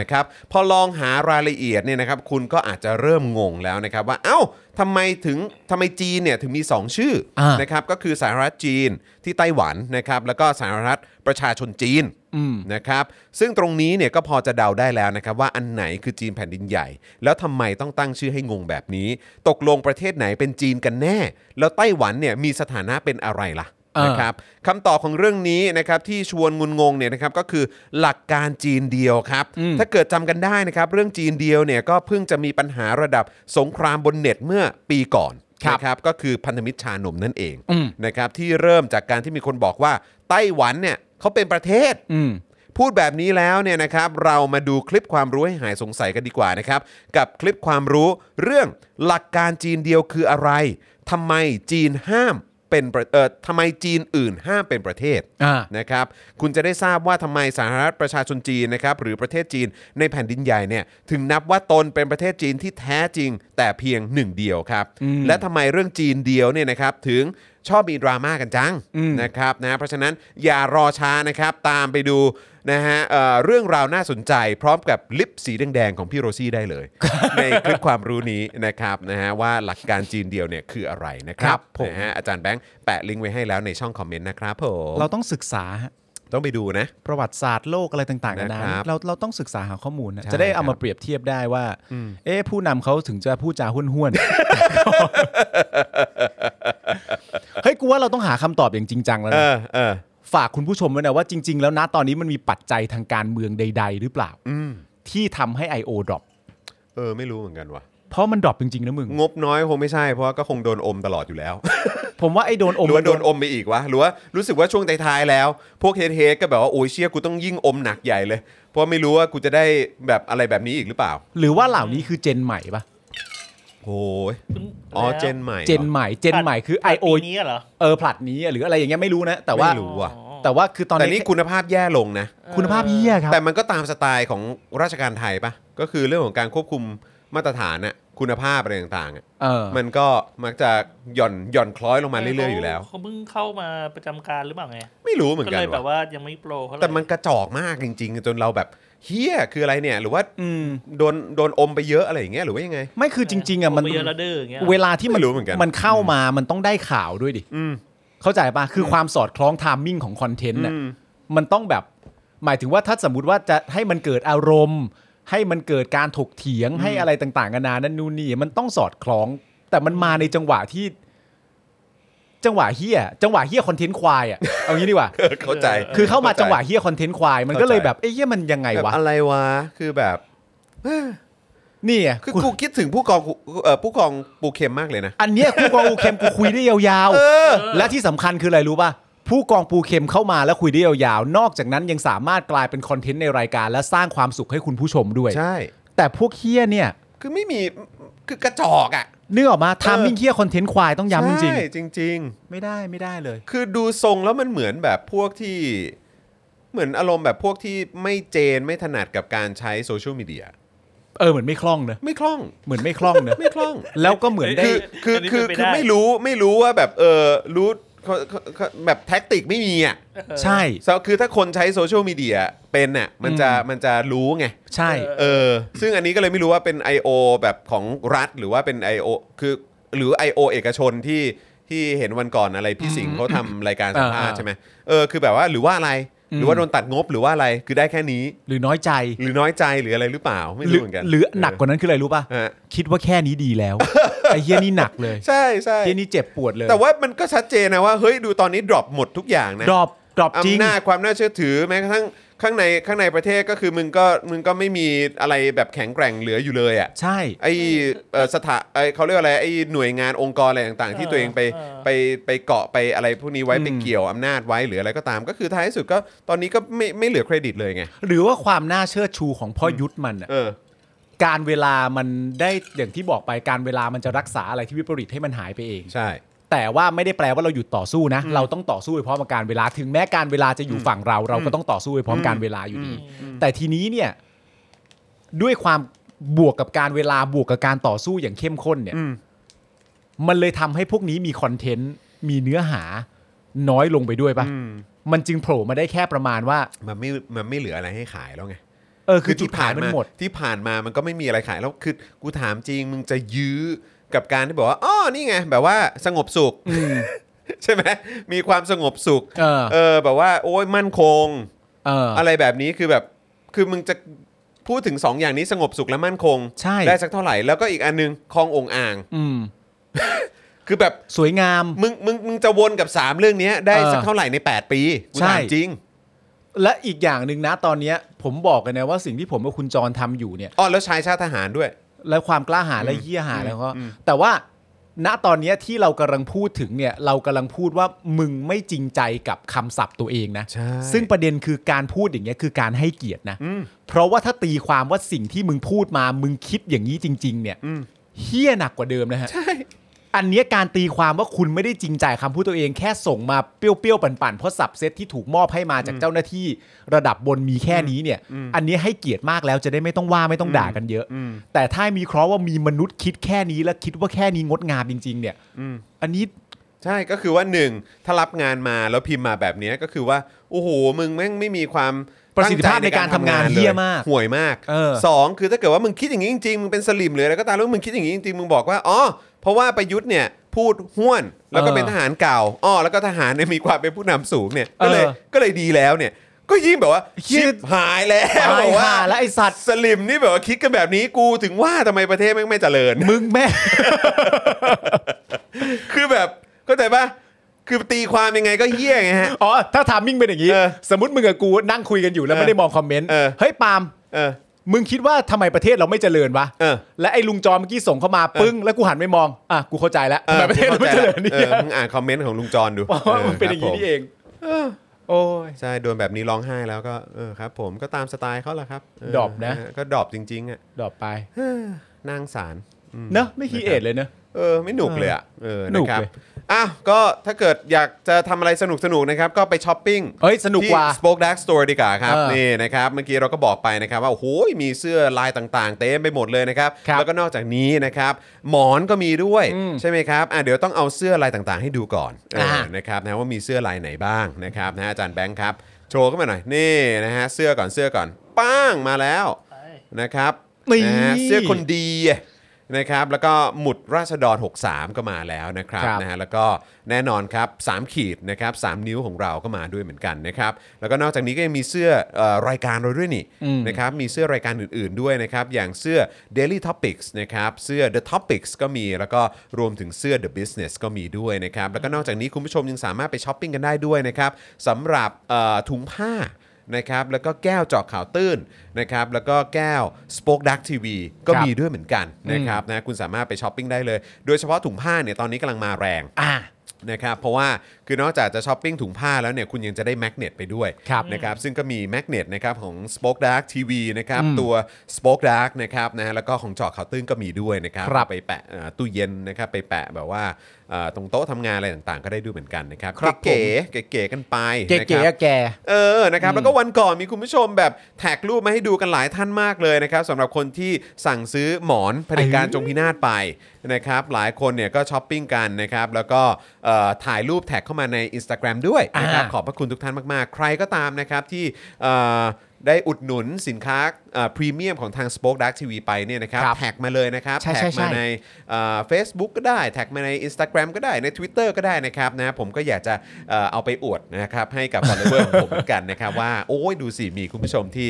นะครับพอลองหารายละเอียดเนี่ยนะครับคุณก็อาจจะเริ่มงงแล้วนะครับว่าเอ้าทำไมจีนเนี่ยถึงมี2ชื่อนะครับก็คือสาธารณรัฐจีนที่ไต้หวันนะครับแล้วก็สาธารณรัฐประชาชนจีนนะครับซึ่งตรงนี้เนี่ยก็พอจะเดาได้แล้วนะครับว่าอันไหนคือจีนแผ่นดินใหญ่แล้วทำไมต้องตั้งชื่อให้งงแบบนี้ตกลงประเทศไหนเป็นจีนกันแน่แล้วไต้หวันเนี่ยมีสถานะเป็นอะไรล่ะนะครับคำตอบของเรื่องนี้นะครับที่ชวนงุนงงเนี่ยนะครับก็คือหลักการจีนเดียวครับถ้าเกิดจำกันได้นะครับเรื่องจีนเดียวเนี่ยก็เพิ่งจะมีปัญหาระดับสงครามบนเน็ตเมื่อปีก่อนนะครับก็คือพันธมิตรชานมนั่นเองนะครับที่เริ่มจากการที่มีคนบอกว่าไต้หวันเนี่ยเขาเป็นประเทศพูดแบบนี้แล้วเนี่ยนะครับเรามาดูคลิปความรู้ให้หายสงสัยกันดีกว่านะครับกับคลิปความรู้เรื่องหลักการจีนเดียวคืออะไรทำไมจีนอื่นห้ามเป็นประเทศนะครับคุณจะได้ทราบว่าทำไมสาธารณรัฐประชาชนจีนนะครับหรือประเทศจีนในแผ่นดินใหญ่เนี่ยถึงนับว่าตนเป็นประเทศจีนที่แท้จริงแต่เพียงหนึ่งเดียวครับและทำไมเรื่องจีนเดียวเนี่ยนะครับถึงชอบมีดราม่ากันจังนะครับนะเพราะฉะนั้นอย่ารอช้านะครับตามไปดูนะฮะเรื่องราวน่าสนใจพร้อมกับลิปสีแดงๆของพี่โรซี่ได้เลย ในคลิปความรู้นี้นะครับนะฮะว่าหลักการจีนเดียวเนี่ยคืออะไรนะครับนะฮะอาจารย์แบงค์แปะลิงก์ไว้ให้แล้วในช่องคอมเมนต์นะครับผมเราต้องศึกษาต้องไปดูนะประวัติศาสตร์โลกอะไรต่างๆนาเราต้องศึกษาหาข้อมูลนะจะได้เอามาเปรียบเทียบได้ว่าเอ๊ะผู้นำเขาถึงจะพูดจาห้วนๆเฮ้ยกูว่าเราต้องหาคำตอบอย่างจริงจังแล้วนะฝากคุณผู้ชมไว้นะว่าจริงๆแล้วนะตอนนี้มันมีปัจจัยทางการเมืองใดๆหรือเปล่าที่ทำให้ IO ดรอปไม่รู้เหมือนกันว่ะเพราะมันดรอปจริงๆนะมึงงบน้อยคงไม่ใช่เพราะก็คงโดนอมตลอดอยู่แล้ว ผมว่าไอ้โดนอมหรือว่าโดนอมไปอีกวะหรือว่ารู้สึกว่าช่วงท้ายๆแล้วพวกเฮดๆก็แบบว่าโอ้ยเชี่ยกูต้องยิ่งอมหนักใหญ่เลยเพราะไม่รู้ว่ากูจะได้แบบอะไรแบบนี้อีกหรือเปล่าหรือว่าเหล่านี้คือเจนใหม่ปะโอ้ยอ๋อเจนใหม่คือ IO นี้เหรอผลัดนี้หรืออะไรอย่างเงี้ยไม่รู้นะแต่ว่าคือตอนนี้คุณภาพแย่ลงนะคุณภาพเหี้ยครับแต่มันก็ตามสไตล์ของราชการไทยปะก็คือเรื่องของการควบคุม มาตรฐานน่ะคุณภาพอะไรต่างๆอ่ะมันก็มักจะหย่อนคล้อยลงมาเรื่อยๆอยู่แล้วเขาเพิ่งเข้ามาประจำการหรือเปล่าไงไม่รู้เหมือนกันก็เลยแบบว่ายังไม่โปรเท่าไหร่แต่มันกระจอกมากจริงๆจนเราแบบเฮียคืออะไรเนี่ยหรือว่าโดนอมไปเยอะอะไรอย่างเงี้ยหรือว่ายังไงไม่คือจริงๆอ่ะมันเวลาที่มันเข้ามามันต้องได้ข่าวด้วยดิเข้าใจป่ะคือความสอดคล้องไทมิ่งของคอนเทนต์น่ะมันต้องแบบหมายถึงว่าถ้าสมมุติว่าจะให้มันเกิดอารมณ์ให้มันเกิดการถกเถียงให้อะไรต่างๆนานานั่นนู่นนี่มันต้องสอดคล้องแต่มันมาในจังหวะที่จังหวะเหี้ยคอนเทนต์ควายอ่ะเอางี้ดีกว่าเข้าใจคือเข้ามาจังหวะเหี้ยคอนเทนต์ควายมันก็เลยแบบเอ้ยเหี้ยมันยังไงวะอะไรวะคือแบบนี่อ่ะคือกูคิดถึงผู้กองปูเข็มมากเลยนะอันเนี้ยผู้กองปูเข็มกูคุยได้ยาวๆและที่สำคัญคืออะไรรู้ป่ะผู้กองปูเข็มเข้ามาแล้วคุยได้ยาวๆนอกจากนั้นยังสามารถกลายเป็นคอนเทนต์ในรายการและสร้างความสุขให้คุณผู้ชมด้วยใช่แต่พวกเหี้ยเนี่ยคือไม่มีคือกระจอกอ่ะนึกออกมาทำมิ่งเหี้ยคอนเทนต์ควายต้องย้ำจริงจริงไม่ได้เลยคือดูทรงแล้วมันเหมือนแบบพวกที่เหมือนอารมณ์แบบพวกที่ไม่ถนัดกับการใช้โซเชียลมีเดียเหมือนไม่คล่องนะไม่คล่องแล้วก็เหมือนได้คือไม่รู้ว่าแบบรู้แบบแท็กติกไม่มีอ่ะใช่คือถ้าคนใช้โซเชียลมีเดียเป็นน่ะมันจะรู้ไงใช่ซึ่งอันนี้ก็เลยไม่รู้ว่าเป็น IO แบบของรัฐหรือว่าเป็น IO คือหรือ IO เอกชนที่เห็นวันก่อนอะไรพี่สิงห์เขาทำรายการสัมภาษณ์ใช่ไหมคือแบบว่าหรือว่าอะไรหรือว่าโดนตัดงบหรือว่าอะไรคือได้แค่นี้หรือน้อยใจหรืออะไรหรือเปล่าไม่รู้เหมือนกันหรือหนักกว่านั้นคืออะไรรู้ป่ะคิดว่าแค่นี้ดีแล้วไอ้เหี้ยนี่หนักเลยใช่ๆเหี้ยนี่เจ็บปวดเลยแต่ว่ามันก็ชัดเจนนะว่าเฮ้ยดูตอนนี้ดรอปหมดทุกอย่างนะดรอปจริงอำนาจความน่าเชื่อถือแม้กระทั่งข้างในประเทศก็คือมึงก็ไม่มีอะไรแบบแข็งแกร่งเหลืออยู่เลยอ่ะใช่ไอ้เขาเรียกอะไรไอ้หน่วยงานองค์กรอะไรต่างๆที่ตัวเองไปเกาะไปอะไรพวกนี้ไว้ไปเกี่ยวอำนาจไว้หรืออะไรก็ตามก็คือท้ายสุดก็ตอนนี้ก็ไม่เหลือเครดิตเลยไงหรือว่าความน่าเชื่อชูของพ่อยุทธมันอ่ะการเวลามันได้อย่างที่บอกไปการเวลามันจะรักษาอะไรที่วิปริตให้มันหายไปเองใช่แต่ว่าไม่ได้แปลว่าเราหยุดต่อสู้นะเราต้องต่อสู้ไปพร้อมกับการเวลาถึงแม้การเวลาจะอยู่ฝั่งเราเราก็ต้องต่อสู้ไปพร้อมการเวลาอยู่ดีแต่ทีนี้เนี่ยด้วยความบวกกับการเวลาบวกกับการต่อสู้อย่างเข้มข้นเนี่ยมันเลยทำให้พวกนี้มีคอนเทนต์มีเนื้อหาน้อยลงไปด้วยป่ะมันจึงโผล่มาได้แค่ประมาณว่ามันไม่เหลืออะไรให้ขายแล้วไงคือที่ผ่านมามันก็ไม่มีอะไรขายแล้วคือกูถามจริงมึงจะยื้อกับการที่บอกว่าอ๋อนี่ไงแบบว่าสงบสุข ใช่ไหมมีความสงบสุขแบบว่าโอ้ยมั่นคง อะไรแบบนี้คือแบบคือมึงจะพูดถึงสองอย่างนี้สงบสุขและมั่นคงได้สักเท่าไหร่แล้วก็อีกอันนึงคลององอ่าง คือแบบสวยงามมึงจะวนกับ3เรื่องนี้ได้สักเท่าไหร่ใน8ปีกูถามจริงและอีกอย่างนึงนะตอนนี้ผมบอกกันนะว่าสิ่งที่ผมกับคุณจรทำอยู่เนี่ยอ๋อแล้วชายชาติทหารด้วยและความกล้าหาญและเหี้ยหาญแล้วก็แต่ว่าณตอนนี้ที่เรากำลังพูดถึงเนี่ยเรากำลังพูดว่ามึงไม่จริงใจกับคำศัพท์ตัวเองนะซึ่งประเด็นคือการพูดอย่างเงี้ยคือการให้เกียรตินะเพราะว่าถ้าตีความว่าสิ่งที่มึงพูดมามึงคิดอย่างนี้จริงๆเนี่ยเหี้ยหนักกว่าเดิมนะฮะอันเนี้ยการตีความว่าคุณไม่ได้จริงใจคำพูดตัวเองแค่ส่งมาเปรี้ยวๆปั่นๆเพราะศัพท์เซตที่ถูกมอบให้มาจากเจ้าหน้าที่ระดับบนมีแค่นี้เนี่ยอันนี้ให้เกียรติมากแล้วจะได้ไม่ต้องว่าไม่ต้องด่ากันเยอะแต่ถ้ามีเคราะห์ว่ามีมนุษย์คิดแค่นี้และคิดว่าแค่นี้งดงามจริงๆเนี่ยอันนี้ใช่ก็คือว่าหนึ่งถ้ารับงานมาแล้วพิมพ์มาแบบนี้ก็คือว่าโอ้โหมึงแม่งไม่มีความประสิทธิภาพในการทำงานเหี้ยมากห่วยมากสองคือถ้าเกิดว่ามึงคิดอย่างนี้จริงๆมึงเป็นสลิ่มหรืออะไรก็ตามแล้วมึงคิดอย่างนี้จริงๆมึงบอกว่าอ๋อเพราะว่าประยุทธ์เนี่ยพูดห้วนแล้วก็เป็นทหารเก่าอ้อแล้วก็ทหารเนี่ยมีความเป็นผู้นำสูงเนี่ยก็เลยดีแล้วเนี่ยก็ยิ่งแบบว่าชิบหายแล้วบอกว่าแล้วไอ้สัตว์สลิ่มนี่แบบว่าคิดกันแบบนี้กูถึงว่าทำไมประเทศแม่งไม่เจริญมึงแม่ คือแบบเข้าใจป่ะคือตีความยังไงก็เหี้ยไงฮะอ๋อถ้าถามมิ่งเป็นอย่างงี้สมมุติมึงกับกูนั่งคุยกันอยู่แล้วไม่ได้มองคอมเมนต์เฮ้ยปาล์มมึงคิดว่าทำไมประเทศเราไม่เจริญวะและไอ้ลุงจอมเมื่อกี้ส่งเข้ามาปึ้งแล้วกูหันไม่มองอ่ะกูเข้าใจแล้วทำไมประเทศเราไม่เจริญนี่มึงอ่านคอมเมนต์ของลุงจอมดูมันเป็นอย่างนี้นี่เองโอ้ยใช่โดนแบบนี้ร้องไห้แล้วก็ครับผมก็ตามสไตล์เขาแหละครับดรอปนะก็ดรอปจริงๆอ่ะดรอปไปนางสารเนอะไม่คิดเอ็ดเลยเนอะไม่หนุกเลยอ่ะนะครับ อ้าวก็ถ้าเกิดอยากจะทำอะไรสนุกๆนะครับก็ไปช้อปปิ้งที่ Spokedark Store ดีกว่าครับนี่นะครับเมื่อกี้เราก็บอกไปนะครับว่าโอ้โหมีเสื้อลายต่างๆเต็มไปหมดเลยนะครับแล้วก็นอกจากนี้นะครับหมอนก็มีด้วยใช่ไหมครับเดี๋ยวต้องเอาเสื้อลายต่างๆให้ดูก่อนนะครับนะว่ามีเสื้อลายไหนบ้างนะครับนะอาจารย์แบงค์ครับโชว์ขึ้นมาหน่อยนี่นะฮะเสื้อก่อนปังมาแล้วนะครับเสื้อคนดีนะครับแล้วก็หมุดราษฎร63ก็มาแล้วนะครับนะฮะแล้วก็แน่นอนครับ3ขีดนะครับ3นิ้วของเราก็มาด้วยเหมือนกันนะครับแล้วก็นอกจากนี้ก็ยังมีเสื้อรายการเราด้วยนี่นะครับมีเสื้อรายการอื่นๆด้วยนะครับอย่างเสื้อ Daily Topics นะครับเสื้อ The Topics ก็มีแล้วก็รวมถึงเสื้อ The Business ก็มีด้วยนะครับแล้วก็นอกจากนี้คุณผู้ชมยังสามารถไปช้อปปิ้งกันได้ด้วยนะครับสำหรับถุงผ้านะครับแล้วก็แก้วเจาะข่าวตื้นนะครับแล้วก็แก้ว Spokedark TV ก็มีด้วยเหมือนกันนะครับนะคุณสามารถไปช้อปปิ้งได้เลยโดยเฉพาะถุงผ้าเนี่ยตอนนี้กำลังมาแรงนะครับเพราะว่าคือนอกจากจะช้อปปิ้งถุงผ้าแล้วเนี่ยคุณยังจะได้แมกเนตไปด้วยนะครับซึ่งก็มีแมกเนตนะครับของ Spokedark TV นะครับตัว Spokedark นะครับนะแล้วก็ของเจาะข่าวตื้นก็มีด้วยนะครับไปแปะตู้เย็นนะครับไปแปะแบบว่าตรงโต๊ะทำงานอะไรต่างๆก็ได้ดูเหมือนกันนะครับเก๋กันไปนะครับนะครับแล้วก็วันก่อนมีคุณผู้ชมแบบแท็กรูปมาให้ดูกันหลายท่านมากเลยนะครับสำหรับคนที่สั่งซื้อหมอนเผด็จการจงพินาศไปนะครับหลายคนเนี่ยก็ช้อปปิ้งกันนะครับแล้วก็ถ่ายรูปแท็กเข้ามาใน Instagram ด้วยนะครับขอบพระคุณทุกท่านมากๆใครก็ตามนะครับที่ได้อุดหนุนสินค้าพรีเมียมของทาง Spokedark TV ไปเนี่ยนะครับแท็กมาเลยนะครับแท็กมาในFacebook ก็ได้แท็กมาใน Instagram ก็ได้ใน Twitter ก็ได้นะครับนะผมก็อยากจะเอาไปอวดนะครับให้กับ follower ของผมเหมือนกันนะครับว่าโอ้ยดูสิมีคุณผู้ชมที่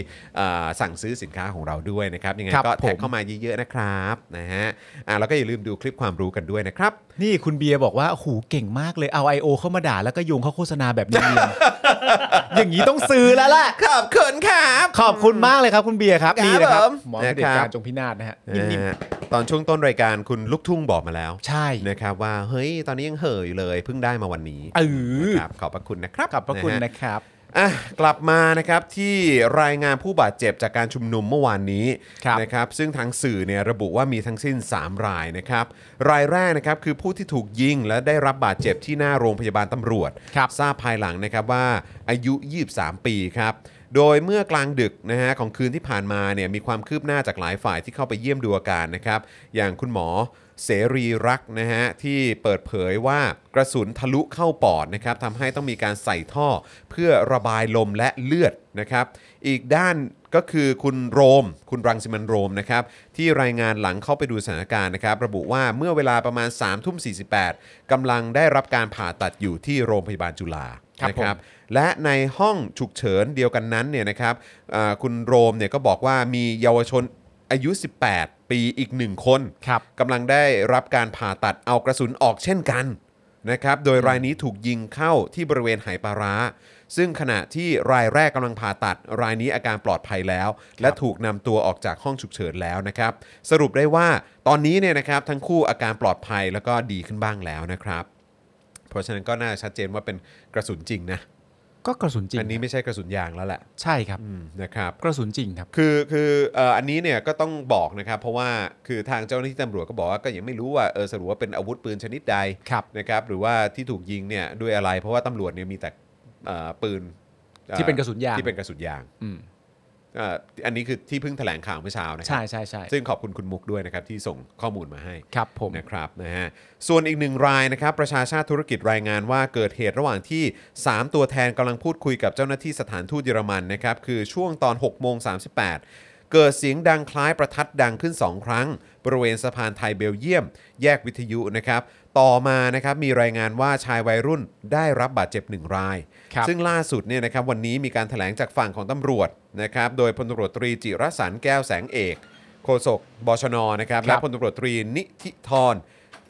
สั่งซื้อสินค้าของเราด้วยนะครับยังไงก็แท็กเข้ามาเยอะๆนะครับนะฮะแล้วก็อย่าลืมดูคลิปความรู้กันด้วยนะครับนี่คุณเบียร์บอกว่าโอ้โหเก่งมากเลยเอา IO เข้ามาด่าแล้วก็โยงเข้าโฆษณาแบบนี้ อย่างนี้ต้องซื้อแล้วล่ะขอบคุณครับขอบคุณมากเลยครับคุณเบียร์ครับดีนะครับหมอเผด็จการจงพินาศนะฮะนิ่มๆตอนช่วงต้นรายการคุณลูกทุ่งบอกมาแล้วใช่นะครับว่าเฮ้ยตอนนี้ยังเห่ออยู่เลยเพิ่งได้มาวันนี้ครับขอบพระคุณนะครับขอบพระคุณนะครับกลับมานะครับที่รายงานผู้บาดเจ็บจากการชุมนุมเมื่อวานนี้นะครับซึ่งทางสื่อเนี่ยระบุว่ามีทั้งสิ้น3รายนะครับรายแรกนะครับคือผู้ที่ถูกยิงและได้รับบาดเจ็บที่หน้าโรงพยาบาลตำรวจทราบภายหลังนะครับว่าอายุ23ปีครับโดยเมื่อกลางดึกนะฮะของคืนที่ผ่านมาเนี่ยมีความคืบหน้าจากหลายฝ่ายที่เข้าไปเยี่ยมดูอาการนะครับอย่างคุณหมอเสรีรักษ์นะฮะที่เปิดเผยว่ากระสุนทะลุเข้าปอดนะครับทำให้ต้องมีการใส่ท่อเพื่อระบายลมและเลือดนะครับอีกด้านก็คือคุณรังสิมันต์โรมนะครับที่รายงานหลังเข้าไปดูสถานการณ์นะครับระบุว่าเมื่อเวลาประมาณ 3:48 นกำลังได้รับการผ่าตัดอยู่ที่โรงพยาบาลจุฬานะครับและในห้องฉุกเฉินเดียวกันนั้นเนี่ยนะครับคุณโรมเนี่ยก็บอกว่ามีเยาวชนอายุ18ปีอีก1คนกำลังได้รับการผ่าตัดเอากระสุนออกเช่นกันนะครับโดยรายนี้ถูกยิงเข้าที่บริเวณไหปลาร้าซึ่งขณะที่รายแรกกำลังผ่าตัดรายนี้อาการปลอดภัยแล้วและถูกนำตัวออกจากห้องฉุกเฉินแล้วนะครับสรุปได้ว่าตอนนี้เนี่ยนะครับทั้งคู่อาการปลอดภัยแล้วก็ดีขึ้นบ้างแล้วนะครับเพราะฉะนั้นก็น่าชัดเจนว่าเป็นกระสุนจริงนะก็กระสุนจริงอันนี้ไม่ใช่กระสุนยางแล้วแหละใช่ครับนะครับกระสุนจริงครับคืออันนี้เนี่ยก็ต้องบอกนะครับเพราะว่าคือทางเจ้าหน้าที่ตำรวจก็บอกว่าก็ยังไม่รู้ว่าสรุปว่าเป็นอาวุธปืนชนิดใดนะครับหรือว่าที่ถูกยิงเนี่ยด้วยอะไรเพราะว่าตำรวจเนี่ยมีแต่ปืนที่เป็นกระสุนยางอันนี้คือที่เพิ่งแถลงข่าวเมื่อเช้านะครับใช่ๆๆซึ่งขอบคุณคุณมุกด้วยนะครับที่ส่งข้อมูลมาให้ครับผมนะครับนะฮะส่วนอีก1รายนะครับประชาชาติธุรกิจรายงานว่าเกิดเหตุระหว่างที่3ตัวแทนกำลังพูดคุยกับเจ้าหน้าที่สถานทูตเยอรมันนะครับคือช่วงตอน 18:38 นเกิดเสียงดังคล้ายประทัดดังขึ้น2ครั้งบริเวณสะพานไทยเบลเยียมแยกวิทยุนะครับต่อมานะครับมีรายงานว่าชายวัยรุ่นได้รับบาดเจ็บ1รายซึ่งล่าสุดเนี่ยนะครับวันนี้มีการแถลงจากฝั่งของตำรวจนะครับโดยพลตำรวจตรีจิรสันต์แก้วแสงเอกโฆษกบชน.นะครับและพลตำรวจตรีนิธิธร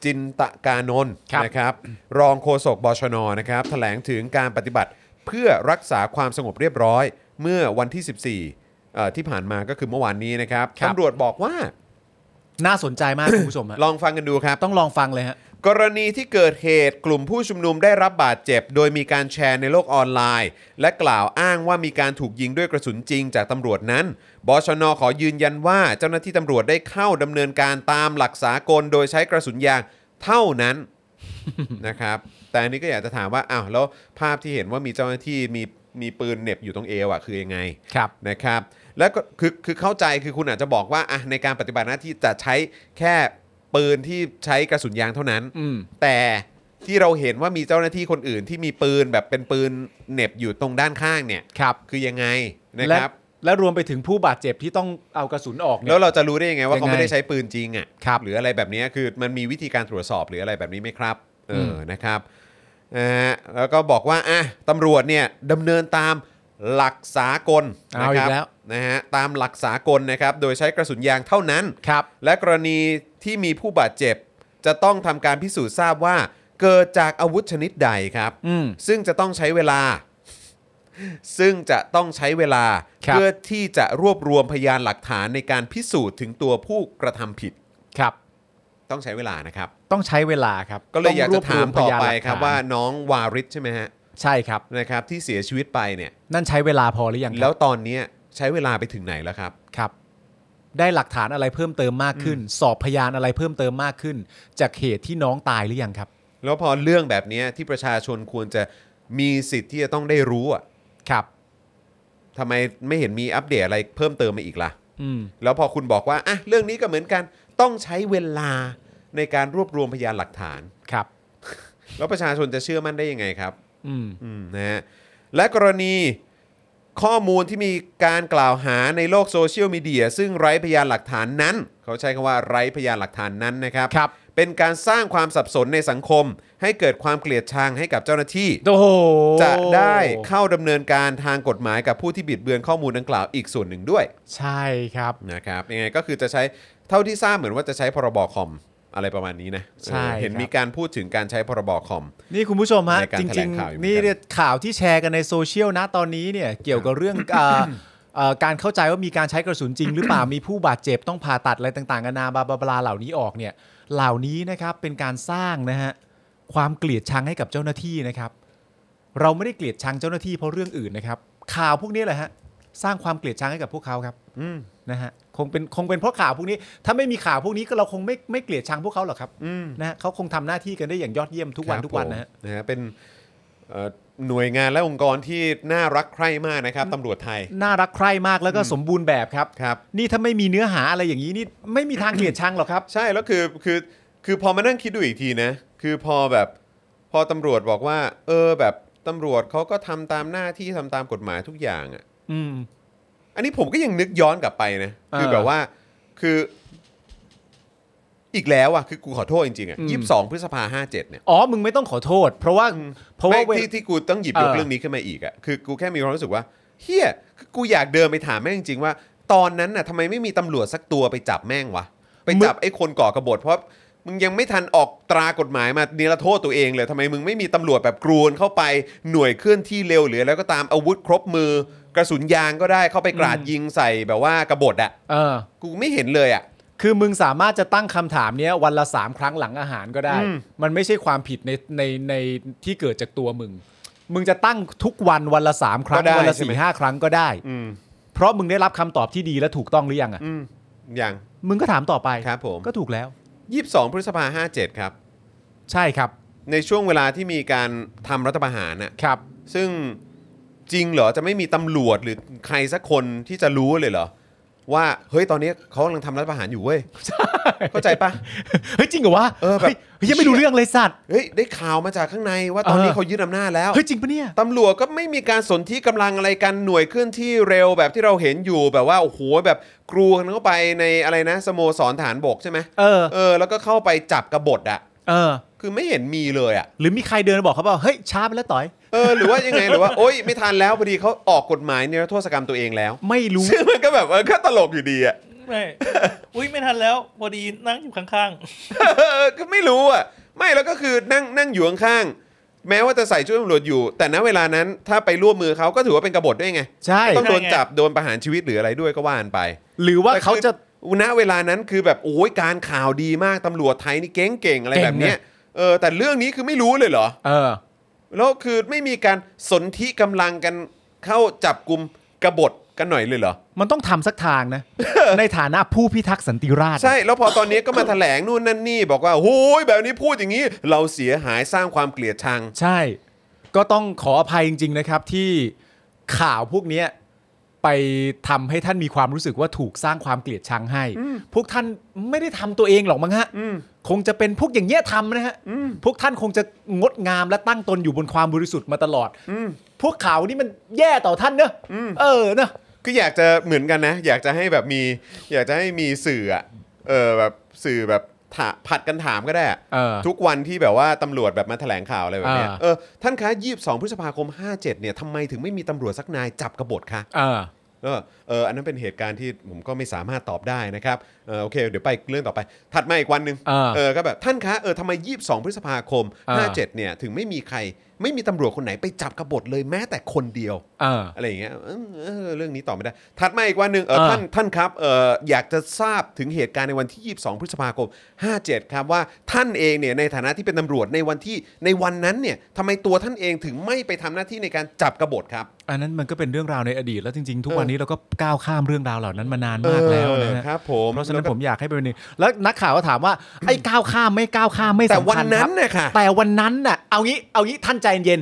จินตกานนท์นะครับรองโฆษกบชน.นะครับแถลงถึงการปฏิบัติเพื่อรักษาความสงบเรียบร้อยเมื่อวันที่14ที่ผ่านมาก็คือเมื่อวานนี้นะครับตำรวจบอกว่าน่าสนใจมากคุณผู้ชมลองฟังกันดูครับต้องลองฟังเลยฮะกรณีที่เกิดเหตุกลุ่มผู้ชุมนุมได้รับบาดเจ็บโดยมีการแชร์ในโลกออนไลน์และกล่าวอ้างว่ามีการถูกยิงด้วยกระสุนจริงจากตำรวจนั้นบชน.ขอยืนยันว่าเจ้าหน้าที่ตำรวจได้เข้าดำเนินการตามหลักสากลโดยใช้กระสุนยางเท่านั้น นะครับแต่อันนี้ก็อยากจะถามว่าอ้าวแล้วภาพที่เห็นว่ามีเจ้าหน้าที่มีปืนเหน็บอยู่ตรงเอวอ่ะคือยังไงนะครับแล้วก็คือเข้าใจคือคุณอาจจะบอกว่าอ่ะในการปฏิบัติหน้าที่จะใช้แค่ปืนที่ใช้กระสุนยางเท่านั้นแต่ที่เราเห็นว่ามีเจ้าหน้าที่คนอื่นที่มีปืนแบบเป็นปืนเหน็บอยู่ตรงด้านข้างเนี่ยคือยังไงนะครับและรวมไปถึงผู้บาดเจ็บที่ต้องเอากระสุนออกเนี่ยแล้วเราจะรู้ได้ยังไงว่าเขาไม่ได้ใช้ปืนจริงอ่ะหรืออะไรแบบนี้คือมันมีวิธีการตรวจสอบหรืออะไรแบบนี้ไหมครับนะครับแล้วก็บอกว่าอ่ะตำรวจเนี่ยดำเนินตามหลักสากลนะครับนะฮะตามหลักสากลนะครับโดยใช้กระสุนยางเท่านั้นและกรณีที่มีผู้บาดเจ็บจะต้องทำการพิสูจน์ทราบว่าเกิดจากอาวุธชนิดใดครับซึ่งจะต้องใช้เวลาเพื่อที่จะรวบรวมพยานหลักฐานในการพิสูจน์ถึงตัวผู้กระทำผิดครับต้องใช้เวลานะครับต้องใช้เวลาครับก็เลยอยากจะถามต่อไปครับว่าน้องวาริศใช่ไหมฮะใช่ครับนะครับที่เสียชีวิตไปเนี่ยนั่นใช้เวลาพอหรือยังแล้วตอนนี้ใช้เวลาไปถึงไหนแล้วครับครับได้หลักฐานอะไรเพิ่มเติมมากขึ้นสอบพยานอะไรเพิ่มเติมมากขึ้นจากเหตุที่น้องตายหรือยังครับแล้วพอเรื่องแบบนี้ที่ประชาชนควรจะมีสิทธิ์ที่จะต้องได้รู้อ่ะครับทำไมไม่เห็นมีอัปเดตอะไรเพิ่มเติมมาอีกล่ะแล้วพอคุณบอกว่าอ่ะเรื่องนี้ก็เหมือนกันต้องใช้เวลาในการรวบรวมพยานหลักฐานครับแล้วประชาชนจะเชื่อมั่นได้ยังไงครับนะฮะและกรณีข้อมูลที่มีการกล่าวหาในโลกโซเชียลมีเดียซึ่งไร้พยานหลักฐานนั้นเขาใช้คำว่าไร้พยานหลักฐานนั้นนะครับเป็นการสร้างความสับสนในสังคมให้เกิดความเกลียดชังให้กับเจ้าหน้าที่จะได้เข้าดำเนินการทางกฎหมายกับผู้ที่บิดเบือนข้อมูลดังกล่าวอีกส่วนหนึ่งด้วยใช่ครับนะครับยังไงก็คือจะใช้เท่าที่ทราบเหมือนว่าจะใช้พรบคอมอะไรประมาณนี้นะใช่เห็นมีการพูดถึงการใช้พรบคอมนี่คุณผู้ชมฮะจริงๆนี่ข่าวที่แชร์กันในโซเชียลนะตอนนี้เนี่ยเกี่ยวกับเรื่อง การเข้าใจว่ามีการใช้กระสุนจริงหรือเปล่า มีผู้บาดเจ็บต้องผ่าตัดอะไรต่างๆนานาบลาๆเหล่านี้ออกเนี่ยเหล่านี้นะครับเป็นการสร้างนะฮะความเกลียดชังให้กับเจ้าหน้าที่นะครับเราไม่ได้เกลียดชังเจ้าหน้าที่เพราะเรื่องอื่นนะครับข่าวพวกนี้แหละฮะสร้างความเกลียดชังให้กับพวกเขาครับนะฮะคงเป็นเพราะข่าวพวกนี้ถ้าไม่มีข่าวพวกนี้ก็เราคงไม่เกลียดชังพวกเขาหรอกครับนะฮะเขาคงทำหน้าที่กันได้อย่างยอดเยี่ยมทุกวันนะฮะเป็นหน่วยงานและองค์กรที่น่ารักใคร่มากนะครับตำรวจไทยน่ารักใคร่มากแล้วก็สมบูรณ์แบบครับครับนี่ถ้าไม่มีเนื้อหาอะไรอย่างนี้นี่ไม่มีทางเกลียดชังหรอกครับใช่แล้วคือพอมานั่งคิดดูอีกทีนะคือพอตำรวจบอกว่าแบบตำรวจเขาก็ทำตามหน้าที่ทำตามกฎหมายทุกอย่างอ่ะอันนี้ผมก็ยังนึกย้อนกลับไปนะคือแบบว่าคืออีกแล้วอ่ะคือกูขอโทษจริงๆอ่ะ22พฤษภาคม57เนี่ยอ๋อมึงไม่ต้องขอโทษเพราะว่าที่กูต้องหยิบยกเรื่องนี้ขึ้นมาอีกอ่ะคือกูแค่มีความรู้สึกว่าเฮียกูอยากเดินไปถามแม่งจริงๆว่าตอนนั้นน่ะทำไมไม่มีตำรวจสักตัวไปจับแม่งวะไปจับไอ้คนก่อกบฏเพราะมึงยังไม่ทันออกตรากฎหมายมานิรโทษตัวเองเลยทำไมมึงไม่มีตำรวจแบบกรูนเข้าไปหน่วยเคลื่อนที่เร็วหรือแล้วก็ตามอาวุธครบมือกระสุนยางก็ได้เข้าไปกราดยิงใส่แบบว่ากบฏอ่ะกูไม่เห็นเลยอ่ะคือมึงสามารถจะตั้งคำถามนี้วันละ3ครั้งหลังอาหารก็ได้มันไม่ใช่ความผิดในที่เกิดจากตัวมึงจะตั้งทุกวันวันละ3ครั้งวันละ 4-5 ครั้งก็ได้เพราะมึงได้รับคำตอบที่ดีและถูกต้องหรือยังอ่ะยังมึงก็ถามต่อไปครับผมก็ถูกแล้ว22พฤษภาคม57ครับใช่ครับในช่วงเวลาที่มีการทำรัฐประหารน่ะครับซึ่งจริงเหรอจะไม่มีตำรวจหรือใครสักคนที่จะรู้เลยเหรอว่าเฮ้ยตอนนี้เขากำลังทำรัฐประหารอยู่เว้ยเข้าใจปะเฮ้ยจริงเหรอวะแบบยังไม่รู้เรื่องเลยสัตว์เฮ้ยได้ข่าวมาจากข้างในว่าตอนนี้เขายึดอำนาจแล้วเฮ้ยจริงปะเนี่ยตำรวจก็ไม่มีการสนธิกำลังอะไรกันหน่วยเคลื่อนที่เร็วแบบที่เราเห็นอยู่แบบว่าโอ้โหแบบกรูกันเข้าไปในอะไรนะสโมสรทหารบกใช่ไหมแล้วก็เข้าไปจับกบฏอ่ะคือไม่เห็นมีเลยอ่ะหรือมีใครเดินบอกเขาว่าเฮ้ยช้าไปแล้วต่อยหรือว่ายังไงหรือว่าโอ๊ยไม่ทันแล้วพอดีเขาออกกฎหมายนิรโทษกรรมตัวเองแล้วไม่รู้ซึ่งมันก็แบบก็ตลกอยู่ดีอ่ะไม่อุ๊ยไม่ทันแล้วพอดีนั่งอยู่ข้างๆก็ไม่รู้อ่ะไม่แล้วก็คือนั่งอยู่ข้างๆแม้ว่าจะใส่ชุดตำรวจอยู่แต่ณเวลานั้นถ้าไปร่วมมือเขาก็ถือว่าเป็นกบฏด้วยไงใช่ต้องโดนจับโดนประหารชีวิตหรืออะไรด้วยก็ว่ากันไปหรือว่าเขาจะณเวลานั้นคือแบบโอ๊ยการข่าวดีมากตำรวจไทยนี่เก่งๆอะไรแบบเนี้ยแต่เรื่องนี้คือไม่รู้เลยเหรอแล้วคือไม่มีการสนธิกำลังกันเข้าจับกลุ่มกบฏ กันหน่อยเลยเหรอมันต้องทำสักทางนะ ในฐานะผู้พิทักษ์สันติราษฎร์ใช่แล้วพอตอนนี้ก็มาแถลงนู่นนั่นนี่บอกว่าโอ้ยแบบนี้พูดอย่างนี้เราเสียหายสร้างความเกลียดชังใช่ก็ต้องขออภัยจริงๆนะครับที่ข่าวพวกนี้ไปทำให้ท่านมีความรู้สึกว่าถูกสร้างความเกลียดชังให้พวกท่านไม่ได้ทำตัวเองหรอกมั้งฮะคงจะเป็นพวกอย่างเงี้ยทำนะฮะพวกท่านคงจะงดงามและตั้งตนอยู่บนความบริสุทธิ์มาตลอดพวกข่าวนี่มันแย่ต่อท่านเนอะนะก็อยากจะเหมือนกันนะอยากจะให้แบบมีอยากจะให้มีสื่อแบบสื่อแบบผัดกันถามก็ได้ทุกวันที่แบบว่าตำรวจแบบมาแถลงข่าวอะไรแบบนี้ท่านคะ22พฤษภาคม57เนี่ยทำไมถึงไม่มีตำรวจสักนายจับกบฏคะอันนั้นเป็นเหตุการณ์ที่ผมก็ไม่สามารถตอบได้นะครับโอเคเดี๋ยวไปเรื่องต่อไปถัดมาอีกวันนึงก็แบบท่านคะทำไม22พฤษภาคม57เนี่ยถึงไม่มีใครไม่มีตำรวจคนไหนไปจับกบฏเลยแม้แต่คนเดียว อะไรอย่างเงี้ย เรื่องนี้ตอบไม่ได้ถัดมาอีกวันนึงท่านครับอยากจะทราบถึงเหตุการณ์ในวันที่22พฤษภาคม57ครับว่าท่านเองเนี่ยในฐานะที่เป็นตำรวจในวันนั้นเนี่ยทำไมตัวท่านเองถึงไม่ไปทำหน้าที่ในการจับกบฏครับอันนั้นมันก็เป็นเรื่องราวในอดีตแล้วจริงๆทุกวันนี้เราก็ก้าวข้ามเรื่องราวเหล่านั้นมานานมากแล้วนะครับผมเพราะฉะนั้นผมอยากให้เป็นแล้วนักข่าวก็ถามว่าไอ้ก้าวข้ามไม่สำคัญครับแต่วันนั้นน่ะเอางี้ท่านใจเย็น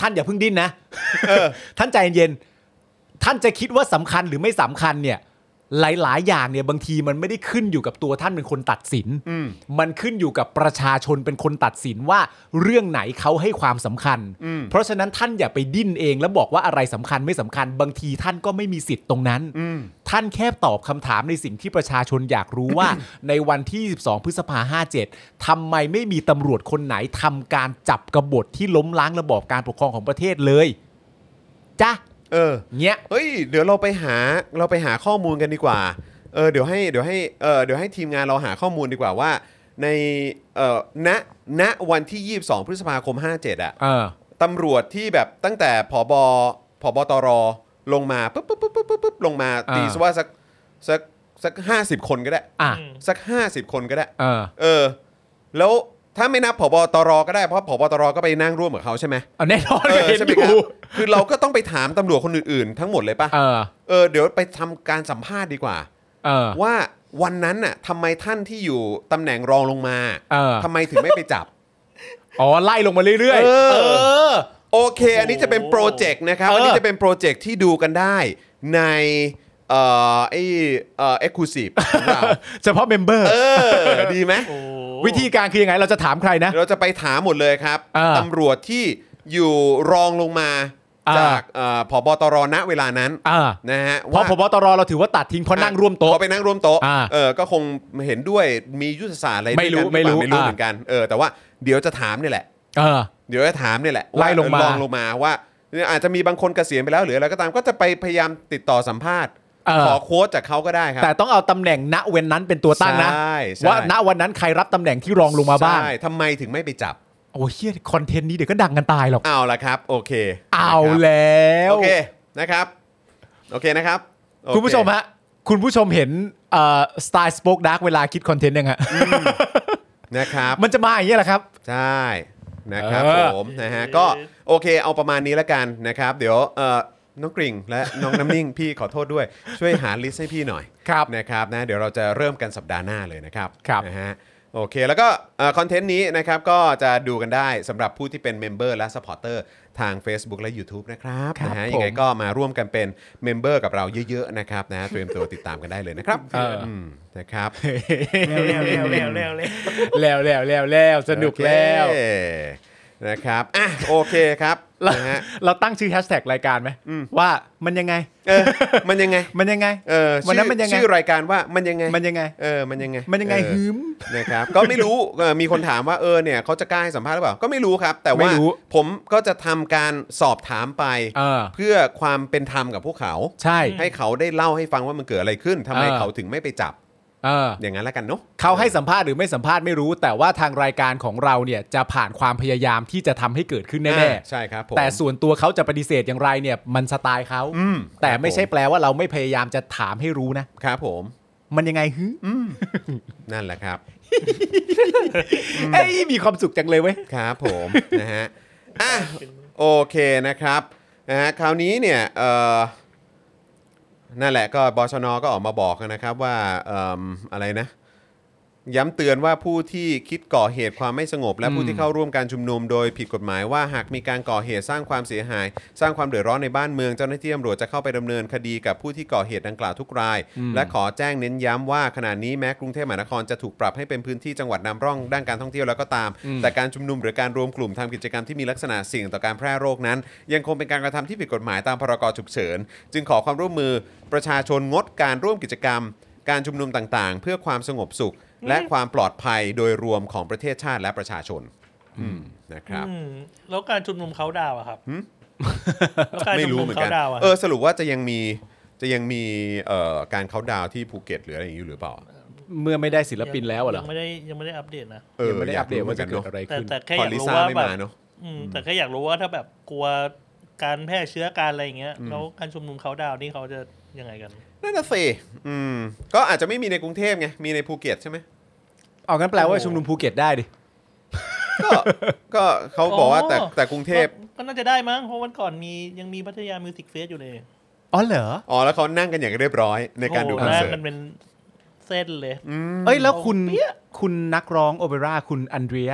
ท่านอย่าเพิ่งดิ้นนะท่านใจเย็นท่านจะคิดว่าสำคัญหรือไม่สำคัญเนี่ยหลายๆอย่างเนี่ยบางทีมันไม่ได้ขึ้นอยู่กับตัวท่านเป็นคนตัดสินมันขึ้นอยู่กับประชาชนเป็นคนตัดสินว่าเรื่องไหนเขาให้ความสำคัญเพราะฉะนั้นท่านอย่าไปดิ้นเองแล้วบอกว่าอะไรสำคัญไม่สำคัญบางทีท่านก็ไม่มีสิทธิ์ตรงนั้นท่านแค่ตอบคำถามในสิ่งที่ประชาชนอยากรู้ว่า ในวันที่22พฤษภาคม57ทำไมไม่มีตำรวจคนไหนทำการจับกบฏที่ล้มล้างระบอบการปกครองของประเทศเลยจ้ะเนี่ยเฮ้ยเดี๋ยวเราไปหาข้อมูลกันดีกว่าเดี๋ยวให้ทีมงานเราหาข้อมูลดีกว่าว่าในณวันที่22พฤษภาคม57ตำรวจที่แบบตั้งแต่ผบตรลงมาปุ๊บลงมาตีซะว่าสัก50คนก็ได้สัก50คนก็ได้แล้วถ้าไม่นับผบตรก็ได้เพราะผบตรก็ไปนั่งร่วมกับเขาใช่ไหมแน่นอนเลยใช่ไหมครับคือเราก็ต้องไปถามตำรวจคนอื่นๆทั้งหมดเลยป่ะเดี๋ยวไปทำการสัมภาษณ์ดีกว่าว่าวันนั้นน่ะทำไมท่านที่อยู่ตำแหน่งรองลงมาทำไมถึงไม่ไปจับอ๋อไล่ลงมาเรื่อยๆโอเคอันนี้จะเป็นโปรเจกต์นะครับอันนี้จะเป็นโปรเจกต์ที่ดูกันได้ในexclusive เฉพาะเมมเบอร์ดีไหมวิธีการคือยังไงเราจะถามใครนะเราจะไปถามหมดเลยครับตำรวจที่อยู่รองลงมาจากผบตรณเวลานั้นนะฮะเพราะผบตรเราถือว่าตัดทิ้งเพราะนั่งร่วมโต๊ะไปนั่งร่วมโต๊ะก็คงเห็นด้วยมียุทธศาสตร์อะไรไม่รู้เหมือนกันแต่ว่าเดี๋ยวจะถามนี่แหละเดี๋ยวจะถามนี่แหละไล่ลงมาว่าอาจจะมีบางคนเกษียณไปแล้วหรืออะไรก็ตามก็จะไปพยายามติดต่อสัมภาษณ์ขอโค้ชจากเขาก็ได้ครับแต่ต้องเอาตำแหน่งณวันนั้นเป็นตัวตั้งนะว่าณวันนั้นใครรับตำแหน่งที่รองลงมาบ้างใช่ทำไมถึงไม่ไปจับโอ้ยเหี้ยคอนเทนต์นี้เดี๋ยวก็ดังกันตายหรอกเอาละครับโอเคเอาแล้วโอเคนะครับโอเคนะครับคุณผู้ชมฮะคุณผู้ชมเห็นสไตล์ Spokedark เวลาคิดคอนเทนต์ยังฮะนะครับมันจะมาอย่างเงี้ยแหละครับใช่นะครับผมนะฮะก็โอเคเอาประมาณนี้ละกันนะครับเดี๋ยวน้องกริ่งและน้องน้ำนิ่งพี่ขอโทษด้วยช่วยหาลิสต์ให้พี่หน่อยนะครับนะเดี๋ยวเราจะเริ่มกันสัปดาห์หน้าเลยนะครับนะฮะโอเคแล้วก็คอนเทนต์นี้นะครับก็จะดูกันได้สำหรับผู้ที่เป็นเมมเบอร์และซัพพอร์ตเตอร์ทาง Facebook และ YouTube นะครับนะฮะยังไงก็มาร่วมกันเป็นเมมเบอร์กับเราเยอะๆนะครับนะเตรียมตัวติดตามกันได้เลยนะครับนะครับแล้วสนุกแล้วนะครับอ่ะโอเคครับนะฮะเราตั้งชื่อแฮชแท็กรายการไหมว่ามันยังไงมันยังไงวันนั้นมันยังไงชื่อรายการว่ามันยังไงมันยังไงหืมนะครับก็ไม่รู้มีคนถามว่าเนี่ยเขาจะกล้าให้สัมภาษณ์หรือเปล่าก็ไม่รู้ครับแต่ว่าผมก็จะทำการสอบถามไปเพื่อความเป็นธรรมกับพวกเขาใช่ให้เขาได้เล่าให้ฟังว่ามันเกิดอะไรขึ้นทำไมเขาถึงไม่ไปจับอย่างนั้นแล้วกันเนาะเขาให้สัมภาษณ์หรือไม่สัมภาษณ์ไม่รู้แต่ว่าทางรายการของเราเนี่ยจะผ่านความพยายามที่จะทำให้เกิดขึ้นแน่ๆใช่ครับแต่ส่วนตัวเขาจะปฏิเสธอย่างไรเนี่ยมันสไตล์เขาแต่ไม่ใช่แปลว่าเราไม่พยายามจะถามให้รู้นะครับผมมันยังไงฮึนั่นแหละครับเอ้ยมีความสุขจังเลยเว้ยครับผมนะฮะอ่ะโอเคนะครับนะฮะคราวนี้เนี่ย นั่นแหละก็บชน.ก็ออกมาบอกนะครับว่าอะไรนะย้ำเตือนว่าผู้ที่คิดก่อเหตุความไม่สงบและผู้ที่เข้าร่วมการชุมนุมโดยผิดกฎหมายว่าหากมีการก่อเหตุสร้างความเสียหายสร้างความเดือดร้อนในบ้านเมืองเจ้าหน้าที่ตำรวจจะเข้าไปดำเนินคดีกับผู้ที่ก่อเหตุดังกล่าวทุกรายและขอแจ้งเน้นย้ำว่าขณะนี้แม้กรุงเทพมหานครจะถูกปรับให้เป็นพื้นที่จังหวัดนำร่องด้านการท่องเที่ยวแล้วก็ตามแต่การชุมนุมหรือการรวมกลุ่มทำกิจกรรมที่มีลักษณะเสี่ยงต่อการแพร่โรคนั้นยังคงเป็นการกระทำที่ผิดกฎหมายตามพรก.ฉุกเฉินจึงขอความร่วมมือประชาชนงดการร่วมกิจกรรมการชุมนุมต่างๆเพื่อความสงบสุขและความปลอดภัยโดยรวมของประเทศชาติและประชาชนนะครับแล้วการชุมนุมเขาดาวอะครับไม่รู้เหมือนกันสรุปว่าจะยังมีการเขาดาวที่ภูเก็ตหรืออะไรอย่างนี้หรือเปล่าเมื่อไม่ได้ศิลปินแล้วเหรอยังไม่ได้อัปเดตนะยังไม่ได้อัปเดตว่าจะเกิดอะไรขึ้นแต่แค่อยากรู้ว่าแบบแต่แค่อยากรู้ว่าถ้าแบบกลัวการแพร่เชื้อการอะไรอย่างเงี้ยแล้วการชุมนุมเขาดาวนี่เขาจะยังไงกันน่าจะเสก็อาจจะไม่มีในกรุงเทพไงมีในภูเก็ตใช่ไหมเอางั้นแปลว่าชุมนุมภูเก็ตได้ดิก็เขาบอกว่าแต่กรุงเทพก็น่าจะได้มั้งเพราะวันก่อนมียังมีพัทยามิวสิกเฟสอยู่เลยอ๋อเหรออ๋อแล้วเขานั่งกันอย่างเรียบร้อยในการดูคอนเสิร์ตมันเป็นเส้นเลยเอ้ยแล้วคุณนักร้องโอเปร่าคุณอันเดรีย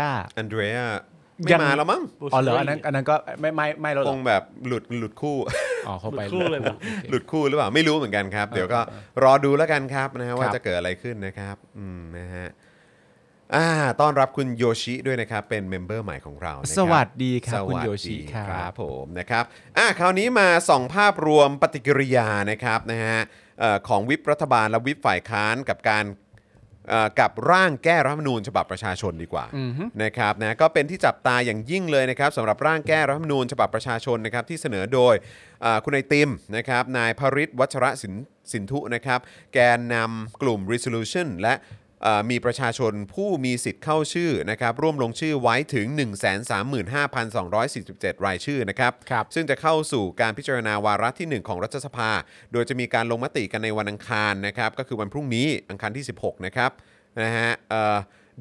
ไม่มาแล้วมั้งอ๋อเหรออันนั้นก็ไม่เราคงแบบหลุดคู่อ๋อเข้าไปเลยหลุดคู่หรือเปล่าไม่รู้เหมือนกันครับเดี๋ยวก็รอดูแล้วกันครับนะฮะว่าจะเกิดอะไรขึ้นนะครับนะฮะต้อนรับคุณโยชิด้วยนะครับเป็นเมมเบอร์ใหม่ของเราสวัสดีครับคุณโยชิครับผมนะครับคราวนี้มาส่องภาพรวมปฏิกิริยานะครับนะฮะของวิปรัฐบาลและวิปฝ่ายค้านกับการกับร่างแก้รัฐธรรมนูญฉบับประชาชนดีกว่านะครับนะก็เป็นที่จับตาอย่างยิ่งเลยนะครับสำหรับร่างแก้รัฐธรรมนูญฉบับประชาชนนะครับที่เสนอโดยคุณนายติมนะครับนายพฤทธิ์วัชรสินธุนะครับแกนนำกลุ่ม Resolution และมีประชาชนผู้มีสิทธิ์เข้าชื่อนะครับร่วมลงชื่อไว้ถึง 135,247 รายชื่อนะครับซึ่งจะเข้าสู่การพิจารณาวาระที่1ของรัฐสภาโดยจะมีการลงมติกันในวันอังคารนะครับก็คือวันพรุ่งนี้อังคารที่16นะครับนะฮะ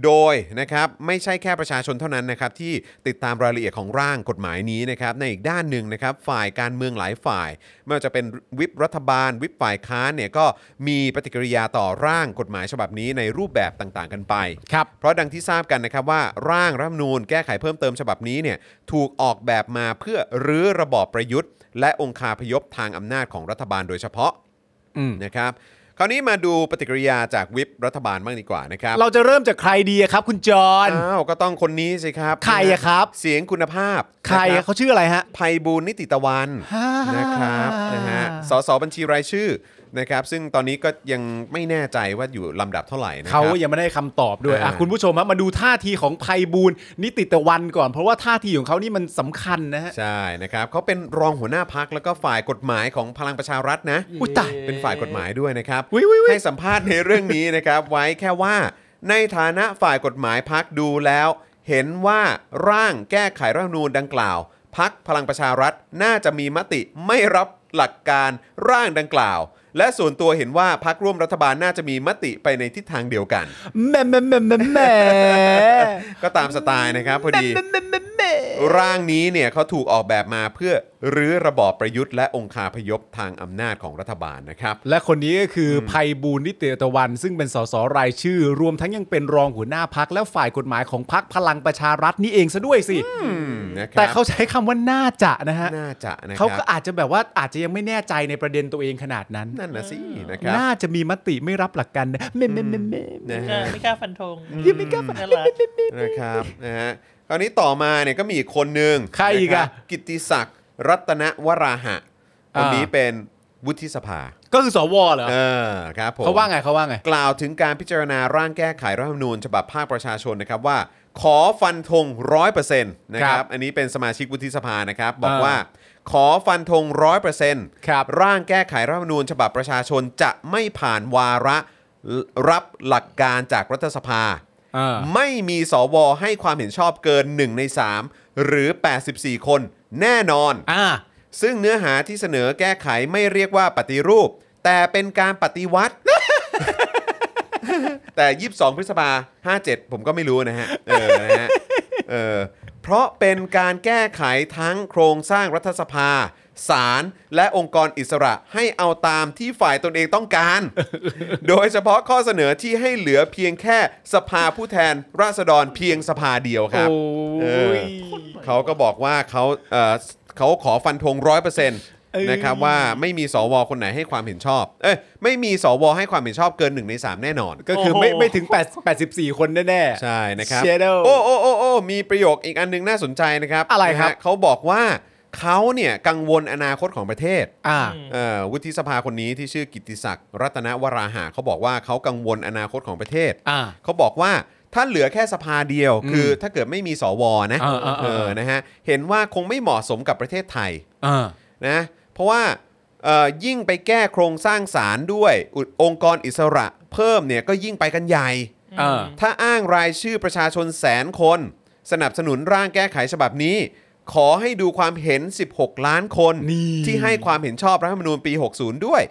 โดยนะครับไม่ใช่แค่ประชาชนเท่านั้นนะครับที่ติดตามรายละเอียดของร่างกฎหมายนี้นะครับในอีกด้านหนึ่งนะครับฝ่ายการเมืองหลายฝ่ายไม่ว่าจะเป็นวิปรัฐบาลวิปฝ่ายค้านเนี่ยก็มีปฏิกิริยาต่อร่างกฎหมายฉบับนี้ในรูปแบบต่างๆกันไปครับเพราะดังที่ทราบกันนะครับว่าร่างรัฐธรรมนูญแก้ไขเพิ่มเติมฉบับนี้เนี่ยถูกออกแบบมาเพื่อรื้อระบอบประยุทธ์และองคาพยพทางอำนาจของรัฐบาลโดยเฉพาะนะครับคราวนี้มาดูปฏิกิริยาจากวิปรัฐบาลบ้างดีกว่านะครับเราจะเริ่มจากใครดีครับคุณจอนก็ต้องคนนี้สิครับใครอะครับเสียงคุณภาพใครเขาชื่ออะไรฮะไพบูลย์นิติตะวันนะครับนะฮะสสบัญชีรายชื่อนะครับซึ่งตอนนี้ก็ยังไม่แน่ใจว่าอยู่ลำดับเท่าไหร่นะครับเขายังไม่ได้คำตอบด้วยคุณผู้ชมครับมาดูท่าทีของไพบูลย์นิติตะวันก่อนเพราะว่าท่าทีของเขานี่มันสำคัญนะฮะใช่นะครับเขาเป็นรองหัวหน้าพรรคแล้วก็ฝ่ายกฎหมายของพลังประชารัฐนะอุ๊ยตายเป็นฝ่ายกฎหมายด้วยนะครับให้สัมภาษณ์ในเรื่องนี้นะครับไว้แค่ว่าในฐานะฝ่ายกฎหมายพรรคดูแล้วเห็นว่าร่างแก้ไขรัฐธรรมนูญดังกล่าวพรรคพลังประชารัฐน่าจะมีมติไม่รับหลักการร่างดังกล่าวและส่วนตัวเห็นว่าพรรคร่วมรัฐบาลน่าจะมีมติไปในทิศทางเดียวกันแม่ก็ตามสไตล์นะครับพอดีร่างนี้เนี่ยเขาถูกออกแบบมาเพื่อรื้อระบอบประยุทธ์และองคาพยพทางอำนาจของรัฐบาลนะครับและคนนี้ก็คือไพบูลย์นิติตะวันซึ่งเป็นสสรายชื่อรวมทั้งยังเป็นรองหัวหน้าพรรคและฝ่ายกฎหมายของพรรคพลังประชารัฐนี่เองซะด้วยสิแต่เขาใช้คำว่าน่าจะนะฮะน่าจะนะครับเขาก็อาจจะแบบว่าอาจจะยังไม่แน่ใจในประเด็นตัวเองขนาดนั้นนั่นน่ะสินะครับน่าจะมีมติไม่รับหลักการไม่กล้าฟันธงไม่กล้าฟันธงนะครับนะฮะคราวนี้ต่อมาเนี่ยก็มีอีกคนนึงใครอีกอ่ะกิตติศักดิ์รัตนวราหะคนนี้เป็นวุฒิสภาก็คือสวเหรอครับผมเขาว่าไงกล่าวถึงการพิจารณาร่างแก้ไขรัฐธรรมนูญฉบับภาคประชาชนนะครับว่าขอฟันธง 100% นะครับอันนี้เป็นสมาชิกวุฒิสภานะครับบอกว่าขอฟันธง 100% ครับร่างแก้ไขรัฐธรรมนูญฉบับประชาชนจะไม่ผ่านวาระรับหลักการจากรัฐสภาไม่มีสวให้ความเห็นชอบเกิน1ใน3หรือ84คนแน่นอนซึ่งเนื้อหาที่เสนอแก้ไขไม่เรียกว่าปฏิรูปแต่เป็นการปฏิวัติ แต่22พฤษภาคม57ผมก็ไม่รู้นะฮะเพราะเป็นการแก้ไขทั้งโครงสร้างรัฐสภา ศาลและองค์กรอิสระให้เอาตามที่ฝ่ายตนเองต้องการ โดยเฉพาะข้อเสนอที่ให้เหลือเพียงแค่สภาผู้แทนราษฎรเพียงสภาเดียวครับ เขาก็บอกว่าเขาขอฟันธง 100% นะครับว่าไม่มีสวคนไหนให้ความเห็นชอบไม่มีสวให้ความเห็นชอบเกิน1ใน3แน่นอนก็คือไม่ถึง84คนแน่ๆใช่นะครับโอ้ๆๆๆมีประโยคอีกอันนึงน่าสนใจนะครับอะไรครับเขาบอกว่าเขาเนี่ยกังวลอนาคตของประเทศวุฒิสภาคนนี้ที่ชื่อกิตติศักดิ์รัตนวราหะเขาบอกว่าเขากังวลอนาคตของประเทศเขาบอกว่าถ้าเหลือแค่สภาเดียวคือถ้าเกิดไม่มีสวนะนะฮะเห็นว่าคงไม่เหมาะสมกับประเทศไทยนะเพราะว่ายิ่งไปแก้โครงสร้างศาลด้วยองค์กรอิสระเพิ่มเนี่ยก็ยิ่งไปกันใหญ่ถ้าอ้างรายชื่อประชาชนแสนคนสนับสนุนร่างแก้ไขฉบับนี้ขอให้ดูความเห็น16ล้านคนที่ให้ความเห็นชอบรัฐธรรมนูญปี60ด้วย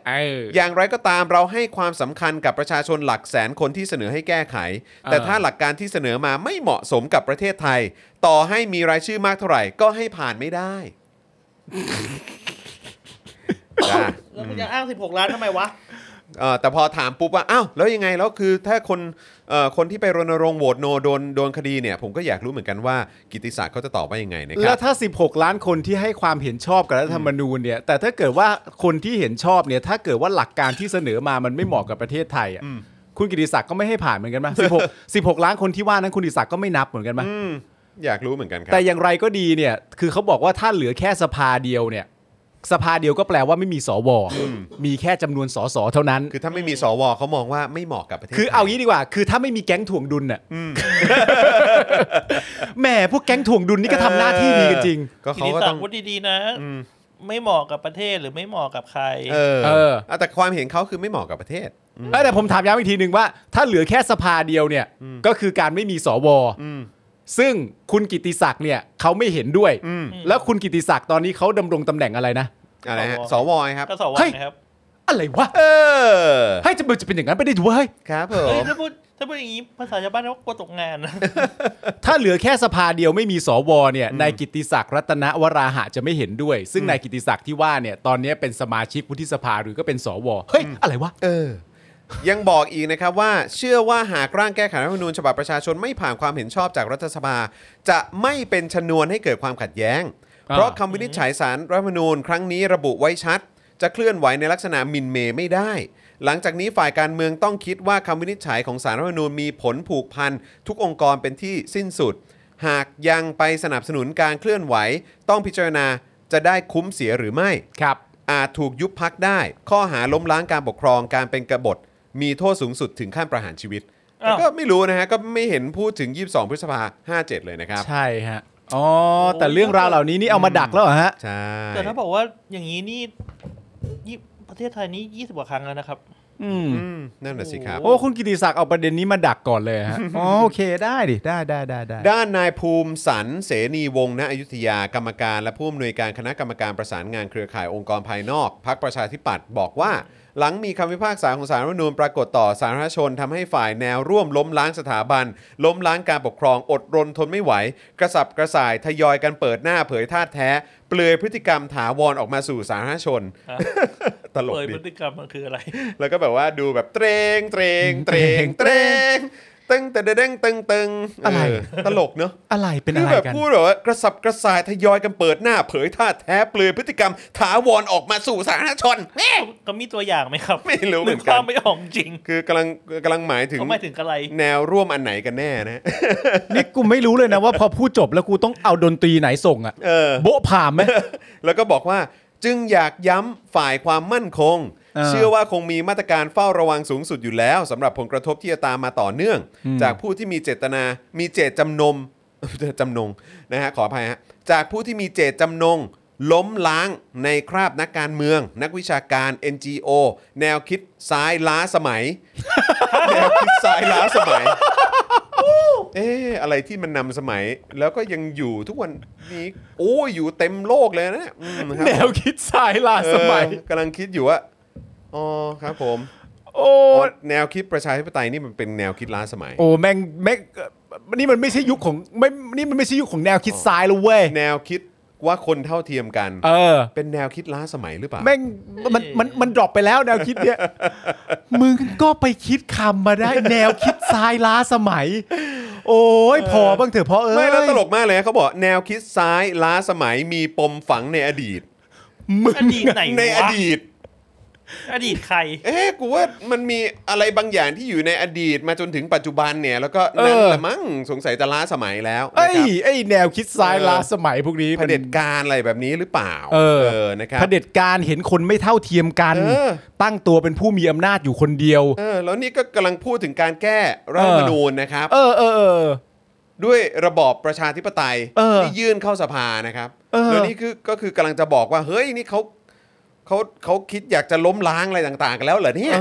อย่างไรก็ตามเราให้ความสำคัญกับประชาชนหลักแสนคนที่เสนอให้แก้ไขแต่ถ้าหลักการที่เสนอมาไม่เหมาะสมกับประเทศไทยต่อให้มีรายชื่อมากเท่าไหร่ก็ให้ผ่านไม่ได้ แล้วมันจะอ้าง16ล้านทำไมวะแต่พอถามปุ๊บว่าอ้าวแล้วยังไงแล้วคือถ้าคนที่ไปรณรงค์โหวตโนโดนคดีเนี่ยผมก็อยากรู้เหมือนกันว่ากิตติศักดิ์เขาจะตอบว่ายังไงนะครับแล้วถ้า16ล้านคนที่ให้ความเห็นชอบกับรัฐธรรมนูญเนี่ยแต่ถ้าเกิดว่าคนที่เห็นชอบเนี่ยถ้าเกิดว่าหลักการที่เสนอมามันไม่เหมาะกับประเทศไทยอ่ะคุณกิตติศักดิ์ก็ไม่ให้ผ่านเหมือนกันมั้ย16ล้านคนที่ว่านั้นคุณกิตติศักดิ์ก็ไม่นับเหมือนกันมั้ยอยากรู้เหมือนกันครับแต่อย่างไรก็ดีเนี่ยคือเขาบอกว่าถ้าเหลือแค่สภาเดียวเนี่ยสภาเดียวก็แปลว่าไม่มีสว มีแค่จำนวนสสเท่านั้นคือถ้าไม่มีสวเขามองว่าไม่เหมาะกับประเทศคือเอางี้ดีกว่าคือถ้าไม่มีแก๊งถ่วงดุลน่ะ แหมพวกแก๊งถ่วงดุลนี่ก็ทำหน้าที่ดีกันจริงก็เขาก็ต้องพูดดีๆนะไม่เหมาะกับประเทศหรือไม่เหมาะกับใครแต่ความเห็นเขาคือไม่เหมาะกับประเทศแต่ผมถามย้ำอีกทีนึงว่าถ้าเหลือแค่สภาเดียวเนี่ยก็คือการไม่มีสวซึ่งคุณกิตติศักดิ์เนี่ยเขาไม่เห็นด้วยแล้วคุณกิตติศักดิ์ตอนนี้เขาดำรงตำแหน่งอะไรนะอะไรฮะสวครับก็สวครับอะไรวะให้จะเป็นอย่างนั้นไม่ได้ดูเฮ้ยครับผมถ้าพูดอย่างนี้ภาษาชาวบ้านเขากลัวตกงานนะถ้าเหลือแค่สภาเดียวไม่มีสวเนี่ยนายกิตติศักดิ์รัตนวราหะจะไม่เห็นด้วยซึ่งนายกิตติศักดิ์ที่ว่าเนี่ยตอนนี้เป็นสมาชิกวุฒิสภาหรือก็เป็นสวเฮ้ยอะไรวะยังบอกอีกนะครับว่าเชื่อว่าหากร่างแก้ไขรัฐธรรมนูญฉบับประชาชนไม่ผ่านความเห็นชอบจากรัฐสภาจะไม่เป็นชนวนให้เกิดความขัดแย้งเพราะคำวินิจฉัยศาลรัฐธรรมนูญครั้งนี้ระบุไว้ชัดจะเคลื่อนไหวในลักษณะหมิ่นเมย์ไม่ได้หลังจากนี้ฝ่ายการเมืองต้องคิดว่าคำวินิจฉัยของศาลรัฐธรรมนูญมีผลผูกพันทุกองค์กรเป็นที่สิ้นสุดหากยังไปสนับสนุนการเคลื่อนไหวต้องพิจารณาจะได้คุ้มเสียหรือไม่ครับอาจถูกยุบพรรคได้ข้อหาล้มล้างการปกครองการเป็นกบฏมีโทษสูงสุดถึงขั้นประหารชีวิตแต่ก็ไม่รู้นะฮะก็ไม่เห็นพูดถึง22พฤษภา57เลยนะครับใช่ฮะอ๋อแต่เรื่องราวเหล่านี้นี่เอามาดักแล้วเหรอฮะใช่แต่ถ้าบอกว่าอย่างนี้นี่ประเทศไทยนี้20กว่าครั้งแล้วนะครับนั่นแหละสิครับโอ้คุณกิติศักดิ์เอาประเด็นนี้มาดักก่อนเลยฮะ อ๋อโอเคได้ดิได้ด้านนายภูมิสรรเสนีวงศ์ณอยุธยากรรมการและผู้อำนวยการคณะกรรมการประสานงานเครือข่ายองค์กรภายนอกพรรคประชาธิปัตย์บอกว่าหลังมีคำพิพากษาของศาลรัฐธรรมนูญปรากฏต่อสาธารณชนทำให้ฝ่ายแนวร่วมล้มล้างสถาบันล้มล้างการปกครองอดรนทนไม่ไหวกระสับกระส่ายทยอยกันเปิดหน้าเผยท่าแท้เปลือยพฤติกรรมถาวรออกมาสู่สาธารณชนตลกดิเปลือยพฤติกรรมมันคืออะไรแล้วก็แบบว่าดูแบบเตรงเตรงเตรงเตรงตึงแต่เด้งตึงๆอะไรตลกเนอะอะไรเป็นอะไรกันคือแบบพูดแบบว่ากระสับกระส่ายทยอยกันเปิดหน้าเผยท่าแท้เปลือยพฤติกรรมถาวรออกมาสู่สาธารณชนก็มีตัวอย่างไหมครับไม่รู้เหมือนกันความไม่ออกจริงคือกำลังหมายถึงอะไรแนวร่วมอันไหนกันแน่นะนี่กูไม่รู้เลยนะว่าพอพูดจบแล้วกูต้องเอาดนตรีไหนส่งอ่ะโบ๊ะผ่ามไหมแล้วก็บอกว่าจึงอยากย้ำฝ่ายความมั่นคงเชื่อว่าคงมีมาตรการเฝ้าระวังสูงสุดอยู่แล้วสำหรับผลกระทบที่จะตามมาต่อเนื่องจากผู้ที่มีเจตนามีเจตจำนงนะฮะขออภัยฮะจากผู้ที่มีเจตจำนงล้มล้างในคราบนักการเมืองนักวิชาการ NGO แนวคิดซ้ายล้าสมัย แนวคิดซ้ายล้าสมัย อะไรที่มันนำสมัยแล้วก็ยังอยู่ทุกวันนี้โอ้อยู่เต็มโลกเลยนะแนวคิดซ้ายล้าสมัยกำลังคิดอยู่ว่าอ๋อครับผมโอ้แนวคิดประชาธิปไตยนี่มันเป็นแนวคิดล้าสมัยโอ้แม่งนี่มันไม่ใช่ยุคของแนวคิดซ้ายแล้วเว้ยแนวคิด ว่าคนเท่าเทียมกันเป็นแนวคิดล้าสมัยหรือเปล่าแม่งมันดรอปไปแล้วแนวคิดเนี้ยมึงก็ไปคิดคำมาได้แนวคิดซ้ายล้าสมัยโอ้ยพอบ้างเถอะพอไม่แล้วตลกมากเลยเขาบอกแนวคิดซ้ายล้าสมัยมีปมฝังในอดีตมึงในอดีตใครกูว่ามันมีอะไรบางอย่างที่อยู่ในอดีตมาจนถึงปัจจุบันเนี่ยแล้วก็นั่นละมั้งสงสัยจะล้าสมัยแล้วไอ้แนวคิดซ้ายล้าสมัยพวกนี้เผด็จการอะไรแบบนี้หรือเปล่านะครับเผด็จการเห็นคนไม่เท่าเทียมกันตั้งตัวเป็นผู้มีอำนาจอยู่คนเดียวแล้วนี่ก็กำลังพูดถึงการแก้รัฐธรรมนูญนะครับด้วยระบอบประชาธิปไตยที่ยื่นเข้าสภานะครับแล้วนี่ก็คือกำลังจะบอกว่าเฮ้ยนี่เขาคิดอยากจะล้มล้างอะไรต่างๆกันแล้วเหรอเนี่ย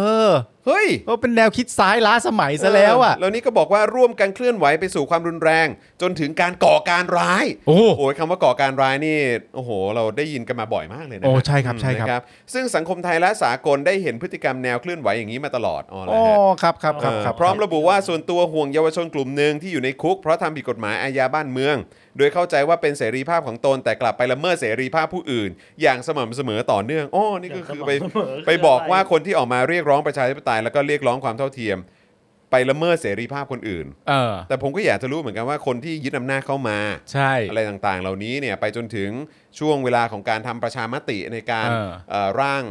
เฮ้ยก็เป็นแนวคิดซ้ายล้าสมัยซะแล้วอ่ะแล้วนี่ก็บอกว่าร่วมกันเคลื่อนไหวไปสู่ความรุนแรงจนถึงการก่อการร้ายโอ้โหคำว่าก่อการร้ายนี่โอ้โหเราได้ยินกันมาบ่อยมากเลยนะโอ้ใช่ครับใช่ครับซึ่งสังคมไทยและสากลได้เห็นพฤติกรรมแนวเคลื่อนไหวอย่างนี้มาตลอดอ๋อครับครับครับพร้อมระบุว่าส่วนตัวห่วงเยาวชนกลุ่มนึงที่อยู่ในคุกเพราะทำผิดกฎหมายอาญาบ้านเมืองโดยเข้าใจว่าเป็นเสรีภาพของตนแต่กลับไปละเมิดเสรีภาพผู้อื่นอย่างสม่ำเสมอต่อเนื่องอ๋อนี่ก็คือไปบอกว่าคนที่ออกมาเรียกร้องประชาธิปไตยแล้วก็เรียกร้องความเท่าเทียมไปละเมิดเสรีภาพคนอื่นแต่ผมก็อยากจะรู้เหมือนกันว่าคนที่ยึดอำนาจเข้ามาอะไรต่างๆเหล่านี้เนี่ยไปจนถึงช่วงเวลาของการทำประชามติในการร่าง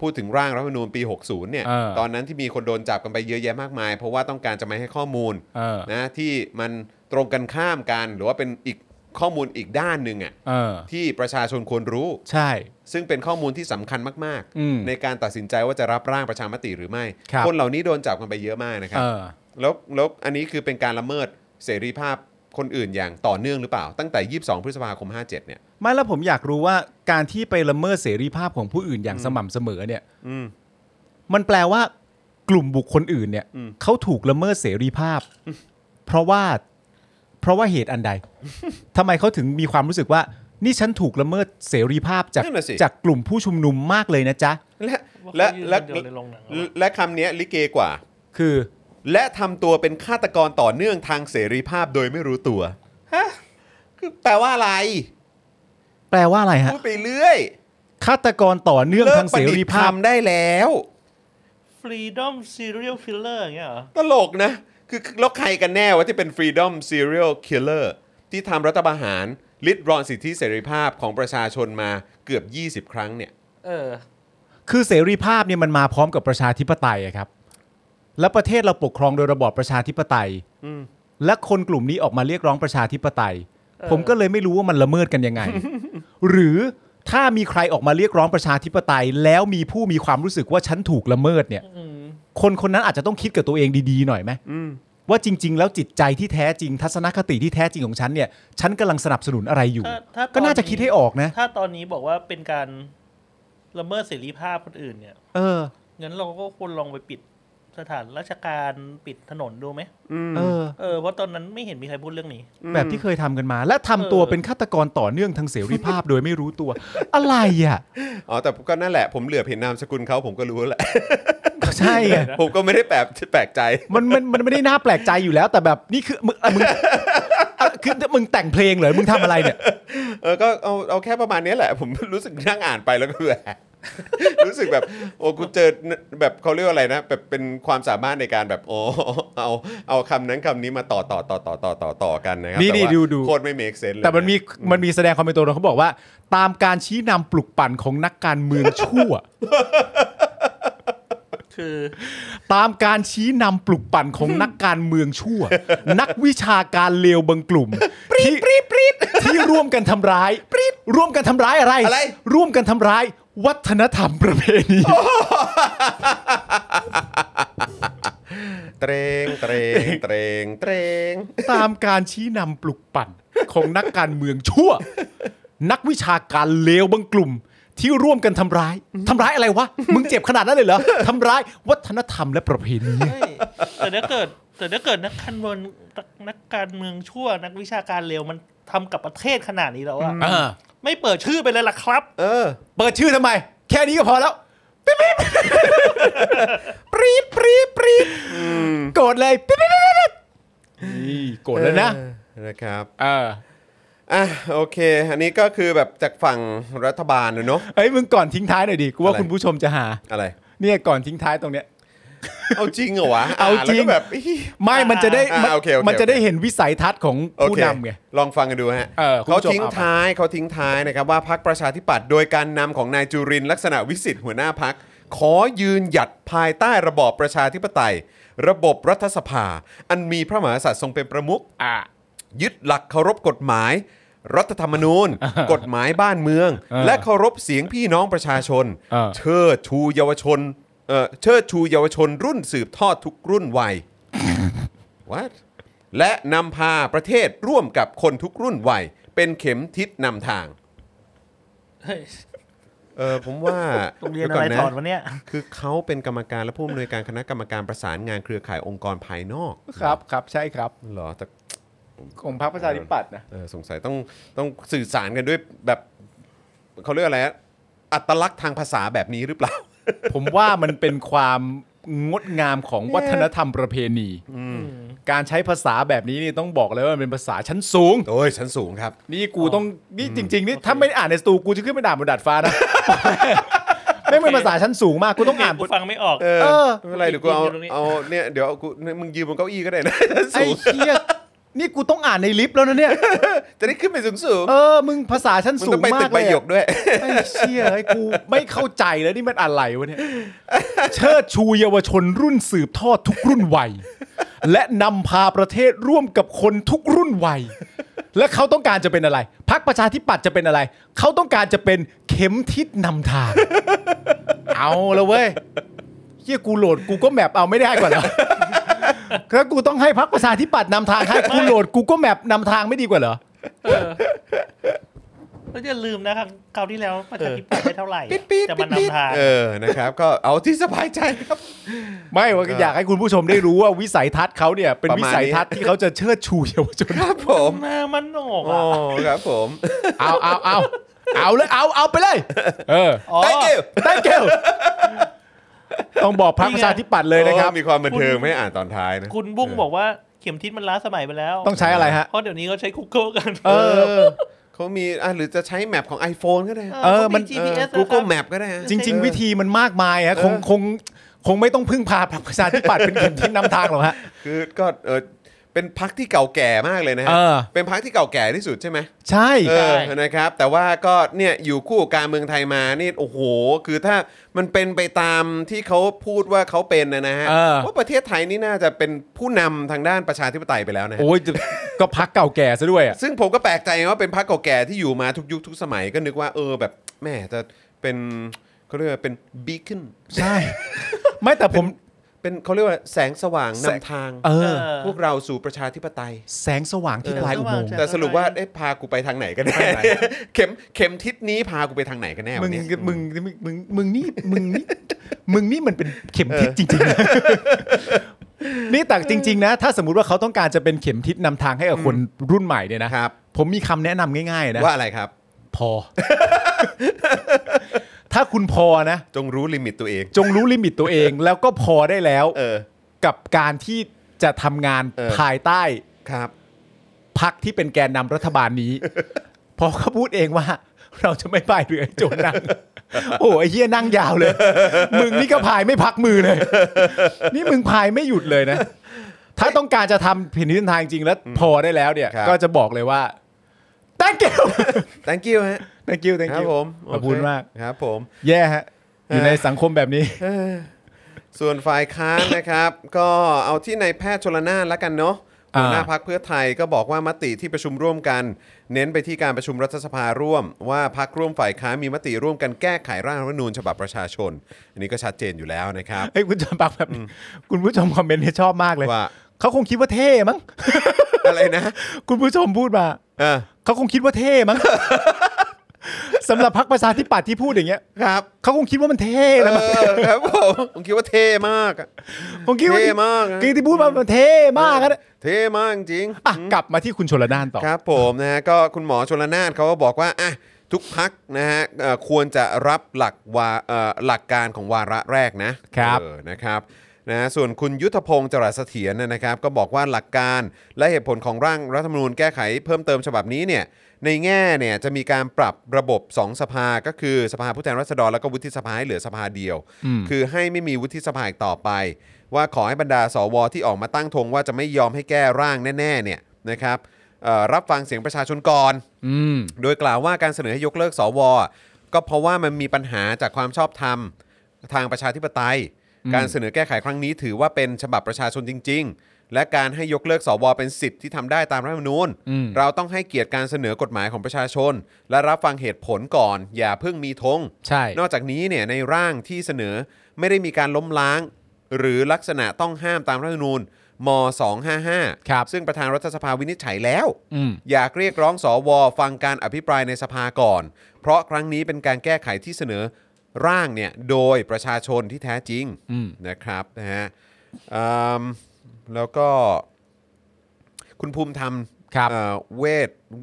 พูดถึงร่างรัฐธรรมนูญปี60เนี่ยตอนนั้นที่มีคนโดนจับกันไปเยอะแยะมากมายเพราะว่าต้องการจะไม่ให้ข้อมูลนะที่มันตรงกันข้ามกันหรือว่าเป็นอีกข้อมูลอีกด้านหนึ่งอ่ะที่ประชาชนควรรู้ใช่ซึ่งเป็นข้อมูลที่สำคัญมากๆในการตัดสินใจว่าจะรับร่างประชามติหรือไม่คนเหล่านี้โดนจับกันไปเยอะมากนะครับแล้วอันนี้คือเป็นการละเมิดเสรีภาพคนอื่นอย่างต่อเนื่องหรือเปล่าตั้งแต่22พฤษภาคม57เนี่ยไม่แล้วผมอยากรู้ว่าการที่ไปละเมิดเสรีภาพของผู้อื่นอย่างสม่ำเสมอเนี่ยมันแปลว่ากลุ่มบุคคลอื่นเนี่ยเขาถูกละเมิดเสรีภาพเพราะว่าเหตุอันใดทำไมเขาถึงมีความรู้สึกว่านี่ฉันถูกละเมิดเสรีภาพจากกลุ่มผู้ชุมนุมมากเลยนะจ๊ะและคำนี้ลิเกกว่าคือและทำตัวเป็นฆาตกรต่อเนื่องทางเสรีภาพโดยไม่รู้ตัวฮะคือแปลว่าอะไรฮะพูดไปเรื่อยฆาตกรต่อเนื่องทางเสรีภาพได้แล้ว freedom serial killer อย่างเงี้ยเหรอตลกนะคือแล้วใครกันแน่วะที่เป็น freedom serial killer ที่ทำรัฐประหารลิดรอนสิทธิเสรีภาพของประชาชนมาเกือบ20ครั้งเนี่ยคือเสรีภาพเนี่ยมันมาพร้อมกับประชาธิปไตยครับแล้วประเทศเราปกครองโดยระบอบประชาธิปไตยและคนกลุ่มนี้ออกมาเรียกร้องประชาธิปไตยผมก็เลยไม่รู้ว่ามันละเมิดกันยังไง หรือถ้ามีใครออกมาเรียกร้องประชาธิปไตยแล้วมีผู้มีความรู้สึกว่าฉันถูกละเมิดเนี่ยคนนั้นอาจจะต้องคิดกับตัวเองดีๆหน่อยไหมว่าจริงๆแล้วจิตใจที่แท้จริงทัศนคติที่แท้จริงของฉันเนี่ยฉันกำลังสนับสนุนอะไรอยู่ก็น่าจะคิดให้ออกนะถ้าตอนนี้บอกว่าเป็นการละเมิดเสรีภาพคนอื่นเนี่ยงั้นเราก็ควรลองไปปิดสถานราชการปิดถนนดูไหมเพราะตอนนั้นไม่เห็นมีใครพูดเรื่องนี้แบบที่เคยทำกันมาและทำตัวเป็นฆาตกรต่อเนื่องทางเสรีภาพโดยไม่รู้ตัวอะไรอ่ะอ๋อแต่ก็นั่นแหละผมเหลือเห็นนามสกุลเขาผมก็รู้แหละใช่ไงผมก็ไม่ได้แปลกใจมันไม่ได้น่าแปลกใจอยู่แล้วแต่แบบนี่คือมึงคือมึงแต่งเพลงเหรอมึงทำอะไรเนี่ยก็เอาแค่ประมาณนี้แหละผมรู้สึกนั่งอ่านไปแล้วก็แบบรู้สึกแบบโอ้กูเจอแบบเขาเรียกว่าอะไรนะแบบเป็นความสามารถในการแบบโอ้เอาคำนั้นคำนี้มาต่อกันนะครับแต่ว่าโคตรไม่เมคเซนส์เลยแต่มันมีแสดงความเป็นตัวตนเขาบอกว่าตามการชี้นำปลุกปั่นของนักการเมืองชั่วตามการชี้นำปลุกปั่นของนักการเมืองชั่วนักวิชาการเลวบางกลุ่มที่ร่วมกันทำร้ายอะไรร่วมกันทำร้ายวัฒนธรรมประเพณีเตรงตามการชี้นำปลุกปั่นของนักการเมืองชั่วนักวิชาการเลวบางกลุ่มที่ร่วมกันทำร้ายอะไรวะมึงเจ็บขนาดนั้นเลยเหรอทำร้ายวัฒนธรรมและประเพณีแต่ถ้าเกิดนักการเมืองชั่วนักวิชาการเลวมันทำกับประเทศขนาดนี้แล้วอะไม่เปิดชื่อไปเลยล่ะครับเปิดชื่อทำไมแค่นี้ก็พอแล้วปิ๊บปรี๊ดโกรธเลยปิ๊บนี่โกรธแล้วนะครับ อ่ะโอเคอันนี้ก็คือแบบจากฝั่งรัฐบาลเนอะเฮ้ยมึงก่อนทิ้งท้ายหน่อยดิกูว่าคุณผู้ชมจะหาอะไรเนี่ยก่อนทิ้งท้ายตรงเนี้ยเอาจริงเหรอวะเอาจริงแบบไม่มันจะได้มันจะได้เห็นวิสัยทัศน์ของผู้นำไงลองฟังกันดูฮะเขาทิ้งท้ายนะครับว่าพรรคประชาธิปัตย์โดยการนำของนายจุรินทร์ลักษณะวิสิทธิ์หัวหน้าพรรคขอยืนหยัดภายใต้ระบอบประชาธิปไตยระบบรัฐสภาอันมีพระมหากษัตริย์ทรงเป็นประมุขยึดหลักเคารพกฎหมายรัฐธรรมนูญกฎหมายบ้านเมืองและเคารพเสียงพี่น้องประชาชนเชิดชูเยาวชนรุ่นสืบทอดทุกรุ่นวัย What? และนำพาประเทศร่วมกับคนทุกรุ่นวัยเป็นเข็มทิศนำทาง ผมว่าโรงเรียนอะไรสอนวะเนี่ยคือเขาเป็นกรรมการและผู้อำนวยการคณะกรรมการประสานงานเครือข่ายองค์กรภายนอกครับครับใช่ครับเหรอแต่ของพรรคประชาธิปัตย์นะสงสัยต้องสื่อสารกันด้วยแบบเขาเรียกอะไรอัตลักษณ์ทางภาษาแบบนี้หรือเปล่าผมว่ามันเป็นความงดงามของวัฒนธรรมประเพณีการใช้ภาษาแบบนี้นี่ต้องบอกเลยว่ามันเป็นภาษาชั้นสูงโอ้ยชั้นสูงครับนี่กูต้องนี่จริงๆนี่ถ้าไม่อ่านในสตูกูจะขึ้นไปด่าบนดาดฟ้านะไม่เป็นภาษาชั้นสูงมากกูต้องอ่านกูฟังไม่ออกอะไรเดี๋ยวกูเอาเนี่ยเดี๋ยวกูมึงยืนบนเก้าอี้ก็ได้นะชั้นสูงนี่กูต้องอ่านในลิฟต์แล้วนะเนี่ยจะได้ขึ้นไปสูงๆมึงภาษาชั้นสูงมากเลยมึงต้องไปตึกใบหยกด้วยไอ้เชี่ยไอ้กูไม่เข้าใจแล้วนี่มันอะไรวะเนี่ยเชิดชูเยาวชนรุ่นสืบทอดทุกรุ่นวัยและนำพาประเทศร่วมกับคนทุกรุ่นวัยและเขาต้องการจะเป็นอะไรพรรคประชาธิปัตย์จะเป็นอะไรเขาต้องการจะเป็นเข็มทิศนำทางเอาละเว้ยเชี่ยกูโหลดกูก็แมปเอาไม่ได้ก่อนเหรอแล้วกูต้องให้พรรคประชาธิปัตย์นำทางให้กูโหลดกูก็แมปนำทางไม่ดีกว่าเหรอแล้วอย่าลืมนะครับคราวที่แล้วประชาธิปัตย์ได้เท่าไหร่จะมานำทางนะครับก็เอาที่สบายใจครับไม่ว่าอยากให้คุณผู้ชมได้รู้ว่าวิสัยทัศน์เขาเนี่ยเป็นวิสัยทัศน์ที่เขาจะเชิดชูเยาวชนครับผมมันโหนกอ่ะครับผมเอาเลยเอาไปเลยthank youต้องบอกพรรคประชาธิปัตย์เลยนะครับมีความบันเทิงไม่อ่านตอนท้ายนะคุณบุ้งบอกว่าเข็มทิศมันล้าสมัยไปแล้วต้องใช้อะไรฮะเพราะเดี๋ยวนี้เขาใช้ Google กันเขามีหรือจะใช้แมปของ iPhone ก็ได้มัน GPS Google Map ก็ได้จริงๆวิธีมันมากมายฮะคงไม่ต้องพึ่งพาพรรคประชาธิปัตย์เป็นเข็มทิศนำทางหรอกฮะคือก็เป็นพรรคที่เก่าแก่มากเลยนะฮะเป็นพรรคที่เก่าแก่ที่สุดใช่ไหมใช่นะครับแต่ว่าก็เนี่ยอยู่คู่การเมืองไทยมานี่โอ้โหคือถ้ามันเป็นไปตามที่เขาพูดว่าเขาเป็นนะฮะว่าประเทศไทยนี่น่าจะเป็นผู้นำทางด้านประชาธิปไตยไปแล้วนะโอ้ยก็พรรคเก่าแก่ซะด้วยอ่ะซึ่งผมก็แปลกใจว่าเป็นพรรคเก่าแก่ที่อยู่มาทุกยุคทุกสมัยก็นึกว่าแบบแม่จะเป็นเขาเรียกว่าเป็นบีคอนใช่ไม่แต่ผมเป็นเขาเรียกว่าแสงสว่างนำทางพวกเราสู่ประชาธิปไตยแสงสว่างที่ปลายอุโมงค์แต่สรุปว่าพากูไปทางไหนกันแน่เข็มทิศนี้พากูไปทางไหนกันแน่มึงนี่มันเป็นเข็มทิศจริงๆนี่แต่จริงๆนะถ้าสมมุติว่าเขาต้องการจะเป็นเข็มทิศนำทางให้กับคนรุ่นใหม่เนี่ยนะผมมีคำแนะนำง่ายๆนะว่าอะไรครับพอถ้าคุณพอนะจงรู้ลิมิตตัวเองแล้วก็พอได้แล้วกับการที่จะทำงานภายใต้พรรคที่เป็นแกนนำรัฐบาลนี้พอเขาพูดเองว่าเราจะไม่พายเรือจนนั่งโอ้ยเหี้ยนั่งยาวเลยมึงนี่ก็พายไม่พักมือเลยนี่มึงพายไม่หยุดเลยนะถ้าต้องการจะทำผิดทิศทางจริงแล้วพอได้แล้วเนี่ยก็จะบอกเลยว่า thank you ฮะthank you ครับผมขอบคุณมากครับผมแย่ฮะอยู่ในสังคมแบบนี้ส่วนฝ่ายค้านนะครับก็เอาที่นายแพทย์ชลน่านละกันเนาะหัวหน้าพรรคเพื่อไทยก็บอกว่ามติที่ประชุมร่วมกันเน้นไปที่การประชุมรัฐสภาร่วมว่าพรรคร่วมฝ่ายค้านมีมติร่วมกันแก้ไขร่างรัฐธรรมนูญฉบับประชาชนอันนี้ก็ชัดเจนอยู่แล้วนะครับเฮ้ยคุณจอมปากแบบคุณผู้ชมคอมเมนต์ชอบมากเลยว่าเขาคงคิดว่าเท่มั้งอะไรนะคุณผู้ชมพูดมาเขาคงคิดว่าเท่มั้งสำหรับพรรคประชาธิปัตย์ที่พูดอย่างเงี้ยครับเขาคงคิดว่ามันเท่แล้วมั้งครับผมคงคิดว่าเท่มากคงคิดว่าเท่มากคือที่พูดว่ามันเท่มากนะเท่มากจริงกลับมาที่คุณชลน่านต่อครับผมนะฮะก็คุณหมอชลน่านเขาก็บอกว่าอ่ะทุกพรรคนะฮะควรจะรับหลักการของวาระแรกนะครับ นะส่วนคุณยุทธพงศ์จรัสเสถียรนะครับก็บอกว่าหลักการและเหตุผลของร่างรัฐธรรมนูญแก้ไขเพิ่มเติมฉบับนี้เนี่ยในแง่เนี่ยจะมีการปรับระบบ2สภาก็คือสภาผู้แทนราษฎรแล้วก็วุฒิสภาให้เหลือสภาเดียวคือให้ไม่มีวุฒิสภาอีกต่อไปว่าขอให้บรรดาสวที่ออกมาตั้งธงว่าจะไม่ยอมให้แก้ร่างแน่ๆเนี่ยนะครับรับฟังเสียงประชาชนก่อนโดยกล่าวว่าการเสนอให้ยกเลิกสวก็เพราะว่ามันมีปัญหาจากความชอบธรรมทางประชาธิปไตยการเสนอแก้ไขครั้งนี้ถือว่าเป็นฉบับประชาชนจริงๆและการให้ยกเลิกสวเป็นสิทธิ์ที่ทำได้ตามรัฐธรรมนูญเราต้องให้เกียรติการเสนอกฎหมายของประชาชนและรับฟังเหตุผลก่อนอย่าเพิ่งมีธงนอกจากนี้เนี่ยในร่างที่เสนอไม่ได้มีการล้มล้างหรือลักษณะต้องห้ามตามรัฐธรรมนูญม.255 ซึ่งประธานรัฐสภาวินิจฉัยแล้วอยากเรียกร้องสวฟังการอภิปรายในสภาก่อนเพราะครั้งนี้เป็นการแก้ไขที่เสนอร่างเนี่ยโดยประชาชนที่แท้จริงนะครับนะฮะแล้วก็คุณภูมิธรรมเ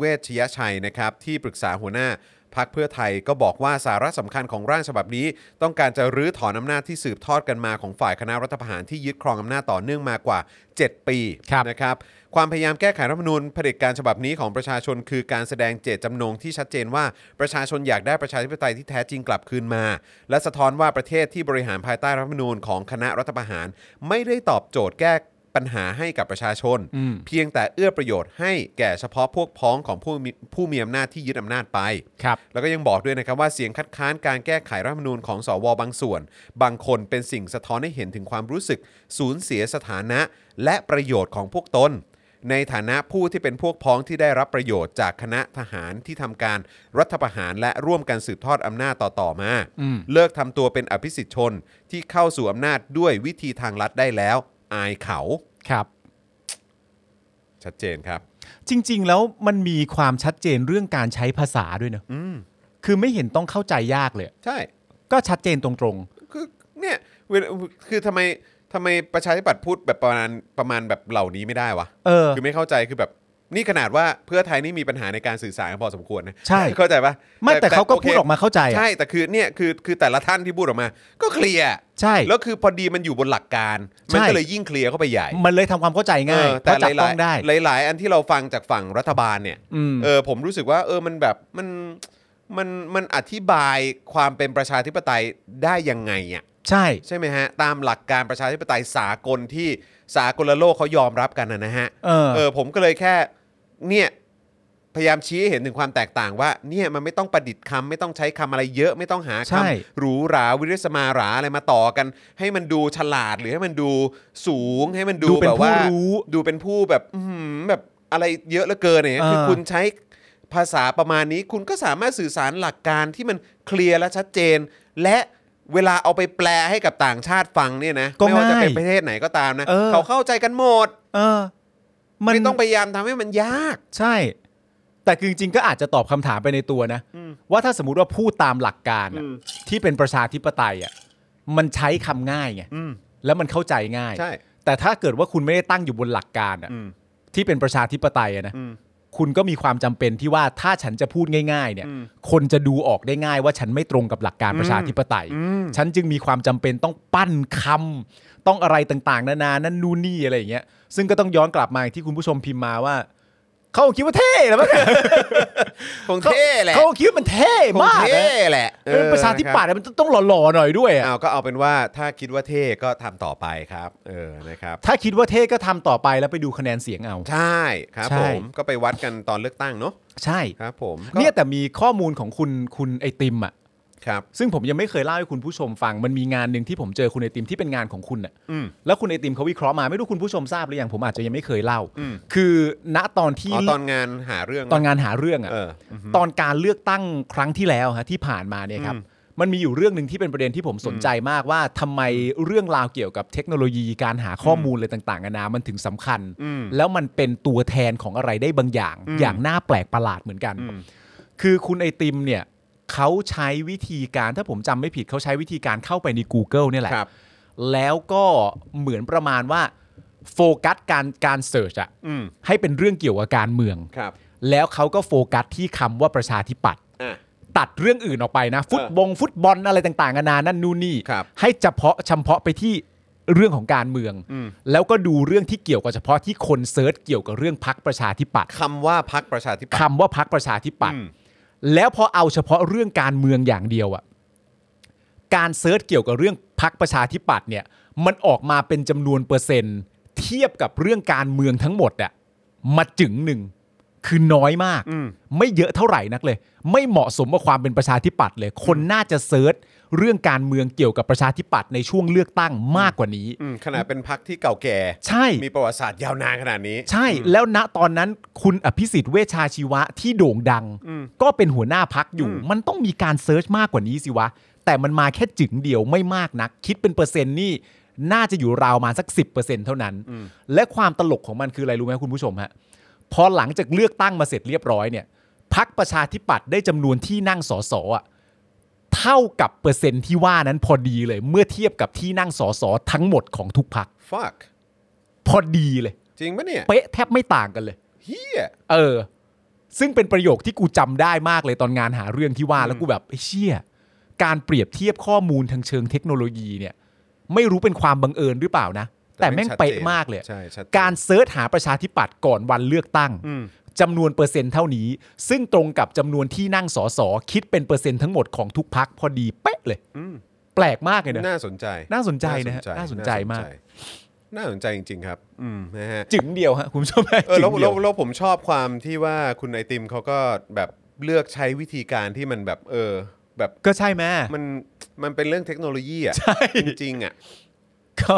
วชยชัยนะครับที่ปรึกษาหัวหน้าพรรคเพื่อไทยก็บอกว่าสาระสำคัญของร่างฉบับนี้ต้องการจะรื้อถอนอำนาจที่สืบทอดกันมาของฝ่ายคณะรัฐประหารที่ยึดครองอำนาจต่อเนื่องมากว่า7ปีนะครับความพยายามแก้ไขรัฐธรรมนูญเผด็จการฉบับนี้ของประชาชนคือการแสดงเจตจำนงที่ชัดเจนว่าประชาชนอยากได้ประชาธิปไตยที่แท้จริงกลับคืนมาและสะท้อนว่าประเทศที่บริหารภายใต้รัฐธรรมนูญของคณะรัฐประหารไม่ได้ตอบโจทย์แก้ปัญหาให้กับประชาชนเพียงแต่เอื้อประโยชน์ให้แก่เฉพาะพวกพ้องของผู้มีอำนาจที่ยึดอำนาจไปแล้วก็ยังบอกด้วยนะครับว่าเสียงคัดค้านการแก้ไขรัฐธรรมนูญของสวบางส่วนบางคนเป็นสิ่งสะท้อนให้เห็นถึงความรู้สึกสูญเสียสถานะและประโยชน์ของพวกตนในฐานะผู้ที่เป็นพวกพ้องที่ได้รับประโยชน์จากคณะทหารที่ทำการรัฐประหารและร่วมกันสืบทอดอำนาจต่อมาเลิกทำตัวเป็นอภิสิทธิชนที่เข้าสู่อำนาจด้วยวิธีทางลัดได้แล้วอายเขาครับชัดเจนครับจริงๆแล้วมันมีความชัดเจนเรื่องการใช้ภาษาด้วยนะคือไม่เห็นต้องเข้าใจยากเลยใช่ก็ชัดเจนตรงๆคือเนี่ยคือทำไมประชาธิปัตย์พูดแบบประมาณแบบเหล่านี้ไม่ได้วะคือไม่เข้าใจคือแบบนี่ขนาดว่าเพื่อไทยนี่มีปัญหาในการสื่อสารพอสมควรนะใช่เข้าใจปะไม่แต่เขาก็พูดออกมาเข้าใจใช่แต่คือเนี่ยคือแต่ละท่านที่พูดออกมาก็เคลียร์ใช่แล้วคือพอดีมันอยู่บนหลักการมันก็เลยยิ่งเคลียร์เข้าไปใหญ่มันเลยทำความเข้าใจง่ายแต่หลายอันที่เราฟังจากฝั่งรัฐบาลเนี่ยผมรู้สึกว่ามันแบบมันอธิบายความเป็นประชาธิปไตยได้ยังไงอ่ะใช่ไหมฮะตามหลักการประชาธิปไตยสากลที่สากลโลกเขายอมรับกันนะฮะผมก็เลยแค่เนี่ยพยายามชี้ให้เห็นถึงความแตกต่างว่าเนี่ยมันไม่ต้องประดิษฐ์คำไม่ต้องใช้คำอะไรเยอะไม่ต้องหาคำหรูหราวิริสมาราอะไรมาต่อกันให้มันดูฉลาดหรือให้มันดูสูงให้มันดูแบบว่าดูเป็นผู้แบบอะไรเยอะเหลือเกินเนี่ยคือคุณใช้ภาษาประมาณนี้คุณก็สามารถสื่อสารหลักการที่มันเคลียร์และชัดเจนและเวลาเอาไปแปลให้กับต่างชาติฟังเนี่ยนะไม่ว่าจะเป็นประเทศไหนก็ตามนะเขาเข้าใจกันหมดไม่ต้องพยายามทำให้มันยากใช่แต่จริงๆก็อาจจะตอบคำถามไปในตัวนะว่าถ้าสมมุติว่าพูดตามหลักการที่เป็นประชาธิปไตยอ่ะมันใช้คำง่ายไงแล้วมันเข้าใจง่ายแต่ถ้าเกิดว่าคุณไม่ได้ตั้งอยู่บนหลักการอ่ะที่เป็นประชาธิปไตยนะคุณก็มีความจำเป็นที่ว่าถ้าฉันจะพูดง่ายๆเนี่ยคนจะดูออกได้ง่ายว่าฉันไม่ตรงกับหลักการประชาธิปไตยฉันจึงมีความจำเป็นต้องปั้นคำต้องอะไรต่างๆนานานั่นนู่นนี่อะไรอย่างเงี้ยซึ่งก็ต้องย้อนกลับมาที่คุณผู้ชมพิมพ์มาว่าเขาคิดว่าเท่แล้วมั้งคงเท่แหละเขาคิดว่ามันเท่มากเท่แหละเป็นประชาธิปัตย์มันต้องหล่อๆหน่อยด้วยอ้าวก็เอาเป็นว่าถ้าคิดว่าเท่ก็ทำต่อไปครับนะครับถ้าคิดว่าเท่ก็ทำต่อไปแล้วไปดูคะแนนเสียงเอาใช่ครับผมก็ไปวัดกันตอนเลือกตั้งเนาะใช่ครับผมเนี่ยแต่มีข้อมูลของคุณไอติมอ่ะครับซึ่งผมยังไม่เคยเล่าให้คุณผู้ชมฟังมันมีงานนึงที่ผมเจอคุณไอติมที่เป็นงานของคุณน่ะแล้วคุณไอติมเขาวิเคราะห์มาไม่รู้คุณผู้ชมทราบหรือยังผมอาจจะยังไม่เคยเล่าคือณตอนที่ตอนงานหาเรื่องอ่ะตอนการเลือกตั้งครั้งที่แล้วฮะที่ผ่านมาเนี่ยครับมันมีอยู่เรื่องนึงที่เป็นประเด็นที่ผมสนใจมากว่าทำไมเรื่องราวเกี่ยวกับเทคโนโลยีการหาข้อมูลอะไรต่างๆนานามันถึงสำคัญแล้วมันเป็นตัวแทนของอะไรได้บางอย่างอย่างน่าแปลกประหลาดเหมือนกันคือคุณไอติมเนี่ยเขาใช้วิธีการถ้าผมจำไม่ผิดเขาใช้วิธีการเข้าไปใน Google เนี่ยแหละแล้วก็เหมือนประมาณว่าโฟกัสการเสิร์ชอะให้เป็นเรื่องเกี่ยวกับการเมืองแล้วเขาก็โฟกัสที่คำว่าประชาธิปัตย์ตัดเรื่องอื่นออกไปนะฟุตบอลอะไรต่างๆนานานั่นนู่นนี่ให้เฉพาะไปที่ เรื่องของการเมืองแล้วก็ดูเรื่องที่เกี่ยวกับเฉพาะที่คนเซิร์ชเกี่ยวกับเรื่องพรรคประชาธิปัตย์คำว่าพรรคประชาธิปัตย์แล้วพอเอาเฉพาะเรื่องการเมืองอย่างเดียวอ่ะการเซิร์ชเกี่ยวกับเรื่องพรรคประชาธิปัตย์เนี่ยมันออกมาเป็นจำนวนเปอร์เซ็นต์เทียบกับเรื่องการเมืองทั้งหมดอ่ะมาจึงหนึ่งคือน้อยมากไม่เยอะเท่าไหร่นักเลยไม่เหมาะสมกับความเป็นประชาธิปัตย์เลยคนน่าจะเซิร์ชเรื่องการเมืองเกี่ยวกับประชาธิปัตย์ในช่วงเลือกตั้งมากกว่านี้ขนาดเป็นพรรคที่เก่าแก่ใช่มีประวัติศาสตร์ยาวนานขนาดนี้ใช่แล้วณตอนนั้นคุณอภิสิทธิ์เวชชาชีวะที่โด่งดังก็เป็นหัวหน้าพรรคอยู่มันต้องมีการเซิร์ชมากกว่านี้สิวะแต่มันมาแค่จึ๋งเดียวไม่มากนักคิดเป็นเปอร์เซ็นต์นี่น่าจะอยู่ราวมาสัก 10% เท่านั้นและความตลกของมันคืออะไรรู้ไหมคุณผู้ชมฮะพอหลังจากเลือกตั้งมาเสร็จเรียบร้อยเนี่ยพรรคประชาธิปัตย์ได้จำนวนที่นั่งสสอ่ะเท่ากับเปอร์เซ็นต์ที่ว่านั้นพอดีเลยเมื่อเทียบกับที่นั่งสสทั้งหมดของทุกพรรค Fuck พอดีเลยจริงปะเนี่ยเป๊ะแทบไม่ต่างกันเลยเฮียซึ่งเป็นประโยคที่กูจำได้มากเลยตอนงานหาเรื่องที่ว่าแล้วกูแบบเชี่ยการเปรียบเทียบข้อมูลทางเชิงเทคโนโลยีเนี่ยไม่รู้เป็นความบังเอิญหรือเปล่านะแต่แม่งเป๊ะมากเลยการเซิร์ชหาประชาธิปัตย์ก่อนวันเลือกตั้งจำนวนเปอร์เซ็นต์เท่านี้ซึ่งตรงกับจำนวนที่นั่งสสคิดเป็นเปอร์เซ็นต์ทั้งหมดของทุกพรรคพอดีเป๊ะเลยแปลกมากเลยนะน่าสนใจนะฮะน่าสนใจมากน่าสนใจจริงๆครับนะฮะจึงเดียวฮะคุณชอบไหมแล้วผมชอบความที่ว่าคุณไอติมเขาก็แบบเลือกใช้วิธีการที่มันแบบก็ใช่ไหมมันเป็นเรื่องเทคโนโลยีอ่ะจริงๆอ่ะก็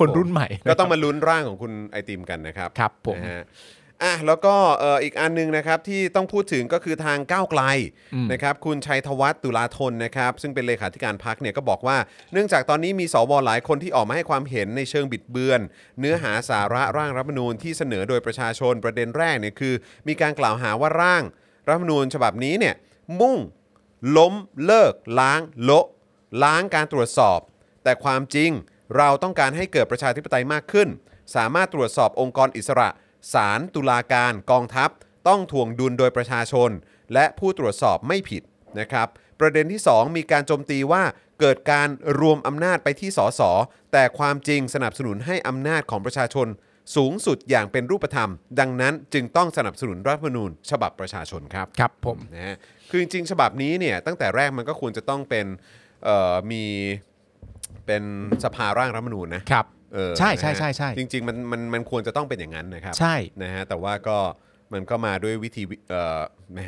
คนรุ่นใหม่ก็ต้องมาลุ้นร่างของคุณไอติมกันนะครับครับผมอ่ะแล้วก็อีกอันนึงนะครับที่ต้องพูดถึงก็คือทางก้าวไกลนะครับคุณชัยธวัฒน์ตุลาธนนะครับซึ่งเป็นเลขาธิการพรรคเนี่ยก็บอกว่าเนื่องจากตอนนี้มีสวหลายคนที่ออกมาให้ความเห็นในเชิงบิดเบือนเนื้อหาสาระร่างรัฐธรรมนูญที่เสนอโดยประชาชนประเด็นแรกเนี่ยคือมีการกล่าวหาว่าร่างรัฐธรรมนูญฉบับนี้เนี่ยมุ่งล้มเลิกล้างโละล้างการตรวจสอบแต่ความจริงเราต้องการให้เกิดประชาธิปไตยมากขึ้นสามารถตรวจสอบองค์กรอิสระศาลตุลาการกองทัพต้องถ่วงดุลโดยประชาชนและผู้ตรวจสอบไม่ผิดนะครับประเด็นที่2มีการโจมตีว่าเกิดการรวมอำนาจไปที่สสแต่ความจริงสนับสนุนให้อำนาจของประชาชนสูงสุดอย่างเป็นรูปธรรมดังนั้นจึงต้องสนับสนุนรัฐธรรมนูญฉบับประชาชนครับครับผมนะคือจริงๆฉบับนี้เนี่ยตั้งแต่แรกมันก็ควรจะต้องเป็นมีเป็นสภาร่างรัฐธรรมนูญนะครับใช่ๆๆๆจริงๆมันควรจะต้องเป็นอย่างนั้นนะครับใช่นะฮะแต่ว่าก็มันก็มาด้วยวิธีแหม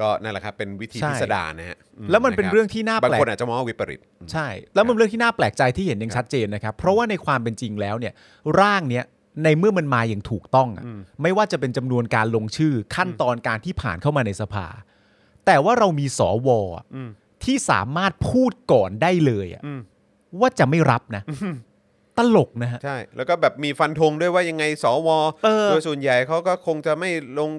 ก็นั่นแหละครับเป็นวิธีพิสดารนะฮะแล้วมันเป็นเรื่องที่น่าแปลกบางคนอาจจะมองว่าวิปริตใช่แล้วมันเรื่องที่น่าแปลกใจที่เห็นอย่างชัดเจนนะครับเพราะว่าในความเป็นจริงแล้วเนี่ยร่างเนี้ยในเมื่อมันมาอย่างถูกต้องอ่ะไม่ว่าจะเป็นจำนวนการลงชื่อขั้นตอนการที่ผ่านเข้ามาในสภาแต่ว่าเรามีสวที่สามารถพูดก่อนได้เลยอ่ะว่าจะไม่รับนะตลกนะฮะใช่แล้วก็แบบมีฟันธงด้วยว่ายังไงสวโดยส่วนใหญ่เขาก็คงจะไม่ลง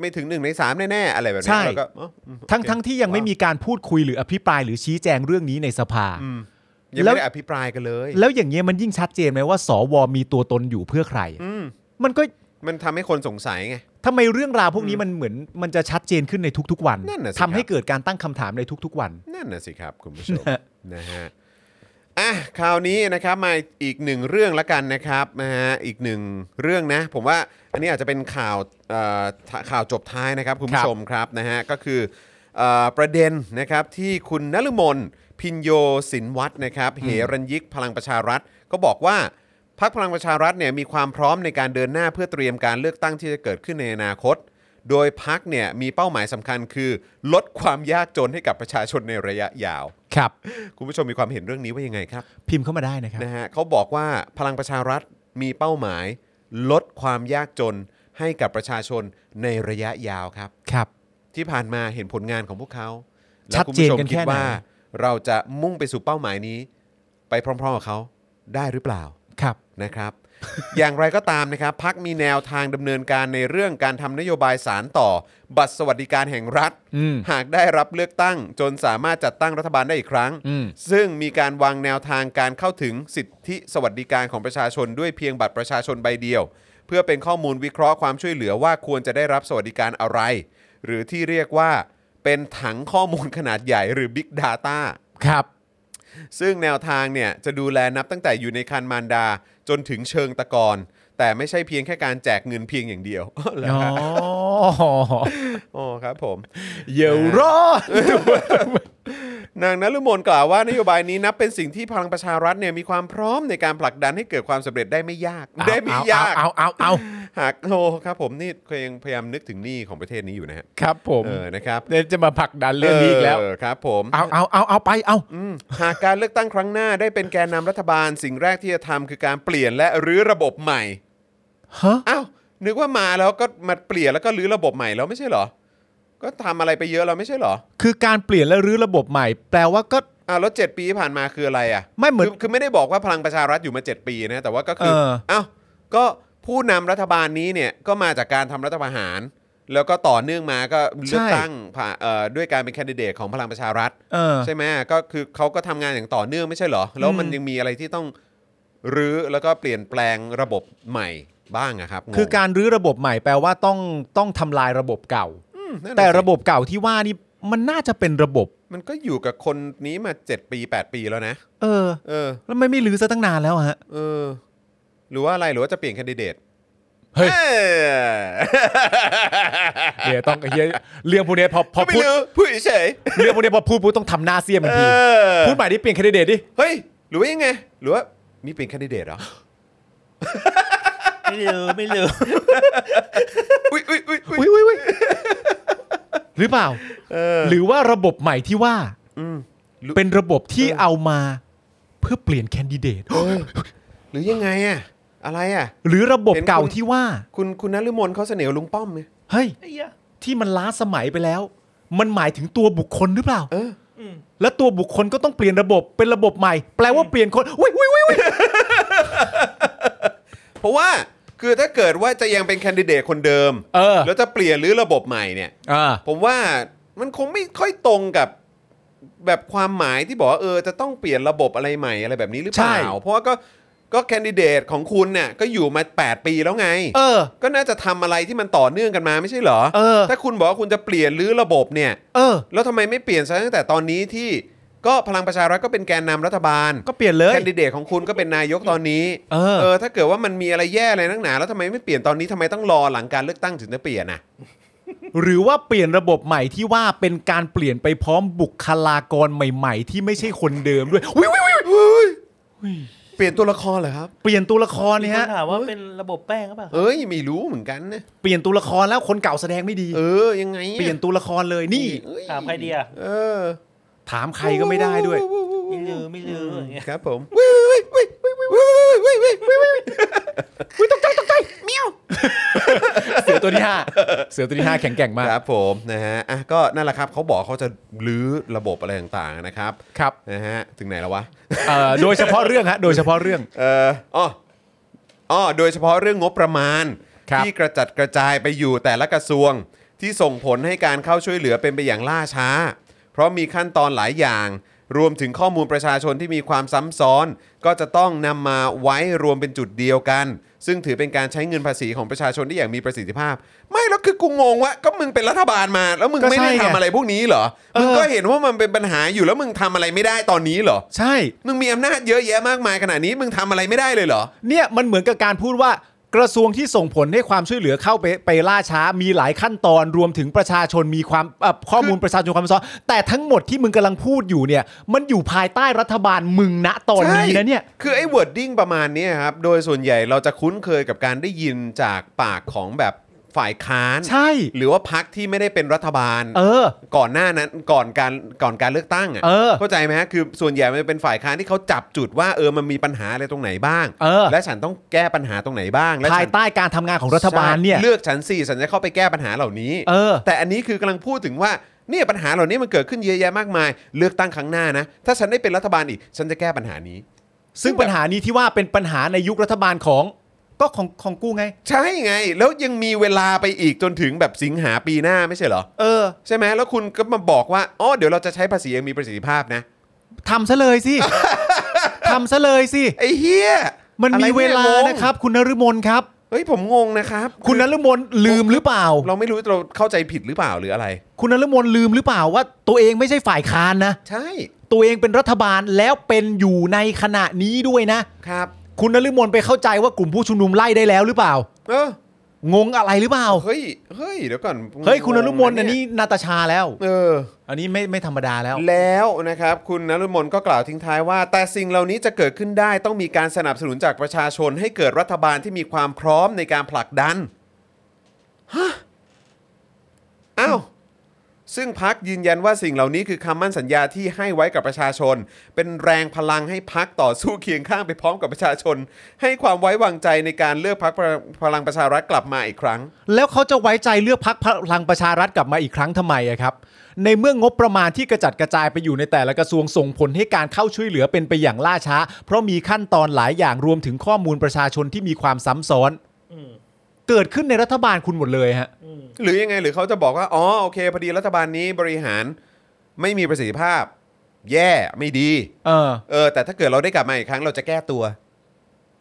ไม่ถึง1ใน3แน่ๆอะไรแบบนี้แล้วก็ทั้งที่ยังไม่มีการพูดคุยหรืออภิปรายหรือชี้แจงเรื่องนี้ในสภายังไม่ได้อภิปรายกันเลยแล้วอย่างเงี้ยมันยิ่งชัดเจนไหมว่าสวมีตัวตนอยู่เพื่อใครมันทำให้คนสงสัยไงทำไมเรื่องราวพวกนี้มันเหมือนมันจะชัดเจนขึ้นในทุกๆวันทำให้เกิดการตั้งคำถามในทุกๆวันนั่นน่ะสิครับคุณผู้ชมนะฮะอ่ะคราวนี้นะครับมาอีกหนึ่งเรื่องละกันนะครับนะฮะอีกหนึ่งเรื่องนะผมว่าอันนี้อาจจะเป็นข่าวจบท้ายนะครับคุณผู้ชมครับนะฮะก็คือประเด็นนะครับที่คุณนฤมลพิญโยสินวัฒน์นะครับเหรัญญิกพลังประชารัฐก็บอกว่าพรรคพลังประชารัฐเนี่ยมีความพร้อมในการเดินหน้าเพื่อเตรียมการเลือกตั้งที่จะเกิดขึ้นในอนาคตโดยพรรคเนี่ยมีเป้าหมายสำคัญคือลดความยากจนให้กับประชาชนในระยะยาวครับคุณผู้ชมมีความเห็นเรื่องนี้ว่ายังไงครับพิมพ์เข้ามาได้นะครับนะฮะเขาบอกว่าพลังประชารัฐมีเป้าหมายลดความยากจนให้กับประชาชนในระยะยาวครับครับที่ผ่านมาเห็นผลงานของพวกเขาชัดเจนกันแค่ไหนเราจะมุ่งไปสู่เป้าหมายนี้ไปพร้อมๆกับเขาได้หรือเปล่าครับนะครับ อย่างไรก็ตามนะครับพรรคมีแนวทางดำเนินการในเรื่องการทำนโยบายสารต่อบัตรสวัสดิการแห่งรัฐหากได้รับเลือกตั้งจนสามารถจัดตั้งรัฐบาลได้อีกครั้งซึ่งมีการวางแนวทางการเข้าถึงสิทธิสวัสดิการของประชาชนด้วยเพียงบัตรประชาชนใบเดียวเพื่อเป็นข้อมูลวิเคราะห์ความช่วยเหลือว่าควรจะได้รับสวัสดิการอะไรหรือที่เรียกว่าเป็นถังข้อมูลขนาดใหญ่หรือ Big Data ครับ ซึ่งแนวทางเนี่ยจะดูแลนับตั้งแต่อยู่ในครรภ์มารดาจนถึงเชิงตะกอนแต่ไม่ใช่เพียงแค่การแจกเงินเพียงอย่างเดียวอ๋ออ๋อครับผมเยอะรอดนางนฤมลกล่าวว่านโยบายนี้นับเป็นสิ่งที่พลังประชารัฐเนี่ยมีความพร้อมในการผลักดันให้เกิดความสำเร็จได้ไม่ยากเอาหากโอ้ครับผมนี่ก็ยังพยายามนึกถึงหนี้ของประเทศนี้อยู่นะครับผมนะครับเดี๋ยวจะมาผลักดันเรื่องนี้อีกแล้วครับผมเอาไปเอาหากการเลือกตั้งครั้งหน้าได้เป็นแกนนำรัฐบาลสิ่งแรกที่จะทำคือการเปลี่ยนและรื้อระบบใหม่ฮะอ้าวนึกว่ามาแล้วก็มาเปลี่ยนแล้วก็รื้อระบบใหม่แล้วไม่ใช่เหรอก็ทำอะไรไปเยอะเราไม่ใช่เหรอคือการเปลี่ยนและรื้อระบบใหม่แปลว่าก็แล้ว7ปีผ่านมาคืออะไรอ่ะไม่เหมือนคือไม่ได้บอกว่าพลังประชารัฐอยู่มา7ปีนะแต่ว่าก็คือก็ผู้นำรัฐบาลนี้เนี่ยก็มาจากการทำรัฐประหารแล้วก็ต่อเนื่องมาก็เลือกตั้งด้วยการเป็นแคนดิเดตของพลังประชารัฐใช่ไหมก็คือเขาก็ทำงานอย่างต่อเนื่องไม่ใช่เหรอแล้วมันยังมีอะไรที่ต้องรื้อแล้วก็เปลี่ยนแปลงระบบใหม่บ้างอะครับคือการรื้อระบบใหม่แปลว่าต้องทำลายระบบเก่าแต่ระบบเก่าที่ว่านี่มันน่าจะเป็นระบบมันก็อยู่กับคนนี้มา7ปี8ปีแล้วนะแล้วไม่รื้อซะตั้งนานแล้วฮะหรือว่าอะไรหรือว่าจะเปลี่ยนแคนดิเดตเฮ้ยเดี๋ยวต้องเรื่องพวกนี้พอพูดเฉยเรื่องพวกนี้พอพูดต้องทำหน้าเสียมันทีพูดใหม่ดิเปลี่ยนแคนดิเดตดิเฮ้ยหรือว่ายังไงหรือว่ามีเปลี่ยนแคนดิเดตเหรอไม่รู้อุ้ยหรือเปล่าหรือว่าระบบใหม่ที่ว่าเป็นระบบที่เอามาเพื่อเปลี่ยนแคนดิเดตหรือยังไงอ่ะอะไรอ่ะหรือระบบเก่าที่ว่าคุณนฤมลเขาเสนอลุงป้อมไงเฮ้ยที่มันล้าสมัยไปแล้วมันหมายถึงตัวบุคคลหรือเปล่าแล้วตัวบุคคลก็ต้องเปลี่ยนระบบเป็นระบบใหม่แปลว่าเปลี่ยนคนอุ้ยเพราะว่าคือถ้าเกิดว่าจะยังเป็นแคนดิเดตคนเดิมแล้วจะเปลี่ยนหรือระบบใหม่เนี่ยผมว่ามันคงไม่ค่อยตรงกับแบบความหมายที่บอกว่าจะต้องเปลี่ยนระบบอะไรใหม่อะไรแบบนี้หรือเปล่าเพราะว่าก็แคนดิเดตของคุณเนี่ยก็อยู่มา8ปีแล้วไงก็น่าจะทำอะไรที่มันต่อเนื่องกันมาไม่ใช่เหรอถ้าคุณบอกว่าคุณจะเปลี่ยนหรือระบบเนี่ยแล้วทำไมไม่เปลี่ยนซะตั้งแต่ตอนนี้ที่ก็พลังประชารัฐก็เป็นแกนนำรัฐบาลก็เปลี่ยนเลยแคนดิเดตของคุณก็เป็นนายกตอนนี้ถ้าเกิดว่ามันมีอะไรแย่อะไรนักหนาแล้วทำไมไม่เปลี่ยนตอนนี้ทำไมต้องรอหลังการเลือกตั้งถึงจะเปลี่ยนนะหรือว่าเปลี่ยนระบบใหม่ที่ว่าเป็นการเปลี่ยนไปพร้อมบุคลากรใหม่ๆที่ไม่ใช่คนเดิมด้วยเปลี่ยนตัวละครเหรอครับเปลี่ยนตัวละครเนี่ยฮะถามว่าเป็นระบบแป้งหรือเปล่าเอ้ยไม่รู้เหมือนกันนะเปลี่ยนตัวละครแล้วคนเก่าแสดงไม่ดียังไงเปลี่ยนตัวละครเลยนี่ถามใครดีอ่ะถามใครก็ไม่ได้ด้วยไม่ลืออย่างเงี้ยครับผมวิตกใจเมียวเสือตัวที่ 5แข็งแกร่งมากครับผมนะฮะอ่ะก็นั่นแหละครับเขาบอกเขาจะรื้อระบบอะไรต่างๆนะครับครับนะฮะถึงไหนแล้ววะโดยเฉพาะเรื่องโดยเฉพาะเรื่องงบประมาณที่กระจัดกระจายไปอยู่แต่ละกระทรวงที่ส่งผลให้การเข้าช่วยเหลือเป็นไปอย่างล่าช้าเพราะมีขั้นตอนหลายอย่างรวมถึงข้อมูลประชาชนที่มีความซ้ำซ้อนก็จะต้องนำมาไว้รวมเป็นจุดเดียวกันซึ่งถือเป็นการใช้เงินภาษีของประชาชนได้อย่างมีประสิทธิภาพไม่แล้วคือกูงงว่าก็มึงเป็นรัฐบาลมาแล้วมึงไม่ได้ทำอะไรพวกนี้เหรอมึงก็เห็นว่ามันเป็นปัญหาอยู่แล้วมึงทำอะไรไม่ได้ตอนนี้เหรอใช่มึงมีอำนาจเยอะแยะมากมายขนาดนี้มึงทำอะไรไม่ได้เลยเหรอเนี่ยมันเหมือนกับการพูดว่ากระทรวงที่ส่งผลให้ความช่วยเหลือเข้าไปล่าช้ามีหลายขั้นตอนรวมถึงประชาชนมีความข้อมูลประชาชนความซ้อนแต่ทั้งหมดที่มึงกำลังพูดอยู่เนี่ยมันอยู่ภายใต้รัฐบาลมึงณตอนนี้นะเนี่ยคือไอ้ wording ประมาณนี้ครับโดยส่วนใหญ่เราจะคุ้นเคยกับการได้ยินจากปากของแบบฝ่ายค้านใช่หรือว่าพรรคที่ไม่ได้เป็นรัฐบาลก่อนหน้านั้นก่อนการเลือกตั้งอ่ะเข้าใจไหมฮะคือส่วนใหญ่มันเป็นฝ่ายค้านที่เขาจับจุดว่ามันมีปัญหาอะไรตรงไหนบ้างและฉันต้องแก้ปัญหาตรงไหนบ้างและภายใต้การทำงานของรัฐบาลเนี่ยเลือกฉันสิฉันจะเข้าไปแก้ปัญหาเหล่านี้แต่อันนี้คือกำลังพูดถึงว่าเนี่ยปัญหาเหล่านี้มันเกิดขึ้นเยอะแยะมากมายเลือกตั้งครั้งหน้านะถ้าฉันได้เป็นรัฐบาลอีกฉันจะแก้ปัญหานี้ซึ่งปัญหานี้ที่ว่าเป็นปัญหาในยุครัฐบาลของก็ของกูไงใช่ไงแล้วยังมีเวลาไปอีกจนถึงแบบสิงหาปีหน้าไม่ใช่เหรอใช่ไหมแล้วคุณก็มาบอกว่าอ๋อเดี๋ยวเราจะใช้ภาษีอย่างมีประสิทธิภาพนะทำซะเลยสิ ไอ้เหี้ยมันมีเวลานะครับคุณนฤมลครับเฮ้ยผมงงนะครับคุณนฤมลลืมหรือเปล่าเราไม่รู้เราเข้าใจผิดหรือเปล่าหรืออะไรคุณนฤมลลืมหรือเปล่าว่าตัวเองไม่ใช่ฝ่ายค้านนะใช่ ตัวเองเป็นรัฐบาลแล้วเป็นอยู่ในขณะนี้ด้วยนะครับคุณนฤมลไปเข้าใจว่ากลุ่มผู้ชุมนุมไล่ได้แล้วหรือเปล่าเอองงอะไรหรือเปล่าเฮ้ยเดี๋ยวก่อนเฮ้ยคุณนฤมลอันนี้นาตาชาแล้วเอออันนี้ไม่ธรรมดาแล้วนะครับคุณนฤมลก็กล่าวทิ้งท้ายว่าแต่สิ่งเหล่านี้จะเกิดขึ้นได้ต้องมีการสนับสนุนจากประชาชนให้เกิดรัฐบาลที่มีความพร้อมในการผลักดันฮะอ้าวซึ่งพรรคยืนยันว่าสิ่งเหล่านี้คือคำมั่นสัญญาที่ให้ไว้กับประชาชนเป็นแรงพลังให้พรรคต่อสู้เคียงข้างไปพร้อมกับประชาชนให้ความไว้วางใจในการเลือกพรรคพลังประชารัฐกลับมาอีกครั้งแล้วเขาจะไว้ใจเลือกพรรคพลังประชารัฐกลับมาอีกครั้งทำไมอะครับในเมื่องบประมาณที่กระจัดกระจายไปอยู่ในแต่ละกระทรวงส่งผลให้การเข้าช่วยเหลือเป็นไปอย่างล่าช้าเพราะมีขั้นตอนหลายอย่างรวมถึงข้อมูลประชาชนที่มีความซ้ำซ้อนเกิดขึ้นในรัฐบาลคุณหมดเลยฮะหรือยังไงหรือเขาจะบอกว่าอ๋อโอเคพอดีรัฐบาลนี้บริหารไม่มีประสิทธิภาพแย่ไม่ดีเออแต่ถ้าเกิดเราได้กลับมาอีกครั้งเราจะแก้ตัว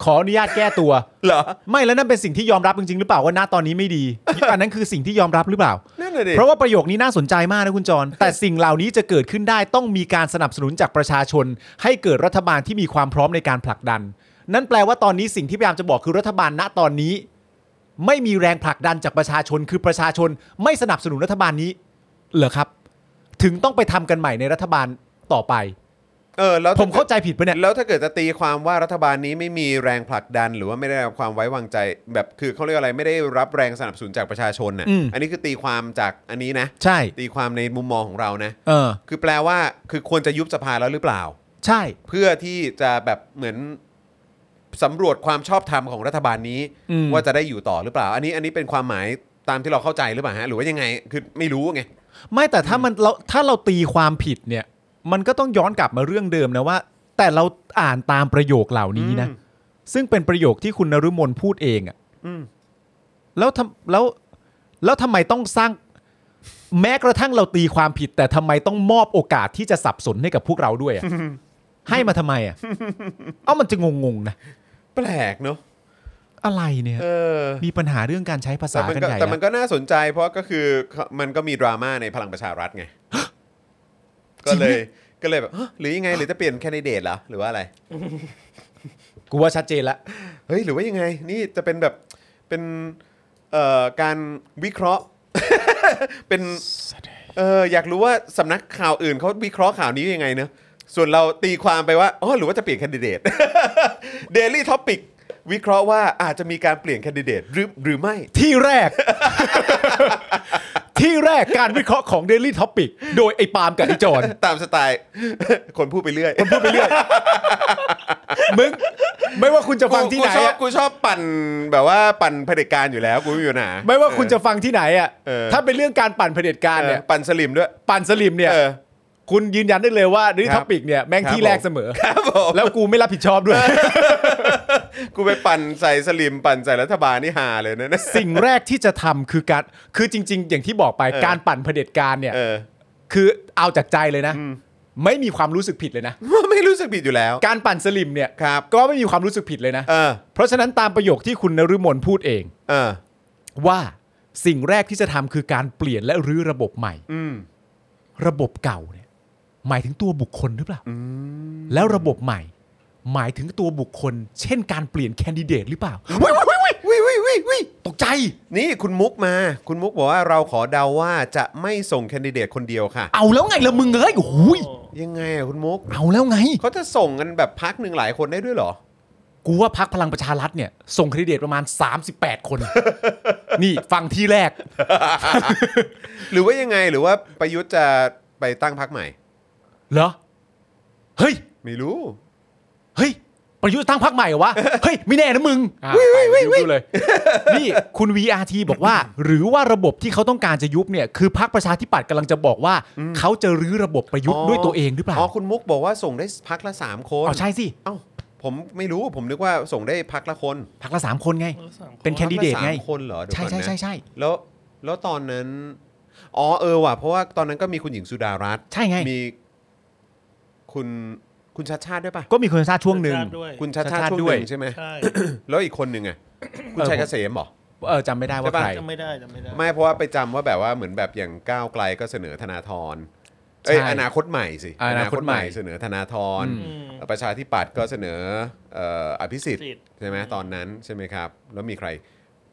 ขออนุญาตแก้ตัวเหรอไม่แล้วนั่นเป็นสิ่งที่ยอมรับจริงๆหรือเปล่าว่าณตอนนี้ไม่ดีอันนั้นคือสิ่งที่ยอมรับหรือเปล่าเพราะว่าประโยคนี้น่าสนใจมากนะคุณจรแต่สิ่งเหล่านี้จะเกิดขึ้นได้ต้องมีการสนับสนุนจากประชาชนให้เกิดรัฐบาลที่มีความพร้อมในการผลักดันนั่นแปลว่าตอนนี้สิ่งที่พยายามจะบอกคือรัฐบาลณตอนนี้ไม่มีแรงผลักดันจากประชาชนคือประชาชนไม่สนับสนุนรัฐบาลนี้เหรอครับถึงต้องไปทำกันใหม่ในรัฐบาลต่อไปแล้วผมเข้าใจผิดปะเนี่ยแล้วถ้าเกิดจะตีความว่ารัฐบาลนี้ไม่มีแรงผลักดันหรือว่าไม่ได้รับความไว้วางใจแบบคือเขาเรียกอะไรไม่ได้รับแรงสนับสนุนจากประชาชนน่ะอันนี้คือตีความจากอันนี้นะใช่ตีความในมุมมองของเรานะคือแปลว่าคือควรจะยุบสภาแล้วหรือเปล่าใช่เพื่อที่จะแบบเหมือนสำรวจความชอบธรรมของรัฐบาลนี้ว่าจะได้อยู่ต่อหรือเปล่าอันนี้เป็นความหมายตามที่เราเข้าใจหรือเปล่าฮะหรือว่ายังไงคือไม่รู้ไงไม่แต่ถ้าเราตีความผิดเนี่ยมันก็ต้องย้อนกลับมาเรื่องเดิมนะว่าแต่เราอ่านตามประโยคเหล่านี้นะซึ่งเป็นประโยคที่คุณนฤมลพูดเองอ่ะแล้วทำไมต้องสร้างแม้กระทั่งเราตีความผิดแต่ทำไมต้องมอบโอกาสที่จะสับสนให้กับพวกเราด้วยอ่ะ ให้มาทำไมอ่ะ เอ้ามันจะงงๆนะแปลกเนาะอะไรเนี่ยมีปัญหาเรื่องการใช้ภาษากันใหญ่แต่มันก็น่าสนใจเพราะก็คือมันก็มีดราม่าในพลังประชารัฐไง ก็เลยแบบหรือยังไงหรือจะเปลี่ยนแคนดิเดตเหรอหรือว่าอะไร กูว่าชัดเจนละเฮ้ยหรือว่ายังไงนี่จะเป็นแบบเป็นการวิเคราะห์ เป็นอยากรู้ว่าสำนักข่าวอื่นเขาวิเคราะห์ข่าวนี้ยังไงเนอะส่วนเราตีความไปว่าอ๋อหรือว่าจะเปลี่ยนแคนดิเดต Daily Topic วิเคราะห์ว่าอาจจะมีการเปลี่ยนแคนดิเดตหรือไม่ที่แรก ที่แรกการวิเคราะห์ของ Daily Topic โดยไอ้ปาล์มกับไอ้จอน ตามสไตล์คนพูดไปเรื่อย มึงไม่ว่าคุณจะฟังที่ไหนกูชอบปั่นแบบว่าปั่นเผด็จการอยู่แล้วกูไม่มีปัญหาไม่ว่าคุณจะฟังที่ไหนอ่ะถ้าเป็นเรื่องการปั่นเผด็จการเนี่ยปั่นสลิมด้วยปั่นสลิมเนี่ยคุณยืนยันได้เลยว่าดิท็อปิกเนี่ยแม่งที่แรกเสมอแล้วกูไม่รับผิดชอบด้วย กูไปปั่นใส่สลิมปั่นใส่รัฐบาลนี่หาเลยนะสิ่งแรกที่จะทำคือการคือจริงๆอย่างที่บอกไปการปั่นเผด็จการเนี่ยคือเอาจากใจเลยนะไม่มีความรู้สึกผิดเลยนะไม่รู้สึกผิดอยู่แล้วการปั่นสลิมเนี่ยก็ไม่มีความรู้สึกผิดเลยนะเพราะฉะนั้นตามประโยคที่คุณนฤมลพูดเองว่าสิ่งแรกที่จะทำคือการเปลี่ยนและรื้อระบบใหม่ระบบเก่าเนี่ยหมายถึงตัวบุคคลหรือเปล่าแล้วระบบใหม่หมายถึงตัวบุคคลเช่นการเปลี่ยนแคนดิเดตหรือเปล่าตกใจนี่คุณมุกมาคุณมุกบอกว่าเราขอเดาว่าจะไม่ส่งแคนดิเดตคนเดียวค่ะเอาแล้วไงละมึงเอ้ยโอ้ยยังไงอ่ะคุณมุกเอาแล้วไงเขาจะส่งกันแบบพรรคนึงหลายคนได้ด้วยเหรอกูว่าพรรคพลังประชารัฐเนี่ยส่งแคนดิเดตประมาณ38คนนี่ฟังที่แรกหรือว่ายังไงหรือว่าประยุทธ์จะไปตั้งพรรคใหม่เหรอเฮ้ยไม่รู้เฮ้ยประยุทธ์ตั้งพรรคใหม่เหรอวะเฮ้ยไม่แน่นะมึงวิ่งเลยนี่คุณ VRT บอกว่าหรือว่าระบบที่เขาต้องการจะยุบเนี่ยคือพรรคประชาธิปัตย์กำลังจะบอกว่าเขาจะรื้อระบบประยุทธ์ด้วยตัวเองหรือเปล่าอ๋อคุณมุกบอกว่าส่งได้พรรคละ3คนอ๋อใช่สิเอ้าผมไม่รู้ผมนึกว่าส่งได้พรรคละคนพรรคละ3คนไงเป็นแคนดิเดตไง3คนเหรอใช่ๆๆๆแล้วตอนนั้นอ๋อเออว่ะเพราะว่าตอนนั้นก็มีคุณหญิงสุดารัตน์ใช่ไงมีคุณชาติชาติด้วยป่ะก็มีคุณชาติชาติช่วงนึงคุณชาติชาติด้วยใช่ไหมใช่แล้วอีกคนนึงอ่ะคุณชัยเกษมหรอจำไม่ได้ว่าใครจำไม่ได้ไม่เพราะว่าไปจำว่าแบบว่าเหมือนแบบอย่างก้าวไกลก็เสนอธนาธร อนาคตใหม่สิอนาคตใหม่เสนอธนาธรประชาธิปัตย์ก็เสนออภิสิทธิ์ใช่ไหมตอนนั้นใช่ไหมครับแล้วมีใคร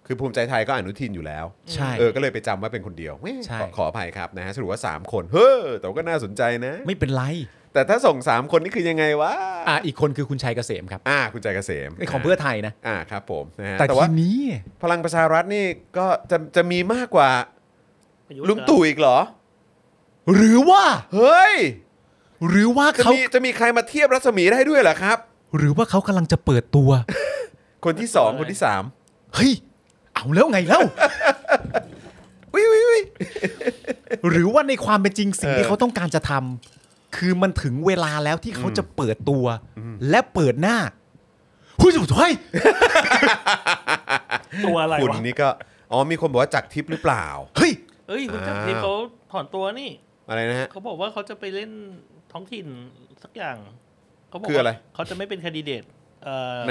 คือภูมิใจไทยก็อนุทินอยู่แล้วก็เลยไปจำว่าเป็นคนเดียวขออภัยครับนะฮะสรุปว่า3คนเฮ้อแต่ก็น่าสนใจนะไม่เป็นไรแต่ถ้าส่ง3คนนี่คือยังไงวะอีกคนคือคุณชัยเกษมครับคุณชัยเกษมของเพื่อไทยนะครับผมนะฮะแต่ว่านี้พลังประชารัฐนี่ก็จะมีมากกว่าลุงตู่อีกเหรอหรือว่าเฮ้ยหรือว่าเขาจะมีใครมาเทียบรัศมีได้ด้วยเหรอครับหรือว่าเขากำลังจะเปิดตัวคนที่2คนที่3เฮ้ยเอาแล้วไงแล้ววิวๆหรือว่าในความเป็นจริงสิ่งที่เขาต้องการจะทำคือมันถึงเวลาแล้วที่เขาจะเปิดตัวและเปิดหน้าหุ้ยถุยตัวอะไรวะคุณนี่ก็มีคนบอกว่าจักรทิพย์หรือเปล่าเฮ้ยคุณจักรทิพย์เขาถอนตัวนี่อะไรนะฮะเขาบอกว่าเขาจะไปเล่นท้องถิ่นสักอย่างเขาบอกว่าเขาจะไม่เป็นแคนดิเดต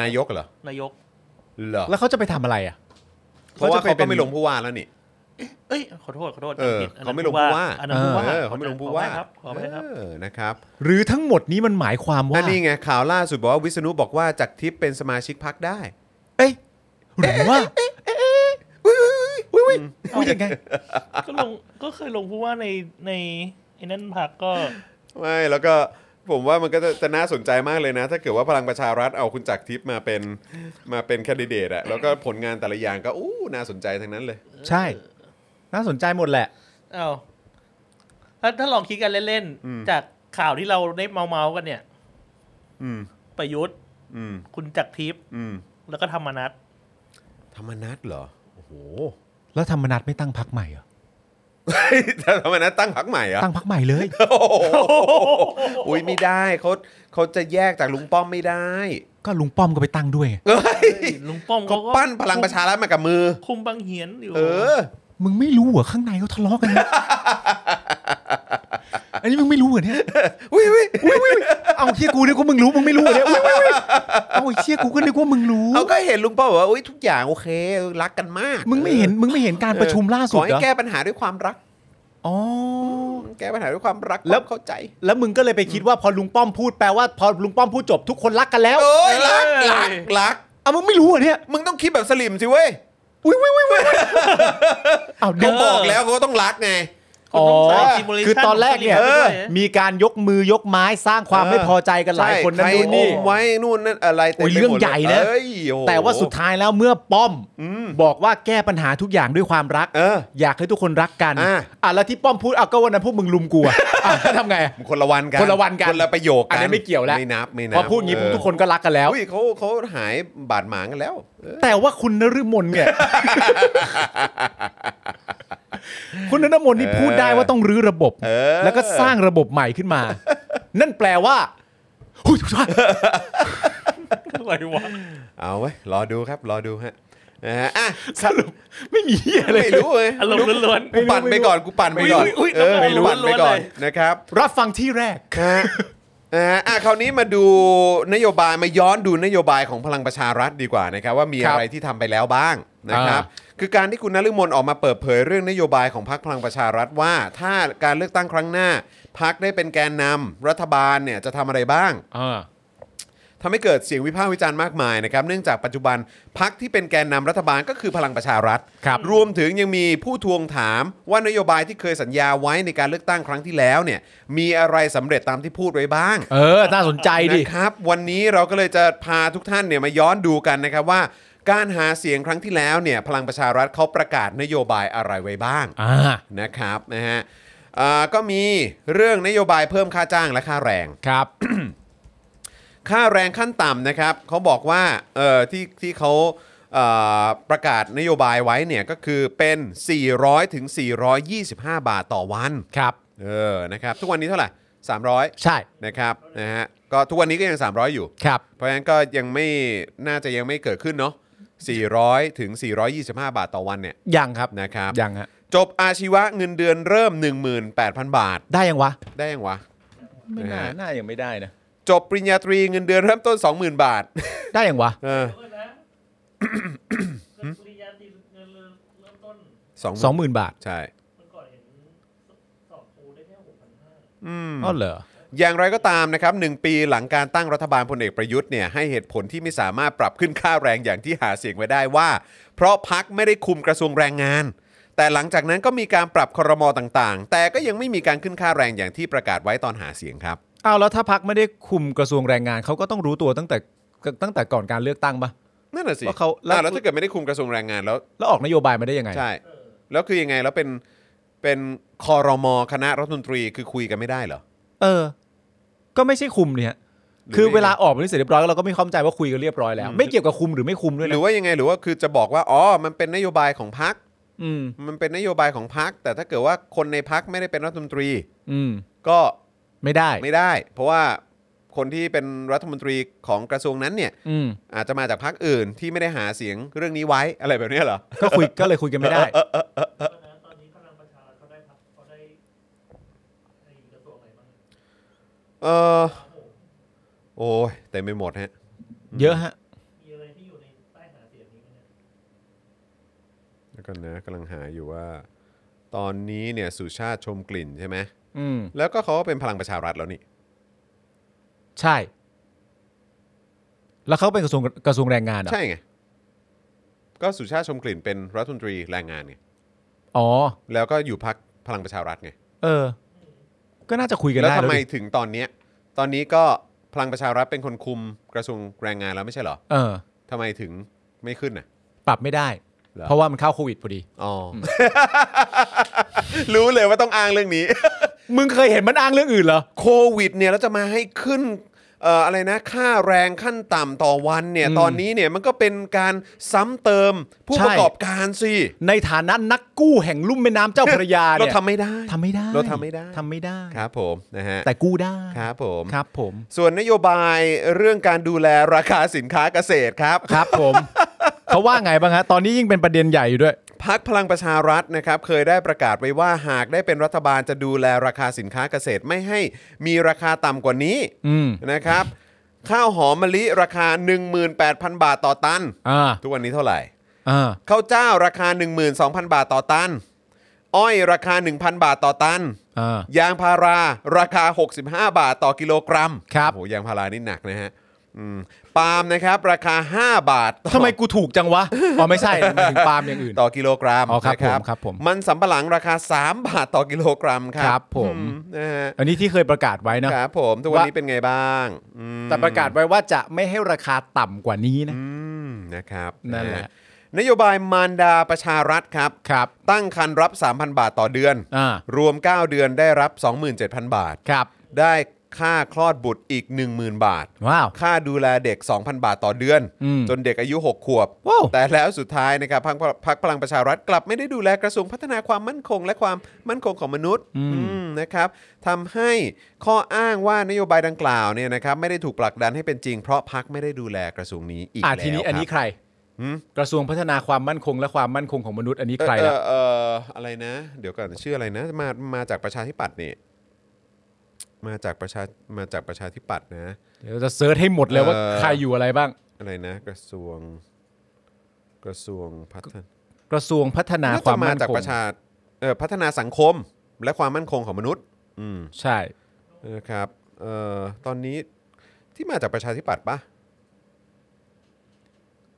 นายกเหรอนายกเหรอแล้วเขาจะไปทำอะไรอ่ะเพราะว่าเขาก็ไม่ลงผู้ว่าแล้วนี่เอ้ยขอโทษเขาไม่ลงผู้ว่าเขาไม่ลงผู้ว่าครับขอไปครับนะครับหรือทั้งหมดนี้มันหมายความว่านี่ไงข่าวล่าสุดบอกว่าวิษณุบอกว่าจักรทิพย์เป็นสมาชิกพรรคได้เอ้ยหรือว่าอุ้ยยังไงก็เคยลงผู้ว่าในไอ้นั่นพรรคก็ไม่แล้วก็ผมว่ามันก็จะน่าสนใจมากเลยนะถ้าเกิดว่าพลังประชารัฐเอาคุณจักรทิพย์มาเป็นแคนดิเดตอะแล้วก็ผลงานแต่ละอย่างก็น่าสนใจทั้งนั้นเลยใช่น่าสนใจหมดแหละถ้าลองคิดกันเล่นๆจากข่าวที่เราได้เมาๆกันเนี่ยประยุทธ์คุณจักรทิพย์แล้วก็ธรรมนัสเหรอโอ้โหแล้วธรรมนัสไม่ตั้งพรรคใหม่เหรอทำไมนะตั้งพรรคใหม่อ่ะตั้งพรรคใหม่เลยอุ้ยไม่ได้เขาจะแยกจากลุงป้อมไม่ได้ก็ลุงป้อมก็ไปตั้งด้วยลุงป้อมเขาปั้นพลังประชารัฐมากับมือคุมบังเหียนอยู่มึงไม่รู้เหรอข้างในเขาทะเลาะกันนะอันนี้มึงไม่รู้เหรอเนี่ยอุ้ยเอาเชี่ยกูนึกว่ามึงรู้มึงไม่รู้เนี่ยเอาเชี่ยกูก็นึกว่ามึงรู้เอาก็เห็นลุงป้อมบอกว่าอุ้ยทุกอย่างโอเครักกันมากมึงไม่เห็นการประชุมล่าสุดเหรอขอให้แก้ปัญหาด้วยความรักอ๋อแก้ปัญหาด้วยความรักแล้วเข้าใจแล้วมึงก็เลยไปคิดว่าพอลุงป้อมพูดแปลว่าพอลุงป้อมพูดจบทุกคนรักกันแล้วโอ๊ยรักเอามึงไม่รู้เหรอเนี่ยมึงต้องคิดแบบสลิ่มสิเว้ยอุ้ยอ้าวเขาบอกแล้วเขาต้องรักไงคือตอนแรกเนี่ยมีการยกมือยกไม้สร้างความไม่พอใจกันหลายคนนั่นนู่นนี่ไว้นู่นนั่นอะไรเต็มไปหมดเรื่องใหญ่นะแต่ว่าสุดท้ายแล้วเมื่อป้อมบอกว่าแก้ปัญหาทุกอย่างด้วยความรักอยากให้ทุกคนรักกันแล้วที่ป้อมพูดก็วันนั้นพวกมึงลุมกลัวทำไงคนละวันกันคนละประโยคกันอันนี้ไม่เกี่ยวแล้วพอพูดงี้ทุกคนก็รักกันแล้วเขาหายบาดหมางกันแล้วแต่ว่าคุณนฤมลเนี่ยคุณนฤมลนี่พูดได้ว่าต้องรื้อระบบแล้วก็สร้างระบบใหม่ขึ้นมานั่นแปลว่าหุ้ยอะไรวะเอาไว้รอดูฮะอ่ะสรุปไม่มีอะไรไม่รู้เลยอารมณ์ล้วนๆกูปั่นไปก่อนไม่รู้ปั่นไปก่อนนะครับรับฟังที่แรกคราวนี้มาดูนโยบายมาย้อนดูนโยบายของพลังประชารัฐดีกว่านะครับว่ามีอะไรที่ทำไปแล้วบ้างนะครับคือการที่คุณนฤมลออกมาเปิดเผยเรื่องนโยบายของพรรคพลังประชารัฐว่าถ้าการเลือกตั้งครั้งหน้าพรรคได้เป็นแกนนำรัฐบาลเนี่ยจะทำอะไรบ้างทำให้เกิดเสียงวิพากษ์วิจารณ์มากมายนะครับเนื่องจากปัจจุบันพรรคที่เป็นแกนนำรัฐบาลก็คือพลังประชารัฐรวมถึงยังมีผู้ทวงถามว่านโยบายที่เคยสัญญาไว้ในการเลือกตั้งครั้งที่แล้วเนี่ยมีอะไรสำเร็จตามที่พูดไว้บ้างน่าสนใจดิครับวันนี้เราก็เลยจะพาทุกท่านเนี่ยมาย้อนดูกันนะครับว่าการหาเสียงครั้งที่แล้วเนี่ยพลังประชารัฐเขาประกาศนโยบายอะไรไว้บ้างนะครับนะฮะก็มีเรื่องนโยบายเพิ่มค่าจ้างและค่าแรงครับ ค่าแรงขั้นต่ำนะครับเขาบอกว่าที่เขาประกาศนโยบายไว้เนี่ยก็คือเป็น400ถึง425บาทต่อวันครับนะครับทุกวันนี้เท่าไหร่300ใช่นะครับนะฮะก็ทุกวันนี้ก็ยัง300อยู่ครับเพราะงั้นก็ยังไม่น่าจะยังไม่เกิดขึ้นเนาะ400ถึง425บาทต่อวันเนี่ยยังครับนะครับยังฮะจบอาชีวะเงินเดือนเริ่ม 18,000 บาทได้ยังวะไม่น่ายังไม่ได้นะจบปริญญาตรีเงินเดือนเริ่มต้น 20,000 บาทได้ยังวะปริญญาตรีเงินเริ่มต้น 20,000 บาทใช่ อ๋อเหรออย่างไรก็ตามนะครับ1ปีหลังการตั้งรัฐบาลพลเอกประยุทธ์เนี่ยให้เหตุผลที่ไม่สามารถปรับขึ้นค่าแรงอย่างที่หาเสียงไว้ได้ว่าเพราะพรรคไม่ได้คุมกระทรวงแรงงานแต่หลังจากนั้นก็มีการปรับครม.ต่างๆแต่ก็ยังไม่มีการขึ้นค่าแรงอย่างที่ประกาศไว้ตอนหาเสียงครับอ้าวแล้วถ้าพรรคไม่ได้คุมกระทรวงแรงงานเขาก็ต้องรู้ตัวตั้งแต่ก่อนการเลือกตั้งป่ะนั่นน่ะสิว่าเขาแล้วถ้าเกิดไม่ได้คุมกระทรวงแรงงานแล้วออกนโยบายมาได้ยังไงใช่แล้วคือยังไงแล้วเป็นครม.คณะรัฐมนตรีคือคุยกันไม่ได้เหรอเออก็ไม่ใช่คุมเนี่ยคือเวลาออกมาเสร็จเรียบร้อยแล้วเราก็ไม่เข้าใจว่าคุยกันเรียบร้อยแล้วไม่เกี่ยวกับคุมหรือไม่คุมด้วยหรือว่ายังไงหรือว่าคือจะบอกว่าอ๋อมันเป็นนโยบายของพรรคมันเป็นนโยบายของพรรคแต่ถ้าเกิดว่าคนในพรรคไม่ได้เป็นรัฐมนตรีก็ไม่ได้เพราะว่าคนที่เป็นรัฐมนตรีของกระทรวงนั้นเนี่ยอาจจะมาจากพรรคอื่นที่ไม่ได้หาเสียงเรื่องนี้ไว้อะไรแบบนี้เหรอก็คุยก็เลยคุยกันไม่ได้โอ้ยแต่ไม่หมดฮะเยอะฮะมีอะไรที่อยู่ในใต้หาเสียงนี้เนี่ยแล้วก็นะกำลังหาอยู่ว่าตอนนี้เนี่ยสุชาติชมกลิ่นใช่ไหมแล้วก็เขาก็เป็นพลังประชารัฐแล้วนี่ใช่แล้วเขาเป็นกระทรวงแรงงานเหรอใช่ไงก็สุชาติชมกลิ่นเป็นรัฐมนตรีแรงงานไงอ๋อแล้วก็อยู่พรรคพลังประชารัฐไงเออก็น่าจะคุยกันได้แล้วทำไมถึงตอนนี้ก็พลังประชารัฐเป็นคนคุมกระทรวงแรงงานแล้วไม่ใช่เหรอเออทำไมถึงไม่ขึ้นน่ะปรับไม่ได้เพราะว่ามันเข้าโควิดพอดีอ๋อ รู้เลยว่าต้องอ้างเรื่องนี้ มึงเคยเห็นมันอ้างเรื่องอื่นเหรอโควิดเนี่ยแล้วจะมาให้ขึ้นอะไรนะค่าแรงขั้นต่ำต่อวันเนี่ยตอนนี้เนี่ยมันก็เป็นการซ้ำเติมผู้ประกอบการสิในฐานะนักกู้แห่งลุ่มแม่น้ำเจ้าพระยาเนี่ยเราทำไม่ได้ครับผมนะฮะแต่กู้ได้ครับผมส่วนนโยบายเรื่องการดูแลราคาสินค้าเกษตรครับครับผมเขาว่าไงบ้างฮะตอนนี้ยิ่งเป็นประเด็นใหญ่อยู่ด้วยพรรคพลังประชารัฐนะครับเคยได้ประกาศไว้ว่าหากได้เป็นรัฐบาลจะดูแลราคาสินค้าเกษตรไม่ให้มีราคาต่ำกว่านี้นะครับข้าวหอมมะลิราคา 18,000 บาทต่อตันทุกวันนี้เท่าไหร่ข้าวเจ้าราคา 12,000 บาทต่อตันอ้อยราคา 1,000 บาทต่อตันยางพาราราคา65บาทต่อกิโลกรัมครับโอ้ยางพารานี่หนักนะฮะปาล์มนะครับราคา5บาททำไมกูถูกจังวะอ๋อไม่ใช่หมายถึงปาล์มอย่างอื่นต่อกิโลกรัมครับผมมันสำปะหลังราคา3บาทต่อกิโลกรัมครับผมนะฮะอันนี้ที่เคยประกาศไว้นะครับผมแต่วันนี้เป็นไงบ้างแต่ประกาศไว้ว่าจะไม่ให้ราคาต่ำกว่านี้นะครับนั่นแหละนโยบายมารดาประชารัฐครับตั้งครรภ์รับ 3,000 บาทต่อเดือนรวม9เดือนได้รับ 27,000 บาทครับได้ค่าคลอดบุตรอีก 10,000 บาทค่าดูแลเด็ก 2,000 บาทต่อเดือนจนเด็กอายุ6ขวบแต่แล้วสุดท้ายนะครับพรรคพลังประชารัฐกลับไม่ได้ดูแลกระทรวงพัฒนาความมั่นคงและความมั่นคงของมนุษย์นะครับทำให้ข้ออ้างว่านโยบายดังกล่าวเนี่ยนะครับไม่ได้ถูกผลักดันให้เป็นจริงเพราะพรรคไม่ได้ดูแลกระทรวงนี้อีกแล้วทีนี้อันนี้ใครกระทรวงพัฒนาความมั่นคงและความมั่นคงของมนุษย์อันนี้ใครล่ะอะไรนะเดี๋ยวก่อนชื่ออะไรนะมาจากประชาธิปัตย์นี่มาจากประชาธิปัตย์นะเดี๋ยวจะเซิร์ชให้หมดเลยว่าใครอยู่อะไรบ้างอะไรนะกระทรวงพัฒนาความมั่นคงมาจากประชาพัฒนาสังคมและความมั่นคงของมนุษย์ใช่นะครับตอนนี้ที่มาจากประชาธิปัตย์ป่ะ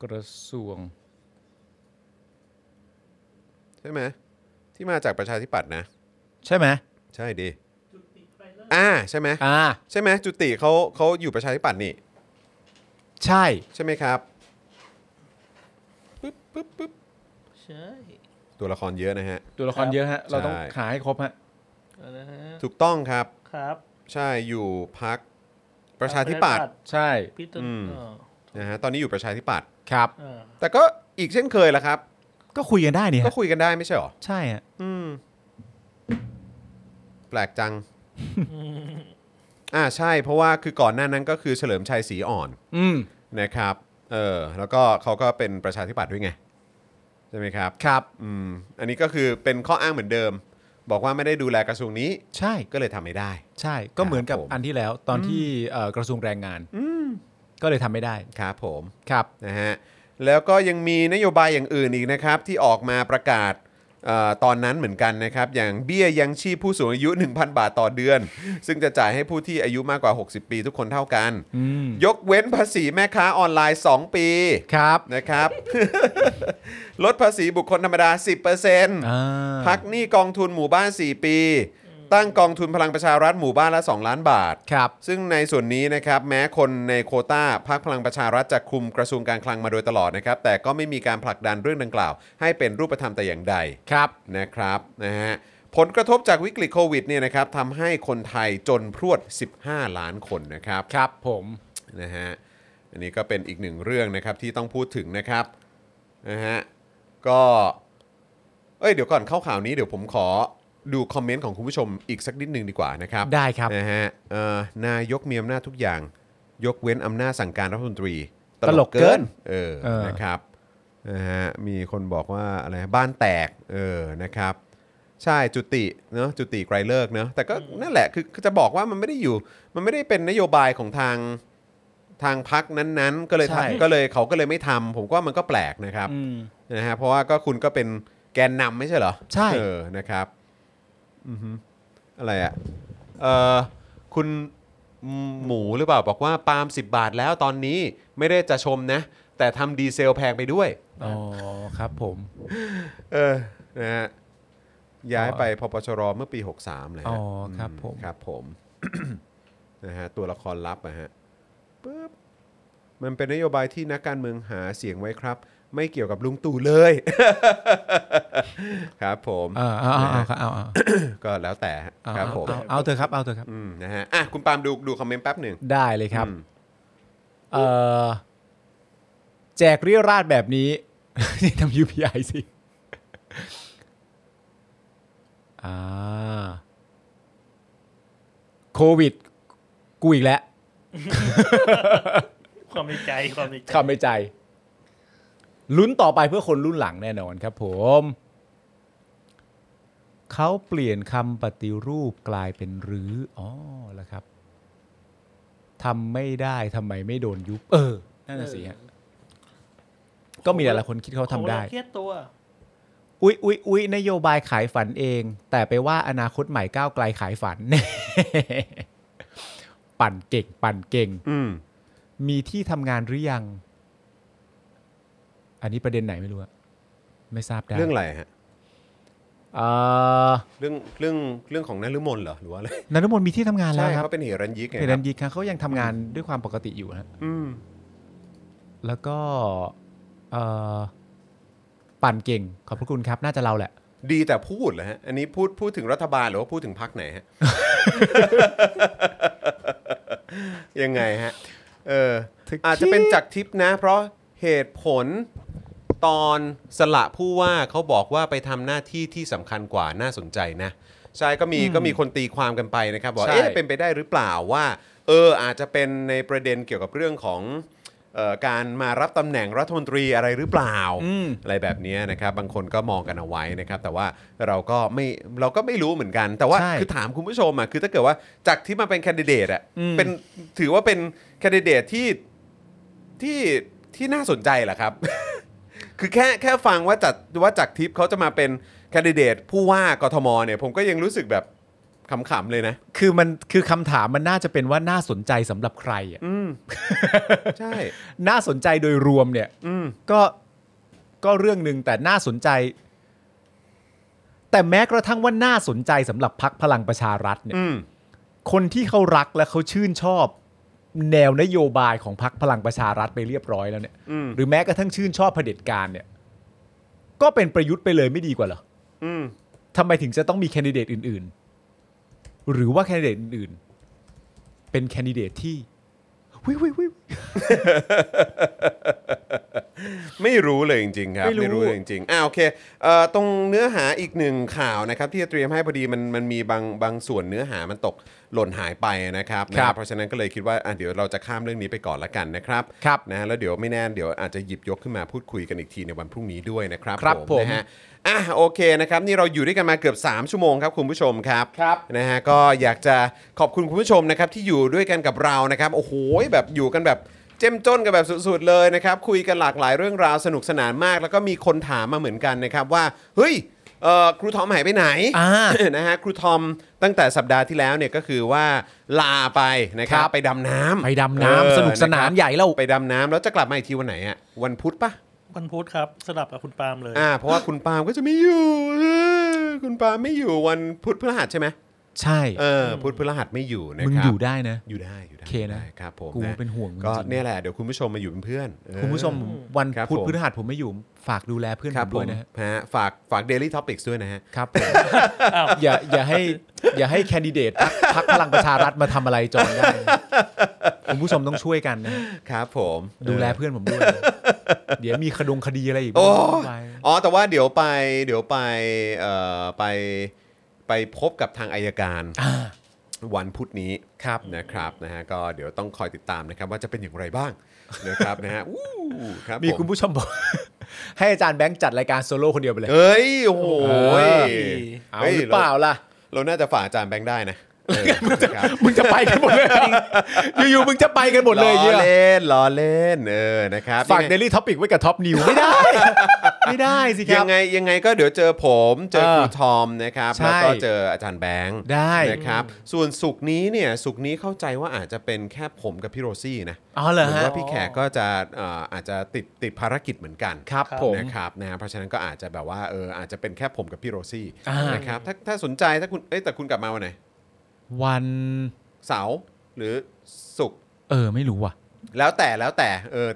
กระทรวงใช่ไหมที่มาจากประชาธิปัตย์นะใช่ไหมใช่ดิใช่ไหมใช่ไหมจุติเขาอยู่ประชาธิปัตย์นี่ใช่ใช่ไหมครับปึ๊บใช่ตัวละครเยอะนะฮะตัวละครเยอะฮะเราต้องหาให้ครบฮะถูกต้องครับครับใช่อยู่พรรคประชาธิปัตย์ใช่นะฮะตอนนี้อยู่ประชาธิปัตย์ครับแต่ก็อีกเช่นเคยแหละครับก็คุยกันได้นี่ก็คุยกันได้ไม่ใช่หรอใช่ฮะแปลกจังใช่เพราะว่าคือก่อนหน้านั้นก็คือเฉลิมชัยศรีอ่อนนะครับแล้วก็เขาก็เป็นประชาธิปัตย์ด้วยไงใช่ไหมครับครับอันนี้ก็คือเป็นข้ออ้างเหมือนเดิมบอกว่าไม่ได้ดูแลกระทรวงนี้ใช่ก็เลยทำไม่ได้ใช่ก็เหมือนกับอันที่แล้วตอนที่กระทรวงแรงงานก็เลยทำไม่ได้ครับผมครับนะฮะแล้วก็ยังมีนโยบายอย่างอื่นอีกนะครับที่ออกมาประกาศ ตอนนั้นเหมือนกันนะครับอย่างเบี้ยยังชีพผู้สูงอายุ 1,000 บาทต่อเดือนซึ่งจะจ่ายให้ผู้ที่อายุมากกว่า60ปีทุกคนเท่ากันยกเว้นภาษีแม่ค้าออนไลน์2ปีครับนะครับ ลดภาษีบุคคลธรรมดา 10% พักหนี้กองทุนหมู่บ้าน4ปีตั้งกองทุนพลังประชารัฐหมู่บ้านละ2ล้านบาทครับซึ่งในส่วนนี้นะครับแม้คนในโควต้าพรรคพลังประชารัฐจะคุมกระทรวงการคลังมาโดยตลอดนะครับแต่ก็ไม่มีการผลักดันเรื่องดังกล่าวให้เป็นรูปธรรมแต่อย่างใดครับนะครับนะฮะผลกระทบจากวิกฤตโควิดเนี่ยนะครับทำให้คนไทยจนพรวด15ล้านคนนะครับครับผมนะฮะอันนี้ก็เป็นอีกหนึ่งเรื่องนะครับที่ต้องพูดถึงนะครับนะฮะก็เดี๋ยวก่อนเข้าข่าวนี้เดี๋ยวผมขอดูคอมเมนต์ของคุณผู้ชมอีกสักนิดนึงดีกว่านะครับได้ครับนะฮะนายกมีอำนาจทุกอย่างยกเว้นอำนาจสั่งการรัฐมนตรีตลกเกินนะครับนะฮะมีคนบอกว่าอะไรบ้านแตกนะครับใช่จุติเนาะจุติไกรเลิกเนาะแต่ก็นั่นแหละคือจะบอกว่ามันไม่ได้เป็นนโยบายของทางพรรคนั้นๆก็เลยเขาก็เลยไม่ทำผมว่ามันก็แปลกนะครับนะฮะเพราะว่าก็คุณก็เป็นแกนนำไม่ใช่เหรอใช่นะครับอะไรอ่ะคุณหมูหรือเปล่าบอกว่าปาล์ม10 บาทแล้วตอนนี้ไม่ได้จะชมนะแต่ทำดีเซลแพงไปด้วยอ๋อครับผมนะฮะย้ายไปพปชรเมื่อปี63เลยอ๋อครับผมครับผม นะฮะตัวละครลับนะฮะปึ๊บมันเป็นนโยบายที่นักการเมืองหาเสียงไว้ครับไม่เกี่ยวกับลุงตู่เลย ครับผมก็แล้วแต่ครับผมเอาเถอะครับเอาเถอะครับนะฮะอ่ะคุณปาล์มดูคอมเมนต์แป๊บหนึ่งได้เลยครับแจกเรี่ยราดแบบนี้นี่ทำ UPI สิโควิดกูอีกแล้วความในใจลุ้นต่อไปเพื่อคนรุ่นหลังแน่นอนครับผมเขาเปลี่ยนคำปฏิรูปกลายเป็นรื้ออ๋อแล้วครับทำไม่ได้ทำไมไม่โดนยุบนั่นน่ะสิฮะก็มีหลายคนคิดเขาทำได้อุ๊ยนโยบายขายฝันเองแต่ไปว่าอนาคตใหม่ก้าวไกลขายฝัน ปั่นเก่งมีที่ทำงานหรือยังอันนี้ประเด็นไหนไม่รู้อะไม่ทราบได้เรื่องอะไรฮะเรื่องของนฤมลเหรอหรือว่าอะไรนฤมลมีที่ทำงานแล้วครับใช่เขาเป็นเหรัญญิกไงเหรัญญิกครับเขายังทำงานด้วยความปกติอยู่ฮะแล้วก็ปั่นเก่งขอบพระคุณครับน่าจะเราแหละดีแต่พูดเหรอฮะอันนี้พูดถึงรัฐบาลหรือว่าพูดถึงพรรคไหนฮะ ยังไงฮะอาจจะเป็นจักรทิพย์นะเพราะเหตุผลตอนสละผู้ว่าเขาบอกว่าไปทำหน้าที่ที่สำคัญกว่าน่าสนใจนะใช่ก็มีคนตีความกันไปนะครับบอกเอ๊ะเป็นไปได้หรือเปล่าว่าอาจจะเป็นในประเด็นเกี่ยวกับเรื่องของการมารับตำแหน่งรัฐมนตรีอะไรหรือเปล่า อะไรแบบนี้นะครับบางคนก็มองกันเอาไว้นะครับแต่ว่าเราก็ไม่รู้เหมือนกันแต่ว่าคือถามคุณผู้ชมอ่ะคือถ้าเกิดว่าจากที่มาเป็นแคนดิเดตอ่ะเป็นถือว่าเป็นแคนดิเดตที่น่าสนใจแหละครับ คือแค่ฟังว่าจากทิพย์เขาจะมาเป็นแคนดิเดตผู้ว่ากทมเนี่ยผมก็ยังรู้สึกแบบขำๆเลยนะคือคำถามมันน่าจะเป็นว่าน่าสนใจสำหรับใครอ่ะ ใช่ น่าสนใจโดยรวมเนี่ยก็เรื่องนึงแต่น่าสนใจแต่แม้กระทั่งว่าน่าสนใจสำหรับพรรคพลังประชารัฐเนี่ยคนที่เขารักและเขาชื่นชอบแนวนโยบายของพรรคพลังประชารัฐไปเรียบร้อยแล้วเนี่ยหรือแม้กระทั่งชื่นชอบเผด็จการเนี่ยก็เป็นประยุทธ์ไปเลยไม่ดีกว่าเหรอทำไมถึงจะต้องมีแคนดิเดตอื่นๆหรือว่าแคนดิเดตอื่นๆเป็นแคนดิเดตที่วิ ไม่รู้เลยจริงๆครับไม่รู้เลยจริงๆโอเคตรงเนื้อหาอีกหนึ่งข่าวนะครับที่จะเตรียมให้พอดีมันมีบางส่วนเนื้อหามันตกหล่นหายไปนะครับนะเพราะฉะนั้นก็เลยคิดว่าเดี๋ยวเราจะข้ามเรื่องนี้ไปก่อนละกันนะครับนะแล้วเดี๋ยวไม่แน่เดี๋ยวอาจจะหยิบยกขึ้นมาพูดคุยกันอีกทีในวันพรุ่งนี้ด้วยนะครับผมนะฮะโอเคนะครับนี่เราอยู่ด้วยกันมาเกือบ3ชั่วโมงครับคุณผู้ชมครับนะฮะก็อยากจะขอบคุณคุณผู้ชมนะครับที่อยู่ด้วยกันกับเรานะครับโอ้โหแบบอยู่กันแบบเจ้มจ้นกันแบบสุดๆเลยนะครับคุยกันหลากหลายเรื่องราวสนุกสนานมากแล้วก็มีคนถามมาเหมือนกันนะครับว่าเฮ้ย ครูทอมหายไปไหน นะฮะครูทอมตั้งแต่สัปดาห์ที่แล้วเนี่ยก็คือว่าลาไปนะครับไปดำน้ำสนุกสนานใหญ่แล้วไปดำน้ำแล้วจะกลับมาอีกทีวันไหนอ่ะวันพุธปะวันพุธครับสลับกับคุณปาล์มเลยเพราะว่าคุณปาล์มก็จะไม่อยู่คุณปาล์มไม่อยู่วันพุธพฤหัสใช่ไหมใช่พุธพฤหัสไม่อยู่นะครับมึงอยู่ได้นะอยู่ได้อยู่ได้โอเคนะครับผมกูเป็นห่วงมึงก็เนี่ยแหละเดี๋ยวคุณผู้ชมมาอยู่เป็นเพื่อนคุณผู้ชมวันพุธพฤหัสผมไม่อยู่ฝากดูแลเพื่อนผมด้วยนะฮะฝาก Daily Topics ด้วยนะฮะครับอย่าให้แคนดิเดตพรรคพลังประชารัฐมาทำอะไรจอนได้คุณผู้ชมต้องช่วยกันนะครับผมดูแลเพื่อนผมด้วยเดี๋ยวมีคดีอะไรอีกอ๋อแต่ว่าเดี๋ยวไปพบกับทางอัยการวันพุธนี้ครับนะครับนะฮะก็เดี๋ยวต้องคอยติดตามนะครับว่าจะเป็นอย่างไรบ้างนะครับนะฮะมีคุณผู้ชมบอกให้อาจารย์แบงค์จัดรายการโซโล่คนเดียวไปเลยเฮ้ยโอ้โหเอาหรือเปล่าล่ะเราน่าจะฝากอาจารย์แบงค์ได้นะมึงจะไปกันหมดเลยอยู่ๆมึงจะไปกันหมดเลยล้อเล่นนะครับฝาก Daily Topic ไว้กับ Top News ไม่ได้สิครับยังไงก็เดี๋ยวเจอผมเจอครูทอมนะครับแล้วก็เจออาจารย์แบงค์ได้นะครับส่วนศุกร์นี้เข้าใจว่าอาจจะเป็นแค่ผมกับพี่โรซี่นะหรือว่าพี่แขกก็จะอาจจะติดภารกิจเหมือนกันครับผมนะครับนะเพราะฉะนั้นก็อาจจะแบบว่าอาจจะเป็นแค่ผมกับพี่โรซี่นะครับถ้าสนใจถ้าคุณแต่คุณกลับมาวันไหนวันเสาร์หรือศุกร์ไม่รู้ว่ะแล้วแต่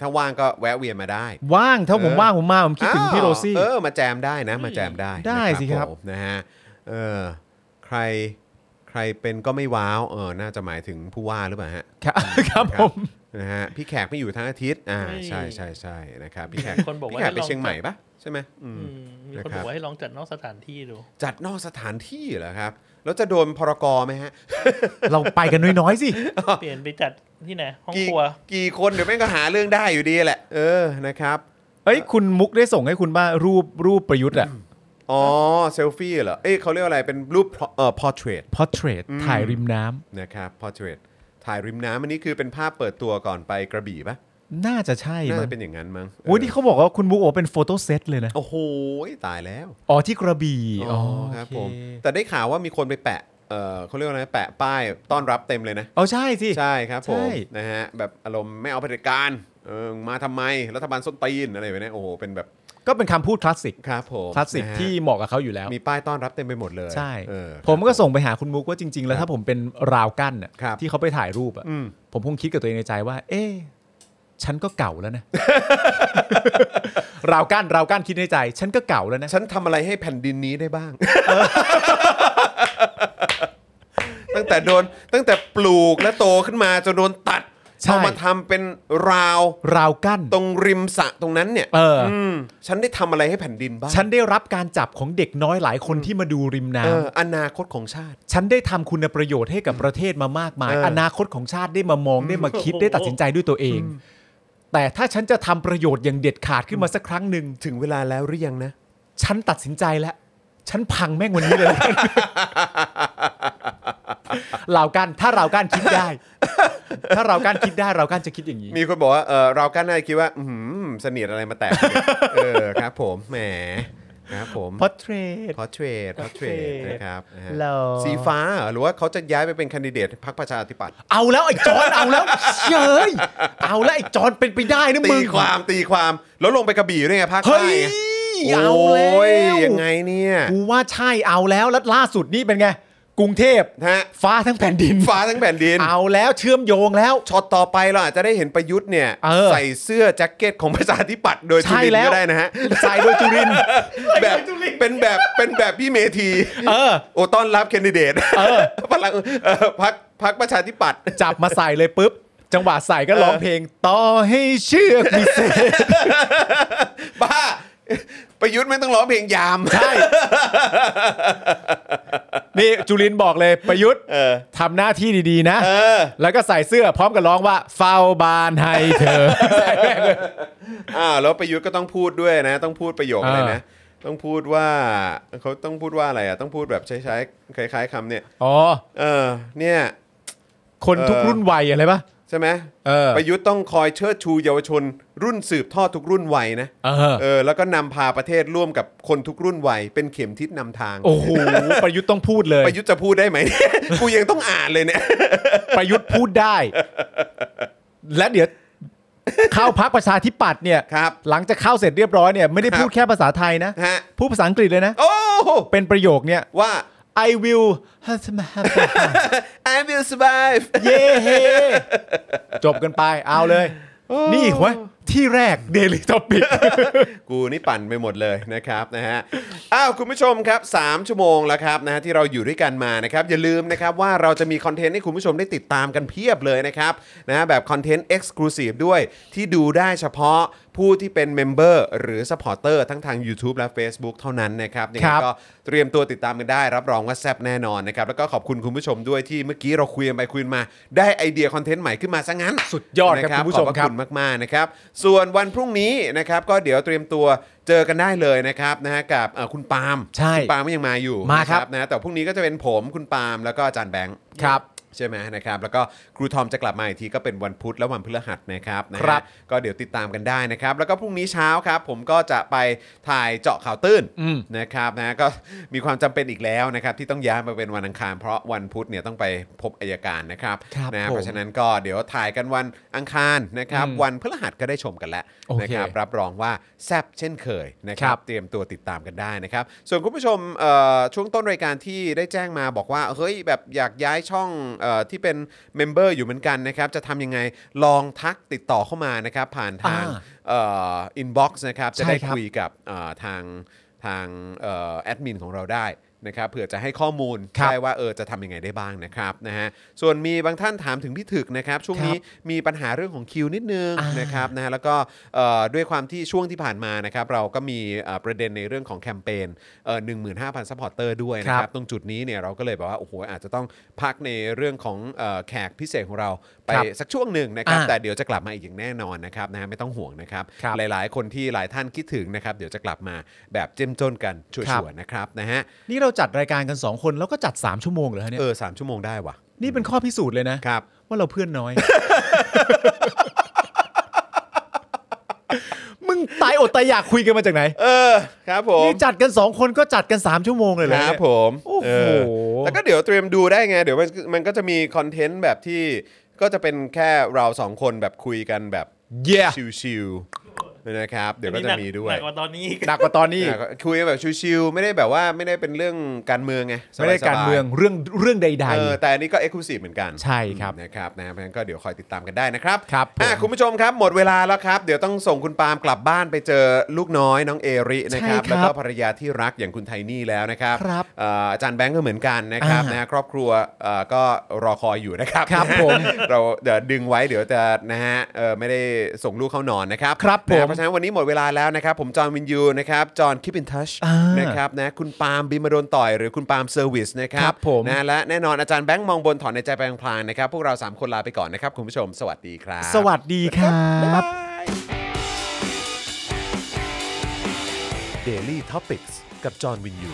ถ้าว่างก็แวะเวียนมาได้ว่างถ้าผมว่างผมมาผมคิดถึงพี่โรซี่มาแจมได้นะมาแจมได้สิครับนะฮะใครเป็นก็ไม่ว้าวน่าจะหมายถึงผู้ว่าหรือเปล่าฮะครับผมนะฮะพี่แขกไม่อยู่ทั้งอาทิตย์ใช่ๆๆนะครับพี่แขกคนบอกว่าไปเชียงใหม่ปะใช่มั้ยมีคนบอกว่าให้ลองจัดนอกสถานที่ดูจัดนอกสถานที่เหรอครับแล้วจะโดนพรกรไหมฮะเราไปกันน้อยๆสิเปลี่ยนไปจัดที่ไหนห้องครัวกี่คนเดี๋ยวแม่งก็หาเรื่องได้อยู่ดีแหละนะครับเฮ้ยคุณมุกได้ส่งให้คุณบ้ารูปประยุทธ์อะอ๋อเซลฟี่เหรอเอ้ยเขาเรียกอะไรเป็นรูปพอร์เทรตถ่ายริมน้ำนะครับพอร์เทรตถ่ายริมน้ำอันนี้คือเป็นภาพเปิดตัวก่อนไปกระบี่ปะน่าจะใช่มั้งน่าจะเป็นอย่างนั้นมั้งโอ้ยที่เขาบอกว่าคุณมุกบอกว่าเป็นโฟโต้เซตเลยนะโอ้โหตายแล้วอ๋อที่กระบี่อ๋อครับผมแต่ได้ข่าวว่ามีคนไปแปะเขาเรียกว่าอะไรแปะป้ายต้อนรับเต็มเลยนะอ๋อใช่สิใช่ครับผมนะฮะแบบอารมณ์ไม่เอาเผด็จการมาทำไมรัฐบาลส้นตีนอะไรแบบนี้โอ้โหเป็นแบบก็เป็นคำพูดคลาสสิกครับผมคลาสสิกที่เหมาะกับเขาอยู่แล้วมีป้ายต้อนรับเต็มไปหมดเลยใช่ผมก็ส่งไปหาคุณมุกว่าจริงๆแล้วถ้าผมเป็นราวกั้นที่เขาไปถ่ายรูปอ่ะผมคงคิดกับตัวเองในใจว่าเอ๊ะฉันก็เก่าแล้วนะเรากั้นคิดในใจฉันก็เก่าแล้วนะฉันทำอะไรให้แผ่นดินนี้ได้บ้าง ตั้งแต่ปลูกและโตขึ้นมาจนโดนตัดเอามาทำเป็นราวกั้นตรงริมสระตรงนั้นเนี่ยฉันได้ทำอะไรให้แผ่นดินบ้างฉันได้รับการจับของเด็กน้อยหลายคนที่มาดูริมน้ำอนาคตของชาติฉันได้ทำคุณประโยชน์ให้กับประเทศมามากมายอนาคตของชาติได้มามองได้มาคิดได้ตัดสินใจด้วยตัวเองแต่ถ้าฉันจะทำประโยชน์อย่างเด็ดขาดขึ้นมาสักครั้งหนึ่งถึงเวลาแล้วหรือยังนะฉันตัดสินใจแล้วฉันพังแม่งวันนี้เลยเรากันคิดได้ถ้าเรากันคิดได้เรากันจะคิดอย่างนี้มีคนบอกว่าเรากันน่าจะคิดว่าเสนียดอะไรมาแตก ครับผมแหมครับผมพอร์เทรตนะครับสีฟ้าหรือว่าเขาจะย้ายไปเป็นแคนดิเดตพรรคประชาธิปัตย์เอาแล้วไอ้จอนเอาแล้วเฉยเอาแล้วไอ้จอนเป็นไปได้นะมึงตีความแล้วลงไปกระบี่ด้วยไงพรรคใต้เอาแล้วยังไงเนี่ยกูว่าใช่เอาแล้วล่าสุดนี่เป็นไงกรุงเทพฮะฟ้าทั้งแผ่นดินเอาแล้วเชื่อมโยงแล้วช็อตต่อไปเราอาจจะได้เห็นประยุทธ์เนี่ยใส่เสื้อแจ็คเก็ตของประชาธิปัตย์โดยจุรินทร์ก็ได้นะฮะใส่โดยจุรินทร์แบบเป็นแบบพี่เมธีโอ้ต้อนรับแคนดิเดตพรรคประชาธิปัตย์จับมาใส่เลยปุ๊บจังหวะใส่ก็ร้องเพลงต่อให้เชือกมีเศษบ้าประยุทธ์ไม่ต้องร้องเพลงยามใช่นี่จุลินบอกเลยประยุทธ์ทำหน้าที่ดีๆนะแล้วก็ใส่เสื้อพร้อมกับร้องว่าเฝ้าบ้านให้เธอแล้วประยุทธ์ก็ต้องพูดด้วยนะต้องพูดประโยคอะไรนะต้องพูดว่าเขาต้องพูดว่าอะไรอ่ะต้องพูดแบบใช้คล้ายๆคำเนี่ยเนี่ยคนทุกรุ่นวัยอะไรปะ ใช่ไหมประยุทธ์ต้องคอยเชิดชูเยาวชนรุ่นสืบทอดทุกรุ่นวัยนะแล้วก็นำพาประเทศร่วมกับคนทุกรุ่นวัยเป็นเข็มทิศนำทางโอ้โห ประยุทธ์ต้องพูดเลยประยุทธ์จะพูดได้ไหม กูยังต้องอ่านเลยเนี่ย ประยุทธ์พูดได้ และเดี๋ยวเข้าพรรคประชาธิปัตย์เนี่ยหลังจากเข้าเสร็จเรียบร้อยเนี่ยไม่ได้พูดแค่ภาษาไทยนะพูดภาษาอังกฤษเลยนะเป็นประโยคเนี่ยว่าI will I will survive เย้ yeah. จบกันไปเอาเลย oh. นี่วะที่แรก Daily Topic กูนี่ปั่นไปหมดเลยนะครับนะฮะอ้าวคุณผู้ชมครับ3ชั่วโมงแล้วครับนะฮะที่เราอยู่ด้วยกันมานะครับอย่าลืมนะครับว่าเราจะมีคอนเทนต์ให้คุณผู้ชมได้ติดตามกันเพียบเลยนะครับนะฮะแบบคอนเทนต์ Exclusive ด้วยที่ดูได้เฉพาะผู้ที่เป็นเมมเบอร์หรือซัพพอร์เตอร์ทั้งทาง YouTube และ Facebook เท่านั้นนะครับยังไงก็เตรียมตัวติดตามกันได้รับรองว่าแซ่บแน่นอนนะครับแล้วก็ขอบคุณคุณผู้ชมด้วยที่เมื่อกี้เราคุยกันไปคุยมาได้ไอเดียคอนเทนต์ใหม่ขึ้นมาซะงั้นสุดยอดครับคุณผู้ชมครับขอบคุณมากๆนะครับส่วนวันพรุ่งนี้นะครับก็เดี๋ยวเตรียมตัวเจอกันได้เลยนะครับนะฮะกับคุณปาล์มคุณปาล์มก็ยังมาอยู่นะครับนะแต่พรุ่งนี้ก็จะเป็นผมคุณปาล์มแล้วก็อาจารย์แบงค์ครับใช่ไหมนะครับแล้วก็ครูทอมจะกลับมาอีกทีก็เป็นวันพุธและวันพฤหัสนะครับนะครับก็เดี๋ยวติดตามกันได้นะครับแล้วก็พรุ่งนี้เช้าครับผมก็จะไปถ่ายเจาะข่าวตื้นนะครับนะก็มีความจำเป็นอีกแล้วนะครับที่ต้องย้ายมาเป็นวันอังคารเพราะวันพุธเนี่ยต้องไปพบอัยการนะครับนะเพราะฉะนั้นก็เดี๋ยวถ่ายกันวันอังคารนะครับวันพฤหัสก็ได้ชมกันแล้วนะครับรับรองว่าแซ่บเช่นเคยนะครับเตรียมตัวติดตามกันได้นะครับส่วนคุณผู้ชมช่วงต้นรายการที่ได้แจ้งมาบอกว่าเฮ้ยแบบอยากย้ายช่องที่เป็นเมมเบอร์อยู่เหมือนกันนะครับจะทำยังไงลองทักติดต่อเข้ามานะครับผ่านทางอินบ็อกซ์นะครับจะได้คุยกับทางแอดมินของเราได้นะครับเผื่อจะให้ข้อมูลได้ว่าจะทำยังไงได้บ้างนะครับนะฮะส่วนมีบางท่านถามถึงพี่ถึกนะครับช่วงนี้มีปัญหาเรื่องของคิวนิดนึงนะครับนะฮะแล้วก็ด้วยความที่ช่วงที่ผ่านมานะครับเราก็มีประเด็นในเรื่องของแคมเปญ15,000 ซัพพอร์ตเตอร์ด้วยนะครับตรงจุดนี้เนี่ยเราก็เลยแบบว่าโอ้โหอาจจะต้องพักในเรื่องของแขกพิเศษของเราไปสักช่วงนึงนะครับแต่เดี๋ยวจะกลับมาอีกอย่างแน่นอนนะครับนะฮะไม่ต้องห่วงนะครับหลายๆคนที่หลายท่านคิดถึงนะครับเดี๋ยวจะกลับมาแบบเจ้มจ้นกันชัวร์ๆนะครับนะฮะนี่เราจัดรายการกัน2คนแล้วก็จัด3ชั่วโมงเหรอเนี่ย3ชั่วโมงได้ว่ะนี่เป็นข้อพิสูจน์เลยนะว่าเราเพื่อนน้อย มึงตายอดตายอยากคุยกันมาจากไหนครับผมนี่จัดกัน2คนก็จัดกัน3ชั่วโมงเลยเลยครับผมโอ้โหแล้วก็เดี๋ยวเตรียมดูได้ไงเดี๋ยวมันก็จะมีคอนเทนต์แบบที่ก็จะเป็นแค่เรา2คนแบบคุยกันแบบชิวนะครับเดี๋ยวก็จะมีด้วยหนักกว่าตอนนี้คุยแบบชิวๆไม่ได้แบบว่าไม่ได้เป็นเรื่องการเมืองไงไม่ได้การเมืองเรื่องใดๆแต่อันนี้ก็ exclusive เหมือนกันใช่ครับนะครับนะเพราะงั้นก็เดี๋ยวคอยติดตามกันได้นะครับครับคุณผู้ชมครับหมดเวลาแล้วครับเดี๋ยวต้องส่งคุณปาล์มกลับบ้านไปเจอลูกน้อยน้องเอรินะครับแล้วก็ภรรยาที่รักอย่างคุณไทนี่แล้วนะครับอาจารย์แบงค์ก็เหมือนกันนะครับนะครอบครัวก็รอคอยอยู่นะครับครับผมเราเดี๋ยวดึงไว้เดี๋ยวจะนะฮะไม่ได้ส่งลูกเข้านอนนะครับครับผมฉะนั้นวันนี้หมดเวลาแล้วนะครับผมจอห์นวินยูนะครับจอห์นคีปอินทัชนะครับนะคุณปาล์มบิมาโดนต่อยหรือคุณปาล์มเซอร์วิสนะครับนะและแน่นอนอาจารย์แบงค์มองบนถอนในใจไปพลางๆนะครับพวกเรา3คนลาไปก่อนนะครับคุณผู้ชมสวัสดีครับสวัสดีครับ Daily Topics กับจอห์นวินยู